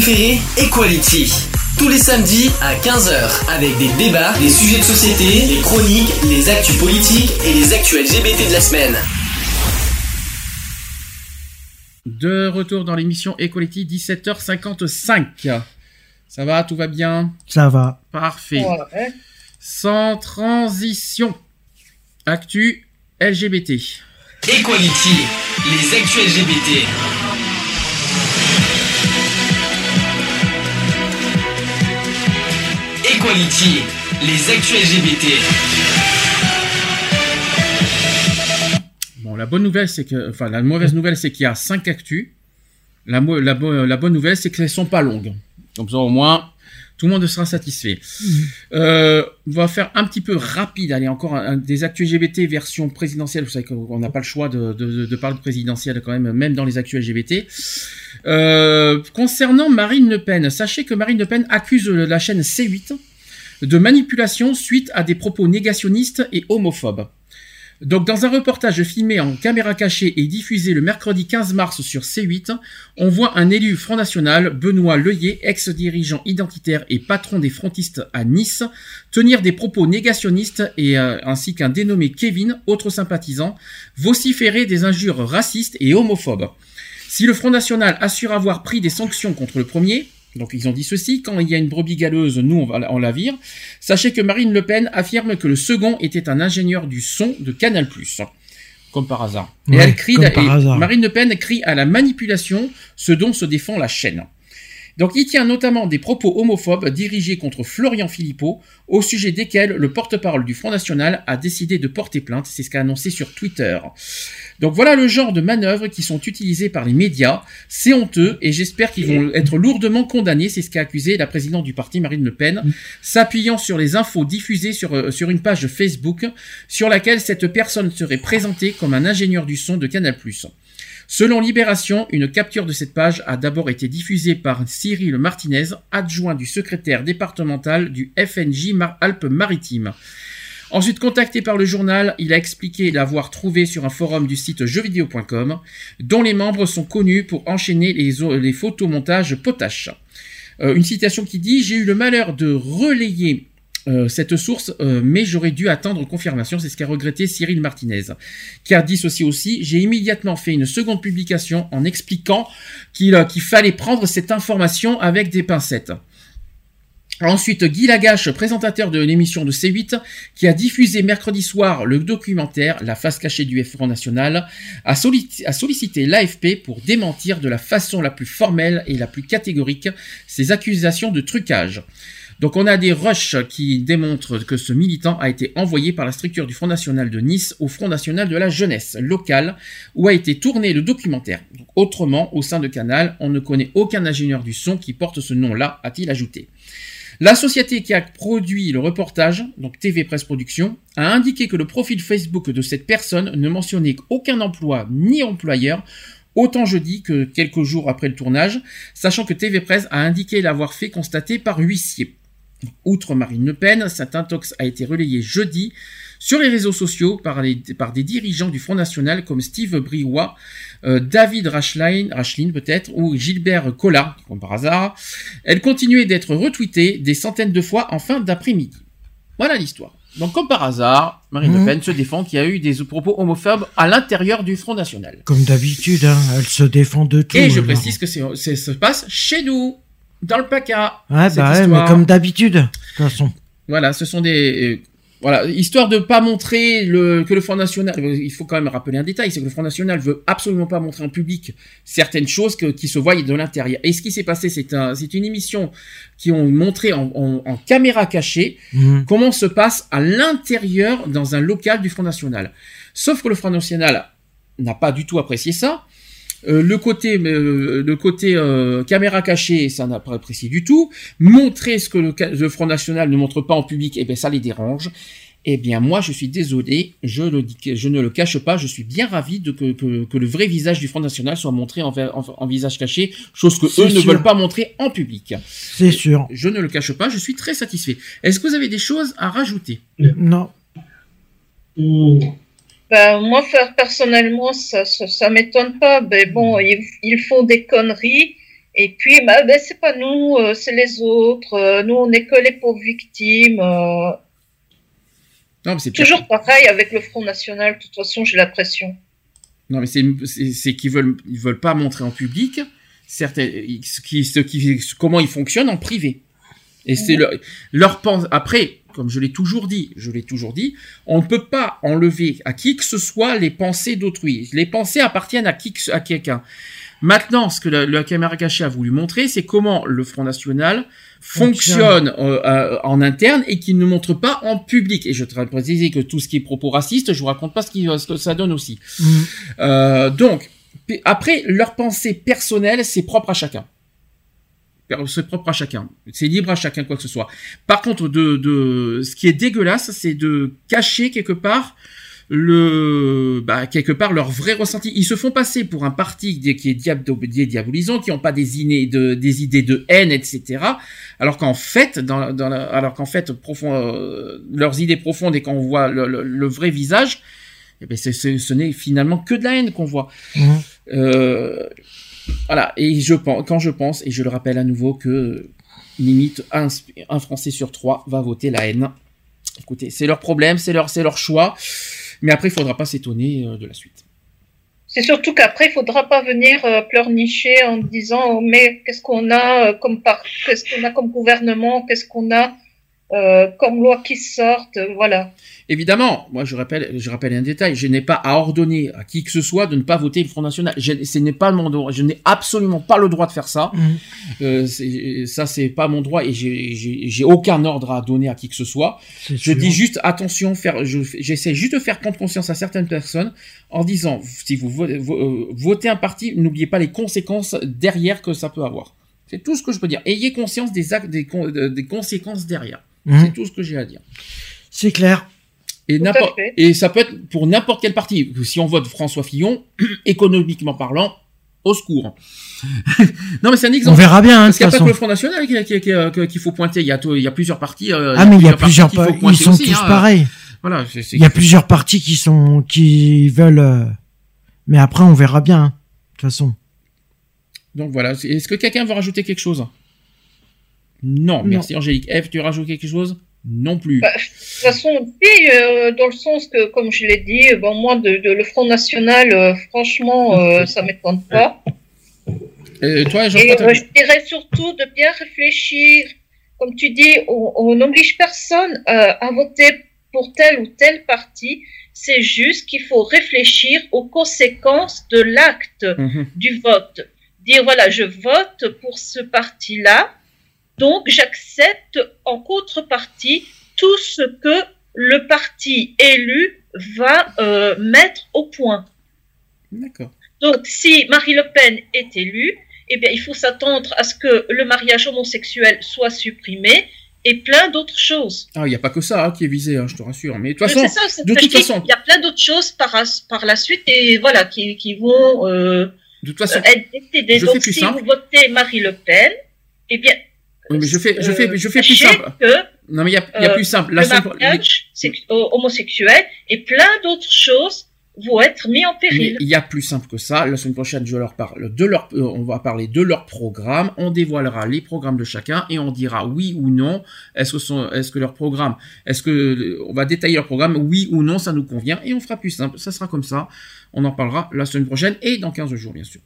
préféré, Equality. Tous les samedis à quinze heures, avec des débats, des sujets de société, des chroniques, les actus politiques et les actus L G B T de la semaine. De retour dans l'émission Equality, dix-sept heures cinquante-cinq. Ça va, tout va bien ? Ça va. Parfait. Ouais. Sans transition. Actu L G B T. Equality, les actus L G B T. Equality, les actus L G B T. Bon, la bonne nouvelle, c'est que... Enfin, la mauvaise nouvelle, c'est qu'il y a cinq actus. La, mo- la, bo- la bonne nouvelle, c'est qu'elles ne sont pas longues. Comme ça, au moins, tout le monde sera satisfait. Euh, on va faire un petit peu rapide. Allez, encore un, un, des actus L G B T version présidentielle. Vous savez qu'on n'a pas le choix de, de, de parler de présidentielle quand même, même dans les actus L G B T. Euh, concernant Marine Le Pen, sachez que Marine Le Pen accuse la chaîne C huit de manipulation suite à des propos négationnistes et homophobes. Donc, dans un reportage filmé en caméra cachée et diffusé le mercredi quinze mars sur C huit, on voit un élu Front National, Benoît Leillet, ex-dirigeant identitaire et patron des frontistes à Nice, tenir des propos négationnistes et euh, ainsi qu'un dénommé Kevin, autre sympathisant, vociférer des injures racistes et homophobes. Si le Front National assure avoir pris des sanctions contre le premier... Donc ils ont dit ceci, quand il y a une brebis galeuse, nous on, va, on la vire. Sachez que Marine Le Pen affirme que le second était un ingénieur du son de Canal+. Comme par hasard. Ouais, et elle crie, et Marine Le Pen crie à la manipulation, ce dont se défend la chaîne. Donc il tient notamment des propos homophobes dirigés contre Florian Philippot, au sujet desquels le porte-parole du Front National a décidé de porter plainte, c'est ce qu'a annoncé sur Twitter. Donc voilà le genre de manœuvres qui sont utilisées par les médias, c'est honteux et j'espère qu'ils vont être lourdement condamnés, c'est ce qu'a accusé la présidente du parti Marine Le Pen, s'appuyant sur les infos diffusées sur, sur une page Facebook sur laquelle cette personne serait présentée comme un ingénieur du son de Canal+. Selon Libération, une capture de cette page a d'abord été diffusée par Cyril Martinez, adjoint du secrétaire départemental du F N J Alpes-Maritimes. Ensuite contacté par le journal, il a expliqué l'avoir trouvé sur un forum du site jeux vidéo point com, dont les membres sont connus pour enchaîner les, o- les photomontages potaches. Euh, une citation qui dit « J'ai eu le malheur de relayer... » Euh, cette source, euh, mais j'aurais dû attendre confirmation, c'est ce qu'a regretté Cyril Martinez, qui a dit ceci aussi, j'ai immédiatement fait une seconde publication en expliquant qu'il, euh, qu'il fallait prendre cette information avec des pincettes. Ensuite, Guy Lagache, présentateur de l'émission de C huit, qui a diffusé mercredi soir le documentaire « La face cachée du Front National », a, sollic- a sollicité l'A F P pour démentir de la façon la plus formelle et la plus catégorique ces accusations de trucage. Donc on a des rushs qui démontrent que ce militant a été envoyé par la structure du Front National de Nice au Front National de la Jeunesse locale, où a été tourné le documentaire. Donc, autrement, au sein de Canal, on ne connaît aucun ingénieur du son qui porte ce nom-là, a-t-il ajouté. La société qui a produit le reportage, donc T V Presse Production, a indiqué que le profil Facebook de cette personne ne mentionnait aucun emploi ni employeur, autant jeudi que quelques jours après le tournage, sachant que T V Presse a indiqué l'avoir fait constater par huissier. Outre Marine Le Pen, cet intox a été relayé jeudi sur les réseaux sociaux par, les, par des dirigeants du Front National comme Steve Briouat, euh, David Rachline, Rachline peut-être, ou Gilbert Collard, comme par hasard. Elle continuait d'être retweetée des centaines de fois en fin d'après-midi. Voilà l'histoire. Donc comme par hasard, Marine mmh. Le Pen se défend qu'il y a eu des propos homophobes à l'intérieur du Front National. Comme d'habitude, hein, elle se défend de tout. Et je précise que ça se passe chez nous. Dans le PACA. Ouais, bah ouais, mais comme d'habitude, de toute façon. Voilà, ce sont des... Euh, voilà, histoire de pas montrer le, que le Front National... Il faut quand même rappeler un détail, c'est que le Front National veut absolument pas montrer en public certaines choses que, qui se voient de l'intérieur. Et ce qui s'est passé, c'est, un, c'est une émission qui ont montré en, en, en caméra cachée mmh. comment se passe à l'intérieur dans un local du Front National. Sauf que le Front National n'a pas du tout apprécié ça. Euh, le côté, euh, le côté euh, caméra cachée, ça n'a pas apprécié du tout. Montrer ce que le, le Front National ne montre pas en public, eh bien ça les dérange. Eh bien moi, je suis désolé, je, le, je ne le cache pas, je suis bien ravi de que, que, que le vrai visage du Front National soit montré en, en, en visage caché, chose que c'est eux sûr. Ne veulent pas montrer en public. C'est sûr. Je ne le cache pas, je suis très satisfait. Est-ce que vous avez des choses à rajouter ? Non. Mmh. Ben, moi, personnellement, ça, ça, ça m'étonne pas. Mais bon, il, il font des conneries Et puis, bah, ben, c'est pas nous, euh, c'est les autres. Euh, nous, on n'est que les pauvres victimes. Euh... Non, mais c'est toujours pareil avec le Front National. De toute façon, j'ai l'impression. Non, mais c'est, c'est, c'est qu'ils veulent, ils veulent pas montrer en public certains, ce qui, ce qui, comment ils fonctionnent en privé. Et c'est leur, leur pense. Après, comme je l'ai toujours dit, je l'ai toujours dit, on ne peut pas enlever à qui que ce soit les pensées d'autrui. Les pensées appartiennent à qui que, à quelqu'un. Maintenant, ce que la, la caméra cachée a voulu montrer, c'est comment le Front National fonctionne, fonctionne. Euh, euh, en interne et qu'il ne montre pas en public. Et je te précise que tout ce qui est propos raciste, je vous raconte pas ce, qui, ce que ça donne aussi. Mmh. Euh, donc, p- après, leur pensée personnelle, c'est propre à chacun. C'est propre à chacun. C'est libre à chacun, quoi que ce soit. Par contre, de, de, ce qui est dégueulasse, c'est de cacher quelque part le, bah, quelque part leur vrai ressenti. Ils se font passer pour un parti qui est diabolisant, qui n'ont pas des idées de, des idées de haine, et cetera. Alors qu'en fait, dans, dans la, alors qu'en fait, profond, euh, leurs idées profondes et quand on voit le, le, le vrai visage, eh ben, c'est, c'est, ce n'est finalement que de la haine qu'on voit. Mmh. Euh, Voilà, et je pense, quand je pense, et je le rappelle à nouveau, que limite un, un Français sur trois va voter la haine. Écoutez, c'est leur problème, c'est leur, c'est leur choix, mais après, il ne faudra pas s'étonner de la suite. C'est surtout qu'après, il ne faudra pas venir pleurnicher en disant « mais qu'est-ce qu'on a comme par... qu'est-ce qu'on a comme gouvernement, qu'est-ce qu'on a euh, comme loi qui sortent, voilà. » Évidemment, moi je rappelle, je rappelle un détail, je n'ai pas à ordonner à qui que ce soit de ne pas voter le Front National. Je, ce n'est pas mon droit, je n'ai absolument pas le droit de faire ça. Mmh. Euh, c'est, ça c'est pas mon droit et j'ai, j'ai, j'ai aucun ordre à donner à qui que ce soit. C'est je sûr. Dis juste attention, faire, je, j'essaie juste de faire prendre conscience à certaines personnes en disant si vous votez un parti, n'oubliez pas les conséquences derrière que ça peut avoir. C'est tout ce que je peux dire. Ayez conscience des actes, des, des conséquences derrière. Mmh. C'est tout ce que j'ai à dire. C'est clair. Et, n'importe, et ça peut être pour n'importe quel parti. Si on vote François Fillon, économiquement parlant, au secours. Non, mais c'est un exemple. On verra bien. Hein, parce qu'il n'y a façon. Pas que le Front National qu'il faut pointer. Il y a, il y a plusieurs partis. Ah, mais il y a plusieurs partis. Ils sont aussi, tous hein. pareils. Voilà. C'est, c'est... Il y a plusieurs partis qui sont, qui veulent. Euh... Mais après, on verra bien. Hein, de toute façon. Donc voilà. Est-ce que quelqu'un veut rajouter quelque chose ? Non, non. Merci Angélique. Eve, tu rajoutes quelque chose ? Non plus. Bah, de toute façon, puis, euh, dans le sens que, comme je l'ai dit, bon, moi, de, de, le Front National, euh, franchement, euh, ça ne m'étonne pas. Et toi, Jean-Paul, Et, euh, je dirais surtout de bien réfléchir. Comme tu dis, on, on n'oblige personne euh, à voter pour tel ou tel parti. C'est juste qu'il faut réfléchir aux conséquences de l'acte mmh. du vote. Dire, voilà, je vote pour ce parti-là. Donc, j'accepte en contrepartie tout ce que le parti élu va euh, mettre au point. D'accord. Donc, si Marie Le Pen est élue, eh bien, il faut s'attendre à ce que le mariage homosexuel soit supprimé et plein d'autres choses. Ah, il n'y a pas que ça hein, qui est visé, hein, je te rassure. Mais de toute façon, ça, de toute façon, il y a plein d'autres choses par, par la suite et voilà qui, qui vont euh, de toute façon, être décidées. Donc, si simple. Vous votez Marie Le Pen, eh bien oui, mais je fais, je fais, je fais euh, plus simple. Que, non, mais il y a, il y a euh, plus simple. La le simple, mariage les... homosexuel et plein d'autres choses vont être mis en péril. Il y a plus simple que ça. La semaine prochaine, je leur parle de leur, euh, on va parler de leur programme. On dévoilera les programmes de chacun et on dira oui ou non. Est-ce que son, est-ce que leur programme, est-ce que on va détailler leur programme, oui ou non, ça nous convient et on fera plus simple. Ça sera comme ça. On en parlera la semaine prochaine et dans quinze jours, bien sûr.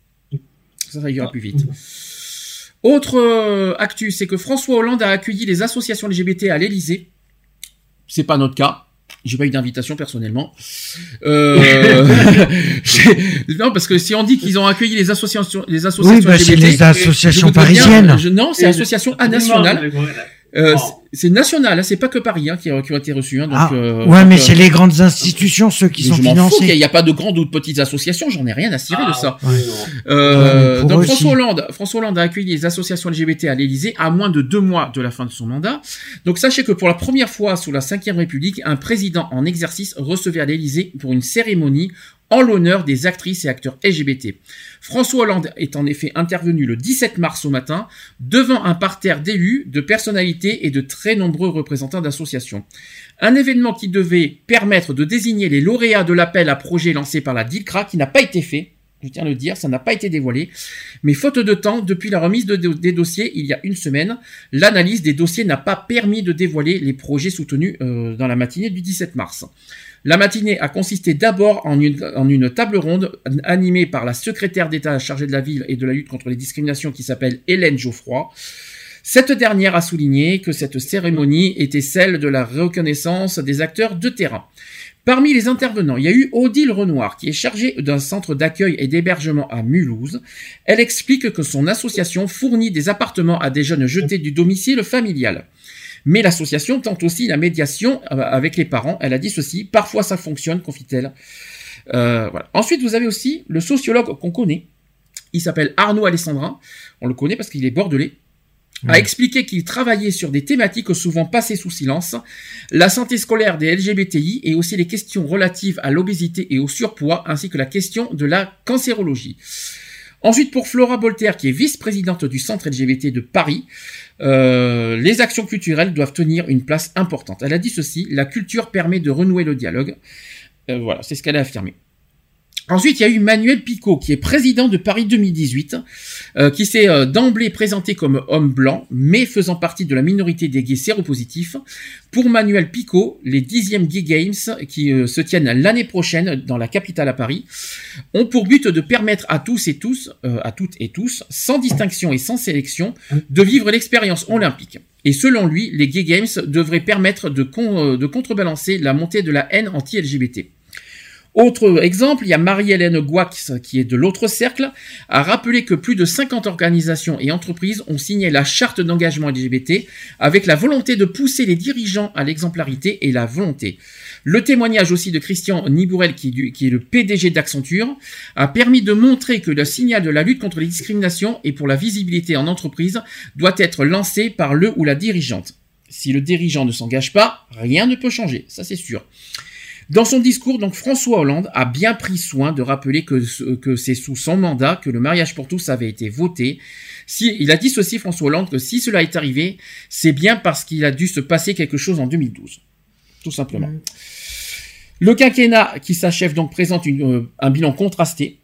Ça, ça ira ah. plus vite. Autre euh, actu, c'est que François Hollande a accueilli les associations L G B T à l'Élysée. C'est pas notre cas. J'ai pas eu d'invitation personnellement. Euh... non, parce que si on dit qu'ils ont accueilli les associations, les associations oui, bah, L G B T, c'est les associations parisiennes. Bien, je, non, c'est l'association à nationale. Euh, c'est, c'est national, hein, c'est pas que Paris hein, qui, qui ont été reçus. Hein, donc, ah, euh, ouais, donc, mais euh, c'est les grandes institutions, ceux qui sont je financés. M'en fous, il n'y a, a pas de grandes ou de petites associations, j'en ai rien à cirer ah, de ça. Ouais, euh, donc François Hollande, François Hollande a accueilli les associations L G B T à l'Élysée à moins de deux mois de la fin de son mandat. Donc sachez que pour la première fois sous la cinquième République, un président en exercice recevait à l'Élysée pour une cérémonie en l'honneur des actrices et acteurs L G B T. François Hollande est en effet intervenu le dix-sept mars au matin devant un parterre d'élus, de personnalités et de très nombreux représentants d'associations. Un événement qui devait permettre de désigner les lauréats de l'appel à projets lancé par la D I L C R A qui n'a pas été fait Je tiens à le dire, ça n'a pas été dévoilé. Mais faute de temps, depuis la remise de, de, des dossiers il y a une semaine, l'analyse des dossiers n'a pas permis de dévoiler les projets soutenus euh, dans la matinée du dix-sept mars. La matinée a consisté d'abord en une, en une table ronde animée par la secrétaire d'État chargée de la ville et de la lutte contre les discriminations qui s'appelle Hélène Geoffroy. Cette dernière a souligné que cette cérémonie était celle de la reconnaissance des acteurs de terrain. Parmi les intervenants, il y a eu Odile Renoir, qui est chargée d'un centre d'accueil et d'hébergement à Mulhouse. Elle explique que son association fournit des appartements à des jeunes jetés du domicile familial. Mais l'association tente aussi la médiation avec les parents. Elle a dit ceci, « Parfois ça fonctionne », confie-t-elle. Euh, voilà. Ensuite, vous avez aussi le sociologue qu'on connaît. Il s'appelle Arnaud Alessandrin. On le connaît parce qu'il est bordelais. A mmh. expliqué qu'il travaillait sur des thématiques souvent passées sous silence, la santé scolaire des L G B T I et aussi les questions relatives à l'obésité et au surpoids, ainsi que la question de la cancérologie. Ensuite, pour Flora Bolter, qui est vice-présidente du centre L G B T de Paris, euh, les actions culturelles doivent tenir une place importante. Elle a dit ceci, la culture permet de renouer le dialogue. Euh, voilà, c'est ce qu'elle a affirmé. Ensuite, il y a eu Manuel Picot, qui est président de Paris deux mille dix-huit, euh, qui s'est euh, d'emblée présenté comme homme blanc, mais faisant partie de la minorité des gays séropositifs. Pour Manuel Picot, les dixièmes Gay Games, qui euh, se tiennent l'année prochaine dans la capitale à Paris, ont pour but de permettre à tous et tous, euh, à toutes et tous, sans distinction et sans sélection, de vivre l'expérience olympique. Et selon lui, les Gay Games devraient permettre de, con, euh, de contrebalancer la montée de la haine anti-L G B T. Autre exemple, il y a Marie-Hélène Gouax, qui est de l'autre cercle, a rappelé que plus de cinquante organisations et entreprises ont signé la charte d'engagement L G B T avec la volonté de pousser les dirigeants à l'exemplarité et la volonté. Le témoignage aussi de Christian Nibourel, qui est, du, qui est le P D G d'Accenture, a permis de montrer que le signal de la lutte contre les discriminations et pour la visibilité en entreprise doit être lancé par le ou la dirigeante. Si le dirigeant ne s'engage pas, rien ne peut changer, ça c'est sûr. Dans son discours, donc, François Hollande a bien pris soin de rappeler que, que c'est sous son mandat que le mariage pour tous avait été voté. Si, il a dit ceci, François Hollande, que si cela est arrivé, c'est bien parce qu'il a dû se passer quelque chose en deux mille douze. Tout simplement. Mmh. Le quinquennat qui s'achève donc présente une, euh, un bilan contrasté.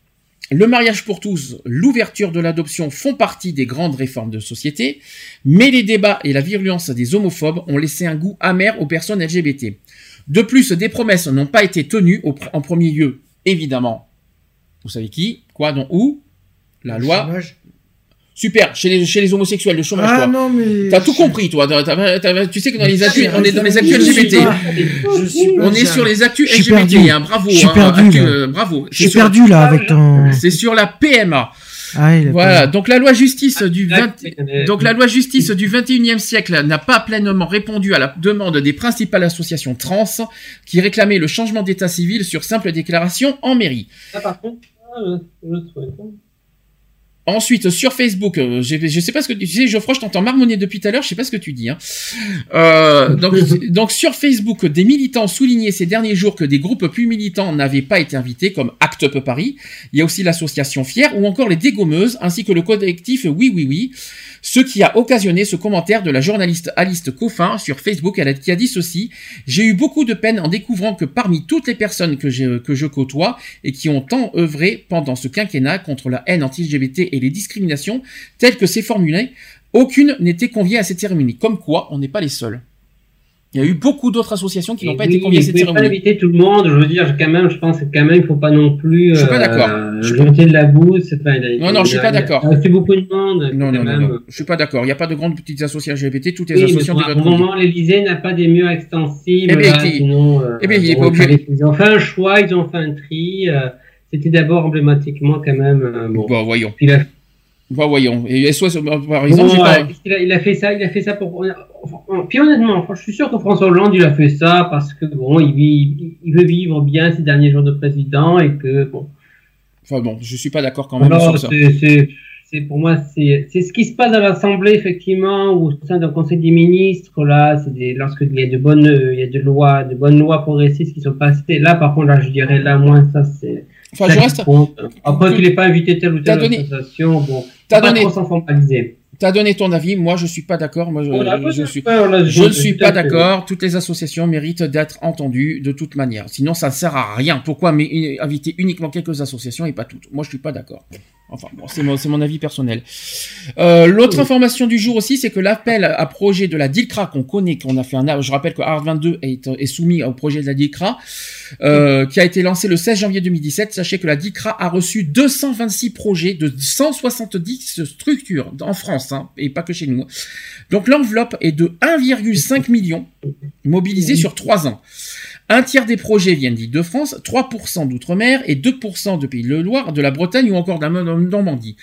Le mariage pour tous, l'ouverture de l'adoption font partie des grandes réformes de société, mais les débats et la virulence des homophobes ont laissé un goût amer aux personnes L G B T. De plus, des promesses n'ont pas été tenues au pr- en premier lieu, évidemment. Vous savez qui ? Quoi ? Donc où ? La le loi. Chômage. Super, chez les, chez les homosexuels, le chômage, ah, toi. Non, mais... T'as tout compris, toi. T'as, t'as, t'as, tu sais que dans les actus, on est dans les actus L G B T. Je suis on est sur les actus L G B T, hein, bravo. Je suis perdu, hein, actu, euh, bravo. Je suis perdu, la... là, avec ton... C'est sur la P M A. Ah, voilà, donc la loi justice du vingt... donc la loi justice du vingt et unième siècle n'a pas pleinement répondu à la demande des principales associations trans qui réclamaient le changement d'état civil sur simple déclaration en mairie. Ah, par contre, je, je trouvais pas. Ensuite, sur Facebook, euh, je, je sais pas ce que tu sais, Geoffroy, je t'entends marmonner depuis tout à l'heure, je sais pas ce que tu dis, hein. Euh, donc, donc, sur Facebook, des militants soulignaient ces derniers jours que des groupes plus militants n'avaient pas été invités, comme Act Up Paris. Il y a aussi l'association Fier, ou encore les Dégommeuses, ainsi que le collectif Oui, Oui, Oui. Ce qui a occasionné ce commentaire de la journaliste Alice Coffin sur Facebook, elle a, qui a dit ceci. J'ai eu beaucoup de peine en découvrant que parmi toutes les personnes que je, que je côtoie et qui ont tant œuvré pendant ce quinquennat contre la haine anti-L G B T et les discriminations telles que c'est formulé, aucune n'était conviée à cette cérémonie. Comme quoi, on n'est pas les seuls. Il y a eu beaucoup d'autres associations qui et n'ont pas oui, été conviées à cette cérémonie. Vous ne pouvez pas inviter tout le monde. Je veux dire, quand même, je pense que quand même, il ne faut pas non plus jeter euh, je de la boue. Enfin, non, non, je ne suis pas d'accord. Il y a beaucoup de monde. Non, non, non, non, je ne suis pas d'accord. Il n'y a pas de grandes petites associations L G B T. Toutes les oui, associations... Pour le moment, l'Élysée n'a pas des murs extensibles. Eh bien, ils ont fait un choix, ils ont fait un tri... Euh, C'était d'abord emblématiquement quand même. Euh, bon, bah, voyons. Il a... bah, voyons. Et S O S, par exemple, bon, pas... il, a, il a fait ça, il a fait ça pour. Puis honnêtement, je suis sûr que François Hollande, il a fait ça parce que bon, il, vit, il veut vivre bien ses derniers jours de président et que bon. Enfin bon, je suis pas d'accord quand même alors, sur c'est, ça. C'est, c'est pour moi, c'est, c'est ce qui se passe à l'Assemblée effectivement ou au sein d'un Conseil des ministres là, c'est des, lorsqu'il y a de bonnes, il y a de lois, de bonnes lois progressistes qui sont passées. Là, par contre, là, je dirais là moins ça c'est. Enfin, je reste... Après qu'il n'ait pas invité telle ou telle donné... association, bon, t'as pas donné... trop s'en formaliser. tu as donné ton avis, moi je suis pas d'accord, moi je, je, je suis, je ne suis pas d'accord, toutes les associations méritent d'être entendues de toute manière, sinon ça ne sert à rien, pourquoi mais, inviter uniquement quelques associations et pas toutes, moi je suis pas d'accord, enfin bon, c'est mon, c'est mon avis personnel. Euh, l'autre oui. information du jour aussi, c'est que l'appel à projet de la D I L C R A qu'on connaît, qu'on a fait un, je rappelle que Art vingt-deux est, est soumis au projet de la D I L C R A, euh, oui. qui a été lancé le seize janvier deux mille dix-sept, sachez que la D I L C R A a reçu deux cent vingt-six projets de cent soixante-dix structures en France, hein, et pas que chez nous. Donc l'enveloppe est de un virgule cinq million mobilisée sur trois ans. Un tiers des projets viennent d'Île-de-France, trois pour cent d'Outre-mer et deux pour cent de Pays de Loire, de la Bretagne ou encore d'un Normandie.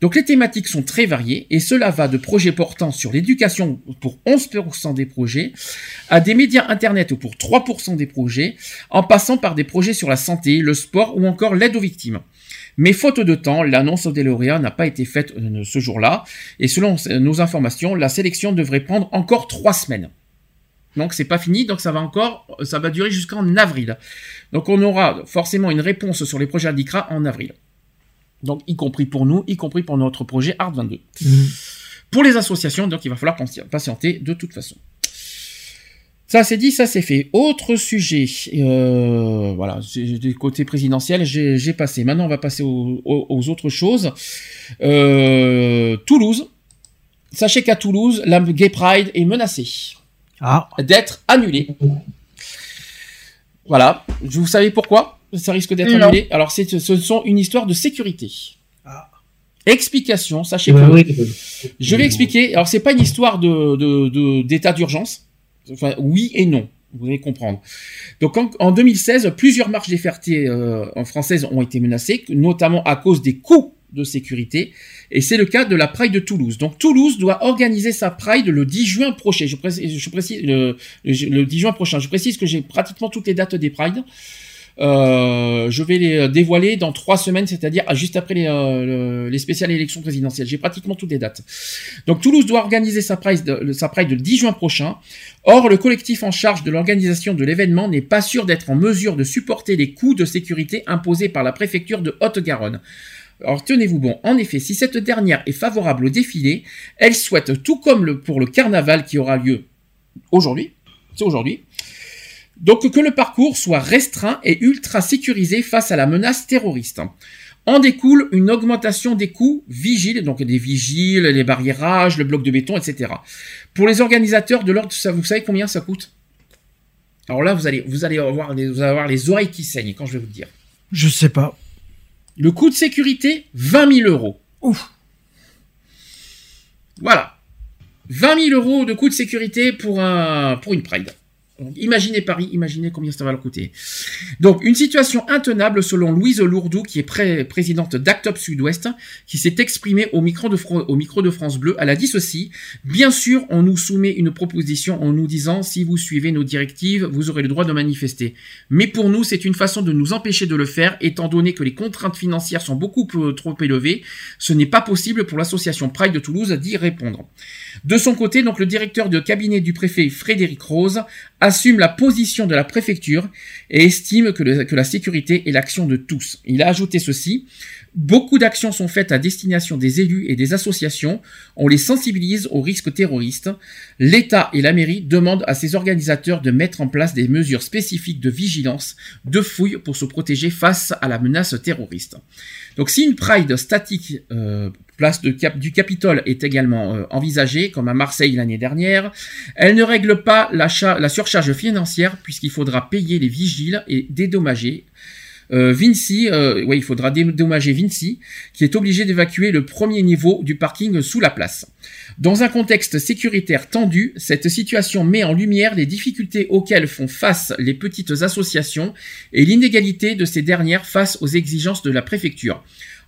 Donc les thématiques sont très variées et cela va de projets portant sur l'éducation pour onze pour cent des projets, à des médias internet pour trois pour cent des projets, en passant par des projets sur la santé, le sport ou encore l'aide aux victimes. Mais faute de temps, l'annonce des lauréats n'a pas été faite ce jour-là. Et selon nos informations, la sélection devrait prendre encore trois semaines. Donc c'est pas fini, donc ça va encore, ça va durer jusqu'en avril. Donc on aura forcément une réponse sur les projets Aldicra en avril. Donc y compris pour nous, y compris pour notre projet Art vingt-deux. Mmh. Pour les associations, donc il va falloir patienter de toute façon. Ça c'est dit, ça c'est fait. Autre sujet, euh, voilà, du côté présidentiel, j'ai, j'ai passé. Maintenant, on va passer aux, aux, aux autres choses. Euh, Toulouse. Sachez qu'à Toulouse, la Gay Pride est menacée ah. d'être annulée. Voilà. Vous savez pourquoi ça risque d'être non. annulé? Alors, c'est, ce sont une histoire de sécurité. Ah. Explication, sachez ouais, que... Oui. Je vais expliquer. Alors, c'est pas une histoire de, de, de d'état d'urgence. Enfin, oui et non, vous allez comprendre. Donc en, en deux mille seize, plusieurs marches des Ferté euh, françaises ont été menacées, notamment à cause des coûts de sécurité, et c'est le cas de la Pride de Toulouse. Donc Toulouse doit organiser sa Pride le dix juin prochain. Je, pré- je précise le, le dix juin prochain. Je précise que j'ai pratiquement toutes les dates des Prides. Euh, je vais les dévoiler dans trois semaines, c'est-à-dire juste après les, euh, les spéciales élections présidentielles. J'ai pratiquement toutes les dates. Donc Toulouse doit organiser sa Pride le dix juin prochain. Or, le collectif en charge de l'organisation de l'événement n'est pas sûr d'être en mesure de supporter les coûts de sécurité imposés par la préfecture de Haute-Garonne. Alors, tenez-vous bon. En effet, si cette dernière est favorable au défilé, elle souhaite, tout comme le, pour le carnaval qui aura lieu aujourd'hui, c'est aujourd'hui, donc que le parcours soit restreint et ultra sécurisé face à la menace terroriste. En découle une augmentation des coûts vigiles, donc des vigiles, les barriérages, le bloc de béton, et cetera. Pour les organisateurs de l'ordre, vous savez combien ça coûte? Alors là, vous allez, vous allez avoir, les, vous allez avoir les oreilles qui saignent quand je vais vous le dire. Je sais pas. Le coût de sécurité, vingt mille euros. Ouf. Voilà. vingt mille euros de coût de sécurité pour un, pour une Pride. Donc, imaginez Paris, imaginez combien ça va leur coûter. Donc, une situation intenable selon Louise Lourdou, qui est pré- présidente d'Actop Sud-Ouest, qui s'est exprimée au micro, de Fro- au micro de France Bleu. Elle a dit ceci. Bien sûr, on nous soumet une proposition en nous disant, si vous suivez nos directives, vous aurez le droit de manifester. Mais pour nous, c'est une façon de nous empêcher de le faire, étant donné que les contraintes financières sont beaucoup trop élevées. Ce n'est pas possible pour l'association Pride de Toulouse d'y répondre. De son côté, donc, le directeur de cabinet du préfet Frédéric Rose assume la position de la préfecture et estime que, le, que la sécurité est l'action de tous. Il a ajouté ceci. Beaucoup d'actions sont faites à destination des élus et des associations. On les sensibilise aux risques terroristes. L'État et la mairie demandent à ses organisateurs de mettre en place des mesures spécifiques de vigilance, de fouille pour se protéger face à la menace terroriste. Donc si une Pride statique euh, place de Cap- du Capitole est également euh, envisagée, comme à Marseille l'année dernière, elle ne règle pas la, cha- la surcharge financière puisqu'il faudra payer les vigiles et dédommager Euh, Vinci, euh, ouais, il faudra dédommager Vinci, qui est obligé d'évacuer le premier niveau du parking sous la place. Dans un contexte sécuritaire tendu, cette situation met en lumière les difficultés auxquelles font face les petites associations et l'inégalité de ces dernières face aux exigences de la préfecture.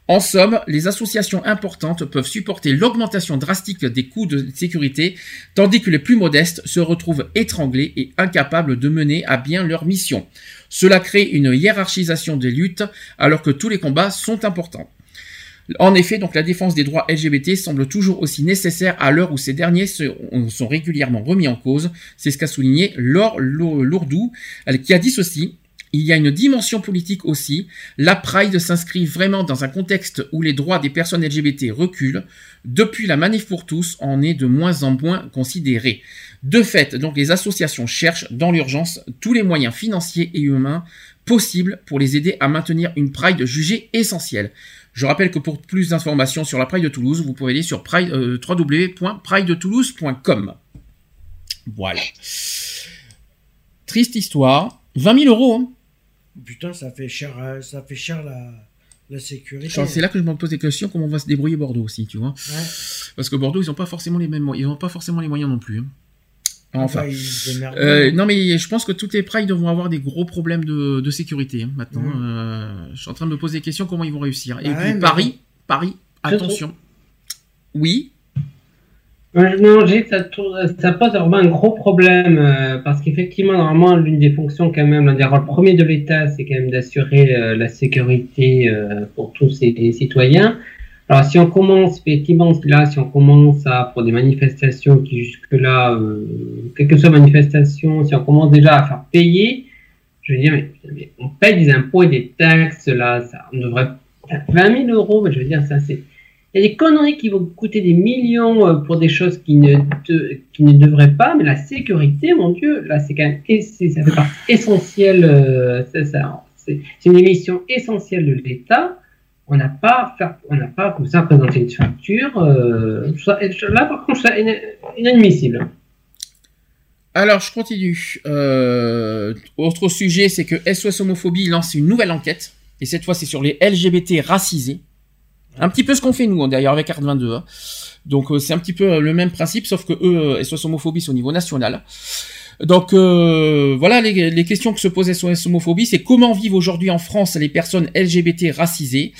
En somme, les associations importantes peuvent supporter l'augmentation drastique des coûts de sécurité, tandis que les plus modestes se retrouvent étranglés et incapables de mener à bien leur mission. Cela crée une hiérarchisation des luttes, alors que tous les combats sont importants. En effet, donc, la défense des droits L G B T semble toujours aussi nécessaire à l'heure où ces derniers se, sont régulièrement remis en cause. C'est ce qu'a souligné Laure Lourdou, qui a dit ceci. Il y a une dimension politique aussi. La Pride s'inscrit vraiment dans un contexte où les droits des personnes L G B T reculent. Depuis la Manif pour tous, on est de moins en moins considéré. De fait, donc les associations cherchent dans l'urgence tous les moyens financiers et humains possibles pour les aider à maintenir une Pride jugée essentielle. Je rappelle que pour plus d'informations sur la Pride de Toulouse, vous pouvez aller sur pride, euh, w w w point pride de toulouse point com. Voilà. Triste histoire. vingt mille euros. Hein. Putain, ça fait cher, ça fait cher la, la sécurité. C'est là que je me pose des questions, comment on va se débrouiller Bordeaux aussi, tu vois. Ouais. Parce que Bordeaux, ils n'ont pas forcément les mêmes moyens, ils n'ont pas forcément les moyens non plus. Enfin, ouais, euh, non mais je pense que toutes les prides vont avoir des gros problèmes de, de sécurité maintenant. Mmh. Euh, je suis en train de me poser des questions comment ils vont réussir. Et ah puis ouais, Paris, non. Paris, attention. Trop... Oui. Non, j'ai ça, ça pose vraiment un gros problème euh, parce qu'effectivement, normalement, l'une des fonctions quand même, l'un des rôles premiers de l'État, c'est quand même d'assurer euh, la sécurité euh, pour tous ses, les citoyens. Alors, si on commence, effectivement, là, si on commence à, pour des manifestations qui jusque-là, euh, quelles que soient manifestations, si on commence déjà à faire payer, je veux dire, mais, mais on paye des impôts et des taxes, là, ça, on devrait, vingt mille euros, mais je veux dire, ça, c'est, il y a des conneries qui vont coûter des millions pour des choses qui ne, te, qui ne devraient pas, mais la sécurité, mon Dieu, là, c'est quand même, c'est, ça fait partie essentielle, euh, c'est ça, c'est, c'est une émission essentielle de l'État. On n'a pas, on n'a pas comme ça présenté une facture. Euh, ça, là, par contre, c'est inadmissible. Alors, je continue. Euh, autre sujet, c'est que S O S Homophobie lance une nouvelle enquête. Et cette fois, c'est sur les L G B T racisés. Un petit peu ce qu'on fait nous, d'ailleurs, avec Art vingt-deux. Hein. Donc, euh, c'est un petit peu le même principe, sauf que eux, S O S Homophobie, c'est au niveau national. Donc euh, voilà les, les questions que se posait S O S Homophobie, c'est comment vivent aujourd'hui en France les personnes L G B T racisées,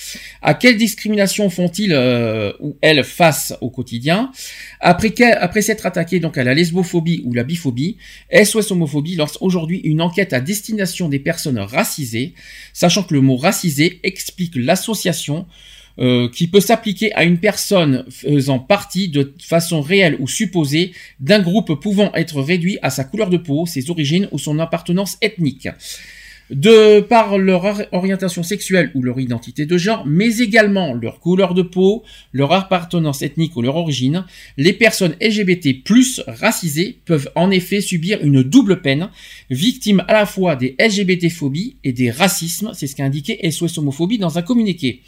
à quelle discrimination font-ils euh, ou elles face au quotidien. Après, que, après s'être attaqué donc à la lesbophobie ou la biphobie, S O S Homophobie lance aujourd'hui une enquête à destination des personnes racisées, sachant que le mot racisé explique l'association Euh, qui peut s'appliquer à une personne faisant partie de façon réelle ou supposée d'un groupe pouvant être réduit à sa couleur de peau, ses origines ou son appartenance ethnique, de par leur orientation sexuelle ou leur identité de genre, mais également leur couleur de peau, leur appartenance ethnique ou leur origine. Les personnes L G B T plus racisées peuvent en effet subir une double peine, victimes à la fois des L G B T-phobies et des racismes, c'est ce qu'a indiqué S O S Homophobie dans un communiqué.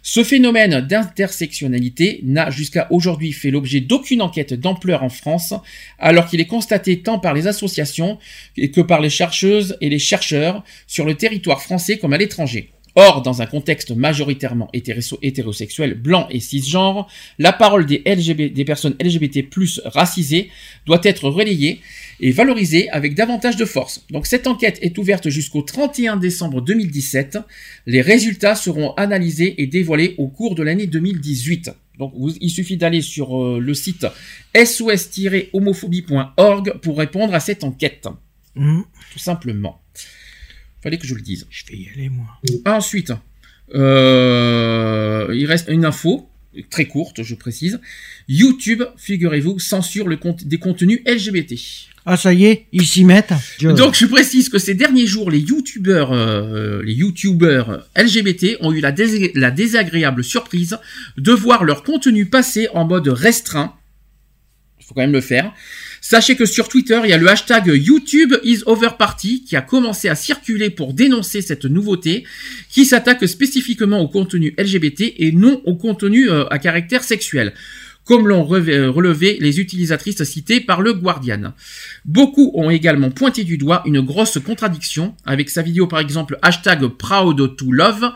Ce phénomène d'intersectionnalité n'a jusqu'à aujourd'hui fait l'objet d'aucune enquête d'ampleur en France, alors qu'il est constaté tant par les associations que par les chercheuses et les chercheurs sur le territoire français comme à l'étranger. Or, dans un contexte majoritairement hétéro- hétérosexuel, blanc et cisgenre, la parole des, L G B T, des personnes L G B T plus, racisées, doit être relayée et valorisée avec davantage de force. Donc cette enquête est ouverte jusqu'au trente et un décembre deux mille dix-sept. Les résultats seront analysés et dévoilés au cours de l'année deux mille dix-huit. Donc vous, il suffit d'aller sur euh, le site S O S homophobie point org pour répondre à cette enquête. Mmh. Tout simplement. Fallait que je le dise. Je vais y aller, moi. Ensuite, euh, il reste une info, très courte, je précise. YouTube, figurez-vous, censure le compte, des contenus L G B T. Ah, ça y est, ils s'y mettent. Je... Donc, je précise que ces derniers jours, les YouTubeurs, euh, les YouTubeurs L G B T ont eu la, dés- la désagréable surprise de voir leur contenu passer en mode restreint. Il faut quand même le faire. Sachez que sur Twitter, il y a le hashtag YouTube is over party qui a commencé à circuler pour dénoncer cette nouveauté qui s'attaque spécifiquement au contenu L G B T et non au contenu à caractère sexuel, comme l'ont relevé les utilisatrices citées par le Guardian. Beaucoup ont également pointé du doigt une grosse contradiction. Avec sa vidéo par exemple hashtag Proud to Love,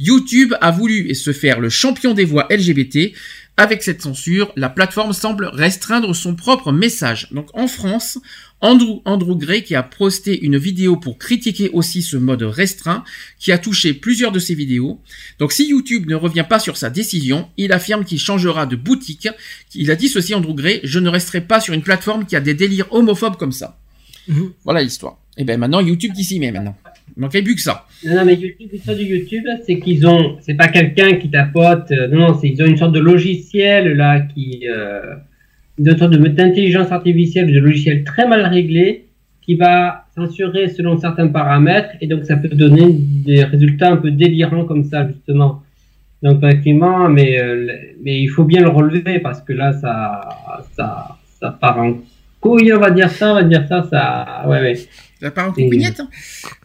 YouTube a voulu se faire le champion des voix L G B T. Avec cette censure, la plateforme semble restreindre son propre message. Donc en France, Andrew, Andrew Gray, qui a posté une vidéo pour critiquer aussi ce mode restreint, qui a touché plusieurs de ses vidéos. Donc si YouTube ne revient pas sur sa décision, il affirme qu'il changera de boutique. Il a dit ceci, Andrew Gray, « Je ne resterai pas sur une plateforme qui a des délires homophobes comme ça. » Mmh. Voilà l'histoire. Et bien maintenant, YouTube qui s'y met maintenant. Il manquait plus que ça. Non, non, mais YouTube, l'histoire du YouTube, c'est qu'ils ont, c'est pas quelqu'un qui tapote, euh, non, non, c'est, ils ont une sorte de logiciel, là, qui, euh, une sorte de, d'intelligence artificielle, de logiciel très mal réglé, qui va censuré selon certains paramètres, et donc ça peut donner des résultats un peu délirants comme ça, justement. Donc, effectivement, mais, mais il faut bien le relever, parce que là, ça, ça, ça part en couille, on va dire ça, on va dire ça, ça, ouais, ouais. Ça part en coucouillette.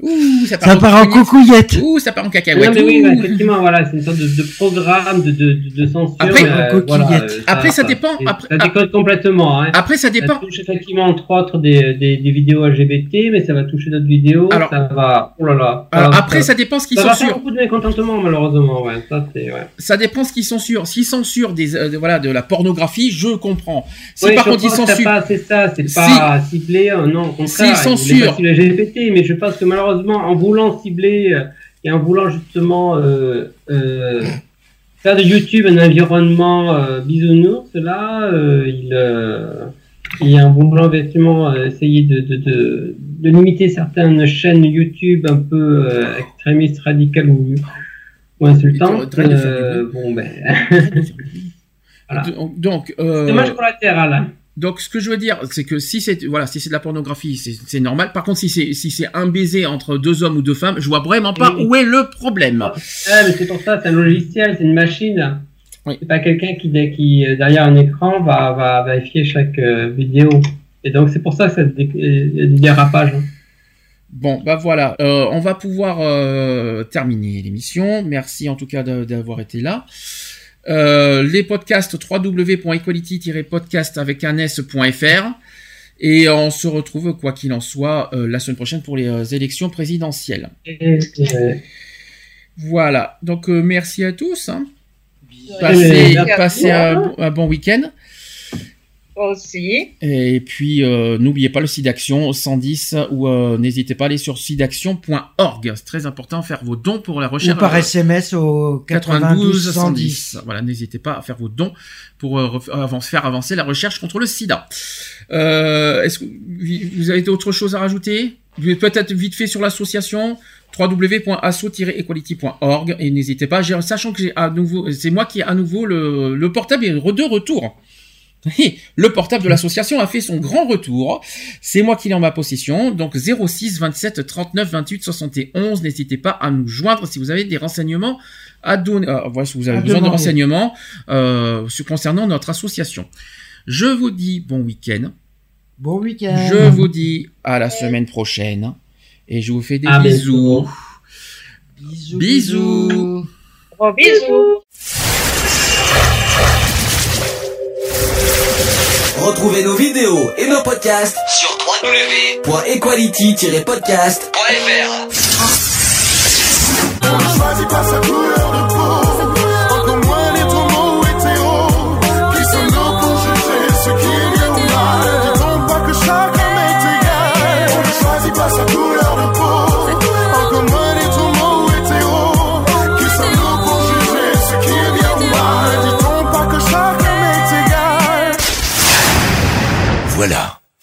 Ouh, ça part, ça part en coucouillette. Ouh, ça part en cacahuète. Non, mais oui, bah, effectivement, voilà, c'est une sorte de, de programme, de, de, de censure. Après, euh, voilà, ça, après ça, ça dépend. Après, ça décolle après, complètement. Hein. Après, ça dépend. Ça touche effectivement, entre autres, des, des, des vidéos L G B T, mais ça va toucher d'autres vidéos. Alors, ça va. Oh là là. Ça alors, va, après, ça, ça dépend ce qu'ils censurent. Ça va faire beaucoup de mécontentement, malheureusement. Ouais, ça, c'est, ouais. Ça dépend ce qu'ils censurent. S'ils censurent des, euh, voilà, de la pornographie, je comprends. Si oui, par contre, ils censurent. C'est ça, c'est pas ciblé. Non, au contraire. S'ils censurent. La L G B T, mais je pense que malheureusement, en voulant cibler euh, et en voulant justement euh, euh, faire de YouTube un environnement euh, bisounours, là, euh, il, euh, il y a un voulant effectivement euh, essayer de, de, de, de limiter certaines chaînes YouTube un peu euh, extrémistes, radicales ou, ou insultantes. Euh, bon, ben. Voilà. Donc, euh... c'est dommage collatéral. Hein. Donc, ce que je veux dire, c'est que si c'est, voilà, si c'est de la pornographie, c'est, c'est normal. Par contre, si c'est, si c'est un baiser entre deux hommes ou deux femmes, je vois vraiment pas oui. où est le problème. Ah, mais c'est pour ça, c'est un logiciel, c'est une machine. Oui. C'est pas quelqu'un qui, qui, derrière un écran, va, va vérifier chaque euh, vidéo. Et donc, c'est pour ça que ça dé- y a du dérapage. Hein. Bon, bah voilà. Euh, on va pouvoir euh, terminer l'émission. Merci en tout cas d'avoir été là. Euh, les podcasts w w w point equality podcast avec un s.fr et on se retrouve quoi qu'il en soit euh, la semaine prochaine pour les euh, élections présidentielles. Voilà, donc euh, merci à tous hein. Passez, passez un, un bon week-end aussi. Et puis euh, n'oubliez pas le Sidaction cent dix ou euh, n'hésitez pas à aller sur sidaction point org, c'est très important, faire vos dons pour la recherche ou par S M S au quatre-vingt-douze cent dix. Voilà, n'hésitez pas à faire vos dons pour euh, avance, faire avancer la recherche contre le sida. Euh, est-ce que vous avez autre chose à rajouter? Peut-être vite fait sur l'association w w w point asso tiret equality point org et n'hésitez pas, j'ai, sachant que j'ai à nouveau, c'est moi qui ai à nouveau le, le portable est de retour. Le portable de l'association a fait son grand retour. C'est moi qui l'ai en ma possession. Donc zéro six vingt-sept trente-neuf vingt-huit soixante et onze. N'hésitez pas à nous joindre si vous avez des renseignements à donner. Euh, voilà, si vous avez à besoin demander. de renseignements euh, concernant notre association. Je vous dis bon week-end. Bon week-end. Je vous dis à la semaine prochaine. Et je vous fais des à bisous. Bisous. Bisous. Bisous. Bon, bisous. Retrouvez nos vidéos et nos podcasts sur w w w point equality tiret podcast point f r.